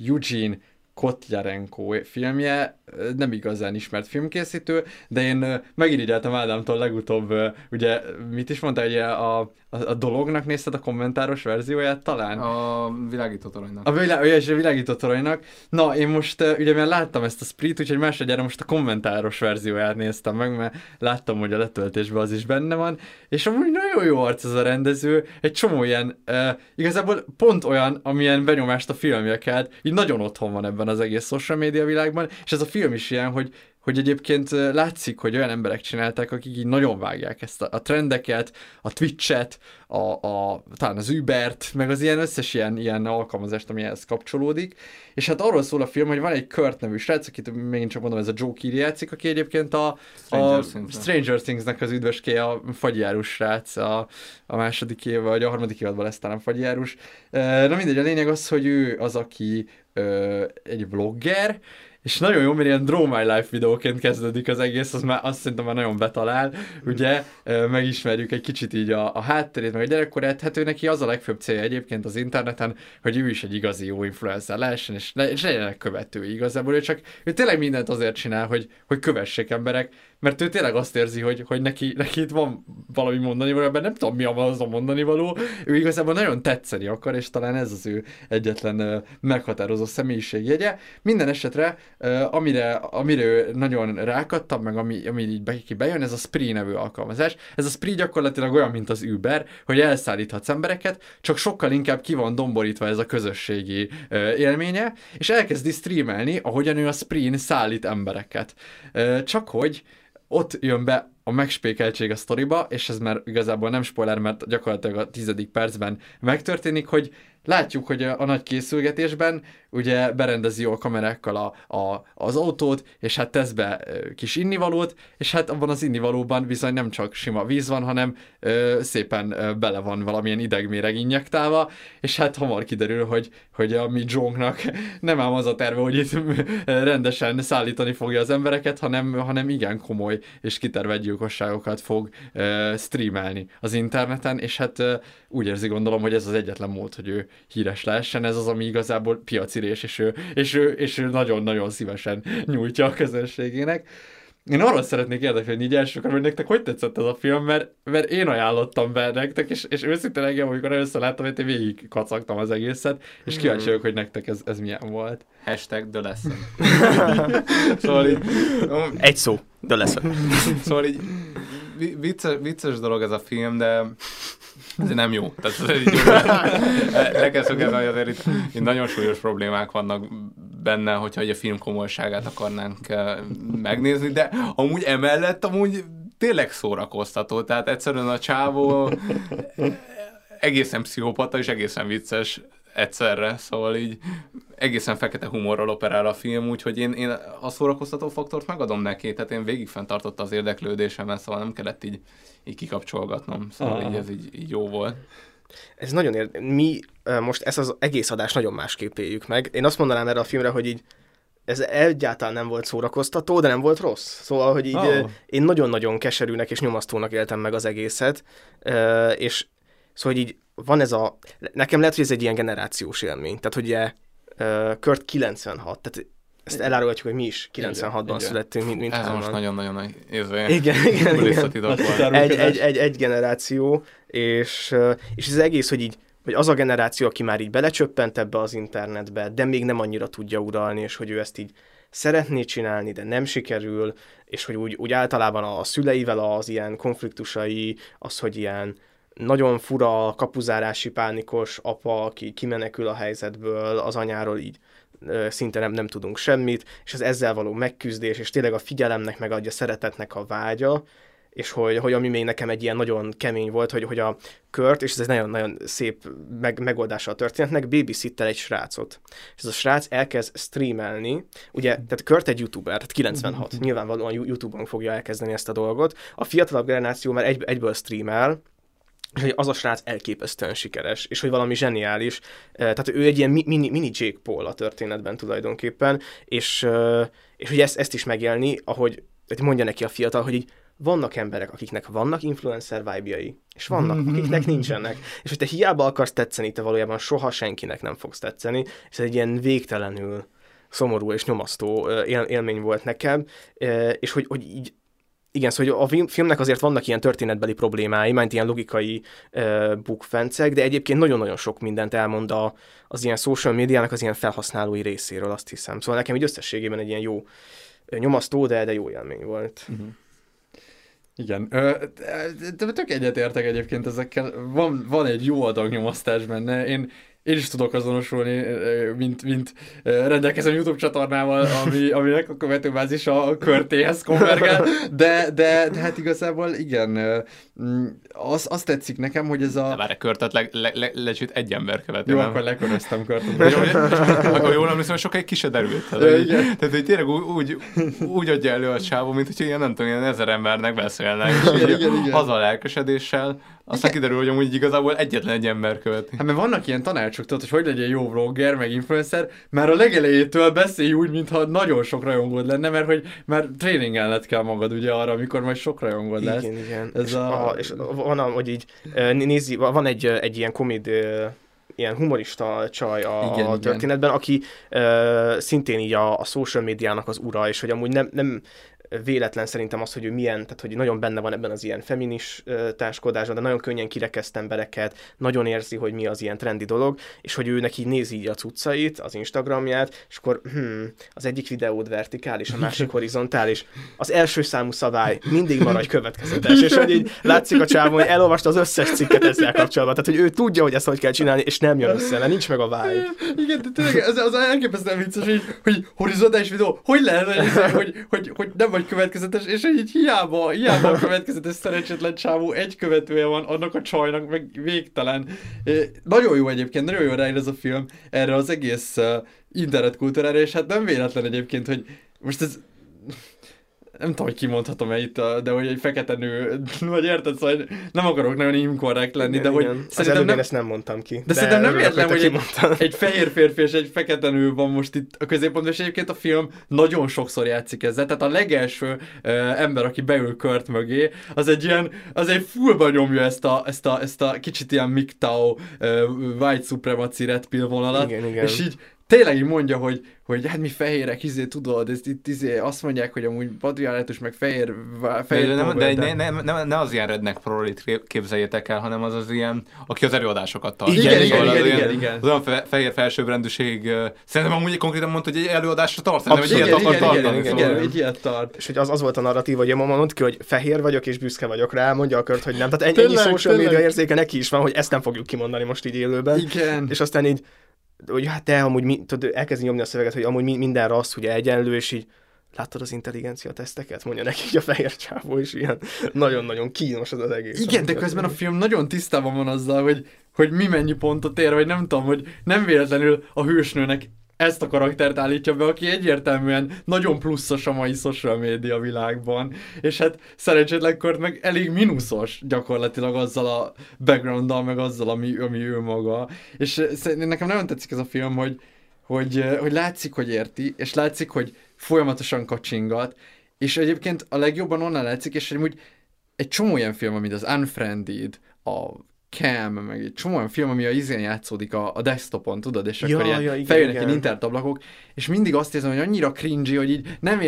Eugene Kotyarenko filmje, nem igazán ismert filmkészítő, de én megirigyeltem Ádámtól legutóbb, ugye mit is mondtál, ugye a dolognak nézted a kommentáros verzióját talán? A világító toronynak. És a világító toronynak. Na, én most ugye mert láttam ezt a Spree-t, úgyhogy másodjára most a kommentáros verzióját néztem meg, mert láttam, hogy a letöltésben az is benne van, és amúgy nagyon jó arc ez a rendező, egy csomó ilyen, igazából pont olyan, amilyen benyomást a filmje kelt, így nagyon otthon van ebben az egész social media világban, és ez a film is ilyen, hogy egyébként látszik, hogy olyan emberek csinálták, akik így nagyon vágják ezt a trendeket, a Twitch-et, talán az Ubert, meg az ilyen összes ilyen alkalmazást, ami ehhez kapcsolódik. És hát arról szól a film, hogy van egy Kurt nevű srác, akit megint csak mondom, ez a Joe Keery játszik, aki egyébként a Stranger Things-nek az üdvöskéje, a fagyjárus srác, a második év, vagy a harmadik évadban lesz talán fagyjárus. Na mindegy, a lényeg az, hogy ő az, aki egy vlogger, és nagyon jó, mert ilyen Draw My Life videóként kezdődik az egész, azt szerintem már nagyon betalál, ugye, megismerjük egy kicsit így a hátterét, meg a gyerekkorát, hát ő neki az a legfőbb célja egyébként az interneten, hogy ő is egy igazi jó influencer lehessen, és legyenek követői igazából, ő tényleg mindent azért csinál, hogy kövessék emberek, mert ő tényleg azt érzi, hogy neki itt van valami mondani való, mert nem tudom mi az a mondani való, ő igazából nagyon tetszeni akar, és talán ez az ő egyetlen meghatározó személyiségjegye. Minden esetre, amire nagyon rákattam, meg ami így bejön, ez a Spree nevű alkalmazás. Ez a Spree gyakorlatilag olyan, mint az Uber, hogy elszállíthatsz embereket, csak sokkal inkább ki van domborítva ez a közösségi élménye, és elkezdi streamelni, ahogyan ő a Spree-n szállít embereket. Csak hogy ott jön be a megspékeltség a sztoriba, és ez már igazából nem spoiler, mert gyakorlatilag a 10. percben megtörténik, hogy látjuk, hogy a nagy készülgetésben ugye berendezi jó a kamerákkal az autót, és hát tesz be kis innivalót, és hát abban az innivalóban bizony nem csak sima víz van, hanem szépen bele van valamilyen idegméreg injektálva, és hát hamar kiderül, hogy a mi Joe-nak nem ám az a terve, hogy itt rendesen szállítani fogja az embereket, hanem igen komoly és kitervelt gyilkosságokat fog streamelni az interneten, és hát úgy érzi, gondolom, hogy ez az egyetlen mód, hogy ő híres lehessen, ez az, ami igazából piacirés, és ő nagyon-nagyon szívesen nyújtja a közönségének. Én arról szeretnék érdeklődni így elsőkor, hogy nektek hogy tetszett ez a film, mert én ajánlottam be nektek, és őszintén engem, amikor először láttam, hogy én végig kacagtam az egészet, és kíváncsi vagyok, hogy nektek ez milyen volt. Hashtag The Lesson. Szóval így... Egy szó, The Lesson. Szóval így vicces dolog ez a film, de... Ez nem jó. Tehát így jó. Le kell szögezni, hogy azért itt nagyon súlyos problémák vannak benne, hogyha a film komolyságát akarnánk megnézni, de amúgy emellett tényleg szórakoztató. Tehát egyszerűen a csávó egészen pszichopata és egészen vicces egyszerre, szóval így egészen fekete humorral operál a film, úgyhogy én a szórakoztató faktort megadom neki, tehát én végig fenntartotta az érdeklődésemet, szóval nem kellett így kikapcsolgatnom, szóval így ez így jó volt. Ez nagyon mi most ezt az egész adást nagyon másképp éljük meg. Én azt mondanám erre a filmre, hogy így ez egyáltalán nem volt szórakoztató, de nem volt rossz. Szóval, hogy így én nagyon-nagyon keserűnek és nyomasztónak éltem meg az egészet, és szóval így van ez a... Nekem lehet, hogy ez egy ilyen generációs élmény. Tehát, hogy ugye Kurt 96, tehát ezt elárulhatjuk, hogy mi is 96-ban születtünk, mint ez most nagyon-nagyon nagy érzője. Igen. Egy generáció, és ez egész, hogy így, hogy az a generáció, aki már így belecsöppent ebbe az internetbe, de még nem annyira tudja uralni, és hogy ő ezt így szeretné csinálni, de nem sikerül, és hogy úgy általában a szüleivel az ilyen konfliktusai, az, hogy ilyen nagyon fura, kapuzárási, pánikos apa, aki kimenekül a helyzetből, az anyáról így szinte nem tudunk semmit, és az ezzel való megküzdés, és tényleg a figyelemnek megadja, szeretetnek a vágya, és hogy ami még nekem egy ilyen nagyon kemény volt, hogy a Kurt, és ez egy nagyon-nagyon szép megoldása a történetnek, babysitter egy srácot. És ez a srác elkezd streamelni, ugye, tehát Kurt egy youtuber, tehát 96, nyilvánvalóan YouTube-on fogja elkezdeni ezt a dolgot. A fiatalabb generáció már egyből streamel, és hogy az a srác elképesztően sikeres, és hogy valami zseniális, tehát ő egy ilyen mini Jake Paul a történetben tulajdonképpen, és hogy ezt is megélni, ahogy mondja neki a fiatal, hogy így vannak emberek, akiknek vannak influencer vibe-jai, és vannak, akiknek nincsenek. És hogy te hiába akarsz tetszeni, te valójában soha senkinek nem fogsz tetszeni, és ez egy ilyen végtelenül szomorú és nyomasztó élmény volt nekem, és hogy így, igen, szóval a filmnek azért vannak ilyen történetbeli problémái, mint ilyen logikai bukfencek, de egyébként nagyon-nagyon sok mindent elmond az ilyen social médiának az ilyen felhasználói részéről, azt hiszem. Szóval nekem így összességében egy ilyen jó nyomasztó, de jó élmény volt. Uh-huh. Igen, tök egyetértek egyébként ezekkel. Van egy jó adag nyomasztás benne. Én is tudok azonosulni, mint rendelkezem YouTube csatornával, aminek a követőbázis a körtéhez konvergál, de hát igazából igen, az tetszik nekem, hogy ez a... De várj, körtet lecsüt egy ember követő. Jó, akkor leköröztem körtet. Akkor jól emlékszem, hogy sokáig ki se derült. Tehát, hogy tényleg úgy adja elő a csávó, mint hogy ilyen, nem tudom, ilyen 1000 embernek beszélnek, és így az a lelkesedéssel. Aztán kiderül, hogy amúgy igazából egyetlen egy ember követi. Hát mert vannak ilyen tanácsok, tudod, hogy legyen jó vlogger, meg influencer, már a legelejétől beszélj úgy, mintha nagyon sok rajongód lenne, mert hogy már tréningelned kell magad ugye arra, amikor majd sok rajongód lesz. Igen, igen. És van, hogy így nézi, van egy ilyen koméd, ilyen humorista csaj a történetben, aki szintén így a social médiának az ura, és hogy amúgy nem véletlen szerintem az, hogy ő milyen, tehát hogy nagyon benne van ebben az ilyen feministáskodásban, de nagyon könnyen kirekeszt embereket, nagyon érzi, hogy mi az ilyen trendi dolog, és hogy ő neki nézi így a cuccait, az Instagramját, és akkor az egyik videód vertikális, a másik horizontális. Az első számú szabály, mindig maradj következetes, és hogy így látszik a csávon, hogy elolvasta az összes cikket ezzel kapcsolatban, tehát hogy ő tudja, hogy ezt hogy kell csinálni, és nem jön össze, mert nincs meg a vibe. Igen, de tényleg az elképesztően vicces, hogy horizontális videó, hogy lehet, hogy nem vagy következetes, és így hiába a következetes szerencsétlen csávó, egy követője van annak a csajnak, meg végtelen. Nagyon jó egyébként, nagyon jó ráér ez a film erre az egész internetkultúrára, és hát nem véletlen egyébként, hogy most ez... Nem tudom, hogy kimondhatom-e itt, de hogy egy fekete nő, vagy érted, szóval nem akarok nagyon inkorrekt lenni, de hogy... Igen. Az előbb nem, én ezt nem mondtam ki. De szerintem nem értem, hogy egy fehér férfi és egy fekete nő van most itt a középpontban, és egyébként a film nagyon sokszor játszik ezzel, tehát a legelső ember, aki beül kört mögé, az egy ilyen, az egy fullba nyomja ezt a kicsit ilyen MGTOW white supremacy red pill vonalat, igen. És így tényleg így mondja, hogy hát mi fehérek, tudod, ezt itt azt mondják, hogy amúgy patriarhátus, meg fehér de ne az ilyen redneck prolit képzeljétek el, hanem az ilyen, aki az előadásokat tart. Igen. Az olyan fehér felsőbbrendűség, szerintem amúgy konkrétan mondta, hogy egy előadásra tart, nem, hogy ilyet akar tartani. Igen, tart. És hogy az volt a narratív, hogy a mama mondta ki, hogy fehér vagyok és büszke vagyok rá, mondja a Kört, hogy nem. Tehát ennyi social media érzéke neki is van, hogy ezt nem fogjuk kimondani most így élőben. Igen. És aztán így hogy hát te amúgy elkezdi nyomni a szöveget, hogy amúgy minden rassz ugye egyenlő, és így láttad az intelligencia teszteket? Mondja neki a fehér csávó, és ilyen nagyon-nagyon kínos az egész. Igen, de közben a film nagyon tisztában van azzal, hogy mi mennyi pontot ér, vagy nem tudom, hogy nem véletlenül a hősnőnek ezt a karaktert állítja be, aki egyértelműen nagyon pluszos a mai social media világban, és hát szerencsétlen Kurt meg elég mínuszos gyakorlatilag azzal a backgrounddal, meg azzal, ami ő maga. És nekem nagyon tetszik ez a film, hogy látszik, hogy érti, és látszik, hogy folyamatosan kacsingat, és egyébként a legjobban onnan látszik, és amúgy egy csomó ilyen film, mint az Unfriended, a Cam, meg egy csomó olyan film, ami a izén játszódik a desktopon, tudod, és akkor ilyen feljönnek ilyen internetablakok, és mindig azt érzem, hogy annyira cringy, hogy így nem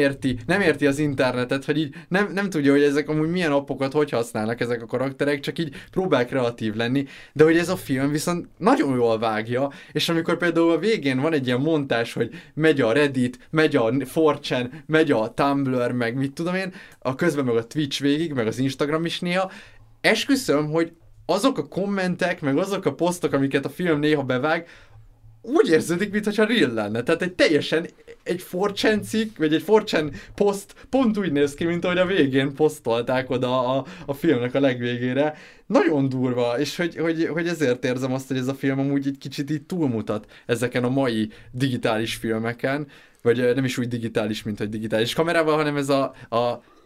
érti az internetet, hogy így nem tudja, hogy ezek amúgy milyen appokat hogy használnak ezek a karakterek, csak így próbál kreatív lenni, de hogy ez a film viszont nagyon jól vágja, és amikor például a végén van egy ilyen montás, hogy megy a Reddit, megy a 4chan, megy a Tumblr, meg mit tudom én, a közben meg a Twitch végig, meg az Instagram is néha, esküszöm, hogy azok a kommentek, meg azok a posztok, amiket a film néha bevág, úgy érződik, mintha real lenne. Tehát egy 4chan cikk, vagy egy 4chan poszt pont úgy néz ki, mint ahogy a végén posztolták oda a filmnek a legvégére. Nagyon durva, és hogy ezért érzem azt, hogy ez a film amúgy egy kicsit így túlmutat ezeken a mai digitális filmeken, vagy nem is úgy digitális, mint hogy digitális kamerával, hanem ez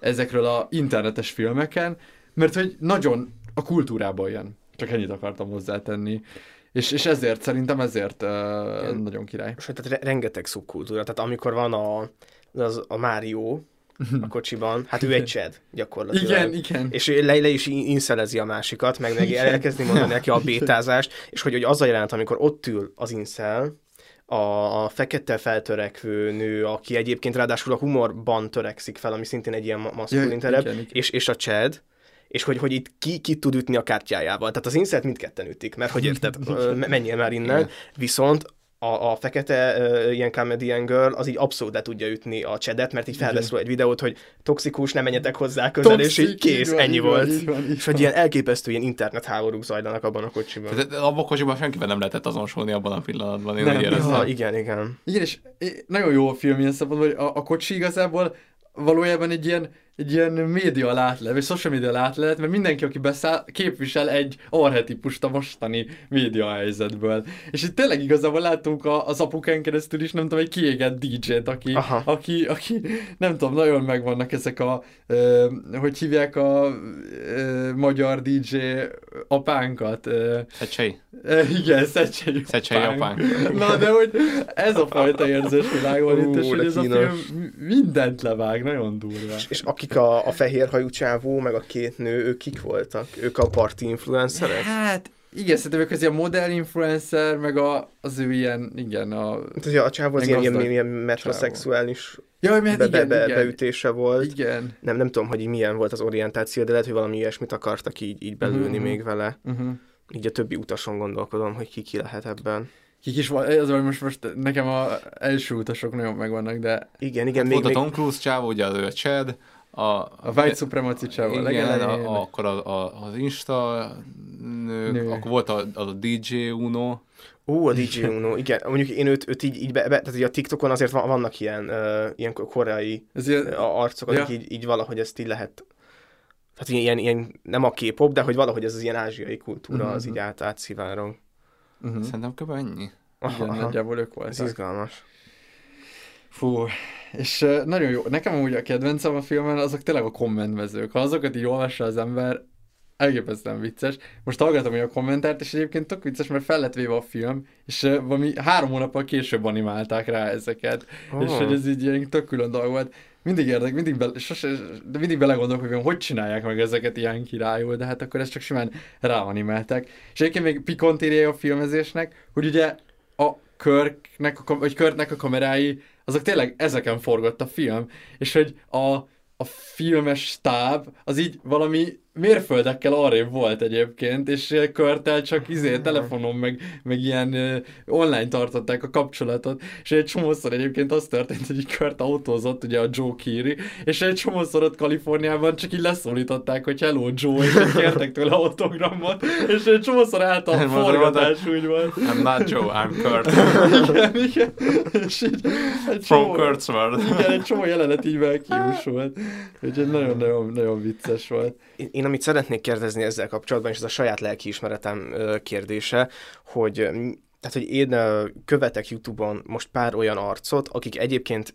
ezekről a internetes filmeken, mert hogy nagyon a kultúrában ilyen. Csak ennyit akartam hozzátenni. És ezért, szerintem ezért nagyon király. Most, tehát rengeteg szubkultúra. Tehát amikor van a Mário, a kocsiban. Hát ő egy Chad gyakorlatilag. Igen, igen. És le is inszelezi a másikat, meg elkezdni mondani neki a bétázást, és hogy az a jelent, amikor ott ül az inszel, a fekete feltörekvő nő, aki egyébként ráadásul a humorban törekszik fel, ami szintén egy ilyen maszkulin terep, és a Chad, és hogy itt ki tud ütni a kártyájával. Tehát az inszert mindketten ütik, mert hogy érted, menjél már innen, igen. Viszont a fekete ilyen comedian girl, az így abszolút le tudja ütni a Chadet, mert így felveszül egy videót, hogy toxikus, ne menjetek hozzá közel, toxic, és így kész, ennyi volt. És hogy ilyen elképesztő ilyen internetháborúk zajlanak abban a kocsiban. Abban a kocsiban senkiben nem lehetett azonosulni abban a pillanatban. Én nem, igen. Igen, és nagyon jó a film ilyen szempontból, hogy a kocsi igazából valójában egy ilyen média látlev, egy social media látlev, mert mindenki, aki beszáll, képvisel egy archetipust a mostani média helyzetből. És itt tényleg igazából láttunk az apukán keresztül is, nem tudom, egy kiégett DJ-t, aki nem tudom, nagyon megvannak ezek a, hogy hívják a magyar DJ apánkat. Szecsei apánk. Na, de hogy ez a fajta érzésvilág van itt, és hogy ez kínos. A film mindent levág, nagyon durva. És akik a fehér hajú csávó, meg a két nő, ők kik voltak? Ők a party influencerek? Hát, igen, szerintem ők az ilyen modell influencer, meg az ő ilyen, igen, a csávó az ilyen metrosexuális beütése volt. Igen. Nem tudom, hogy milyen volt az orientáció, de lehet, hogy valami ilyesmit akartak így belülni még vele. Így a többi utason gondolkodom, hogy ki lehet ebben. Kik is van, az most nekem az első utasok nagyon megvannak, de... Igen, hát még... Volt a Tom Cruise csávó, ugye az ő a Chad, a White Supremacy csávó. Igen, akkor az Insta nő, akkor volt a DJ Uno. A DJ Uno, igen. Mondjuk én őt így tehát így a TikTokon azért vannak ilyen koreai arcok, akik így valahogy ezt így lehet... Tehát ilyen nem a K-pop, de hogy valahogy ez az ilyen ázsiai kultúra az így átszivárog. Szerintem kb. Ennyi. Igen, nagyjából ők voltak. Ez izgalmas. Fú, és nagyon jó. Nekem amúgy a kedvencem a filmen, azok tényleg a kommentmezők. Ha azokat így olvassa az ember, elképesztően vicces. Most hallgatom a kommentárt, és egyébként tök vicces, mert fel lett véve a film, és valami 3 hónappal később animálták rá ezeket. Oh. És hogy ez így ilyen tök külön dolog volt. Mindig érdek, mindig belegondolok, hogy csinálják meg ezeket ilyen királyul, de hát akkor ezt csak simán ráanimeltek. És egyébként még pikantériája a filmezésnek, hogy ugye a Kirknek a kamerái, azok tényleg ezeken forgott a film, és hogy a filmes stáb az így valami mérföldekkel arrébb volt egyébként, és Körtel csak telefonon, meg ilyen online tartották a kapcsolatot, és egy csomószor egyébként az történt, hogy így Kört autózott, ugye a Joe Keery, és egy csomószor ott Kaliforniában csak így leszólították, hogy hello Joe, és kértek tőle autogramot, és egy csomószor állt a forgatás, úgy van. I'm not Joe, I'm Kurt. Igen. És így, from Kurt's World. Igen, egy csomó jelenet így kiúsult. Úgyhogy nagyon vicces volt. Én amit szeretnék kérdezni ezzel kapcsolatban, és ez a saját lelkiismeretem kérdése, hogy én követek YouTube-on most pár olyan arcot, akik egyébként,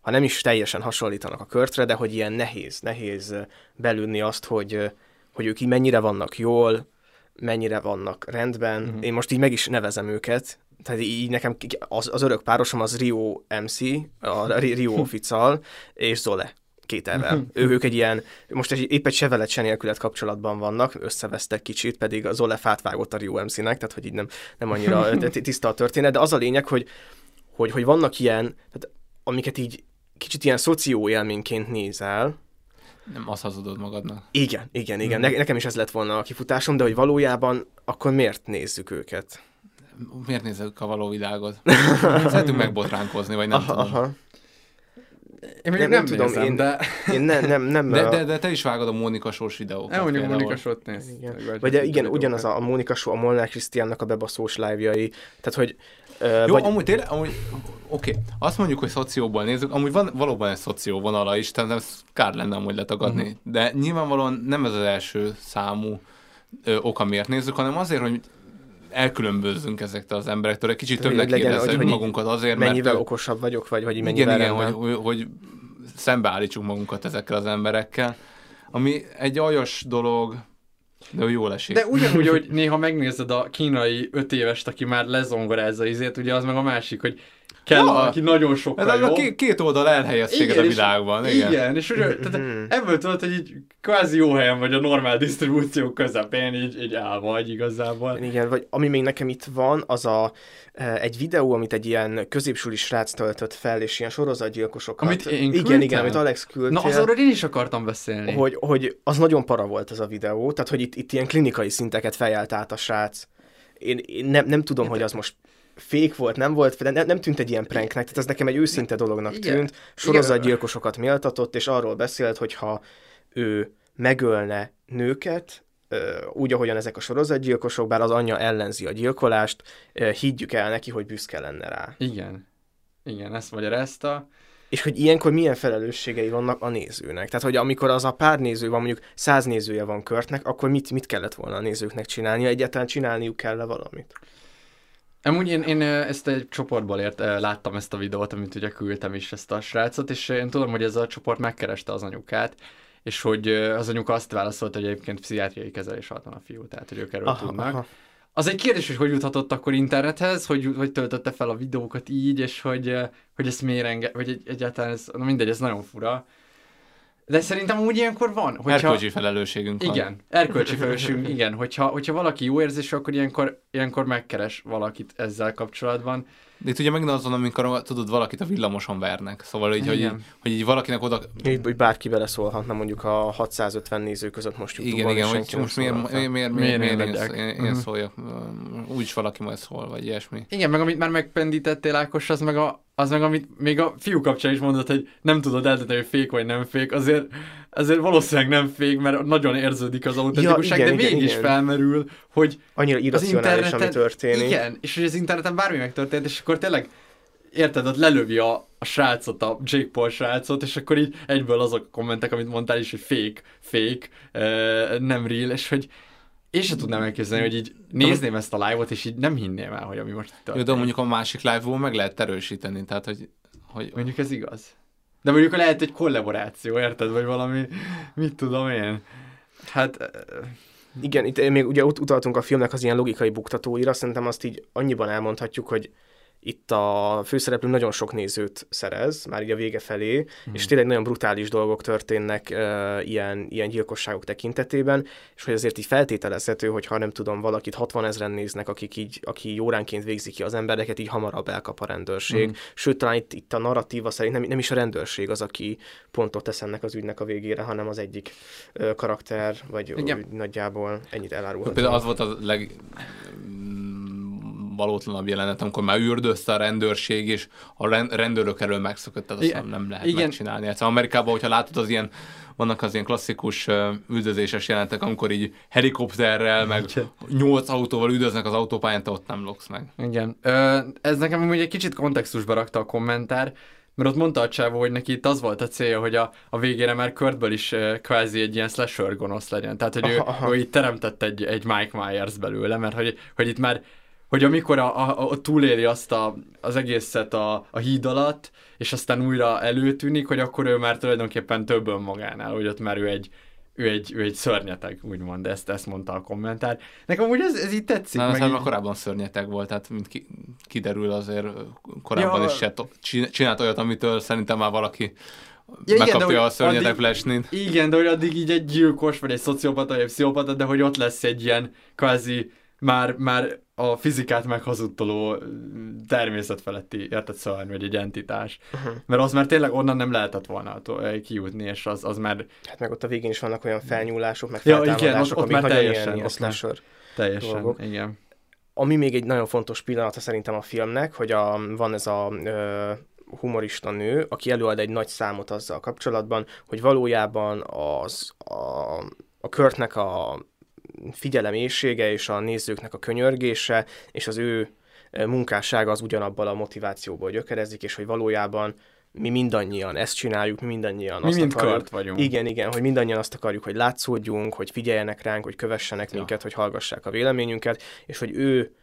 ha nem is teljesen hasonlítanak a Körtre, de hogy ilyen nehéz belülni azt, hogy ők így mennyire vannak jól, mennyire vannak rendben. Én most így meg is nevezem őket, tehát így nekem az örök párosom az Rio MC, a Rio Official, és Zole. 2 évvel. Ők egy ilyen, most épp egy sevelet se nélkület kapcsolatban vannak, összevesztek kicsit, pedig a Zole fát vágott a Rio MC-nek, tehát hogy így nem annyira tiszta a történet, de az a lényeg, hogy vannak ilyen, tehát amiket így kicsit ilyen szocióélményként nézel. Nem azt hazudod magadnak. Igen. Nekem is ez lett volna a kifutásom, de hogy valójában akkor miért nézzük őket? Miért nézzük a való világot? Szeretünk megbotránkozni, vagy nem tudom. Én még nem tudom, nézem, én nem. De te is vágod a Mónika Sós videókat. Mondjuk Mónika Sót néz. Igen, ugyanaz a Mónika Só, a Molnár Krisztiánnak a bebaszós live-jai. Tehát, hogy... amúgy tényleg, oké, azt mondjuk, hogy szocióból nézzük, amúgy van valóban egy szoció vonala is, tehát ez kár lenne amúgy letagadni. De nyilvánvalóan nem ez az első számú oka, miért nézzük, hanem azért, hogy elkülönbözzünk ezektől az emberektől, egy kicsit többnek kérdezzük magunkat azért, mert... Mennyivel okosabb vagyok, vagy hogy mennyivel... Igen, hogy szembeállítsunk magunkat ezekkel az emberekkel, ami egy aljas dolog, de jól esik. De ugyanúgy, hogy néha megnézed a kínai 5 évest, aki már lezongorázza izét, ugye az meg a másik, hogy kell valaki nagyon sokkal jobb. Két oldal elhelyeztséget a világban. Igen, és ugye, ebből tudod, hogy így kvázi jó helyen vagy a normál disztribúció közepén, így el vagy igazából. Igen, vagy ami még nekem itt van, az egy videó, amit egy ilyen középsúli srác töltött fel, és ilyen sorozatgyilkosokat. Amit én küldtem? Igen, amit Alex küldtél. Na, azról én is akartam beszélni. Hogy az nagyon para volt az a videó, tehát hogy itt ilyen klinikai szinteket fejelt át a srác. Én nem tudom, hogy az most fake volt, nem volt, nem tűnt egy ilyen pranknek, tehát ez nekem egy őszinte dolognak tűnt. Sorozatgyilkosokat méltatott, és arról beszélt, hogy ha ő megölne nőket, úgy, ahogyan ezek a sorozatgyilkosok, bár az anyja ellenzi a gyilkolást, higgyük el neki, hogy büszke lenne rá. Igen. Igen, ezt magyarázta. És hogy ilyenkor milyen felelősségei vannak a nézőnek. Tehát, hogy amikor az a pár néző van, mondjuk 100 nézője van körtnek, akkor mit kellett volna a nézőknek csinálnia? Egyáltalán csinálniuk kell-e valamit? Amúgy én ezt egy csoportból láttam ezt a videót, amit ugye küldtem is ezt a srácot, és én tudom, hogy ez a csoport megkereste az anyukát, és hogy az anyuka azt válaszolta, hogy egyébként pszichiátriai kezelés alatt van a fiú, tehát hogy ők erről tudnak. Az egy kérdés, hogy juthatott akkor internethez, hogy töltötte fel a videókat így, és hogy ezt miért vagy egyáltalán ez, na mindegy, ez nagyon fura. De szerintem úgy ilyenkor van. Erkölcsi felelősségünk van. Igen, erkölcsi felelősségünk, igen. Hogyha valaki jó érzésű, akkor ilyenkor megkeres valakit ezzel kapcsolatban. De itt ugye megint azon, amikor tudod, valakit a villamoson vernek. Szóval így, hogy így valakinek oda... Így bárki beleszólhatna mondjuk a 650 néző között most YouTube-on. Igen, hogy most miért én szóljak? Úgyis valaki majd szól, vagy ilyesmi. Igen, meg amit már megpendítettél, Ákos, az meg amit még a fiú kapcsán is mondott, hogy nem tudod eldönteni, hogy fake vagy nem fake, azért valószínűleg nem fake, mert nagyon érződik az autentikusság, de mégis felmerül, hogy annyira irracionális, ami történik. Igen, és hogy az interneten bármi megtörtént, és akkor tényleg, érted, ott lelövi a srácot, a Jake Paul srácot, és akkor így egyből azok a kommentek, amit mondtál is, hogy fake, nem real, és hogy én sem tudnám elképzelni, hogy így nézném ezt a live-ot, és így nem hinném el, hogy ami most történik. De mondjuk a másik live-ból meg lehet erősíteni, tehát hogy... Mondjuk ez igaz. De mondjuk lehet egy kollaboráció, érted? Vagy valami, mit tudom én. Hát... Igen, itt még ugye utaltunk a filmnek az ilyen logikai buktatóira, szerintem azt így annyiban elmondhatjuk, hogy itt a főszereplő nagyon sok nézőt szerez, már így a vége felé, és tényleg nagyon brutális dolgok történnek ilyen gyilkosságok tekintetében, és hogy azért így feltételezhető, hogy ha nem tudom, valakit 60 000 néznek, aki óránként végzi ki az embereket, így hamarabb elkap a rendőrség. Sőt, talán itt a narratíva szerint nem is a rendőrség az, aki pontot tesz ennek az ügynek a végére, hanem az egyik karakter, vagy nagyjából ennyit elárulhatunk. Például az volt a valótlanabb jelenet, amikor már üldözte a rendőrség, és a rendőrök elől megszökött, tehát azt nem lehet megcsinálni. Egyszerűen Amerikában, hogyha látod, vannak az ilyen klasszikus üldözéses jelenetek, amikor így helikopterrel, meg 8 autóval üldöznek az autópályán, te ott nem loksz meg. Igen. Ez nekem ugye egy kicsit kontextusba rakta a kommentár, mert ott mondta a csávó, hogy neki itt az volt a célja, hogy a végére már Kurtből is kvázi egy ilyen slasher gonosz legyen. Tehát, hogy ő így teremtett egy Mike Myers belőle, mert hogy itt már hogy amikor túléli azt az egészet a híd alatt, és aztán újra előtűnik, hogy akkor ő már tulajdonképpen több önmagánál, hogy ott már ő egy szörnyeteg, úgymond, ezt mondta a kommentár. Nekem úgy ez így tetszik. Na, szerintem korábban szörnyeteg volt, tehát mint kiderül azért korábban is se csinált olyat, amitől szerintem már valaki megkapja a szörnyeteg flashnin. Igen, de hogy addig így egy gyilkos, vagy egy szociopata, vagy egy pszichopata, de hogy ott lesz egy ilyen kvázi már a fizikát meghazudtoló természetfeletti szörny, vagy egy entitás. Mert az már tényleg onnan nem lehetett volna kijutni, és az már... Hát meg ott a végén is vannak olyan felnyúlások, meg feltámadások, amik nagyon ilyen slasher dolgok. Igen. Ami még egy nagyon fontos pillanata szerintem a filmnek, hogy van ez a humorista nő, aki előad egy nagy számot azzal kapcsolatban, hogy valójában a Kurtnek a figyelemészsége és a nézőknek a könyörgése, és az ő munkássága az ugyanabban a motivációból gyökerezik, és hogy valójában mi mindannyian ezt csináljuk, mi mindannyian azt akarjuk. Kurt vagyunk. Igen, hogy mindannyian azt akarjuk, hogy látszódjunk, hogy figyeljenek ránk, hogy kövessenek minket, hogy hallgassák a véleményünket, és hogy ő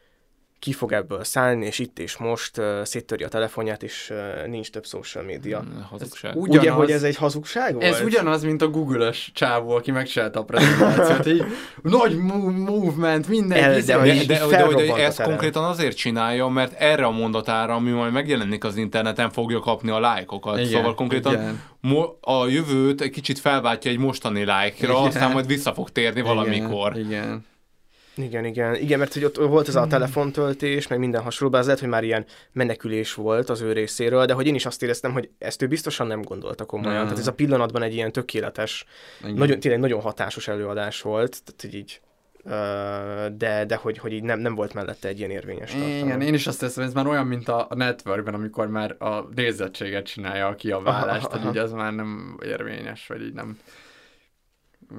ki fog ebből szállni, és itt és most széttörje a telefonját, és nincs több social media. Hazugság. Ugye, hogy ez egy hazugság volt? Ez ugyanaz, mint a Google-ös csávó, aki megcsinálta a prezentációt. Így nagy movement, minden izgalmi. De ezt konkrétan azért csinálja, mert erre a mondatára, ami majd megjelenik az interneten, fogja kapni a lájkokat. Igen, szóval konkrétan a jövőt egy kicsit felváltja egy mostani lájkra, aztán majd vissza fog térni valamikor. Igen, mert hogy ott volt ez a telefontöltés, meg minden hasonló, az lehet, hogy már ilyen menekülés volt az ő részéről, de hogy én is azt éreztem, hogy ezt ő biztosan nem gondolta komolyan. Tehát ez a pillanatban egy ilyen tökéletes, nagyon, tényleg nagyon hatásos előadás volt, tehát hogy így, de hogy így nem volt mellette egy ilyen érvényes tartalom. Igen, én is azt hiszem, ez már olyan, mint a Networkben, amikor már a nézettséget csinálja a kiabálást, tehát így ez már nem érvényes, vagy így nem...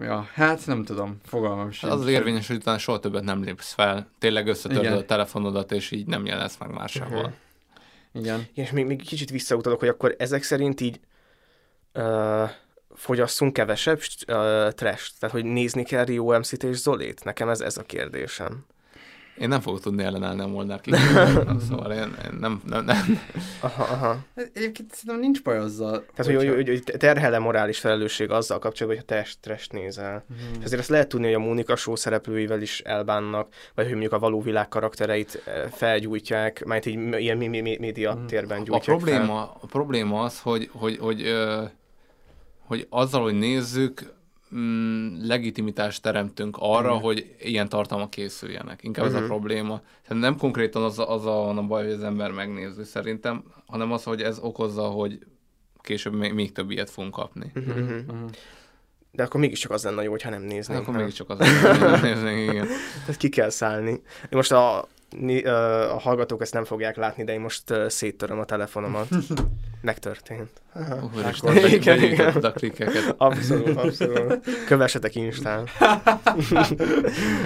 Ja, hát nem tudom, fogalmam sincs. Az érvényes, hogy utána soha többet nem lépsz fel. Tényleg összetöröd a telefonodat, és így nem jelensz meg már sehol. Igen. És még kicsit visszautalok, hogy akkor ezek szerint így fogyasszunk kevesebb trash-t. Tehát, hogy nézni kell Rio MC-t és Zolét? Nekem ez a kérdésem. Én nem fogok tudni ellenállni a Molnárkig. Szóval én nem. Egyébként szerintem nincs baj azzal. Tehát, hogy terhel-e morális felelősség azzal kapcsolatban, hogyha te stresszt nézel. És azért azt lehet tudni, hogy a Mónika show szereplőivel is elbánnak, vagy hogy mondjuk a való világ karaktereit felgyújtják, majd így ilyen média térben gyújtják fel. A probléma az, hogy azzal, hogy nézzük, legitimitást teremtünk arra, hogy ilyen tartalmak készüljenek. Inkább ez a probléma. Tehát nem konkrétan az a baj, hogy az ember megnéző szerintem, hanem az, hogy ez okozza, hogy később még több ilyet fogunk kapni. De akkor mégiscsak az lenne jó, hogyha nem néznénk. De akkor mégiscsak az lenne, hogy nem néznénk, igen. Tehát ki kell szállni. Most a hallgatók ezt nem fogják látni, de én most széttöröm a telefonomat. Megtörtént. Megnyitotted a klikkeket. Abszolút. Kövessetek Instán.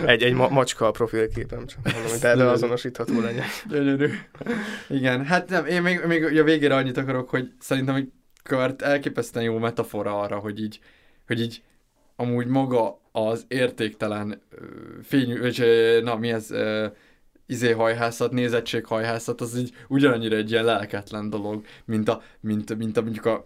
Egy macska a profilképem, csak mondom, hogy erről azonosítható legyen. Gyönyörű. Igen, hát nem, én még a végére annyit akarok, hogy szerintem egy kört elképesztően jó metafora arra, hogy így amúgy maga az értéktelen fényű, izéhajhászat, nézettséghajhászat, az így ugyanannyira egy ilyen lelketlen dolog, mint a mondjuk a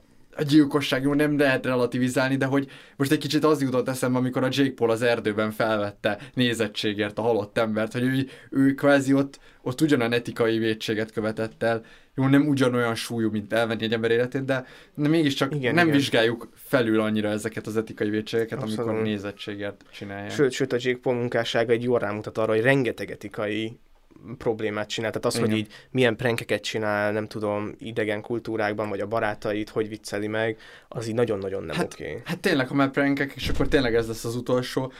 gyilkosság, jó, nem lehet relativizálni, de hogy most egy kicsit az jutott eszembe, amikor a Jake Paul az erdőben felvette nézettségért a halott embert, hogy ő kvázi ott ugyanolyan etikai vétséget követett el, jó, nem ugyanolyan súlyú, mint elvenni egy ember életét, de mégiscsak nem vizsgáljuk felül annyira ezeket az etikai vétségeket, amikor a nézettségért csinálják. Sőt, a Jake Paul munkássága egy jól rámutat arra, hogy rengeteg etikai problémát csinál. Tehát az, hogy így milyen prankeket csinál, nem tudom, idegen kultúrákban, vagy a barátait, hogy vicceli meg, az így nagyon-nagyon nem oké. Hát tényleg, ha már prankek, és akkor tényleg ez lesz az utolsó,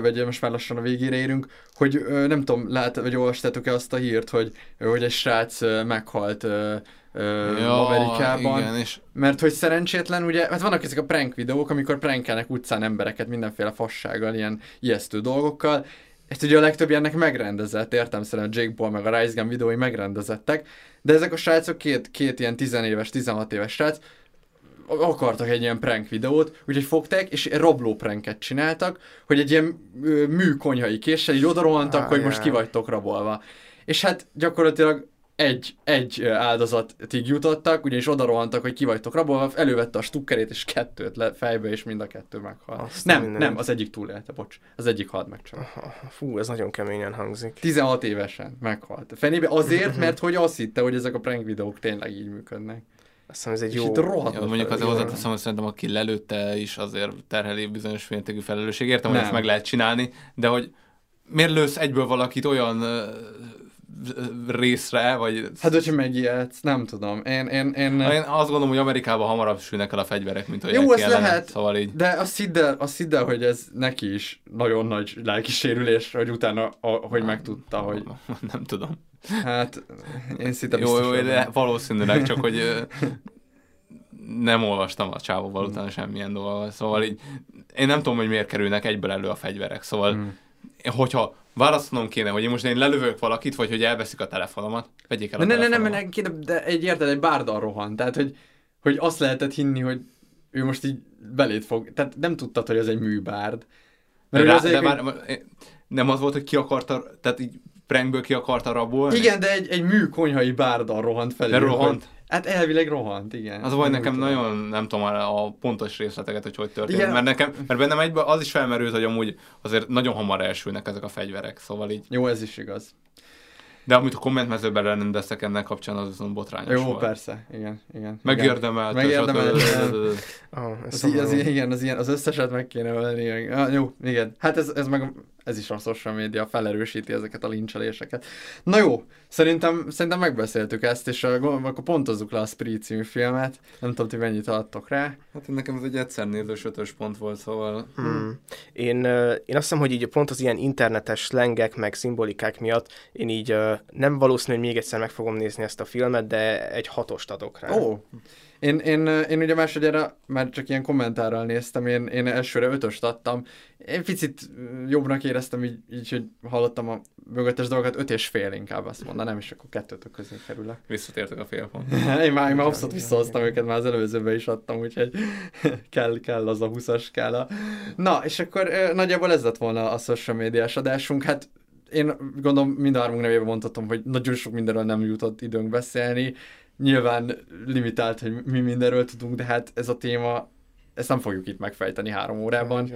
vagy most már lassan a végére érünk, hogy nem tudom, vagy olvastátok-e azt a hírt, hogy egy srác meghalt Amerikában, igen, és... mert hogy szerencsétlen, ugye, hát vannak ezek a prank videók, amikor prankelnek utcán embereket mindenféle fassággal, ilyen ijesztő dolgokkal. Ezt ugye a legtöbb ilyennek megrendezett, értelemszerűen a Jake Paul meg a Rice Gun videói megrendezettek, de ezek a srácok, két ilyen 16 éves srác, akartak egy ilyen prank videót, úgyhogy fogták, és rabló pranket csináltak, hogy egy ilyen műkonyhai késsel így odarohantak, hogy most ki vagytok rabolva. És hát gyakorlatilag egy áldozatig jutottak, ugyanis odarohantak, hogy ki vagytok rabolva, elővette a stukkerét, és kettőt le fejbe, és mind a kettő meghal. Nem, az egyik túlélte, bocs. Az egyik halt meg csak. Fú, ez nagyon keményen hangzik. 16 évesen meghalt. Fenébe azért, mert hogy azt hitte, hogy ezek a prank videók tényleg így működnek. Azt hiszem, ez egy jó... Mondjuk azért hozzáteszem, hogy szerintem aki lelőtte is azért terheli bizonyos mértékű felelősség. Értem, hogy ezt meg lehet csinálni, de hogy miért lősz egyből valakit olyan részre, vagy... Hát, hogyha megijedsz, nem tudom. Én azt gondolom, hogy Amerikában hamarabb sülnek el a fegyverek, mint hogy neki ellen. Lehet, szóval így... de azt hidd el, hogy ez neki is nagyon nagy lelkisérülés, hogy utána, hogy megtudta, hogy... Nem tudom. Hát, én szinte biztosan. Jó, valószínűleg, csak hogy nem olvastam a csávóval utána semmilyen dolga. Szóval így, én nem tudom, hogy miért kerülnek egyből elő a fegyverek. Szóval, hogyha választanom kéne, hogy én most lelövök valakit, vagy hogy elveszik a telefonomat, vegyék el a telefonomat. De egy bárddal rohan, tehát hogy azt lehetett hinni, hogy ő most így beléd fog, tehát nem tudtad, hogy ez egy műbárd. Mert de az egy... nem az volt, hogy ki akarta, tehát így prankből ki akarta rabolni. Igen, de egy műkonyhai bárdal rohant felé. De rohant? Hát elvileg rohant, igen. Az a baj, nekem nagyon nem tudom a pontos részleteket, hogy történt. Igen. Mert bennem egyben az is felmerült, hogy amúgy azért nagyon hamar elsülnek ezek a fegyverek, szóval így. Jó, ez is igaz. De amit a kommentmezőben rendeztek ennek kapcsán, az viszont botrányos volt. Jó, persze, igen. Megérdemelt. Igen, az összeset meg kéne ölni. Jó, igen. Hát ez is a social média felerősíti ezeket a lincseléseket. Na jó, szerintem megbeszéltük ezt, és akkor pontozzuk le a Spree című filmet. Nem tudom, ti mennyit adtok rá. Hát nekem ez egy egyszer nézős 5-ös pont volt, szóval... Én azt hiszem, hogy így pont az ilyen internetes slengek, meg szimbolikák miatt én így nem valószínű, hogy még egyszer meg fogom nézni ezt a filmet, de egy 6-ost adok rá. Ó! Én ugye másodjára már csak ilyen kommentárral néztem, én elsőre 5-öst adtam. Én picit jobbnak éreztem, így hogy hallottam a mögöttes dolgokat, 5,5 inkább azt mondanám, és akkor 2-tök közé kerülök. Visszatértek a fél pont. Én már abszolút visszahoztam őket, már az előzőben is adtam, úgyhogy kell az a 20-as skála. Na, és akkor nagyjából ez lett volna a social médiás adásunk, hát én gondolom mindhármunk nevében mondhatom, hogy nagyon sok mindenről nem jutott időnk beszélni. Nyilván limitált, hogy mi mindenről tudunk, de hát ez a téma, ezt nem fogjuk itt megfejteni 3 órában.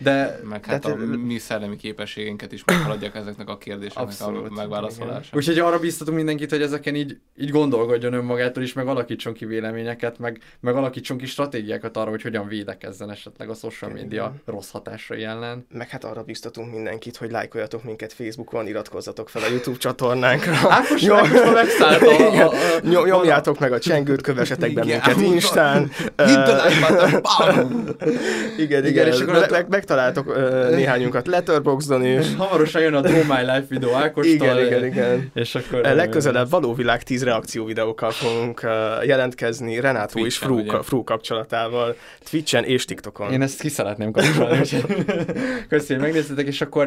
De meg hát a mi szellemi képességünket is meghaladják ezeknek a kérdéseknek a megválaszolása. Úgyhogy arra biztatunk mindenkit, hogy ezeken így gondolkodjon önmagától is, meg alakítson ki véleményeket, meg alakítson ki stratégiákat arra, hogy hogyan védekezzen esetleg a social media rossz hatásai ellen. Meg hát arra biztatunk mindenkit, hogy lájkoljatok minket Facebookon, iratkozzatok fel a YouTube csatornánkra. Ákos megszállta. Nyomjátok meg a csengőt, kövessetek be minket Instán. Igen, találtok néhányunkat Letterboxdon is. Hamarosan jön a Do My Life videó Ákostól. Igen. És akkor legközelebb való világ 10 reakció videókkal fogunk jelentkezni Renátó Twitchen, és Frú kapcsolatával. Twitchen és TikTokon. Én ezt ki szeretném kapcsolni. Köszönjük, megnéztetek, és akkor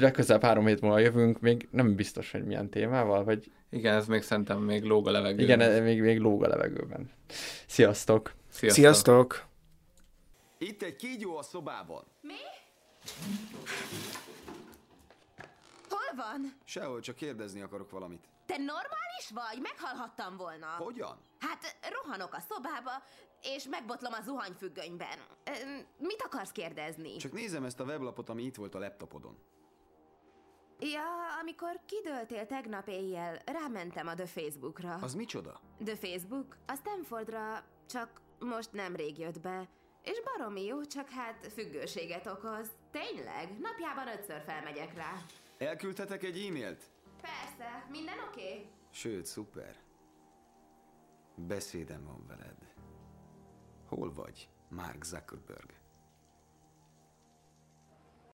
legközelebb 3 hét múlva jövünk. Még nem biztos, hogy milyen témával, vagy... Igen, ez még szerintem még lóg a levegőben. Igen, még lóg a levegőben. Sziasztok! Itt egy kígyó a szobában. Mi? Hol van? Sehol, csak kérdezni akarok valamit. Te normális vagy? Meghallhattam volna. Hogyan? Hát rohanok a szobába, és megbotlom a zuhanyfüggönyben. Mit akarsz kérdezni? Csak nézem ezt a weblapot, ami itt volt a laptopodon. Ja, amikor kidőltél tegnap éjjel, rámentem a The Facebookra. Az micsoda? The Facebook? A Stanfordra, csak most nemrég jött be. És baromi jó, csak hát függőséget okoz. Tényleg, napjában 5-ször felmegyek rá. Elküldhetek egy e-mailt? Persze, minden oké? Sőt, szuper. Beszédem van veled. Hol vagy, Mark Zuckerberg?